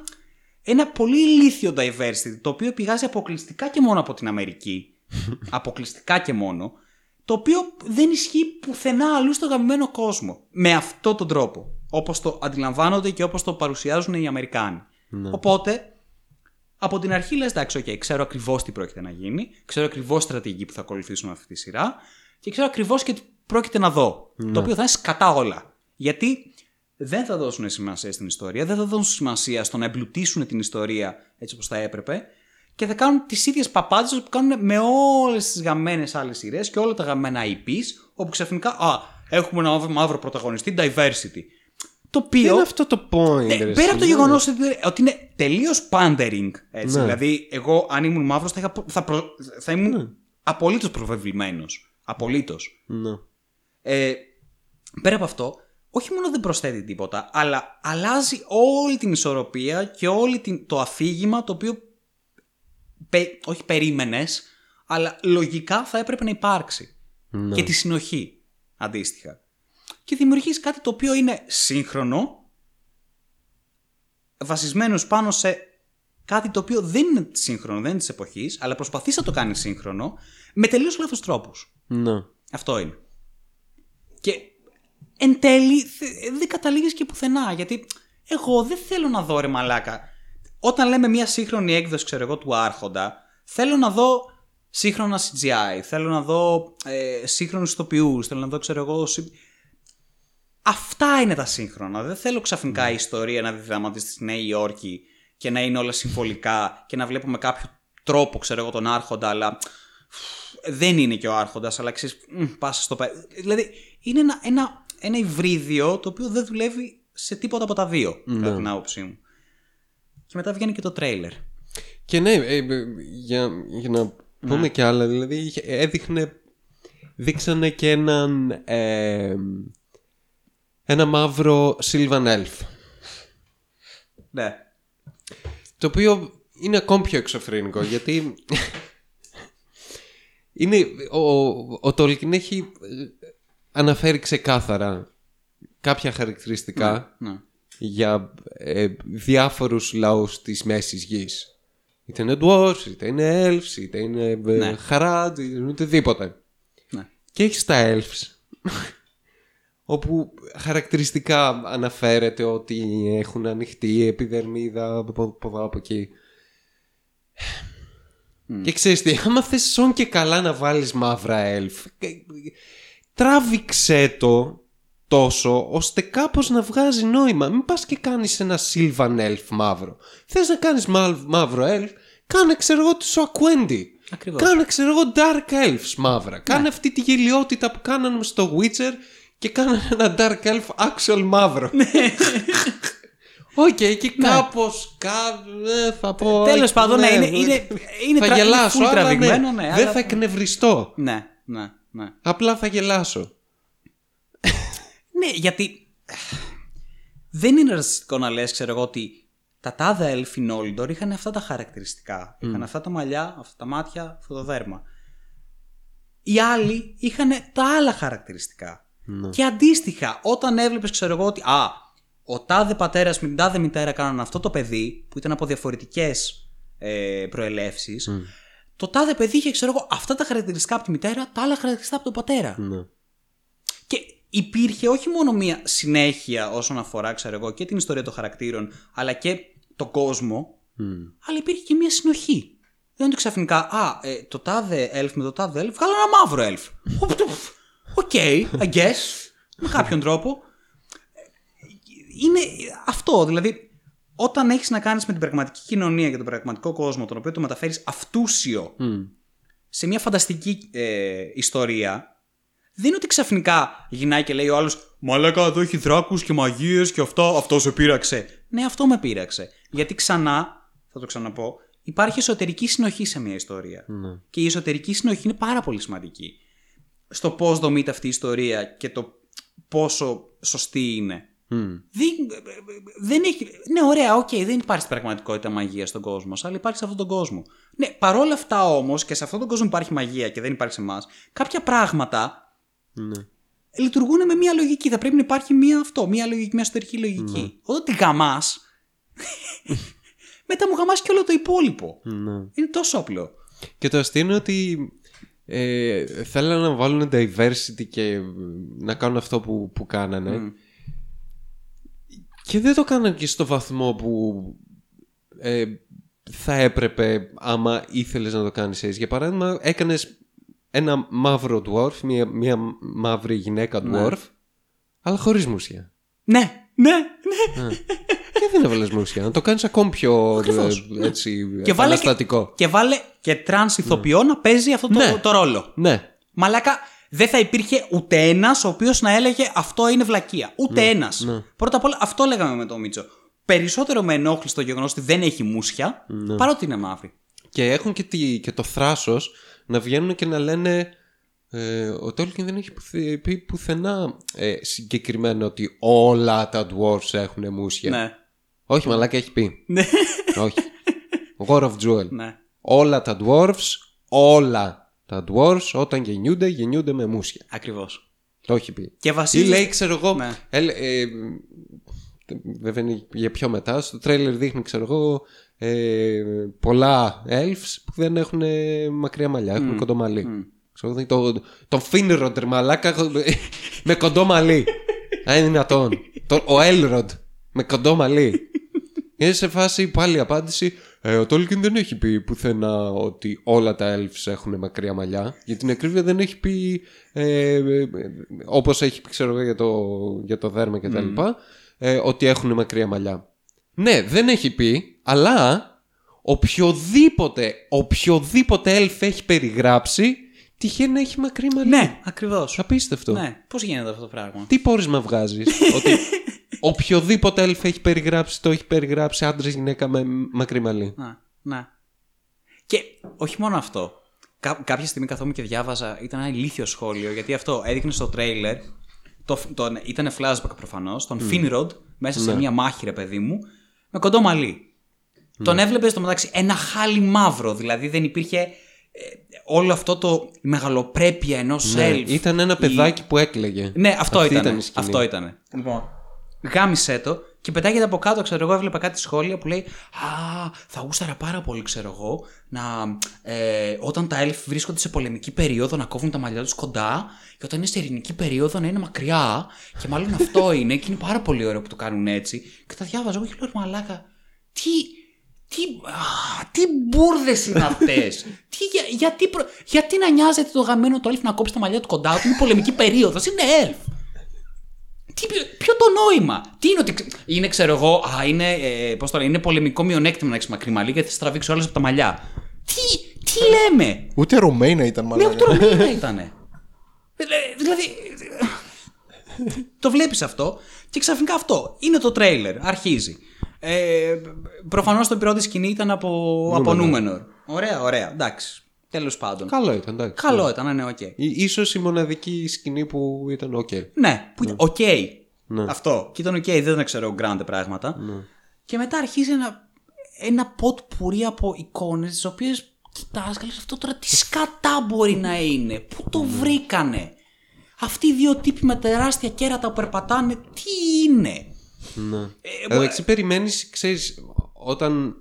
ένα πολύ ηλίθιο diversity το οποίο πηγάζει αποκλειστικά και μόνο από την Αμερική. Αποκλειστικά και μόνο. Το οποίο δεν ισχύει πουθενά αλλού στο γαμμένο κόσμο. Με αυτόν τον τρόπο. Όπως το αντιλαμβάνονται και όπως το παρουσιάζουν οι Αμερικάνοι. Ναι. Οπότε από την αρχή λες εντάξει, okay, ξέρω ακριβώς τι πρόκειται να γίνει. Ξέρω ακριβώς στρατηγική που θα ακολουθήσουμε αυτή τη σειρά. Και ξέρω ακριβώς και πρόκειται να δω. Ναι. Το οποίο θα είναι σκατά όλα. Γιατί δεν θα δώσουν σημασία στην ιστορία, δεν θα δώσουν σημασία στο να εμπλουτίσουν την ιστορία έτσι όπως θα έπρεπε και θα κάνουν τις ίδιες παπάντζες που κάνουν με όλες τις γαμμένες άλλες σειρές και όλα τα γαμμένα άι πις, όπου ξαφνικά α, έχουμε ένα μαύρο, μαύρο πρωταγωνιστή, diversity. Το οποίο. Δεν είναι αυτό το point. Ναι, πέρα ναι. από το γεγονός ότι είναι τελείως pandering. Έτσι, ναι. Δηλαδή, εγώ αν ήμουν μαύρος θα, θα, προ, θα ήμουν ναι. απολύτως προβεβλημένος. Απολύτως. Ναι. Ε, πέρα από αυτό, όχι μόνο δεν προσθέτει τίποτα, αλλά αλλάζει όλη την ισορροπία και όλη την, το αφήγημα το οποίο. Πε, όχι περίμενες, αλλά λογικά θα έπρεπε να υπάρξει. Ναι. Και τη συνοχή αντίστοιχα. Και δημιουργείς κάτι το οποίο είναι σύγχρονο, βασισμένος πάνω σε κάτι το οποίο δεν είναι σύγχρονο, δεν είναι της εποχής, αλλά προσπαθείς να το κάνεις σύγχρονο, με τελείως λάθος τρόπους. Ναι. Αυτό είναι. Και εν τέλει δεν καταλήγεις και πουθενά, γιατί εγώ δεν θέλω να δω ρε μαλάκα. Όταν λέμε μια σύγχρονη έκδοση, ξέρω εγώ, του Άρχοντα, θέλω να δω σύγχρονα σι τζι άι, θέλω να δω ε, σύγχρονους ηθοποιούς, θέλω να δω, ξέρω εγώ... Αυτά είναι τα σύγχρονα. Δεν θέλω ξαφνικά mm. η ιστορία να διδραματίζεται στη Νέα Υόρκη και να είναι όλα συμβολικά και να βλέπουμε κάποιο τρόπο, ξέρω εγώ, τον Άρχοντα, αλλά δεν είναι και ο Άρχοντας, αλλά ξέρεις, πάσα στο πέρα. Δηλαδή, είναι ένα, ένα, ένα υβρίδιο το οποίο δεν δουλεύει σε τίποτα από τα δύο, mm. κατά την άποψή μου. Και μετά βγαίνει και το τρέιλερ. Και ναι, ε, για, για να πούμε να. και άλλα, δηλαδή, έδειχνε, δείξανε και έναν... Ε, Ένα μαύρο Silvan Elf. Ναι. Το οποίο είναι ακόμη πιο εξωφρενικό γιατί είναι, ο Tolkien έχει αναφέρει ξεκάθαρα κάποια χαρακτηριστικά ναι, ναι. για ε, διάφορους λαούς της Μέσης Γης. Είτε είναι dwarfs, είτε είναι elves, είτε είναι ναι. χαράτ, είτε οτιδήποτε. Ναι. Και έχει τα elves όπου χαρακτηριστικά αναφέρεται ότι έχουν ανοιχτή επιδερμίδα από εδώ από εκεί. Mm. Και ξέρεις τι, άμα θες όν και καλά να βάλεις μαύρα elf, τράβηξε το τόσο ώστε κάπως να βγάζει νόημα. Μην πας και κάνεις ένα Silvan elf μαύρο. Θες να κάνεις μαύ- μαύρο elf, κάνε ξέρω εγώ τους Aquendi. Κάνε ξέρω εγώ dark elves μαύρα. Ναι. Κάνε αυτή τη γελιότητα που κάναμε στο Witcher και κάνανε ένα Dark Elf actual μαύρο. Ναι. Οκ, okay, και κάπως κά... θα πω... Τέλος πάντων, ναι, ναι, είναι, είναι, είναι... Θα γελάσω, αλλά ναι, ναι, ναι, δεν αλλά... θα εκνευριστώ. Ναι, ναι, ναι. Απλά θα γελάσω. Ναι, γιατί... δεν είναι ρατσιστικό να λες, ξέρω εγώ, ότι τα τάδε Elfin Oldor είχαν αυτά τα χαρακτηριστικά. Mm. Είχαν αυτά τα μαλλιά, αυτά τα μάτια, αυτό το δέρμα. Οι άλλοι είχαν τα άλλα χαρακτηριστικά. No. Και αντίστοιχα, όταν έβλεπες, ξέρω εγώ, ότι α, ο τάδε πατέρας με την τάδε μητέρα κάνανε αυτό το παιδί που ήταν από διαφορετικές ε, προελεύσεις, mm. το τάδε παιδί είχε, ξέρω εγώ, αυτά τα χαρακτηριστικά από τη μητέρα, τα άλλα χαρακτηριστικά από τον πατέρα. No. Και υπήρχε όχι μόνο μία συνέχεια όσον αφορά, ξέρω εγώ, και την ιστορία των χαρακτήρων, αλλά και τον κόσμο, mm. αλλά υπήρχε και μία συνοχή. Δεν είναι ξαφνικά, α, ε, το τάδε elf με το τάδε elf, βγάλω ένα μαύρο elf. Οκ, okay, I guess, με κάποιον τρόπο. Είναι αυτό, δηλαδή, όταν έχεις να κάνεις με την πραγματική κοινωνία και τον πραγματικό κόσμο, τον οποίο το μεταφέρεις αυτούσιο mm. σε μια φανταστική ε, ιστορία, δεν είναι ότι ξαφνικά γυρνάει και λέει ο άλλος «Μαλάκα, εδώ έχει δράκους και μαγείες και αυτά, αυτό σε πείραξε». Ναι, αυτό με πείραξε. Γιατί ξανά, θα το ξαναπώ, υπάρχει εσωτερική συνοχή σε μια ιστορία. Mm. Και η εσωτερική συνοχή είναι πάρα πολύ σημαντική στο πώς δομείται αυτή η ιστορία και το πόσο σωστή είναι. Mm. Δεν, δεν έχει... Ναι, ωραία, οκ, okay, δεν υπάρχει στην πραγματικότητα μαγεία στον κόσμο, αλλά υπάρχει σε αυτόν τον κόσμο. Ναι, παρόλα αυτά όμως, και σε αυτόν τον κόσμο υπάρχει μαγεία και δεν υπάρχει σε εμάς, κάποια πράγματα mm. λειτουργούν με μία λογική. Θα πρέπει να υπάρχει μία αυτό, μία λογική, μία εσωτερική λογική. Mm. Όταν τη γαμάς, μετά μου γαμάς και όλο το υπόλοιπο. Mm. Είναι τόσο απλό. Και το αστείο είναι ότι... Ε, θέλανε να βάλουν diversity και να κάνουν αυτό που, που κάνανε mm. και δεν το κάνανε και στο βαθμό που ε, θα έπρεπε άμα ήθελες να το κάνεις έτσι. Για παράδειγμα, έκανες ένα μαύρο dwarf, μια, μια μαύρη γυναίκα dwarf, ναι. αλλά χωρίς μουσια. Ναι, ναι, ναι. Α. Και δεν έβαλες μουσια, να το κάνεις ακόμη πιο ε, έτσι, και επαναστατικό. Και, και βάλε και τρανς ηθοποιό ναι. να παίζει αυτό το, ναι. το, το ρόλο. Ναι. Μαλάκα, δεν θα υπήρχε ούτε ένας ο οποίος να έλεγε αυτό είναι βλακεία. Ούτε ναι. ένας. Ναι. Πρώτα απ' όλα, αυτό λέγαμε με τον Μίτσο. Περισσότερο με ενόχλησε το γεγονός ότι δεν έχει μουσια, ναι. παρότι είναι μαύρη. Και έχουν και, τη, και το θράσος να βγαίνουν και να λένε ε, ο Tolkien δεν έχει πουθε, πει πουθενά ε, συγκεκριμένο ότι όλα τα dwarfs έχουν μουσια. Ναι. Όχι, μαλάκα, έχει πει. Ναι. Όχι. War of Jewel. Ναι. Όλα τα dwarfs, όλα τα dwarfs όταν γεννιούνται, γεννιούνται με μουσια. Ακριβώς. Το έχει πει. Και βασίλει... Ή λέει, ξέρω εγώ... Ναι. Ε, ε, βέβαια είναι για πιο μετά. Στο τρέιλερ δείχνει, ξέρω εγώ, ε, πολλά elves που δεν έχουν μακριά μαλλιά, έχουν mm. κοντομαλί. Mm. Ξέρω, το, το Finrod, μαλάκα, με κοντομαλί. Αν είναι δυνατόν. Το, ο Elrod, με κοντομαλί. Είναι σε φάση πάλι απάντηση. Ε, ο Tolkien δεν έχει πει πουθενά ότι όλα τα elves έχουν μακριά μαλλιά. Για την ακρίβεια δεν έχει πει ε, όπως έχει πει, ξέρω, για, το, για το δέρμα κτλ. Ε, ότι έχουν μακριά μαλλιά. Ναι, δεν έχει πει, αλλά οποιοδήποτε, οποιοδήποτε elf έχει περιγράψει, τυχαίνει να έχει μακρύ μαλλί. Ναι, ακριβώς. Απίστευτο. Ναι. Πώς γίνεται αυτό το πράγμα? Τι πόρισμα βγάζεις? Ότι οποιοδήποτε elf έχει περιγράψει, το έχει περιγράψει άντρες, γυναίκα με μακρύ μαλλί. Να, να. Και όχι μόνο αυτό. Κά- κάποια στιγμή καθόμουν και διάβαζα, ήταν ένα ηλίθιο σχόλιο, γιατί αυτό έδειχνε στο τρέιλερ. Το, τον, ήτανε flashback προφανώς, τον mm. Finrod μέσα σε ναι. μια μάχη, ρε παιδί μου, με κοντό μαλλί. Ναι. Τον έβλεπε στο μεταξύ ένα χάλι μαύρο, δηλαδή δεν υπήρχε ε, όλο αυτό το μεγαλοπρέπεια ενός ναι. elf. Ήταν ένα παιδάκι ή... που έκλαιγε. Ναι, αυτό Αυτή ήταν. Ήταν αυτό ήταν. Λοιπόν, γάμισε το και πετάγεται από κάτω, ξέρω εγώ, έβλεπα κάτι σχόλια που λέει «Α, θα γούσταρα πάρα πολύ, ξέρω εγώ, να, ε, όταν τα elf βρίσκονται σε πολεμική περίοδο να κόβουν τα μαλλιά τους κοντά και όταν είναι σε ειρηνική περίοδο να είναι μακριά και μάλλον αυτό είναι και είναι πάρα πολύ ωραίο που το κάνουν έτσι». Και τα διάβαζα, εγώ και λέω «Μαλάκα, τι, τι, α, τι μπούρδες είναι αυτές, τι, για, γιατί, προ, γιατί να νοιάζεται το γαμμένο το elf να κόψει τα μαλλιά του κοντά, ότι είναι πολεμική περίοδος, είναι elf». Τι, ποιο το νόημα? Τι είναι ότι είναι, ξέρω εγώ, α, είναι, ε, πώς το λένε, είναι πολεμικό μειονέκτημα να έχεις μακρύ μαλλί γιατί θα σε τραβήξει όλες από τα μαλλιά. Τι, τι λέμε? Ούτε Ρωμαίνα ήταν μάλλον. Ναι, ούτε Ρωμαίνα ήτανε. Δηλαδή, το βλέπεις αυτό και ξαφνικά αυτό. Είναι το τρέιλερ, αρχίζει. Ε, προφανώς το πρώτη σκηνή ήταν από, από Νούμενορ. Ωραία, ωραία, εντάξει. Τέλος πάντων. Καλό ήταν, εντάξει. Καλό ήταν, ναι, οκ. Okay. Ίσως η μοναδική σκηνή που ήταν οκ. Okay. Ναι, που ήταν οκ. Ναι. Okay. Ναι. Αυτό. Και ήταν οκ, okay, δεν ξέρω γκράντε πράγματα. Ναι. Και μετά αρχίζει ένα, ένα ποτ πουρί από εικόνες, τις οποίες κοιτάς, καλές αυτό τώρα τι σκατά μπορεί να είναι. Πού το ναι. βρήκανε. Αυτοί οι δύο τύποι με τεράστια κέρατα που περπατάνε, τι είναι. Ναι. Ε, Εντάξει, περιμένεις, ξέρεις, όταν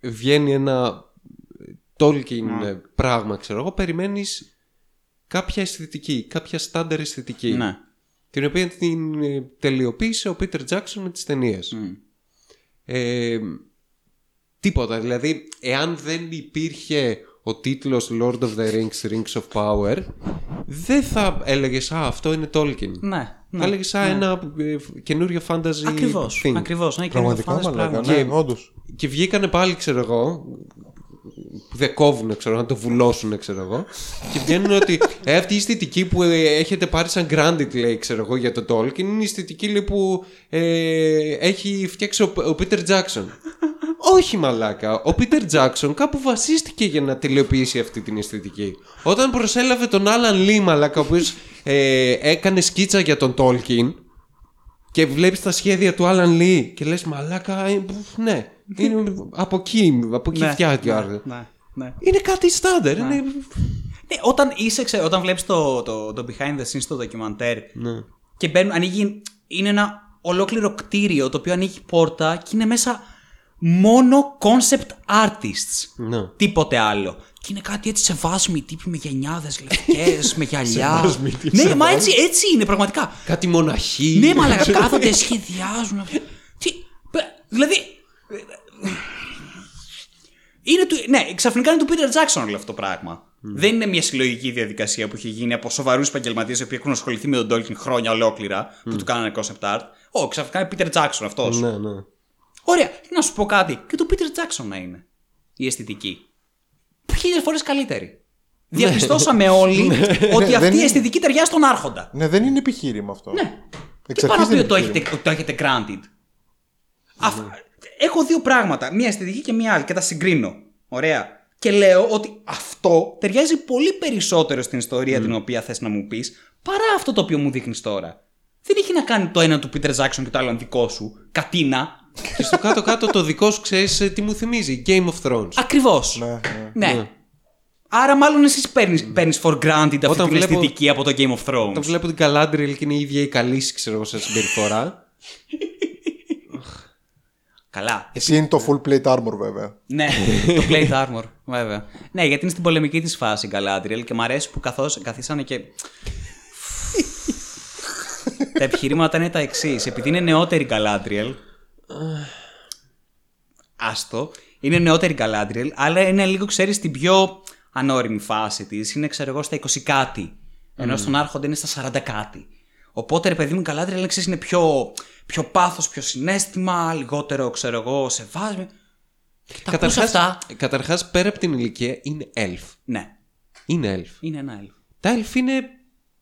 βγαίνει ένα... Tolkien mm. πράγμα, ξέρω εγώ, περιμένεις κάποια αισθητική, κάποια στάνταρ αισθητική. Mm. Την οποία την τελειοποίησε ο Peter Jackson με τις ταινίες. Mm. Ε, τίποτα. Δηλαδή, εάν δεν υπήρχε ο τίτλος Lord of the Rings, Rings of Power, δεν θα έλεγες «Α, αυτό είναι Tolkien». Ναι. Θα ναι, έλεγες σαν ναι. ένα καινούριο fantasy. Ακριβώς, thing. Ακριβώς. Ναι, πραγματικά μάλλον. Και, και βγήκανε πάλι, ξέρω εγώ, που δεν κόβουν, ξέρω, να το βουλώσουν, ξέρω εγώ. Και βγαίνουν ότι ε, αυτή η αισθητική που έχετε πάρει σαν Granted, λέει, ξέρω εγώ, για το Tolkien, είναι η αισθητική, λέει, που ε, έχει φτιάξει ο, ο Peter Jackson. Όχι, μαλάκα. Ο Peter Jackson κάπου βασίστηκε για να τελειοποιήσει αυτή την αισθητική. Όταν προσέλαβε τον Alan Lee, μαλάκα, ο οποίος ε, έκανε σκίτσα για τον Tolkien, και βλέπεις τα σχέδια του Alan Lee και λες μαλάκα, ε, ναι. Είναι από εκεί, από εκεί φτιάχνει. Ναι, ναι, ναι. Είναι κάτι στάνταρ. Ναι. Είναι... Ναι, όταν, όταν βλέπεις το, το, το behind the scenes, το ντοκιμαντέρ ναι. και μπαίνουν, ανοίγει, είναι ένα ολόκληρο κτίριο το οποίο ανοίγει πόρτα και είναι μέσα μόνο concept artists. Ναι. Τίποτε άλλο. Και είναι κάτι έτσι σεβάσμοι τύποι με γενιάδες λευκές, με γυαλιά. Σεβάσμοι τύποι. Ναι, μα έτσι, έτσι είναι πραγματικά. Κάτι μοναχοί. Ναι, μα κάθονται, σχεδιάζουν. Τι, δηλαδή. Είναι του... Ναι, ξαφνικά είναι του Peter Jackson όλο αυτό το πράγμα. Mm. Δεν είναι μια συλλογική διαδικασία που έχει γίνει από σοβαρούς επαγγελματίες οι οποίοι έχουν ασχοληθεί με τον Tolkien χρόνια ολόκληρα, mm. που του κάνανε concept art. Ω, ξαφνικά είναι Peter Jackson αυτός. Ναι, ναι. Ωραία, να σου πω κάτι. Και του Peter Jackson να είναι η αισθητική. Χίλιες φορές καλύτερη. Διαπιστώσαμε όλοι ότι αυτή η αισθητική ταιριάζει στον Άρχοντα. Ναι, δεν είναι επιχείρημα αυτό. Ναι. Και πάνω από το έχετε, το έχετε granted. Αφ... Έχω δύο πράγματα, μία αισθητική και μία άλλη, και τα συγκρίνω. Ωραία. Και λέω ότι αυτό ταιριάζει πολύ περισσότερο στην ιστορία mm. την οποία θες να μου πεις, παρά αυτό το οποίο μου δείχνεις τώρα. Δεν έχει να κάνει το ένα του Peter Jackson και το άλλο δικό σου. Κατίνα. Και στο κάτω-κάτω το δικό σου ξέρεις τι μου θυμίζει. Game of Thrones. Ακριβώς. Ναι. ναι. ναι. Άρα, μάλλον εσείς παίρνεις for granted αυτή την αισθητική από το Game of Thrones. Όταν βλέπω την Galadriel και είναι η ίδια η καλή, ξέρω εγώ, σαν συμπεριφορά. Καλά. Εσύ είναι το full plate armor, βέβαια. Ναι, το plate armor, βέβαια. Ναι, γιατί είναι στην πολεμική της φάση η Galadriel και μου αρέσει που καθώς καθίσανε και. Τα επιχειρήματα είναι τα εξής. Επειδή είναι νεότερη Galadriel. Άστο. Είναι νεότερη Galadriel, αλλά είναι λίγο, ξέρεις, την πιο ανώριμη φάση της. Είναι, ξέρω εγώ, στα είκοσι κάτι. Ενώ mm. στον Άρχοντα είναι στα σαράντα κάτι. Οπότε, ρε παιδί μου, η Galadriel είναι, ξέρεις, είναι πιο, πιο πάθος, πιο συναίσθημα, λιγότερο, ξέρω εγώ, σεβασμό. Καταρχάς, καταρχάς, πέρα από την ηλικία, είναι elf. Ναι. Είναι elf. Είναι ένα elf. Τα elf είναι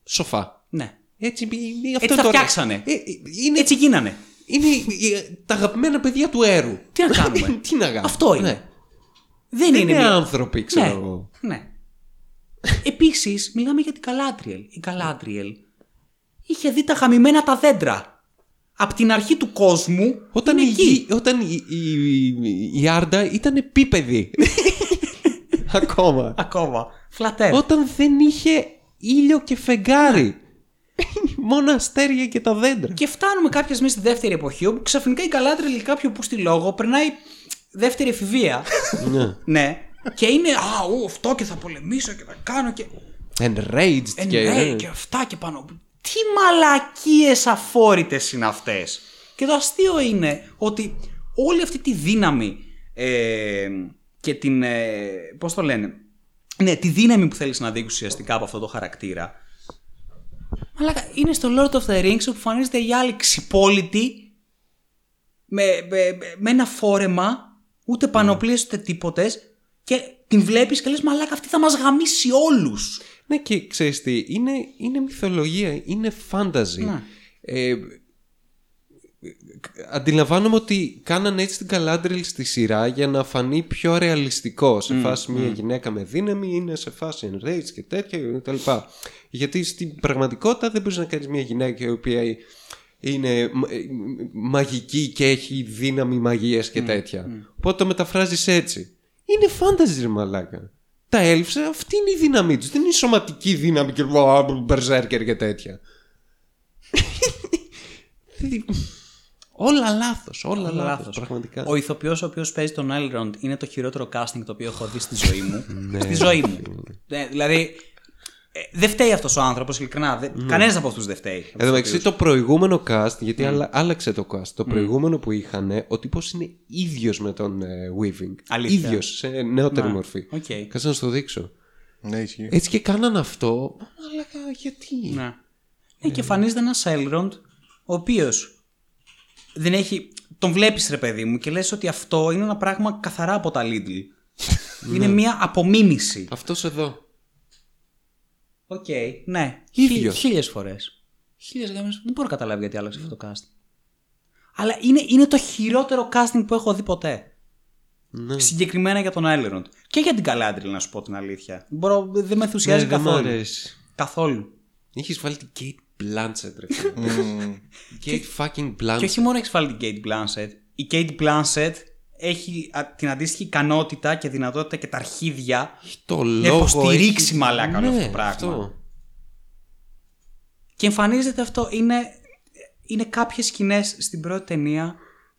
σοφά. Ναι. Έτσι, αυτό έτσι τα φτιάξανε. Ε, είναι... Έτσι γίνανε. Είναι τα αγαπημένα παιδιά του Έρου. Τι να κάνουμε. Τι να κάνουμε. Αυτό είναι. Ναι. Δεν, Δεν είναι, είναι άνθρωποι, ξέρω ναι. εγώ. Ναι. Επίσης, μιλάμε για την Galadriel. Η Galadriel είχε δει τα χαμημένα τα δέντρα. Απ' την αρχή του κόσμου. Όταν, η, εκεί. όταν η, η, η, η Άρντα ήταν επίπεδη. Ακόμα. Ακόμα. Φλατέρ. Όταν δεν είχε ήλιο και φεγγάρι. Μόνο αστέρια και τα δέντρα. Και φτάνουμε κάποιες μέρες στη δεύτερη εποχή, όπου ξαφνικά η Galadriel κάποιο που στη λόγο περνάει δεύτερη εφηβεία. Ναι. ναι. Και είναι α, ου, αυτό και θα πολεμήσω και θα κάνω και. Enraged, Enraged και. Ναι, και αυτά και πάνω. Τι μαλακίες αφόρητες είναι αυτές. Και το αστείο είναι ότι όλη αυτή τη δύναμη ε, και την. Ε, πώς το λένε. Ναι, τη δύναμη που θέλεις να δείξεις ουσιαστικά από αυτό το χαρακτήρα. Μαλάκα, είναι στο Lord of the Rings όπου φανίζεται η άλλη ξυπόλητη με, με, με ένα φόρεμα, ούτε πανοπλίες ούτε τίποτες, και την βλέπεις και λες μαλάκα, αυτή θα μας γαμίσει όλους. Ναι, και ξέρεις τι, είναι, είναι μυθολογία, είναι φάνταζι. Ε, αντιλαμβάνομαι ότι κάνανε έτσι την Galadriel στη σειρά για να φανεί πιο ρεαλιστικό. Σε mm, φάση mm. μια γυναίκα με δύναμη είναι σε φάση enrage και τέτοια κτλ. Γιατί στην πραγματικότητα δεν μπορείς να κάνεις μια γυναίκα η οποία είναι μαγική και έχει δύναμη μαγείας και τέτοια. Mm, mm. Οπότε το μεταφράζεις έτσι. Είναι φάνταζι, μαλάκα. Τα elves, αυτή είναι η δύναμή τους. Δεν είναι η σωματική δύναμη και μπερζέρκερ και τέτοια. Όλα λάθος, όλα, όλα λάθος. Πραγματικά. Ο ηθοποιός ο οποίος παίζει τον Elrond είναι το χειρότερο casting το οποίο έχω δει στη ζωή μου. Στη ζωή μου. ε, δηλαδή, ε, δεν φταίει αυτός ο άνθρωπος, ειλικρινά. Δε, mm. Κανένας από αυτούς δεν φταίει. Εδώ μεταξύ το προηγούμενο cast, γιατί mm. άλλαξε το cast. Το προηγούμενο mm. που είχαν, ο τύπος είναι ίδιος με τον uh, Weaving. Αλήθεια. Ίδιος, σε νεότερη να. μορφή. Okay. Κάτσε να σου το δείξω. Ναι, έτσι και κάναν αυτό. Αλλά γιατί. Να. Ε, ε, και εμφανίζεται ένας Elrond ο οποίος. Δεν έχει... Τον βλέπεις, ρε παιδί μου, και λες ότι αυτό είναι ένα πράγμα καθαρά από τα Lidl. Είναι μια απομίμηση. Αυτός εδώ. Οκ, okay, ναι. Ίδιος. Χίλιες φορές. Χίλιες γαμίες. Δεν μπορώ να καταλάβει γιατί άλλαξε αυτό το casting. Αλλά είναι, είναι το χειρότερο casting που έχω δει ποτέ. Ναι. Συγκεκριμένα για τον Elrond. Και για την Galadriel, να σου πω την αλήθεια. Μπορώ, δεν με ενθουσιάζει ναι, καθόλου. Δεν καθόλου. Είχες βάλει την Kate Blanchett, ρε mm. Kate fucking Blanchett. Και όχι μόνο έχεις βάλει την Kate Blanchett. Η Kate Blanchett έχει την αντίστοιχη ικανότητα και δυνατότητα και τα αρχίδια το να υποστηρίξει έχει... μαλάκα ναι, αυτό το πράγμα αυτό. Και εμφανίζεται αυτό. Είναι, είναι κάποιες σκηνές στην πρώτη ταινία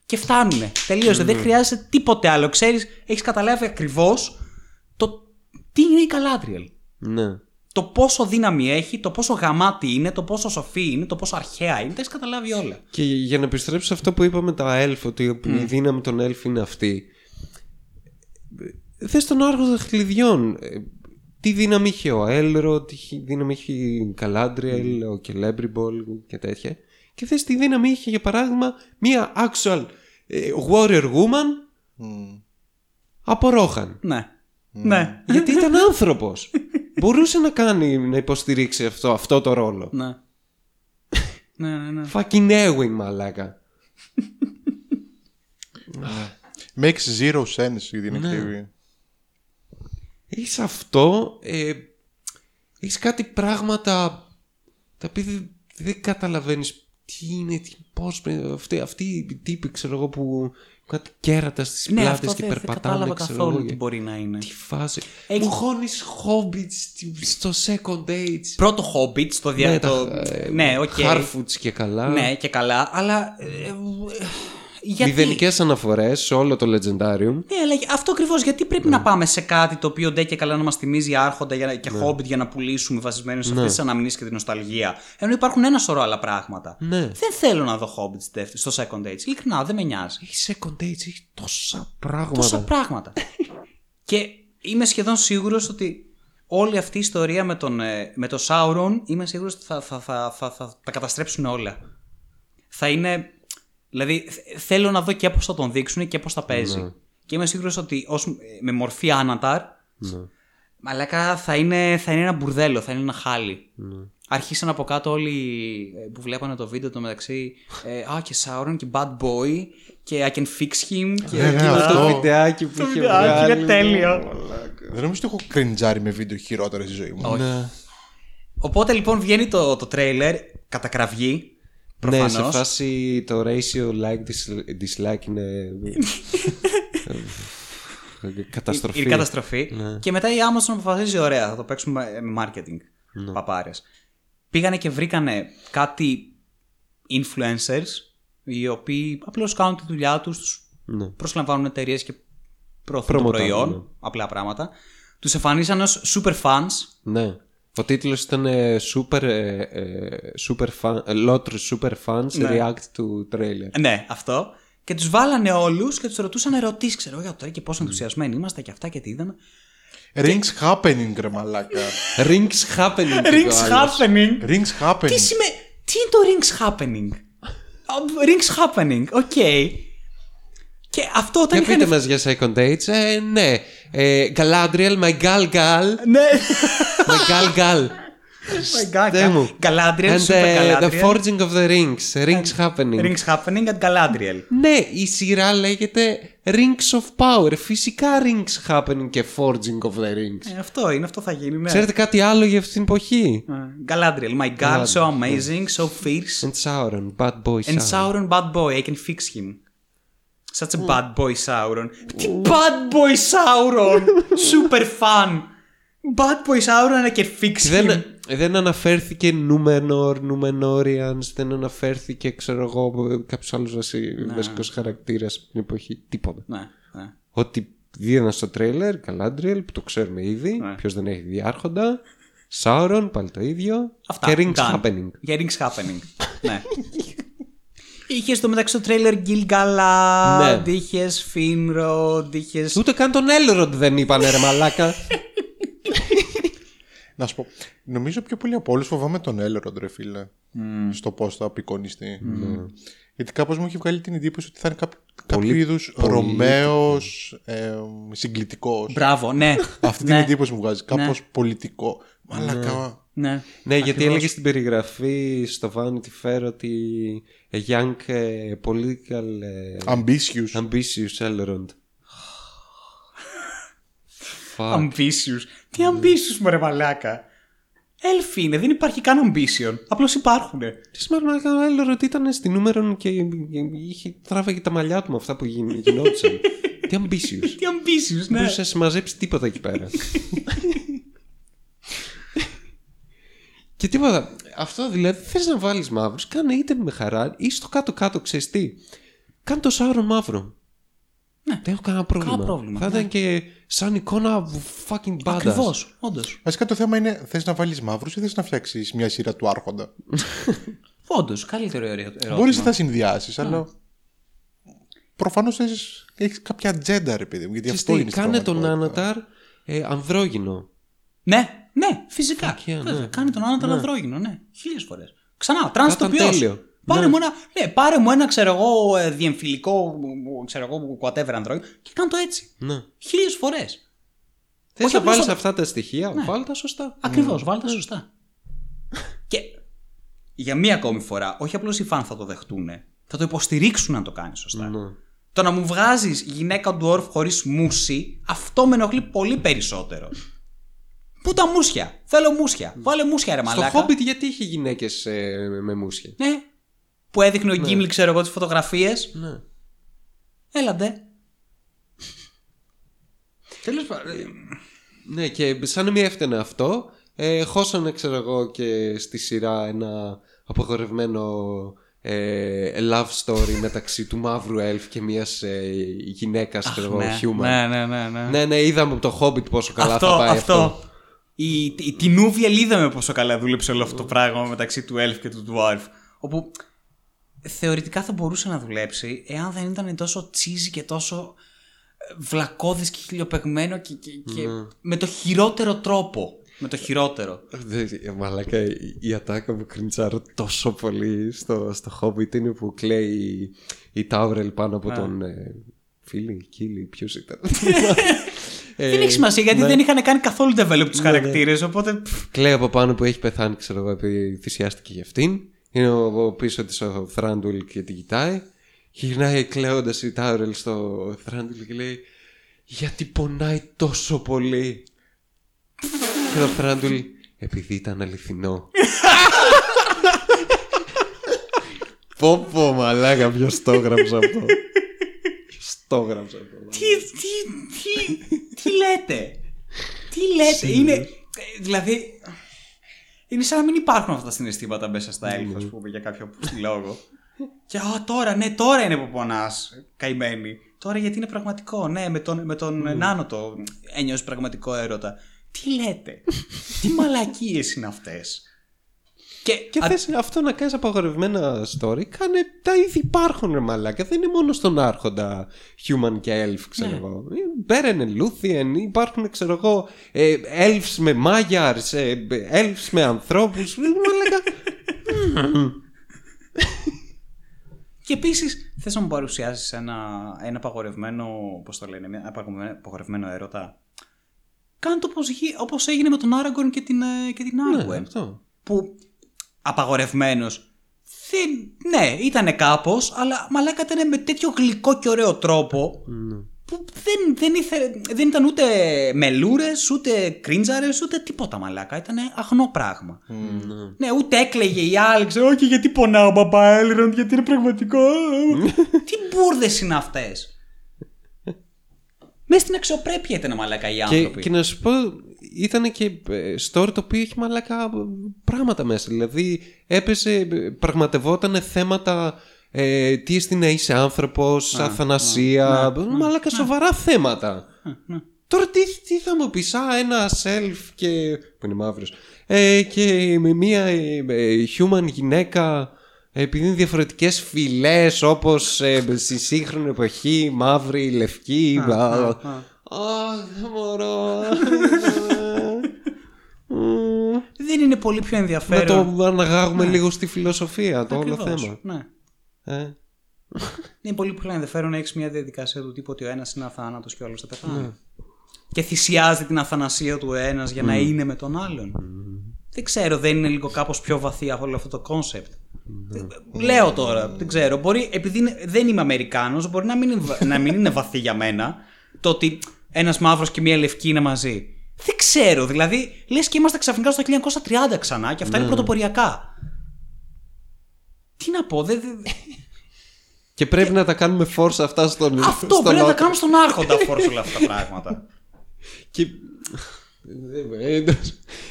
και φτάνουνε. Τελείωσε, mm. δεν χρειάζεται τίποτε άλλο. Ξέρεις, έχεις καταλάβει ακριβώς το τι είναι η Galadriel. Ναι. Το πόσο δύναμη έχει, το πόσο γαμάτι είναι, το πόσο σοφή είναι, το πόσο αρχαία είναι, τα έχεις καταλάβει όλα. Και για να επιστρέψω σε αυτό που είπαμε τα elf, ότι mm. η δύναμη των elf είναι αυτή. Θες τον Άρχοντα Χλιδιών. Τι δύναμη είχε ο Έλρο, τι δύναμη είχε η Καλάντριελ, ο Κελέμπριμπολ και τέτοια. Και θες τι δύναμη είχε, για παράδειγμα, μία actual ε, warrior woman mm. από Ρόχαν. Ναι. Mm. Ναι. Γιατί ήταν άνθρωπος. Μπορούσε να κάνει, να υποστηρίξει αυτό, αυτό το ρόλο. Ναι. Ναι, ναι, ναι. Fucking ewing, μαλάκα. Makes zero sense η δινεκτήβη. Έχεις αυτό, ε, έχεις κάτι πράγματα τα οποία δεν, δεν καταλαβαίνεις τι είναι, τι, πώς, αυτοί, αυτοί οι τύποι, ξέρω εγώ, που κάτι κέρατα στις ναι, πλάτες και δε, περπατάνε, δεν ξέρω εγώ, τι μπορεί να είναι. Τι φάση. Έχι... Μου χώνεις Hobbits στο Second Age. Πρώτο Hobbits, το διάτο. Ναι, οκ. Okay. Harfoots και καλά. Ναι, και καλά, αλλά... Ε, ε, Γιατί... Μηδενικές αναφορές σε όλο το Legendarium. Ναι, αλλά αυτό ακριβώς. Γιατί πρέπει ναι. να πάμε σε κάτι το οποίο ντε και καλά να μας θυμίζει άρχοντα για να... και ναι. Hobbit για να πουλήσουμε βασισμένους σε αυτές ναι. τις αναμνήσεις και την νοσταλγία. Ενώ υπάρχουν ένα σωρό άλλα πράγματα. Ναι. Δεν θέλω να δω Hobbit στο Second Age. Ειλικρινά, δεν με νοιάζει. Έχει Second Age, έχει τόσα πράγματα. Τόσα πράγματα. Και είμαι σχεδόν σίγουρος ότι όλη αυτή η ιστορία με τον, με τον Sauron, είμαι σίγουρος ότι θα, θα, θα, θα, θα τα καταστρέψουν όλα. Θα είναι. Δηλαδή θέλω να δω και πώς θα τον δείξουν και πώς θα παίζει. Ναι. Και είμαι σίγουρος ότι ως, με μορφή Άναταρ, ναι. μαλάκα θα είναι, θα είναι ένα μπουρδέλο, θα είναι ένα χάλι. Ναι. Αρχίσαν από κάτω όλοι που βλέπανε το βίντεο το μεταξύ. Α, ε, και Sauron και Bad Boy και I can fix him. Και ναι, ναι, αυτό το βιντεάκι που το είχε βγάλει. Είναι τέλειο. Δεν νομίζω ότι έχω κριντζάρει με βίντεο χειρότερα στη ζωή μου. Ναι. Οπότε λοιπόν βγαίνει το, το τρέιλερ, κατακραυγή. Προφανώς. Ναι, σε φάση το ratio like-dislike είναι καταστροφή. Είναι καταστροφή. Ναι. Και μετά η Amazon αποφασίζει, ωραία, θα το παίξουμε με marketing. Ναι. Παπάρες. Πήγανε και βρήκανε κάτι influencers, οι οποίοι απλώς κάνουν τη δουλειά τους, τους ναι. προσλαμβάνουν εταιρείες και προωθούν το προϊόν, ναι. απλά πράγματα. Τους εμφανίσαν ως super fans. Ναι. Ο τίτλος ήταν super, super fan, Lot Super Fans ναι. React to Trailer. Ναι, αυτό. Και τους βάλανε όλους και τους ρωτούσαν ερωτήσεις. Ξέρω εγώ τώρα και πόσο ενθουσιασμένοι είμαστε και αυτά και τι είδαμε. Rings και... happening, ρε μαλάκα. Rings happening. Rings happening. Rings happening. Τι, σημα... τι είναι το Rings happening. Rings happening, οκ. Okay. Και αυτό όταν είχαν... πείτε μας για Second Age, ε, ναι. Γκαλάντριελ, my gal gal. Ναι. My gal gal. Γκαλάντριελ, super Galadriel. The forging of the rings. Rings happening. Rings happening at Galadriel. Ναι, η σειρά λέγεται Rings of Power. Φυσικά Rings happening και Forging of the Rings. Αυτό είναι, αυτό θα γίνει, ναι. Ξέρετε κάτι άλλο για αυτή την εποχή. Galadriel, my gal, so amazing, so fierce. And Sauron, bad boy Sauron. And Sauron, bad boy, I can fix him. Such a bad boy Sauron. Τι bad boy Sauron! Super fan! Bad boy Sauron να και fix him. Δεν, δεν αναφέρθηκε Νούμενορ, Νούμενόριανς, δεν αναφέρθηκε, ξέρω εγώ, κάποιος άλλος βασικός χαρακτήρας στην εποχή. Τίποτα. Να, ναι. Ότι δίδανα στο τρέιλερ, Galadriel, που το ξέρουμε ήδη, ναι. ποιος δεν έχει διάρχοντα. Sauron, πάλι το ίδιο. Αυτά, και Rings done. Happening. Για Rings Happening. Ναι. Είχε στο μεταξύ το τρέιλερ Γκιλ Γκαλάντ, είχε Φίνροντ, είχε. Ούτε καν τον Έλροντ δεν είπανε, ρε μαλάκα. Να σου πω, νομίζω πιο πολύ από όλους φοβάμαι τον Έλροντ, ρε φίλε. Mm. Στο πώς θα απεικονιστεί. Mm. Mm. Γιατί κάπως μου έχει βγάλει την εντύπωση ότι θα είναι κάποιο, κάποιο είδους Ρωμαίος ε, συγκλητικός. Μπράβο, ναι. Αυτή την εντύπωση μου βγάζει. Κάπως πολιτικό. Μαλάκα. Ναι, ναι, γιατί έλεγε στην περιγραφή στο Vanity Fair ότι a young uh, political uh, ambitious. ambitious Elrond. Ambitious. Τι ambitious, μωρέ μαλάκα. Έλφι είναι, δεν υπάρχει καν ambition. Απλώς υπάρχουνε. Τι σημαίνει ο Elrond ήταν στη νούμερον και είχε, τράβαγε τα μαλλιά του με αυτά που γινόντουσαν. Τι ambitious. Τι ambitious, ναι. Δεν μπορούσε να μαζέψει τίποτα εκεί πέρα. Και τίποτα. Αυτό δηλαδή, θες να βάλεις μαύρους, κάνε είτε με χαρά ή στο κάτω-κάτω, ξέρεις τι. Κάνε το Sauron μαύρο. Ναι. Δεν έχω κανένα πρόβλημα. Κάνα πρόβλημα θα ήταν ναι. και σαν εικόνα fucking badass. Ακριβώς, όντως. Βασικά το θέμα είναι, θες να βάλεις μαύρους ή θες να φτιάξεις μια σειρά του Άρχοντα. Όντως, καλύτερο ερώτημα. Μπορείς να τα συνδυάσεις, αλλά. προφανώς έχεις, έχεις κάποια ατζέντα, ρε παιδί μου. Γιατί αυτό είναι. Κάνε τον Άναταρ ε, ανδρόγυνο. Ναι, ναι, φυσικά. Φυκία, ναι. Βέβαια, κάνε τον Άναταρ ναι. ανδρόγυνο, ναι. Χίλιες φορές. Ξανά, τρανς τοπιός. Πάρε, ναι. μου ένα, ναι, πάρε μου ένα, ξέρω εγώ, διεμφυλικό, ξέρω εγώ, whatever ανδρόγυνο και κάνε το έτσι. Ναι. Χίλιες φορές. Θες να βάλεις αυτά τα στοιχεία, ναι. βάλ τα σωστά. Ακριβώς, ναι. βάλ τα σωστά. Και για μία ακόμη φορά, όχι απλώς οι φαν θα το δεχτούν, θα το υποστηρίξουν αν το κάνεις σωστά. Ναι. Το να μου βγάζεις γυναίκα του όρφ χωρίς μουσι, αυτό με ενοχλεί πολύ περισσότερο. Πού τα μουσια, θέλω μουσια, βάλε μουσια ρε μαλάκα. Στο Hobbit γιατί είχε γυναίκες ε, με μουσια. Ναι, που έδειχνε ο ναι. Γκίμλι, ξέρω εγώ, τις φωτογραφίες. Ναι. Έλαντε. Τέλος πάντων. Ναι, και σαν μη έφτανε αυτό, ε, χώσανε, ξέρω εγώ, και στη σειρά ένα απογορευμένο ε, love story μεταξύ του μαύρου elf και μιας ε, γυναίκας, ξέρω εγώ, ναι, human. Ναι, ναι, ναι, ναι. ναι, ναι, είδαμε από το Hobbit πόσο καλά αυτό, θα πάει αυτό. αυτό. Η, η, την Ούβιελ είδαμε πόσο καλά δούλεψε όλο αυτό το πράγμα μεταξύ του elf και του dwarf. Όπου θεωρητικά θα μπορούσε να δουλέψει εάν δεν ήταν τόσο cheesy και τόσο βλακώδης και χιλιοπαιγμένο και, και, και mm. με το χειρότερο τρόπο. Με το χειρότερο. Μαλάκα, η ατάκα που κριντσάρω τόσο πολύ στο, στο Hobbit είναι που κλαίει η Τάουρελ πάνω από yeah. τον ε, φίλη, κύλη, ποιος ήταν. ε, δεν έχει σημασία γιατί ναι. δεν είχαν κάνει καθόλου develop τους ναι, χαρακτήρες ναι. οπότε... Κλαίει από πάνω που έχει πεθάνει, ξέρω εγώ, επειδή θυσιάστηκε για αυτήν. Είναι ο, ο πίσω της ο Thranduil και την κοιτάει. Γυρνάει κλαίοντας η Τάουρελ στο Thranduil και λέει «Γιατί πονάει τόσο πολύ?» Και το Thranduil «Επειδή ήταν αληθινό». Πω πω μαλάκα, ποιος το έγραψε αυτό. Ποιος το έγραψε αυτό. Τι, τι, τι, τι λέτε. Τι λέτε. Είναι, δηλαδή, είναι σαν να μην υπάρχουν αυτά τα συναισθήματα μέσα στα έλφα, ας πούμε, για κάποιο λόγο. Και α, τώρα, ναι, τώρα είναι που πονάς, καημένη. Τώρα γιατί είναι πραγματικό, ναι, με τον, με τον mm. Νάνοτο ένιωσε πραγματικό έρωτα. Τι λέτε, τι μαλακίες είναι αυτές. Και, και α... θες αυτό να κάνεις απαγορευμένα story, κάνε τα ήδη υπάρχουν ρε μαλάκα. Δεν είναι μόνο στον άρχοντα human και elf, ξέρω ναι. εγώ. Μπέρενε Λούθιεν, υπάρχουν, ξέρω εγώ, ε, elfs με μάγιαρς, ε, elfs με ανθρώπους, μαλάκα. Και επίσης θες να μου παρουσιάσεις ένα, ένα απαγορευμένο, πώς το λένε, ένα απαγορευμένο έρωτα. Κάνε το όπως, όπως έγινε με τον Aragorn και την, και την Arwen. Ναι, που απαγορευμένος. Ναι, ήτανε κάπως, αλλά μαλάκα ήτανε με τέτοιο γλυκό και ωραίο τρόπο ναι. που δεν, δεν, ήθε, δεν ήταν ούτε μελούρες, ούτε κρίντζαρες, ούτε τίποτα μαλάκα. Ήτανε αγνό πράγμα. Mm, ναι. ναι, ούτε έκλαιγε η άλλη, ξέρω, όχι γιατί πονάω μπαμπά Έλροντ, γιατί είναι πραγματικό. Τι μπούρδες είναι αυτές. Μες στην αξιοπρέπεια ήτανε μαλάκα οι άνθρωποι. Και, και να σου πω, ήτανε και story το οποίο είχε μαλάκα πράγματα μέσα. Δηλαδή έπαιζε, πραγματευότανε θέματα... Ε, τι είναι να είσαι άνθρωπος, α, αθανασία, α, α, μαλάκα α, σοβαρά α, θέματα. Α, α. Τώρα τι, τι θα μου πεις, α, ένα self και, που είναι μαύρος, ε, και μια ε, human γυναίκα, επειδή είναι διαφορετικές φυλές όπως ε, στη σύγχρονη εποχή, μαύρη, λευκή. Α, α, α. Αχ, δεν μπορώ. Δεν είναι πολύ πιο ενδιαφέρον. Να το αναγάγουμε ναι. λίγο στη φιλοσοφία, το ακριβώς, όλο θέμα. Ναι. Ε. Είναι πολύ πολύ ενδιαφέρον να έχεις μια διαδικασία του τύπου ότι ο ένας είναι αθάνατος και ο άλλος θα πεθάνει. Mm. Και θυσιάζει την αθανασία του ένας για να mm. είναι με τον άλλον. Mm. Δεν ξέρω, δεν είναι λίγο κάπως πιο βαθύ όλο αυτό το κόνσεπτ. Mm. Λέω τώρα, mm. δεν ξέρω. Μπορεί, επειδή δεν είμαι Αμερικάνος, μπορεί να μην, να μην είναι βαθύ για μένα το ότι ένας μαύρος και μια λευκή είναι μαζί. Δεν ξέρω, δηλαδή λες και είμαστε ξαφνικά στο χίλια εννιακόσια τριάντα ξανά και αυτά mm. είναι πρωτοποριακά. Τι να πω, δεν. Και πρέπει και... να τα κάνουμε force αυτά στον. Αυτό στον πρέπει να τα κάνουμε στον άρχοντα force όλα αυτά τα πράγματα. Και.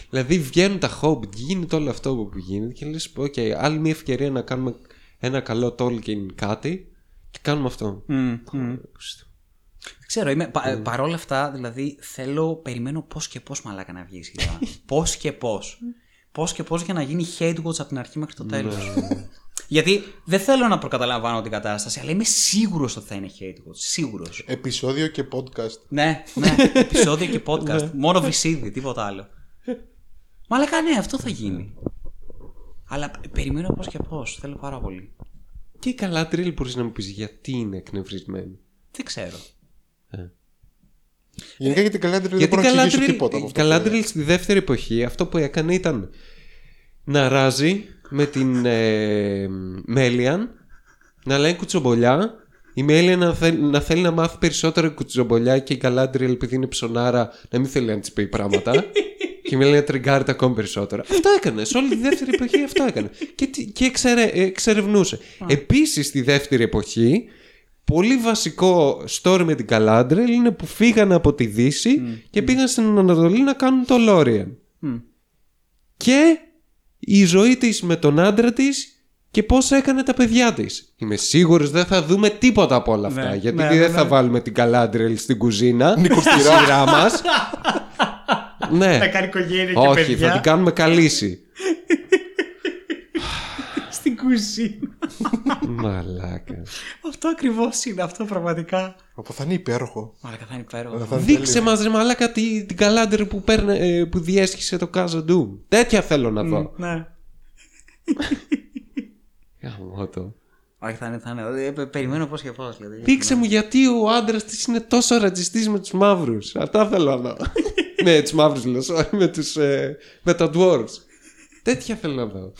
Δηλαδή βγαίνουν τα Hobbit, γίνεται όλο αυτό που γίνεται και λες: OK, άλλη μια ευκαιρία να κάνουμε ένα καλό Tolkien κάτι και κάνουμε αυτό. Mm, mm. Ξέρω, είμαι, πα, mm. παρόλα αυτά, δηλαδή θέλω, περιμένω πώς και πώς μαλάκα να βγει η σειρά. Πώς και πώς. Πώς και πώς για να γίνει hate watch από την αρχή μέχρι το τέλος. Γιατί δεν θέλω να προκαταλαμβάνω την κατάσταση, αλλά είμαι σίγουρος ότι θα είναι hate watch. Σίγουρος. Επεισόδιο και podcast. Ναι, ναι. Επεισόδιο και podcast. Μόνο βυσίδι, τίποτα άλλο. Μαλάκα, ναι, αυτό θα γίνει. Αλλά περιμένω πώς και πώς. Θέλω πάρα πολύ. Και καλά, Τρίλ, μπορείς να μου πεις γιατί είναι εκνευρισμένη? Δεν ξέρω. Ε. Γενικά για την καλά Τρίλ δεν μπορώ να εξηγήσω τίποτα. Η καλά Τρίλ στη δεύτερη εποχή αυτό που έκανε ήταν να ράζει με την ε, Μέλιαν, να λέει κουτσομπολιά. Η Μέλιαν να, θέλ, να θέλει να μάθει περισσότερο κουτσομπολιά και η καλά Τρίλ, επειδή είναι ψωνάρα, να μην θέλει να της πει πράγματα. Και μιλάει να τριγκάρει ακόμη περισσότερα. Αυτό έκανε. Σε όλη τη δεύτερη εποχή αυτό έκανε. Και, και εξερε, εξερευνούσε. Yeah. Επίσης στη δεύτερη εποχή, πολύ βασικό story με την Καλάντρελ είναι που φύγανε από τη Δύση mm. και πήγαν mm. στην Ανατολή να κάνουν το Λόριαν. Mm. Και η ζωή της με τον άντρα της και πώς έκανε τα παιδιά της. Είμαι σίγουρος δεν θα δούμε τίποτα από όλα αυτά. Ναι, γιατί ναι, δεν ναι, θα ναι. βάλουμε την Καλάντρελ στην κουζίνα, στη σειρά μας. Ναι. Θα κάνει οικογένεια. Όχι, και παιδιά. Θα την κάνουμε καλύση. Στην κουζίνα. Μαλάκα. Αυτό ακριβώς είναι, αυτό πραγματικά. Όπου θα είναι υπέροχο. Μαλάκα, θα είναι υπέροχο. Δείξε μας ρε μαλάκα την Καλάντερ που, παίρνε, που διέσχισε το Casa Doom. Τέτοια θέλω να δω. Ναι. Γαμώτο. Όχι, θα είναι, θα είναι. Περιμένω πώς και πώς. Δείξε μου γιατί ο άντρας της είναι τόσο ρατσιστής με τους μαύρους. Αυτά θέλω να δω. Ναι, τους μαύρους λέω, με, ε, με τα dwarves. Τέτοια θέλω να δω.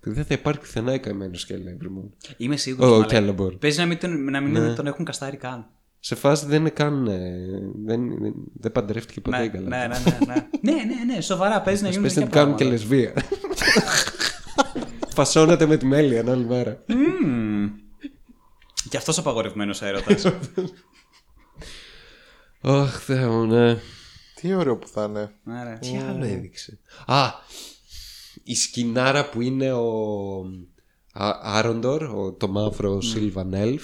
Δεν θα υπάρχει πουθενά η καημένος Κέλεμπρ μου. Είμαι σίγουρος. Oh, παίζει να μην, τον, να μην ναι. τον έχουν καστάρει καν. Σε φάση δεν είναι καν. Δεν, δεν, δεν παντρεύτηκε ποτέ η καλά. Ναι, ναι, ναι. ναι, ναι, ναι, σοβαρά. Παίζει να γίνει. Πες να την κάνουν και λεσβία. Φασώνατε με τη Μέλια άλλη μέρα. Mm. Και αυτός απαγορευμένος έρωτας. Ωχ, Θεέ μου, ναι. Τι ωραίο που θα είναι. Άρα. Τι άλλο έδειξε. Α, η σκηνάρα που είναι ο Άροντορ, το μαύρο Σίλβαν Ελφ,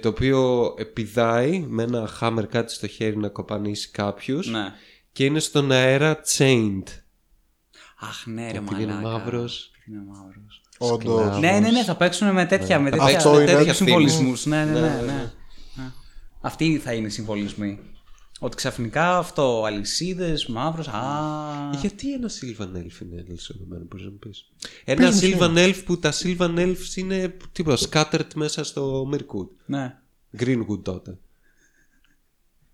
το οποίο επηδάει με ένα χάμερ κάτι στο χέρι να κοπανίσει κάποιους και είναι στον αέρα chained. Αχ, ναι, ρε μαλάκα. Είναι μαύρος. Είναι μαύρος. Όντως. Ναι, ναι, ναι, θα παίξουν με τέτοια συμβολισμούς. Ναι, ναι, ναι. Αυτοί θα είναι οι συμβολισμοί. Ότι ξαφνικά αυτό, αλυσίδες, μαύρος. Α. Γιατί ένα Silvan Elf είναι αλυσοδομένο, μπορείς να μου πεις? Ένα Silvan Elf που τα Silvan Elfs είναι τίποτα scattered μέσα στο Mirkwood. Ναι. Greenwood τότε.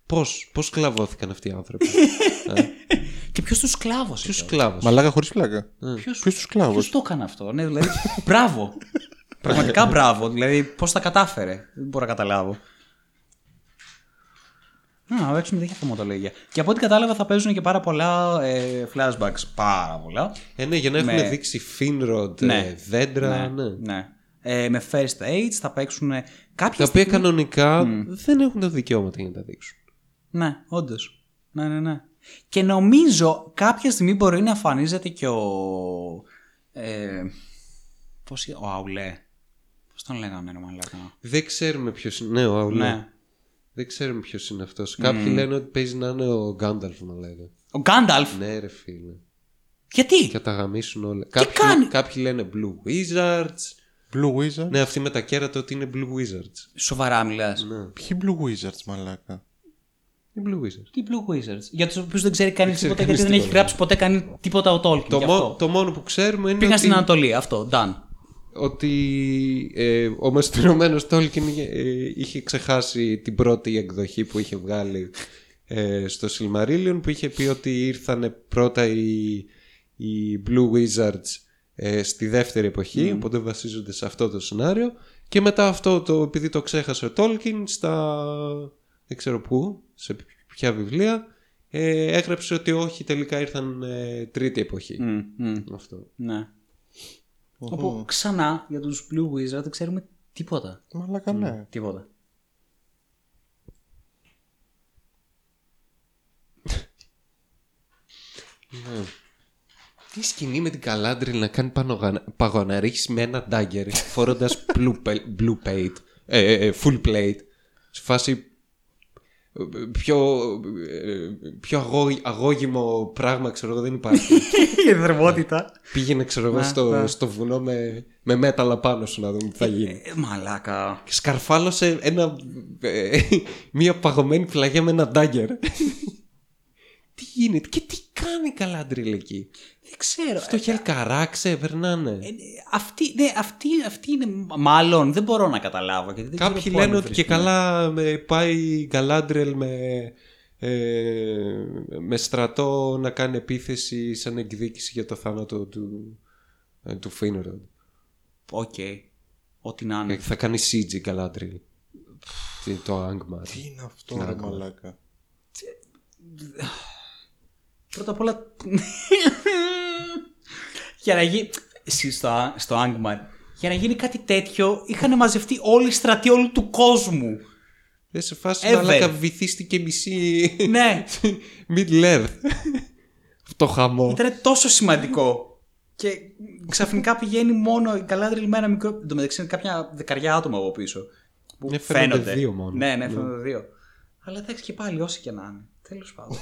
Πώς, πώς σκλαβώθηκαν αυτοί οι άνθρωποι. Και ποιος τους σκλάβωσε? Ποιος σκλάβωσε? Μαλάκα χωρίς φλάκα. Ποιος τους σκλάβωσε? Ποιος το έκανε αυτό? Ναι, δηλαδή. Μπράβο. Πραγματικά μπράβο. Δηλαδή πώς τα κατάφερε. Δεν μπορώ να καταλάβω. Να παίξουμε τέτοια θεματολογία. Και από ό,τι κατάλαβα θα παίζουν και πάρα πολλά ε, flashbacks. Πάρα πολλά. Ε, ναι, για να έχουμε με... δείξει Finrod, ναι, δέντρα. Ναι, ναι. ναι. Ε, με first aids θα παίξουν κάποια. Τα οποία στιγμή... κανονικά mm. δεν έχουν τα δικαιώματα για να τα δείξουν. Ναι, όντως. Ναι, ναι, ναι. Και νομίζω κάποια στιγμή μπορεί να εμφανίζεται και ο. Ε, πώς... Ο Αουλέ. Πώς τον λέγαμε, ρε μαλάκα. Δεν ξέρουμε ποιος είναι. Ναι, ο Αουλέ. Ναι. Δεν ξέρουμε ποιος είναι αυτός. Mm. Κάποιοι λένε ότι παίζει να είναι ο Γκάνταλφ, να λέγανε. Ο Γκάνταλφ? Ναι, ρε φίλε. Γιατί? Και τα γαμίσουν όλα. Κάποιοι, κάν... κάποιοι λένε Blue Wizards. Blue Wizards? Ναι, αυτοί με τα κέρατα ότι είναι Blue Wizards. Σοβαρά μιλάς? Ναι. Ποιοι Blue Wizards, μαλάκα? Τι Blue Wizards? Τι Blue Wizards? Για τους οποίους δεν ξέρει κανείς τίποτα, γιατί δεν έχει γράψει ποτέ κανεί τίποτα ο Tolkien. Το, μό, το μόνο που ξέρουμε είναι. Πήγαν ότι... στην Ανατολή, αυτό. Done. Ότι ε, ο μαστηρωμένος Τόλκιν ε, είχε ξεχάσει την πρώτη εκδοχή που είχε βγάλει ε, στο Silmarillion, που είχε πει ότι ήρθαν πρώτα οι, οι Blue Wizards ε, στη δεύτερη εποχή, mm. οπότε βασίζονται σε αυτό το σενάριο. Και μετά αυτό, το, επειδή το ξέχασε ο Τόλκιν στα, δεν ξέρω πού, σε ποια βιβλία, ε, έγραψε ότι όχι, τελικά ήρθαν ε, τρίτη εποχή. mm, mm. Αυτό. Ναι. Όπου oh. ξανά για τους Blue Wizards δεν ξέρουμε τίποτα. Μαλάκα, ναι. Mm, τίποτα. Ναι. Τι σκηνή με την Καλάντριλ να κάνει παγωναρίχηση με ένα dagger φορώντας blue, blue plate, ε, ε, full plate. Σε φάση πιο, πιο αγώ, αγώγιμο πράγμα, ξέρω εγώ, δεν υπάρχει. Η δερμότητα. Πήγαινε, ξέρω εγώ, στο, στο βουνό με, με μέταλλα πάνω σου να δούμε τι θα γίνει. Ε, μαλάκα. Σκαρφάλωσε ένα, ε, μία παγωμένη πλαγιά με ένα ντάγκερ. Τι γίνεται και τι κάνει καλά ντριλική. Δεν ξέρω. Στο χελκαράξε, περνάνε. Ε, αυτή, ναι, αυτή, αυτή είναι μάλλον, δεν μπορώ να καταλάβω. Γιατί δεν κάποιοι ξέρω λένε ότι και καλά με, πάει Γκαλάντριελ με, ε, με στρατό να κάνει επίθεση σαν εκδίκηση για το θάνατο του, ε, του Φίνερον. Οκ. Okay. Ό,τι να είναι. Θα κάνει σι τζι Γκαλάντριελ. Το άγμα. Τι είναι αυτό, ρε μαλάκα. Πρώτα απ' όλα για να γίνει στο, στο Άγκμαν, για να γίνει κάτι τέτοιο είχαν μαζευτεί όλοι οι στρατοί όλου του κόσμου. Δεν σε φάση μαλάκα, βυθίστηκε μισή ναι. Middle Earth. Αυτό χαμό. Ήταν τόσο σημαντικό. Και ξαφνικά πηγαίνει μόνο η Γκαλάντριελ με ένα μικρό. Εν τω μεταξύ είναι κάποια δεκαριά άτομα από πίσω που ναι, φαίνονται. φαίνονται δύο μόνο. Ναι, ναι, φαίνονται δύο. Ναι. Αλλά εντάξει και πάλι όσοι και να είναι. Τέλος πάντων.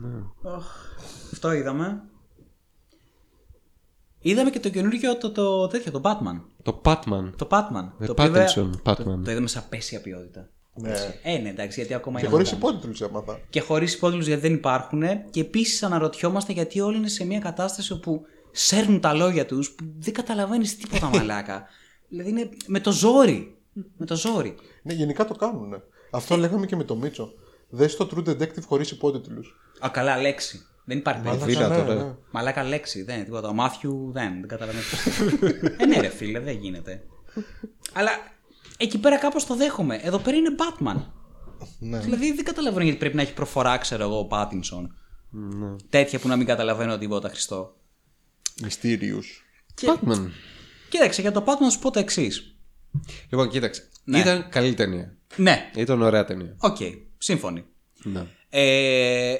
Ναι. Oh, αυτό είδαμε. Είδαμε και το καινούργιο το, το τέτοιο, το Batman. Το Batman. Το Batman. Το Pattinson. Το, το είδαμε σε απέσια ποιότητα. Ναι. Ε, ναι, εντάξει, γιατί ακόμα και χωρίς υπότιτλους έπαθα. Και χωρίς υπότιτλους γιατί δεν υπάρχουν. Και επίσης αναρωτιόμαστε γιατί όλοι είναι σε μια κατάσταση όπου σέρνουν τα λόγια τους που δεν καταλαβαίνεις τίποτα μαλάκα. Δηλαδή είναι με το ζόρι. Με το ζόρι. Ναι, γενικά το κάνουνε. Αυτό λέγαμε και με το Μίτσο. Δες το True Detective χωρίς υπότιτλους. Α, καλά λέξη. Δεν υπάρχει περίπτωση. Μαλάκα, ναι, ναι. Μαλάκα λέξη. Δεν είναι τίποτα. Ο Μάθιου δεν. Δεν καταλαβαίνω. ε, ναι, ρε φίλε, δεν γίνεται. Αλλά εκεί πέρα κάπως το δέχομαι. Εδώ πέρα είναι Batman. Ναι. Δηλαδή δεν καταλαβαίνω γιατί πρέπει να έχει προφορά, ξέρω εγώ, ο Pattinson. Ναι. Τέτοια που να μην καταλαβαίνω τίποτα, Χριστό. Mysterious. Και... Batman. Κοίταξε, για το Batman να σου πω το εξής. Λοιπόν, κοίταξε. Ναι. Ήταν καλή ταινία. Ναι. Ήταν ωραία ταινία. Οκ. Okay. Σύμφωνοι. Ναι. Ε,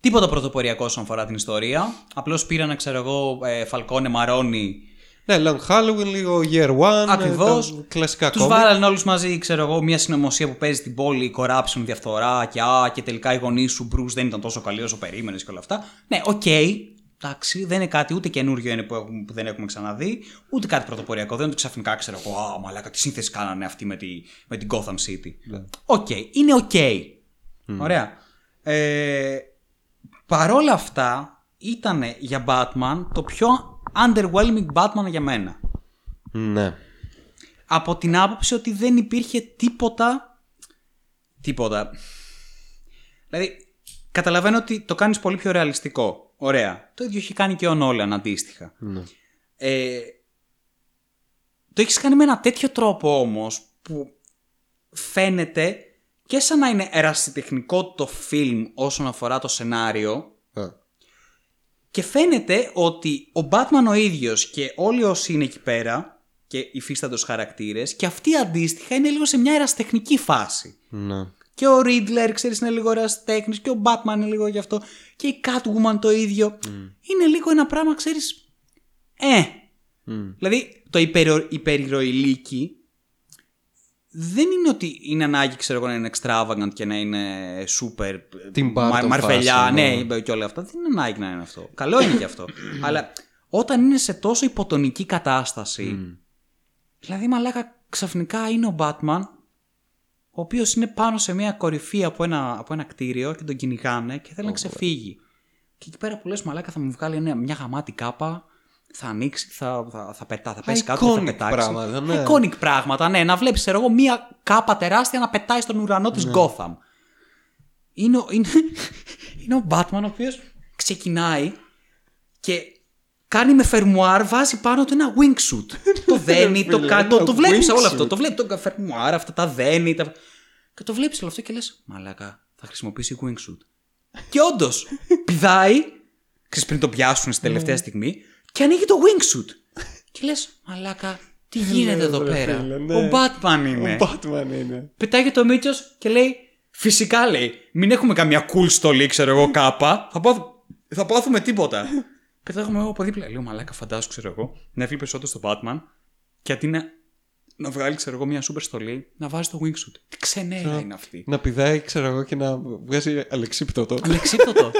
τίποτα πρωτοποριακό όσον αφορά την ιστορία. Απλώς πήραν, ξέρω εγώ, ε, Φαλκόνε, Μαρόνι. Ναι, Long Halloween, λίγο Year One. Ακριβώς. Ε, κλασικά κόμμα. Τους βάλαν όλους μαζί, ξέρω εγώ, μια συνωμοσία που παίζει την πόλη, κοράψουν, διαφθορά και, α, και τελικά οι γονείς σου, Bruce, δεν ήταν τόσο καλοί όσο περίμενες και όλα αυτά. Ναι, οκ. Okay. Εντάξει, δεν είναι κάτι ούτε καινούριο είναι που, έχουμε, που δεν έχουμε ξαναδεί, ούτε κάτι πρωτοποριακό. Δεν το ξαφνικά ξέρω εγώ. Α, μαλάκα, τι σύνθεση κάνανε αυτή με, τη, με την Gotham City. Οκ, yeah. okay, είναι οκ. Okay. Mm. Ωραία. Ε, παρόλα αυτά, ήταν για Batman το πιο underwhelming Batman για μένα. Ναι. Mm. Από την άποψη ότι δεν υπήρχε τίποτα. Τίποτα. Δηλαδή, καταλαβαίνω ότι το κάνεις πολύ πιο ρεαλιστικό. Ωραία. Το ίδιο έχει κάνει και ο Νόλαν αντίστοιχα. Ναι. Ε, το έχεις κάνει με ένα τέτοιο τρόπο όμως που φαίνεται και σαν να είναι ερασιτεχνικό το φιλμ όσον αφορά το σενάριο yeah. και φαίνεται ότι ο Batman ο ίδιος και όλοι όσοι είναι εκεί πέρα και υφίσταντος χαρακτήρες και αυτοί αντίστοιχα είναι λίγο σε μια ερασιτεχνική φάση. Ναι. Και ο Ρίτλερ, ξέρεις, είναι λίγο ερασιτέχνης. Και ο Batman είναι λίγο γι' αυτό. Και η Catwoman το ίδιο. Mm. Είναι λίγο ένα πράγμα, ξέρεις. Ε. Mm. Δηλαδή, το υπερο... υπερηρωηλίκι δεν είναι ότι είναι ανάγκη, ξέρω εγώ, να είναι extravagant και να είναι super. Την Μα... μαρφελιά. Ναι, και όλα αυτά. Δεν είναι ανάγκη να είναι αυτό. Καλό είναι και αυτό. Αλλά όταν είναι σε τόσο υποτονική κατάσταση. Mm. Δηλαδή, μαλάκα, ξαφνικά είναι ο Batman. Ο οποίος είναι πάνω σε μια κορυφή από ένα, από ένα κτίριο και τον κυνηγάνε και θέλει oh, να ξεφύγει. Right. Και εκεί πέρα που λες μαλάκα θα μου βγάλει ναι, μια γαμάτη κάπα, θα ανοίξει, θα, θα, θα, πετά, θα πέσει κάτω, θα πετάξει. Πράγματα, ναι. Iconic πράγματα, ναι. Να βλέπεις εγώ μια κάπα τεράστια να πετάει στον ουρανό της ναι. Gotham. Είναι ο, είναι, είναι ο Batman ο οποίος ξεκινάει και κάνει με φερμουάρ, βάζει πάνω του ένα wingsuit. Το δένει, το κάτω. Το βλέπεις όλο αυτό. Το βλέπεις το φερμουάρ, αυτά τα δένει. Τα... Και το βλέπεις όλο αυτό και λες μαλάκα, θα χρησιμοποιήσει wingsuit. Και όντως, πηδάει, ξέρεις πριν το πιάσουν στη τελευταία στιγμή, και ανοίγει το wingsuit. Και λες μαλάκα, τι γίνεται εδώ πέρα. Ο Batman είναι. είναι. Πετάγεται ο Μίτσος και λέει, φυσικά λέει, μην έχουμε καμία cool στολή, ξέρω εγώ κάπα. Θα πάθουμε τίποτα. Πετάγομαι εγώ από δίπλα. Λέω μαλάκα, φαντάζομαι, ξέρω εγώ, να έβλεπε όντως τον Batman και αντί να να βγάλει, ξέρω εγώ, μια σούπερ στολή, να βάζει το wingsuit. Τι ξενέρα είναι αυτή. Να πηδάει, ξέρω εγώ, και να βγάζει αλεξίπτωτο. Αλεξίπτωτο.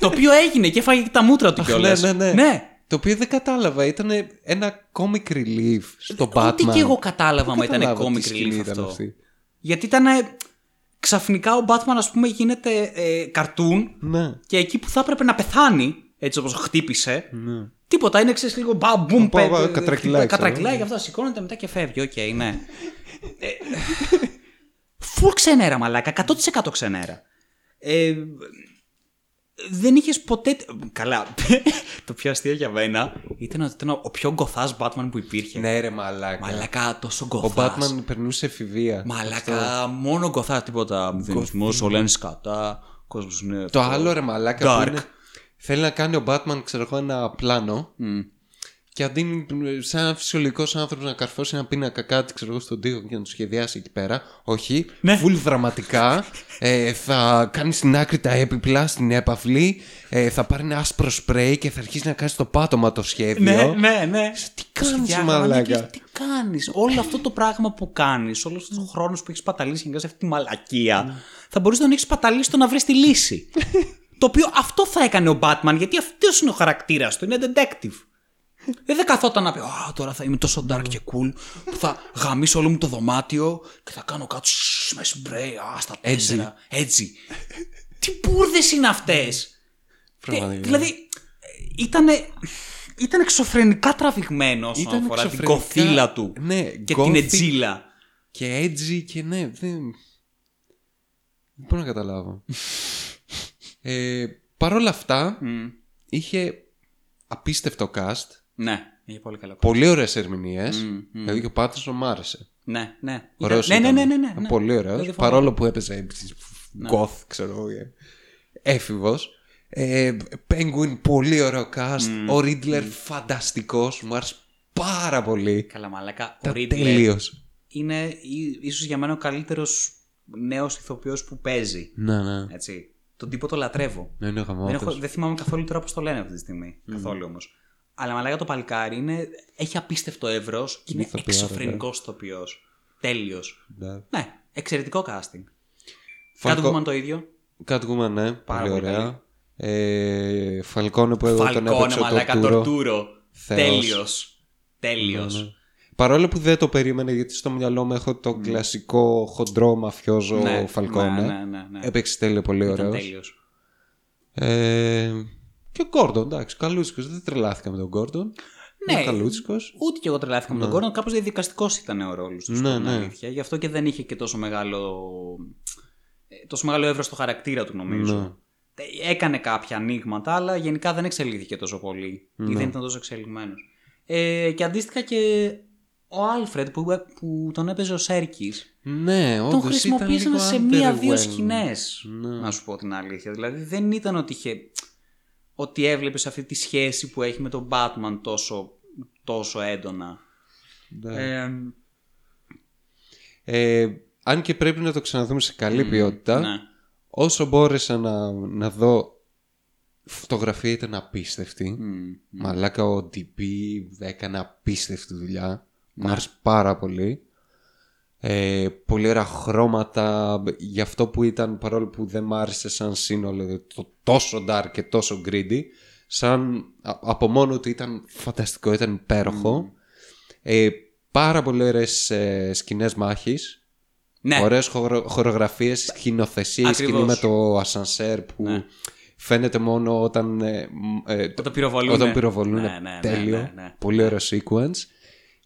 Το οποίο έγινε και έφαγε τα μούτρα του κιόλας. Ναι, ναι, ναι. ναι. Το οποίο δεν κατάλαβα. Ήταν ένα comic relief στον Batman. Ούτε και εγώ κατάλαβα, μα ήταν comic relief αυτό. Αυτή. Γιατί ήταν. Ξαφνικά ο Batman, ας πούμε, γίνεται καρτούν. Ε, ναι. Και εκεί που θα έπρεπε να πεθάνει, έτσι όπως χτύπησε. Ναι. Τίποτα, είναι ξέρεις λίγο μπαμ, πέτα. Κατρακυλάει και αυτά, σηκώνεται μετά και φεύγει. Οκ, okay, ναι. Φουλ ξενέρα, μαλάκα, εκατό τοις εκατό ξενέρα. Ε, δεν είχες ποτέ. Καλά. Το πιο αστείο για μένα ήταν ότι ήταν ο πιο γκωθάς Batman που υπήρχε. Ναι, ρε, μαλάκα. Μαλάκα, τόσο γκωθάς. Ο Batman περνούσε εφηβεία. Μαλάκα, αυτό. Μόνο γκωθά, τίποτα. Μηδενισμός, όλα είναι σκατά. Το το άλλο, ρε, μαλάκα. Dark. Θέλει να κάνει ο Batman, ξέρω εγώ, ένα πλάνο mm. και αντί σαν ένα φυσιολογικός άνθρωπος να καρφώσει ένα πίνακα κάτι, ξέρω εγώ, στον τοίχο και να το σχεδιάσει εκεί πέρα. Όχι, ναι. Φουλ δραματικά. ε, θα κάνει στην άκρη τα έπιπλα στην έπαυλη. Ε, θα πάρει ένα άσπρο σπρέι και θα αρχίσει να κάνει το πάτωμα το σχέδιο. Ναι, ναι, ναι. Τι κάνεις, μαλάκα. Τι κάνεις. Όλο αυτό το πράγμα που κάνεις, όλο αυτό ο χρόνο που έχεις παταλήσει και να κάνεις αυτή τη μαλακία, mm. θα μπορείς να τον έχεις παταλήσει το να βρεις τη λύση. Το οποίο αυτό θα έκανε ο Batman, γιατί αυτός είναι ο χαρακτήρας του, είναι detective. Δεν θα καθόταν να πει «Α, τώρα θα είμαι τόσο dark και cool που θα γαμίσω όλο μου το δωμάτιο και θα κάνω κάτω με σπρέι, α, στα τέσσερα, έτσι». Τι μπουρδες είναι αυτές. Δηλαδή, ήταν εξωφρενικά τραβηγμένο όσον αφορά την κοθύλα του και την ετζίλα. Και έτσι και ναι, δεν μπορώ να καταλάβω. Ε, Παρ' όλα αυτά, mm. είχε απίστευτο cast. Ναι, είχε πολύ καλό cast. Πολύ ωραίες ερμηνείες. Mm, mm. Δηλαδή και ο Pattinson μου άρεσε. Ναι, ναι. Ωραίος ήταν. Ναι, ναι, ναι, ναι, ναι. Πολύ ωραίος. Παρόλο που έπαιζε goth, ξέρω, έφηβος. Ε, Penguin, πολύ ωραίο cast. Mm, ο Riddler, mm. φανταστικός. Μου άρεσε πάρα πολύ. Καλά, μαλάκα. Ο Riddler τελείως. Είναι ίσως για μένα ο καλύτερος νέος ηθοποιός που παίζει. Ναι, ναι. Έτσι. Τον τύπο το λατρεύω. Ναι, ναι, δεν, έχω, δεν θυμάμαι καθόλου τώρα πώς το λένε αυτή τη στιγμή. Mm. Καθόλου όμως. Αλλά μαλάκα το παλικάρι είναι, έχει απίστευτο εύρος και είναι εξωφρενικός ηθοποιός. Τέλειος. Yeah. Ναι, εξαιρετικό casting. Catwoman το ίδιο. Catwoman, ναι, πάρα πολύ ωραία. Ε, Φαλκόνε που εγώ Φαλκόνε, τον έπαιξε μαλάκα, τορτούρο. Τέλειος. Τέλειος. Mm-hmm. Παρόλο που δεν το περίμενε, γιατί στο μυαλό μου έχω το mm. κλασικό χοντρό μαφιόζο ναι, Φαλκόνε. Ναι, ναι, ναι, ναι. Έπαιξε τέλειο, πολύ ωραίος. Ε, και ο Γκόρντον, εντάξει, καλούτσικος. Δεν τρελάθηκα με τον Γκόρντον. Ναι, καλούτσικος. Ούτε και εγώ τρελάθηκα ναι. με τον Γκόρντον. Κάπως διαδικαστικός ήταν ο ρόλος του. Ναι, ναι. Αλήθεια. Γι' αυτό και δεν είχε και τόσο μεγάλο, τόσο μεγάλο εύρος στο χαρακτήρα του, νομίζω. Ναι. Έκανε κάποια ανοίγματα, αλλά γενικά δεν εξελίχθηκε τόσο πολύ. Ναι. Ή δεν ήταν τόσο εξελιγμένος. Ε, και αντίστοιχα και. Ο Άλφρεντ που, που τον έπαιζε ο Σέρκης. Ναι, τον χρησιμοποίησαν σε μία-δύο σκηνές. Ναι. Να σου πω την αλήθεια. Δηλαδή δεν ήταν ότι, είχε, ότι έβλεπες αυτή τη σχέση που έχει με τον Batman τόσο, τόσο έντονα. Ναι. Ε, ε, αν και πρέπει να το ξαναδούμε σε καλή μ, ποιότητα, ναι. όσο μπόρεσα να, να δω. Φωτογραφία ήταν απίστευτη. Mm. Μαλάκα ο ντι πι έκανε απίστευτη δουλειά. Μου άρεσε πάρα πολύ. Ε, πολύ ωραία χρώματα. Γι' αυτό που ήταν, παρόλο που δεν μ' άρεσε σαν σύνολο, το τόσο dark και τόσο greedy, σαν από μόνο του ήταν φανταστικό, ήταν υπέροχο. Mm. Ε, πάρα πολύ ωραίες ε, σκηνές μάχης. Ναι. Ωραίες χορο, χορογραφίες, σκηνοθεσίες. Ακριβώς. Σκηνή με το ασανσέρ που... Ναι. Φαίνεται μόνο όταν, ε, ε, όταν πυροβολούν. Όταν πυροβολούν ναι, ναι, τέλειο. Ναι, ναι, ναι. Πολύ ωραίο sequence.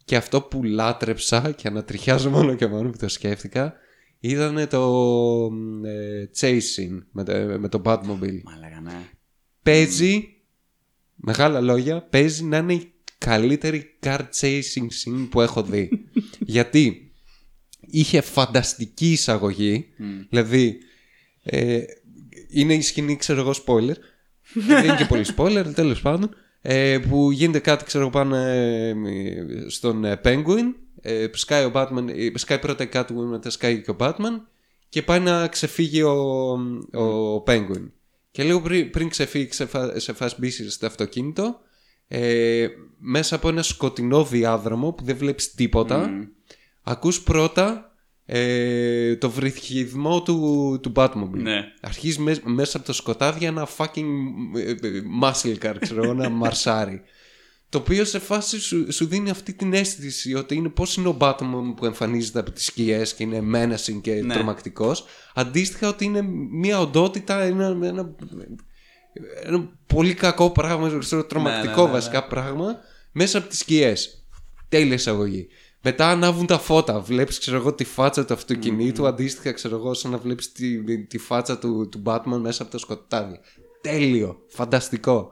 Και αυτό που λάτρεψα και ανατριχιάζω μόνο και μόνο που το σκέφτηκα ήταν το ε, chasing με, ε, με το Batmobile. Μαλάκα, ναι. Παίζει, mm. μεγάλα λόγια, παίζει να είναι η καλύτερη car chasing scene που έχω δει. Γιατί είχε φανταστική εισαγωγή, mm. δηλαδή... Ε, είναι η σκηνή, ξέρω εγώ, spoiler. Δεν είναι και πολύ spoiler, τέλος πάντων. Ε, που γίνεται κάτι, ξέρω εγώ, πάνω ε, στον ε, Penguin. Ε, σκάει ο Batman, ε, σκάει πρώτα η Catwoman, μετά σκάει και ο Batman. Και πάει να ξεφύγει ο, ο, ο Penguin. Και λίγο πριν, πριν ξεφύγει, ξεφα, σε φάση μπήσει στο αυτοκίνητο, ε, μέσα από ένα σκοτεινό διάδρομο που δεν βλέπεις τίποτα. Mm. ακούς πρώτα ε, το βριθισμό του, του Batmobile. Ναι. Αρχίζεις μέ, μέσα από το σκοτάδι ένα fucking muscle car, ξέρω, ένα μαρσάρι. Το οποίο σε φάση σου, σου δίνει αυτή την αίσθηση ότι είναι πώς είναι ο Batman που εμφανίζεται από τις σκιές και είναι menacing και ναι. τρομακτικός. Αντίστοιχα ότι είναι μια οντότητα, ένα, ένα, ένα πολύ κακό πράγμα, τρομακτικό ναι, ναι, ναι, βασικά ναι. πράγμα μέσα από τις σκιές. Τέλεια εισαγωγή. Μετά ανάβουν τα φώτα, βλέπεις ξέρω εγώ τη φάτσα του αυτοκινήτου, mm-hmm. αντίστοιχα ξέρω εγώ σαν να βλέπεις τη, τη φάτσα του, του Batman μέσα από το σκοτάδι. Τέλειο, φανταστικό.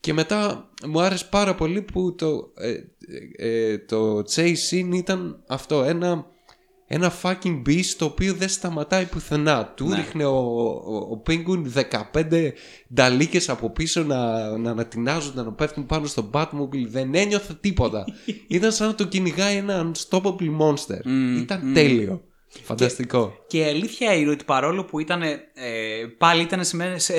Και μετά μου άρεσε πάρα πολύ που το, ε, ε, το chase scene ήταν αυτό, ένα, ένα fucking beast το οποίο δεν σταματάει πουθενά. Του ναι. ρίχνε ο, ο, ο Penguin δεκαπέντε νταλίκες από πίσω να, να ανατινάζονται, να πέφτουν πάνω στο Batmobile, δεν ένιωθε τίποτα. Ήταν σαν να το κυνηγάει ένα unstoppable monster. Mm, ήταν mm. τέλειο. Φανταστικό. Και η αλήθεια είναι ότι παρόλο που ήταν ε, πάλι ήταν σε, σε,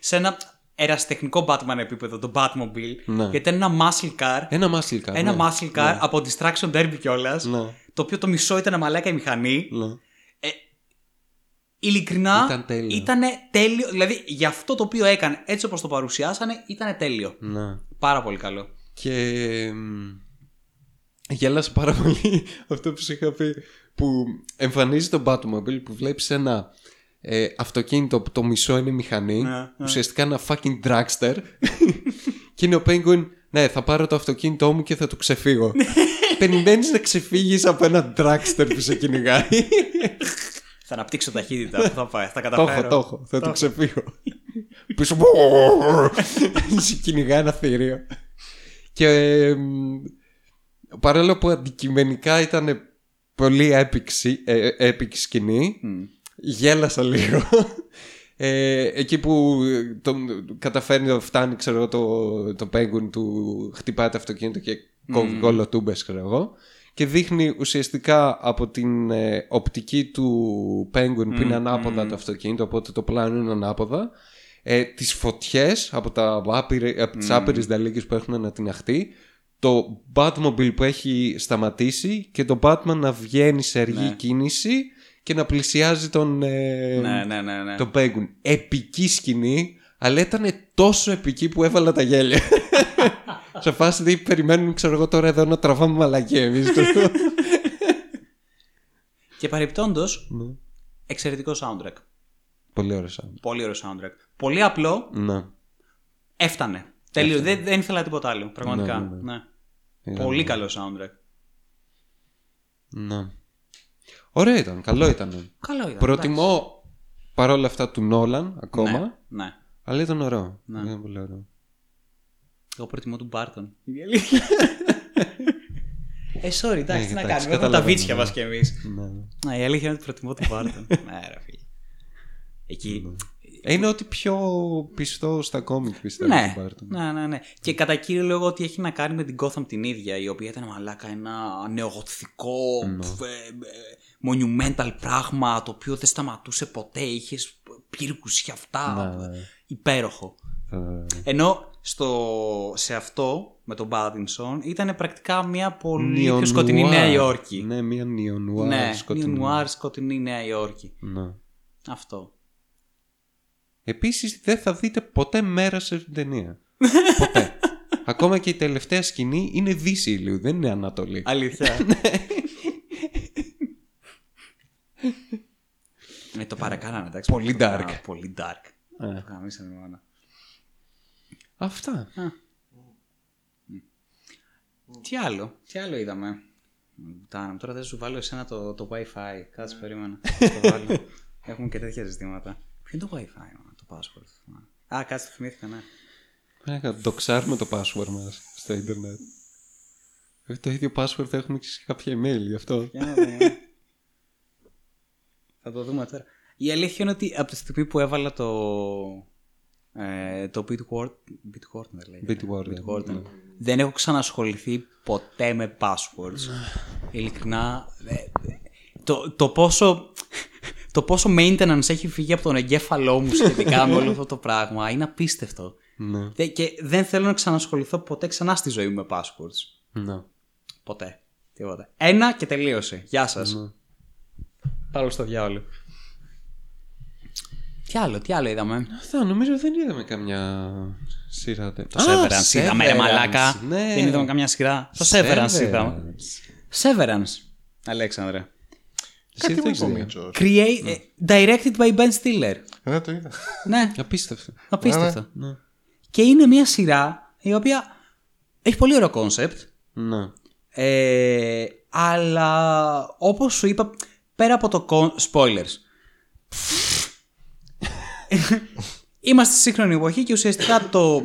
σε ένα... ερασιτεχνικό Batman επίπεδο, το Batmobile, ναι. γιατί ήταν ένα muscle car. Ένα muscle car, ένα ναι. muscle car ναι. από Distraction Derby κιόλας, ναι. το οποίο το μισό ήταν μαλάκα η μηχανή. Ναι. Ε, ειλικρινά ήταν τέλειο. Ήτανε τέλειο. Δηλαδή για αυτό το οποίο έκανε, έτσι όπως το παρουσιάσανε, ήταν τέλειο. Ναι. Πάρα πολύ καλό. Και γέλασα πάρα πολύ αυτό που σου είχα πει, που εμφανίζει το Batmobile, που βλέπεις ένα... Ε, αυτοκίνητο που το μισό είναι μηχανή, yeah, yeah. ουσιαστικά ένα fucking dragster. Και είναι ο Penguin, ναι, θα πάρω το αυτοκίνητό μου και θα το ξεφύγω. Περιμένεις να ξεφύγεις από ένα dragster που σε κυνηγάει. Θα αναπτύξω ταχύτητα, θα πάει, θα καταφέρω. Το έχω, θα το ξεφύγω. Πίσω μου, σε κυνηγάει ένα θηρίο. Και ε, παρόλο που αντικειμενικά ήταν πολύ epic, ε, epic σκηνή, mm. γέλασα λίγο ε, εκεί που τον καταφέρνει, φτάνει ξέρω το, το Penguin, του χτυπάει το αυτοκίνητο και κόβει mm. κολοτούμπες ξέρω εγώ, και δείχνει ουσιαστικά από την ε, οπτική του Penguin mm. που είναι ανάποδα mm. το αυτοκίνητο, οπότε το πλάνο είναι ανάποδα, ε, τις φωτιές από, τα, από τις mm. άπειρες δαλίκες που έχουν ανατιναχτεί, το Batmobile που έχει σταματήσει και το Batman να βγαίνει σε αργή ναι. κίνηση και να πλησιάζει τον ε, ναι, ναι, ναι, ναι. τον Penguin. Επική σκηνή, αλλά ήταν τόσο επική που έβαλα τα γέλια. Σε φάση τι περιμένουν ξέρω εγώ τώρα εδώ να τραβάμε μαλακία εμείς. Και παρεπτόντως ναι. εξαιρετικό soundtrack. Πολύ ωραίο soundtrack. Πολύ ωραίο soundtrack. Πολύ απλό ναι. Έφτανε, Τέλειο. Δεν, δεν ήθελα τίποτα άλλο. Πραγματικά ναι, ναι, ναι. Ναι. Πολύ ναι. καλό soundtrack. Ναι. Ωραίο ήταν, καλό ήταν. Καλό ήταν. Προτιμώ εντάξει. παρόλα αυτά του Νόλαν ακόμα. Ναι, ναι. Αλλά ήταν ωραίο. Ναι. Ήταν πολύ ωραίο. Εγώ προτιμώ του Μπάρτον. Η αλήθεια. ε, sorry, εντάξει, τι να κάνουμε. Έχουμε τα βίτσια μας κι εμείς. Ναι, η αλήθεια είναι ότι προτιμώ του Μπάρτον. Ναι, ρε φίλε. Εκεί. Είναι ότι πιο πιστό στα κόμικ πιστεύω ναι, στον Μπάρτον. Ναι, ναι, ναι. Και κατά κύριο λόγο ότι έχει να κάνει με την Gotham την ίδια, η οποία ήταν μαλάκα ένα νεογοτθικό no. ε, ε, monumental πράγμα, το οποίο δεν σταματούσε ποτέ, είχε πύργους και αυτά. No. Υπέροχο. No. Ενώ στο, σε αυτό με τον Pattinson ήταν πρακτικά μια πολύ πιο σκοτεινή Νέα Υόρκη. Ναι, μια νιονουάρ ναι, σκοτεινή. σκοτεινή Νέα Υόρκη. No. Αυτό. Επίσης δεν θα δείτε ποτέ μέρα σε ταινία. Ποτέ. Ακόμα και η τελευταία σκηνή είναι δύση ηλίου, δεν είναι Ανατολή. Αλήθεια. Ναι, το παρακάναμε εντάξει. Πολύ dark. Πολύ dark. Αυτά. Τι άλλο, τι άλλο είδαμε. Τώρα δεν σου βάλω εσένα το Wi-Fi. Κάτσε περίμενα. Έχουμε και τέτοια ζητήματα. Είναι το Wi-Fi, το password. Α, κάτσε, το θυμήθηκα, ναι. Πρέπει να ντοξάρουμε το password μας στο ίντερνετ. Το ίδιο password θα έχουμε και σε κάποια email, γι' αυτό. Θα το δούμε τώρα. Η αλήθεια είναι ότι από τη στιγμή που έβαλα το... το Bitwarden, Bitwarden, δεν έχω ξανασχοληθεί ποτέ με passwords. Ειλικρινά, το πόσο... Το πόσο maintenance έχει φύγει από τον εγκέφαλό μου σχετικά με όλο αυτό το πράγμα είναι απίστευτο. Ναι. Και δεν θέλω να ξανασχοληθώ ποτέ ξανά στη ζωή μου με passwords. Ναι. Ποτέ. Τίποτα. Ένα και τελείωσε. Γεια σας. Mm. Πάλι στο διάολο. Τι άλλο, τι άλλο είδαμε. Αυτά, νομίζω δεν είδαμε καμιά σειρά. Το Severance είδαμε, ρε μαλάκα. Ναι. Δεν είδαμε καμιά σειρά. Το Severance είδαμε. Severance, Αλέξανδρε. Κάτι μου Create... Directed by Ben Stiller. Ναι, το είδα. Ναι. Απίστευτο. Απίστευτο. Ναι. Και είναι μια σειρά η οποία έχει πολύ ωραίο κόνσεπτ. Ναι. Ε, αλλά όπως σου είπα, πέρα από το κον... spoilers. Είμαστε στη σύγχρονη εποχή και ουσιαστικά το,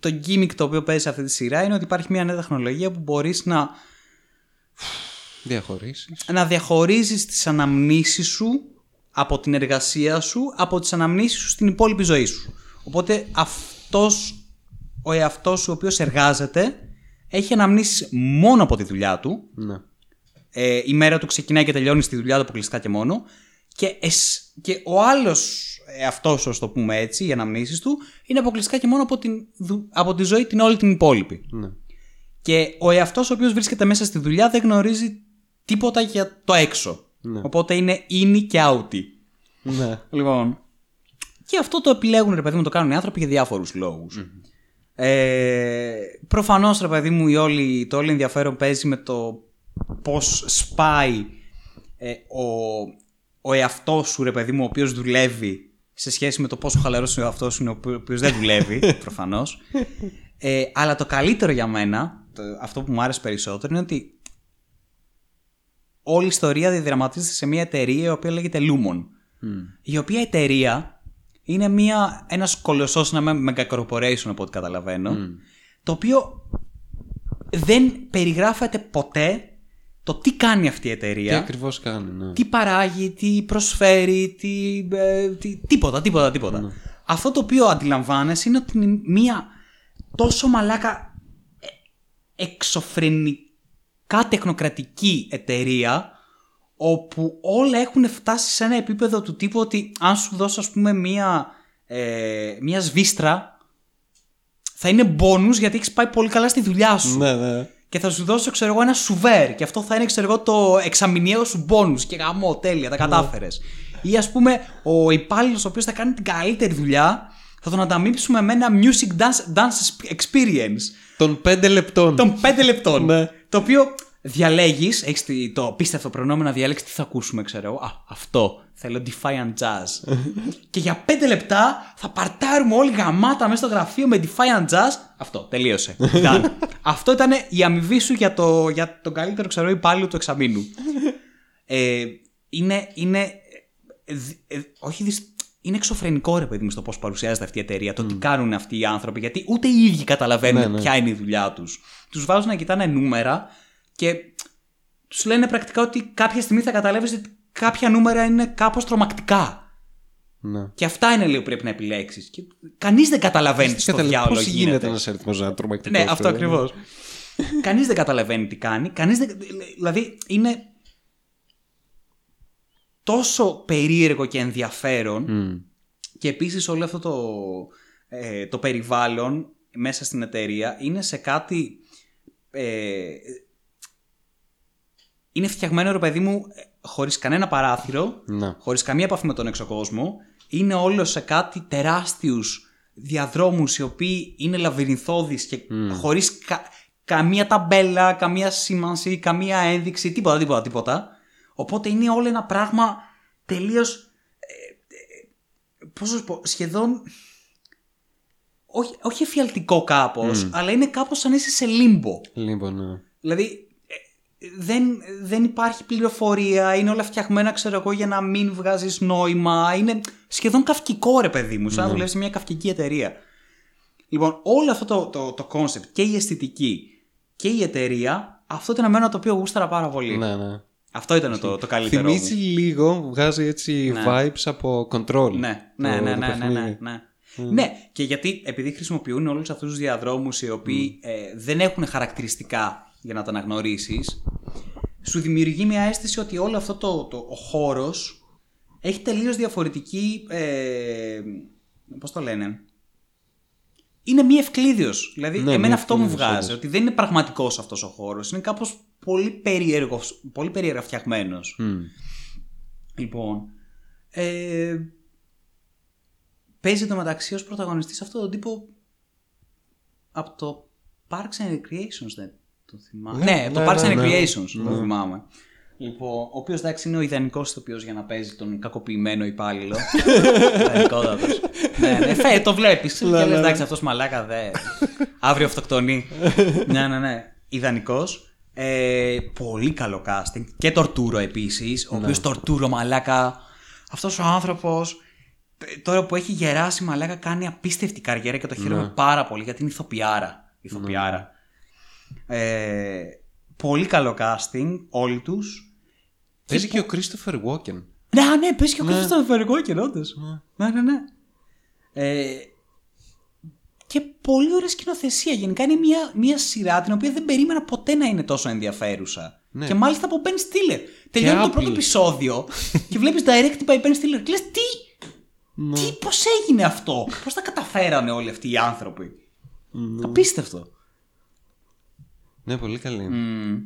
το gimmick το οποίο παίζει σε αυτή τη σειρά είναι ότι υπάρχει μια νέα τεχνολογία που μπορείς να διαχωρίσεις. Να διαχωρίζεις τις αναμνήσεις σου από την εργασία σου, από τις αναμνήσεις σου στην υπόλοιπη ζωή σου. Οπότε αυτός ο εαυτός σου ο οποίος εργάζεται έχει αναμνήσεις μόνο από τη δουλειά του. Ναι. ε, Η μέρα του ξεκινάει και τελειώνει στη δουλειά του αποκλειστικά και μόνο. Και, εσ... και ο άλλος αυτός, ας το πούμε έτσι, οι αναμνήσεις του είναι αποκλειστικά και μόνο από, την... από τη ζωή την όλη την υπόλοιπη. Ναι. Και ο εαυτός ο οποίος βρίσκεται μέσα στη δουλειά δεν γνωρίζει τίποτα για το έξω. Ναι. Οπότε είναι in και out. Ναι. Λοιπόν. Και αυτό το επιλέγουν, ρε παιδί μου, το κάνουν οι άνθρωποι για διάφορους λόγους. Mm-hmm. Ε, προφανώς, ρε παιδί μου, η όλη, το όλο ενδιαφέρον παίζει με το πώς σπάει ε, ο... ο εαυτός σου, ρε παιδί μου, ο οποίος δουλεύει, σε σχέση με το πόσο χαλαρός είναι ο εαυτός σου, είναι ο οποίος δεν δουλεύει, προφανώς. Ε, αλλά το καλύτερο για μένα, το, αυτό που μου άρεσε περισσότερο, είναι ότι όλη η ιστορία διδραματίζεται σε μια εταιρεία η οποία λέγεται Lumon. Mm. Η οποία εταιρεία είναι μια, ένας κολοσσός, ένα megacorporation, από ό,τι καταλαβαίνω, mm. το οποίο δεν περιγράφεται ποτέ. Το τι κάνει αυτή η εταιρεία. Τι ακριβώς κάνει, ναι. Τι παράγει, τι προσφέρει, τι, ε, τι, τίποτα, τίποτα, τίποτα. Ναι. Αυτό το οποίο αντιλαμβάνεσαι είναι ότι είναι μία τόσο μαλάκα εξωφρενικά τεχνοκρατική εταιρεία, όπου όλα έχουν φτάσει σε ένα επίπεδο του τύπου ότι αν σου δώσω, ας πούμε, μία, ε, μία σβίστρα, θα είναι μπόνους γιατί έχεις πάει πολύ καλά στη δουλειά σου. Ναι, ναι. Και θα σου δώσω, ξέρω εγώ, ένα σουβέρ. Και αυτό θα είναι, ξέρω εγώ, το εξαμηνιαίο σου μπόνους. Και γαμό, τέλεια, τα κατάφερες. Yeah. Ή ας πούμε, ο υπάλληλος ο οποίος θα κάνει την καλύτερη δουλειά, θα τον ανταμείψουμε με ένα music dance, dance experience. Των πέντε λεπτών. Των πέντε λεπτών. Ναι. Το οποίο διαλέγεις, έχεις το απίστευτο προνόμιο να διαλέξεις τι θα ακούσουμε, ξέρω εγώ. Α, αυτό. Θέλω Defiant Jazz. Και για πέντε λεπτά θα παρτάρουμε όλοι γαμάτα μέσα στο γραφείο με Defiant Jazz. Αυτό, τελείωσε. Ήταν. Αυτό ήταν η αμοιβή σου για, το, για τον καλύτερο, ξέρω, υπάλληλο του εξαμήνου. ε, είναι. είναι ε, όχι, είναι εξωφρενικό, ρε παιδί μου, στο πώς παρουσιάζεται αυτή η εταιρεία, το mm. τι κάνουν αυτοί οι άνθρωποι, γιατί ούτε οι ίδιοι καταλαβαίνουν ναι, ναι. ποια είναι η δουλειά τους. Τους βάζουν να κοιτάνε νούμερα και τους λένε πρακτικά ότι κάποια στιγμή θα καταλάβεις ότι κάποια νούμερα είναι κάπως τρομακτικά. Ναι. Και αυτά είναι λίγο που πρέπει να επιλέξεις. Και κανείς δεν καταλαβαίνει στο διάολο γίνεται. Πώς γίνεται ένας αριθμός να τρομακτικό. Ναι, αυτό ακριβώς. Κανείς δεν καταλαβαίνει τι κάνει. Κανείς δεν... Δηλαδή είναι τόσο περίεργο και ενδιαφέρον. Mm. Και επίσης όλο αυτό το, ε, το περιβάλλον μέσα στην εταιρεία είναι σε κάτι... Ε, είναι φτιαγμένο, ρε παιδί μου, χωρίς κανένα παράθυρο, ναι. χωρίς καμία επαφή με τον εξωκόσμο. Είναι όλο σε κάτι τεράστιους διαδρόμους οι οποίοι είναι λαβυρινθώδεις και mm. χωρίς κα, καμία ταμπέλα, καμία σήμανση, καμία ένδειξη, τίποτα, τίποτα, τίποτα. Οπότε είναι όλο ένα πράγμα τελείως, ε, πώς σας πω, σχεδόν, όχι, όχι εφιαλτικό κάπως, mm. αλλά είναι κάπως σαν είσαι σε λίμπο. Λίμπο, ναι. Δηλαδή... Δεν, δεν υπάρχει πληροφορία, είναι όλα φτιαγμένα, ξέρω εγώ, για να μην βγάζεις νόημα. Είναι σχεδόν καυκικό, ρε παιδί μου, σαν να δουλεύεις σε μια καυκική εταιρεία. Λοιπόν, όλο αυτό το κόνσεπτ και η αισθητική και η εταιρεία, αυτό ήταν εμένα το οποίο γούσταρα πάρα πολύ. Ναι, ναι. Αυτό ήταν το, το καλύτερο. Θυμίζει λίγο, βγάζει έτσι ναι. vibes από Control. Ναι, ναι, ναι, ναι, ναι, ναι, ναι, ναι. Mm. Ναι, και γιατί επειδή χρησιμοποιούν όλους αυτούς τους διαδρόμους οι οποίοι mm. ε, δεν έχουν χαρακτηριστικά για να τα αναγνωρίσεις, σου δημιουργεί μια αίσθηση ότι όλο αυτό το, το, ο χώρος έχει τελείως διαφορετική, ε, πώς το λένε, είναι μη ευκλείδιος. Δηλαδή, ναι, εμένα αυτό μου βγάζει, ότι δεν είναι πραγματικός αυτός ο χώρος. Είναι κάπως πολύ περίεργος, πολύ περίεργα φτιαγμένος. Mm. Λοιπόν. Ε, παίζει το μεταξύ ως πρωταγωνιστής αυτόν τον τύπο από το Parks and Recreations, δεν το θυμάμαι. Ναι, ναι, το ναι, Parks and ναι, Recreations ναι. το θυμάμαι. Λοιπόν, ο οποίος εντάξει είναι ο ιδανικός ηθοποιός για να παίζει τον κακοποιημένο υπάλληλο. Ιδανικότατος. Ναι, ναι, φε, το βλέπεις. Και λες εντάξει αυτός μαλάκα δε. Αύριο αυτοκτονεί. Ναι, ναι, ναι. Ιδανικός. Ε, πολύ καλό casting. Και Τορτούρο επίσης. Ο οποίος Τορτούρο μαλάκα. Αυτός ο άνθρωπος. Τώρα που έχει γεράσει μαλάκα κάνει απίστευτη καριέρα και το χαίρομαι πάρα πολύ γιατί είναι ηθοποιάρα. Ηθοποιάρα. Ε, πολύ καλό casting, όλοι τους. Παίζει και ο Christopher Walken. Ναι, ναι, παίζει και ο Christopher Walken, όντως. Ναι, ναι, ναι. Ε, και πολύ ωραία σκηνοθεσία. Γενικά είναι μια, μια σειρά την οποία δεν περίμενα ποτέ να είναι τόσο ενδιαφέρουσα. Ναι. Και μάλιστα από Ben Stiller. Τελειώνει το πρώτο επεισόδιο και βλέπεις directed by Ben Stiller. Και λες, τι, ναι. τι πώς έγινε αυτό, πώς τα καταφέρανε όλοι αυτοί οι άνθρωποι. Ναι. Απίστευτο. Ναι, πολύ καλή. Mm.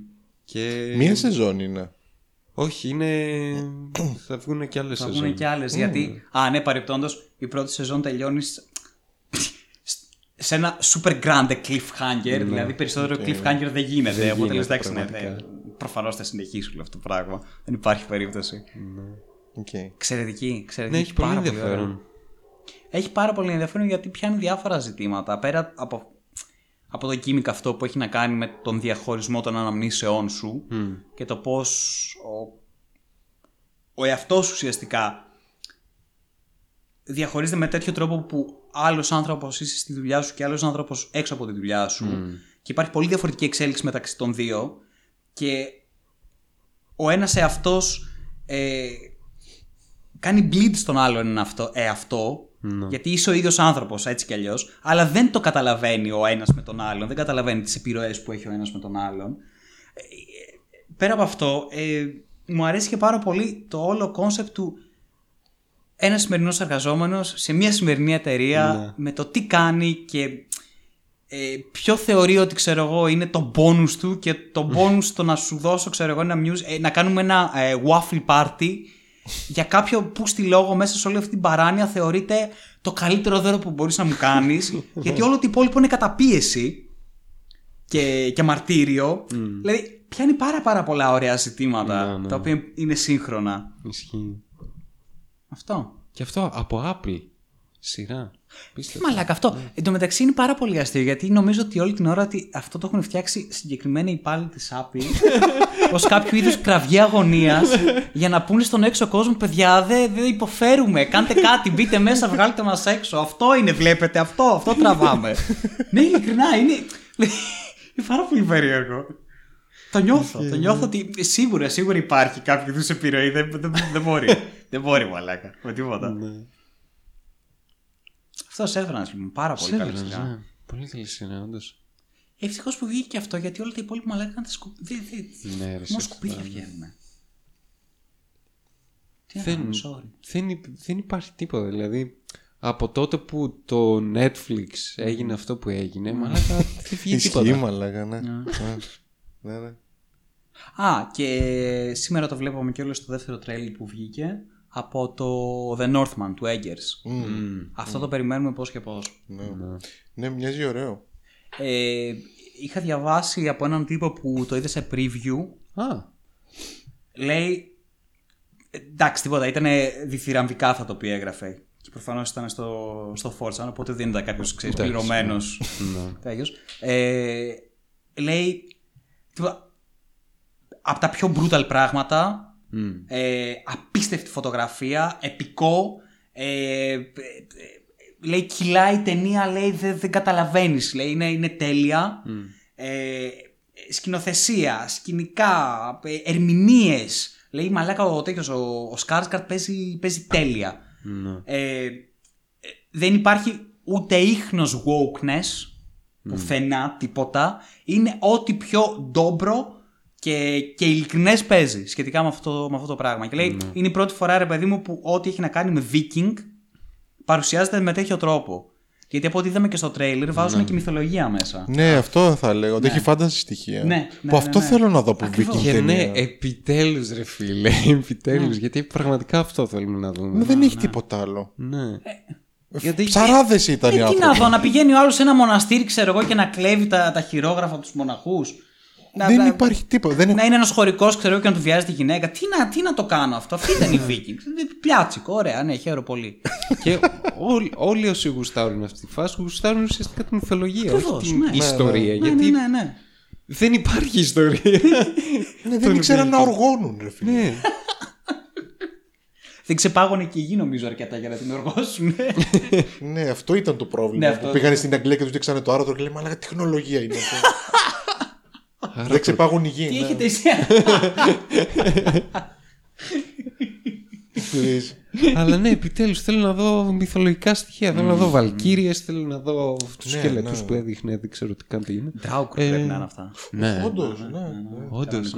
Και... μία σεζόν είναι. Όχι, είναι. θα βγουν και άλλες σεζόν. Θα βγουν και άλλες. Mm. Γιατί. Α, ναι, παρεπτόντως η πρώτη σεζόν τελειώνει σε ένα super grande cliffhanger. Mm. Δηλαδή περισσότερο okay. cliffhanger δεν γίνεται. Οπότε λες εντάξει, ναι, ναι. Προφανώς θα συνεχίσουν αυτό το πράγμα. Δεν υπάρχει περίπτωση. Mm. Okay. Εξαιρετική. Ναι, έχει πάρα πολύ ενδιαφέρον. Πολύ έχει πάρα πολύ ενδιαφέρον γιατί πιάνει διάφορα ζητήματα. Πέρα από. Από το gimmick αυτό που έχει να κάνει με τον διαχωρισμό των αναμνήσεών σου mm. και το πώς ο, ο εαυτός ουσιαστικά διαχωρίζεται με τέτοιο τρόπο που άλλος άνθρωπος είσαι στη δουλειά σου και άλλος άνθρωπος έξω από τη δουλειά σου mm. και υπάρχει πολύ διαφορετική εξέλιξη μεταξύ των δύο και ο ένας εαυτός ε, κάνει bleed στον άλλον εαυτό. No. Γιατί είσαι ο ίδιος άνθρωπος έτσι κι αλλιώς, αλλά δεν το καταλαβαίνει ο ένας με τον άλλον, δεν καταλαβαίνει τις επιρροές που έχει ο ένας με τον άλλον. Ε, πέρα από αυτό, ε, μου αρέσει και πάρα πολύ το όλο κόνσεπτ του ένας σημερινός εργαζόμενος σε μια σημερινή εταιρεία, yeah. με το τι κάνει και ε, ποιο θεωρεί ότι ξέρω εγώ είναι το bonus του και το bonus το να σου δώσω ξέρω εγώ, ένα news, ε, να κάνουμε ένα ε, waffle party. Για κάποιο που στη λόγο μέσα σε όλη αυτή την παράνοια θεωρείται το καλύτερο δώρο που μπορείς να μου κάνεις. Γιατί όλο το υπόλοιπο είναι καταπίεση και, και μαρτύριο. Mm. Δηλαδή πιάνει πάρα πάρα πολλά ωραία ζητήματα yeah, yeah. τα οποία είναι σύγχρονα. Ισχύει. Αυτό. Και αυτό από Apple. Σειρά. Τι μαλάκα αυτό. Yeah. Εν τω μεταξύ είναι πάρα πολύ αστείο γιατί νομίζω ότι όλη την ώρα ότι αυτό το έχουν φτιάξει συγκεκριμένοι υπάλληλοι της Apple ως κάποιο είδους κραυγή αγωνίας για να πούνε στον έξω κόσμο παιδιά δεν δε υποφέρουμε. Κάντε κάτι, μπείτε μέσα, βγάλτε μας έξω. Αυτό είναι, βλέπετε, αυτό, αυτό τραβάμε. Ναι, ειλικρινά είναι. Είναι πάρα πολύ περίεργο. Το νιώθω. Το νιώθω ότι σίγουρα, σίγουρα υπάρχει κάποιο είδους επιρροή. Δεν δε, δε μπορεί. Δεν μπορεί, μαλάκα. Με τίποτα. Αυτό Severance λοιπόν, πάρα πολύ καλή σειρά. Ναι. Πολύ καλή σειρά, όντως. Ευτυχώς που βγήκε και αυτό γιατί όλα τα υπόλοιπα μαλάκα ήταν τα σκουπίδια. Ναι, ρε. Μόνο σκουπίδια βγαίνουν. Τι δεν, δεν, δεν υπάρχει τίποτα. Δηλαδή από τότε που το Netflix έγινε αυτό που έγινε, μαλάκα δεν βγήκε τίποτα. Ισχύει, μαλάκα, ναι. ναι, ναι. Α, και σήμερα το βλέπαμε κιόλας στο δεύτερο τρέιλερ που βγήκε. Από το The Northman του Eggers. Mm. Αυτό mm. το περιμένουμε πώς και πώς. Ναι, ναι. ναι μοιάζει ωραίο. Ε, είχα διαβάσει από έναν τύπο που το είδε σε preview. Ah. Λέει. Εντάξει, τίποτα. Ήταν διθυραμβικά αυτά τα οποία έγραφε. Και προφανώς ήταν στο, στο Forza, οπότε δεν ήταν κάποιος πληρωμένος. Ναι. ε, λέει. Τίποτα, από τα πιο brutal πράγματα. Mm. Ε, απίστευτη φωτογραφία, επικό. Ε, ε, λέει, κυλάει η ταινία, λέει, δεν, δεν καταλαβαίνεις. Λέει, είναι, είναι τέλεια. Mm. Ε, σκηνοθεσία, σκηνικά, ερμηνείες. Λέει, μαλάκα ο τέτοιος, ο, ο Σκάρσκαρτ παίζει, παίζει τέλεια. Mm. Ε, δεν υπάρχει ούτε ίχνος wokeness, πουθενά, mm. τίποτα. Είναι ό,τι πιο ντόμπρο. Και, και ειλικρινές παίζει σχετικά με αυτό, με αυτό το πράγμα. Και λέει: mm. είναι η πρώτη φορά, ρε παιδί μου, που ό,τι έχει να κάνει με Viking παρουσιάζεται με τέτοιο τρόπο. Γιατί από ό,τι είδαμε και στο τρέιλερ βάζουν ναι. και μυθολογία μέσα. Ναι, αυτό θα λέγω. Ότι ναι. έχει fantasy στοιχεία. Ναι, ναι, που ναι, αυτό ναι. θέλω να δω από Βίκινγκ. Και ναι, επιτέλους ρε φίλε. Επιτέλους. Ναι. Γιατί πραγματικά αυτό θέλουμε να δούμε. Μα δεν ναι, έχει ναι. τίποτα άλλο. Ναι. Ε, γιατί... Ψαράδες ήταν ε, οι άνθρωποι. Τι να δω, να πηγαίνει ο άλλος σε ένα μοναστήρι, ξέρω εγώ, και να κλέβει τα, τα χειρόγραφα από τους μοναχούς. Να, δεν υπάρχει τίποτα. Δεν... Να είναι ένας χωρικός, ξέρω εγώ, και να του βιάζει τη γυναίκα. Τι να, τι να το κάνω αυτό. Αυτή ήταν η Βίκινγκ. Πιάτσικο, ωραία, ναι, χαίρομαι πολύ. Και όλοι, όλοι όσοι γουστάρουν αυτή τη φάση γουστάρουν ουσιαστικά τη μυθολογία, όχι την ναι. ιστορία. Ναι, γιατί ναι, ναι, ναι. δεν υπάρχει ιστορία. Ναι, δεν ήξεραν να οργώνουν, ρε φίλε. Ναι. Δεν ξεπάγωνε και η γη, νομίζω, αρκετά για να την οργώσουν. Ναι, αυτό ήταν το πρόβλημα. Που πήγανε στην Αγγλία και του δείξανε το άρθρο και λέμε, αλλά τεχνολογία είναι αυτό. Δεν ξεπάγουν η γη. Τι έχετε εσύ. Αλλά ναι, επιτέλους θέλω να δω μυθολογικά στοιχεία. Θέλω να δω βαλκύριες, θέλω να δω τους σκελετούς που έδειχνε. Δεν ξέρω τι κάνετε γίνει. Ντράουκ πρέπει να είναι αυτά. Όντως, ναι. Όντως,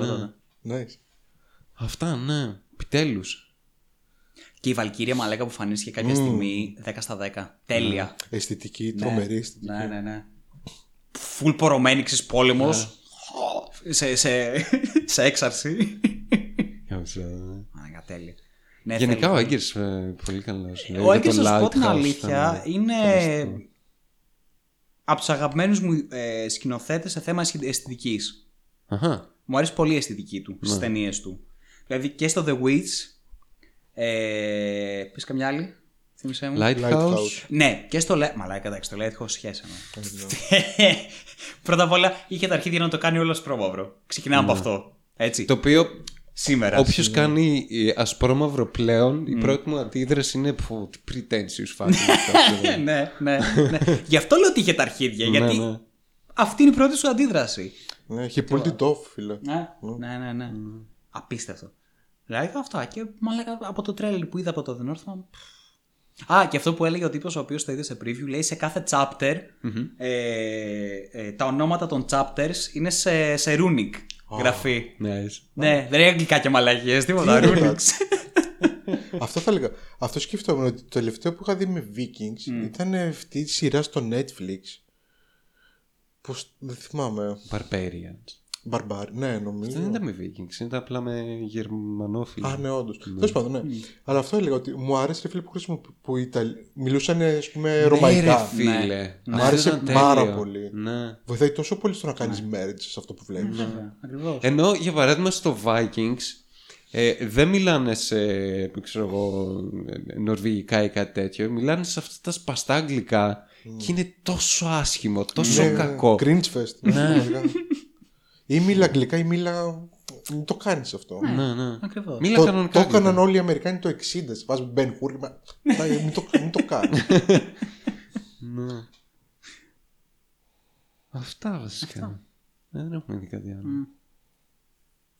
ναι. Αυτά, ναι. Επιτέλους. Και η Βαλκύρια μαλάκα που φανίστηκε κάποια στιγμή δέκα στα δέκα. Τέλεια. Αισθητική, τρομερή αισθητική. Ναι, ναι, ναι. Φουλ πορωμένη, ξέρεις, πόλεμος. Σε, σε, σε έξαρση. Μαλάκα, τέλεια. Ναι, γενικά θέλει. Ο Έγκερς πολύ καλός. Ο Έγκερς, να σου πω την αλήθεια, είναι από τους αγαπημένους μου ε, σκηνοθέτες σε θέμα αισθητικής. Αχα. Μου αρέσει πολύ η αισθητική του στις ταινίες του. Δηλαδή και στο The Witch. Ε, πες καμιά άλλη. Lighthouse. Lighthouse. Ναι, και στο Lighthouse. Μαλάκα, εντάξει, το Lighthouse σχέσαμε. Πρώτα απ' όλα είχε τα αρχίδια να το κάνει όλο ασπρόμαυρο. Ξεκινάμε από αυτό. Έτσι. Το οποίο σήμερα. Όποιος κάνει ασπρόμαυρο πλέον, η πρώτη μου αντίδραση είναι που pretentious fucking. Ναι, ναι. Γι' αυτό λέω ότι είχε τα αρχίδια, γιατί αυτή είναι η πρώτη σου αντίδραση. Ναι, είχε πολύ τιτόφ, φίλε. Ναι, ναι. Απίστευτο. Δηλαδή αυτά. Και μαλάκα από το τρέλερ που είδα από το The Northman. Α, και αυτό που έλεγε ο τύπος ο οποίος το είδε σε preview, λέει σε κάθε chapter mm-hmm. ε, ε, τα ονόματα των chapters είναι σε, σε runic oh, γραφή. Nice. Ναι, δεν είναι αγγλικά και μαλακίες, τίποτα, runic. Αυτό θα έλεγα. Αυτό σκέφτομαι ότι το τελευταίο που είχα δει με Vikings mm. ήταν αυτή η σειρά στο Netflix. Πώς, δεν θυμάμαι. Barbarians. Μπαρμπάρι, ναι, νομίζω. Δεν ήταν με Vikings, ήταν απλά με γερμανόφιλοι. Α, ναι, όντως. Τέλος πάντων, ναι. Αλλά αυτό έλεγα ότι μου άρεσε, φίλε, που χρησιμοποιούσαν Ιταλ... μιλούσαν, ας πούμε, ρωμαϊκά. Ναι, φίλε. Μου άρεσε πάρα πολύ. Βοηθάει τόσο πολύ στο να κάνεις merge σε αυτό που βλέπεις. Ενώ, για παράδειγμα, στο Vikings δεν μιλάνε σε, ξέρω εγώ, νορβηγικά ή κάτι τέτοιο. Μιλάνε σε αυτά τα σπαστά αγγλικά και είναι τόσο άσχημο, τόσο κακό. Cringe fest. Ή μίλα αγγλικά ή μίλα. Μην το κάνει αυτό. Ναι, ναι. Ακριβώς. Μίλα το, κανονικά. Το έκαναν όλοι οι Αμερικάνοι το εξήντα. Βάζει Ben Hur. Μην το, το κάνει. Ναι. Αυτά βασικά. Αυτά. Ναι, δεν έχουμε δει κάτι άλλο. Mm.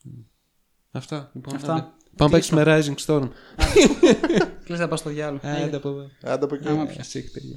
Mm. Αυτά λοιπόν. Αυτά. Πάμε να παίξουμε Rising Storm. Κλείστε να πα στο διάλογο. Άντε από εδώ. Άντε από εκεί.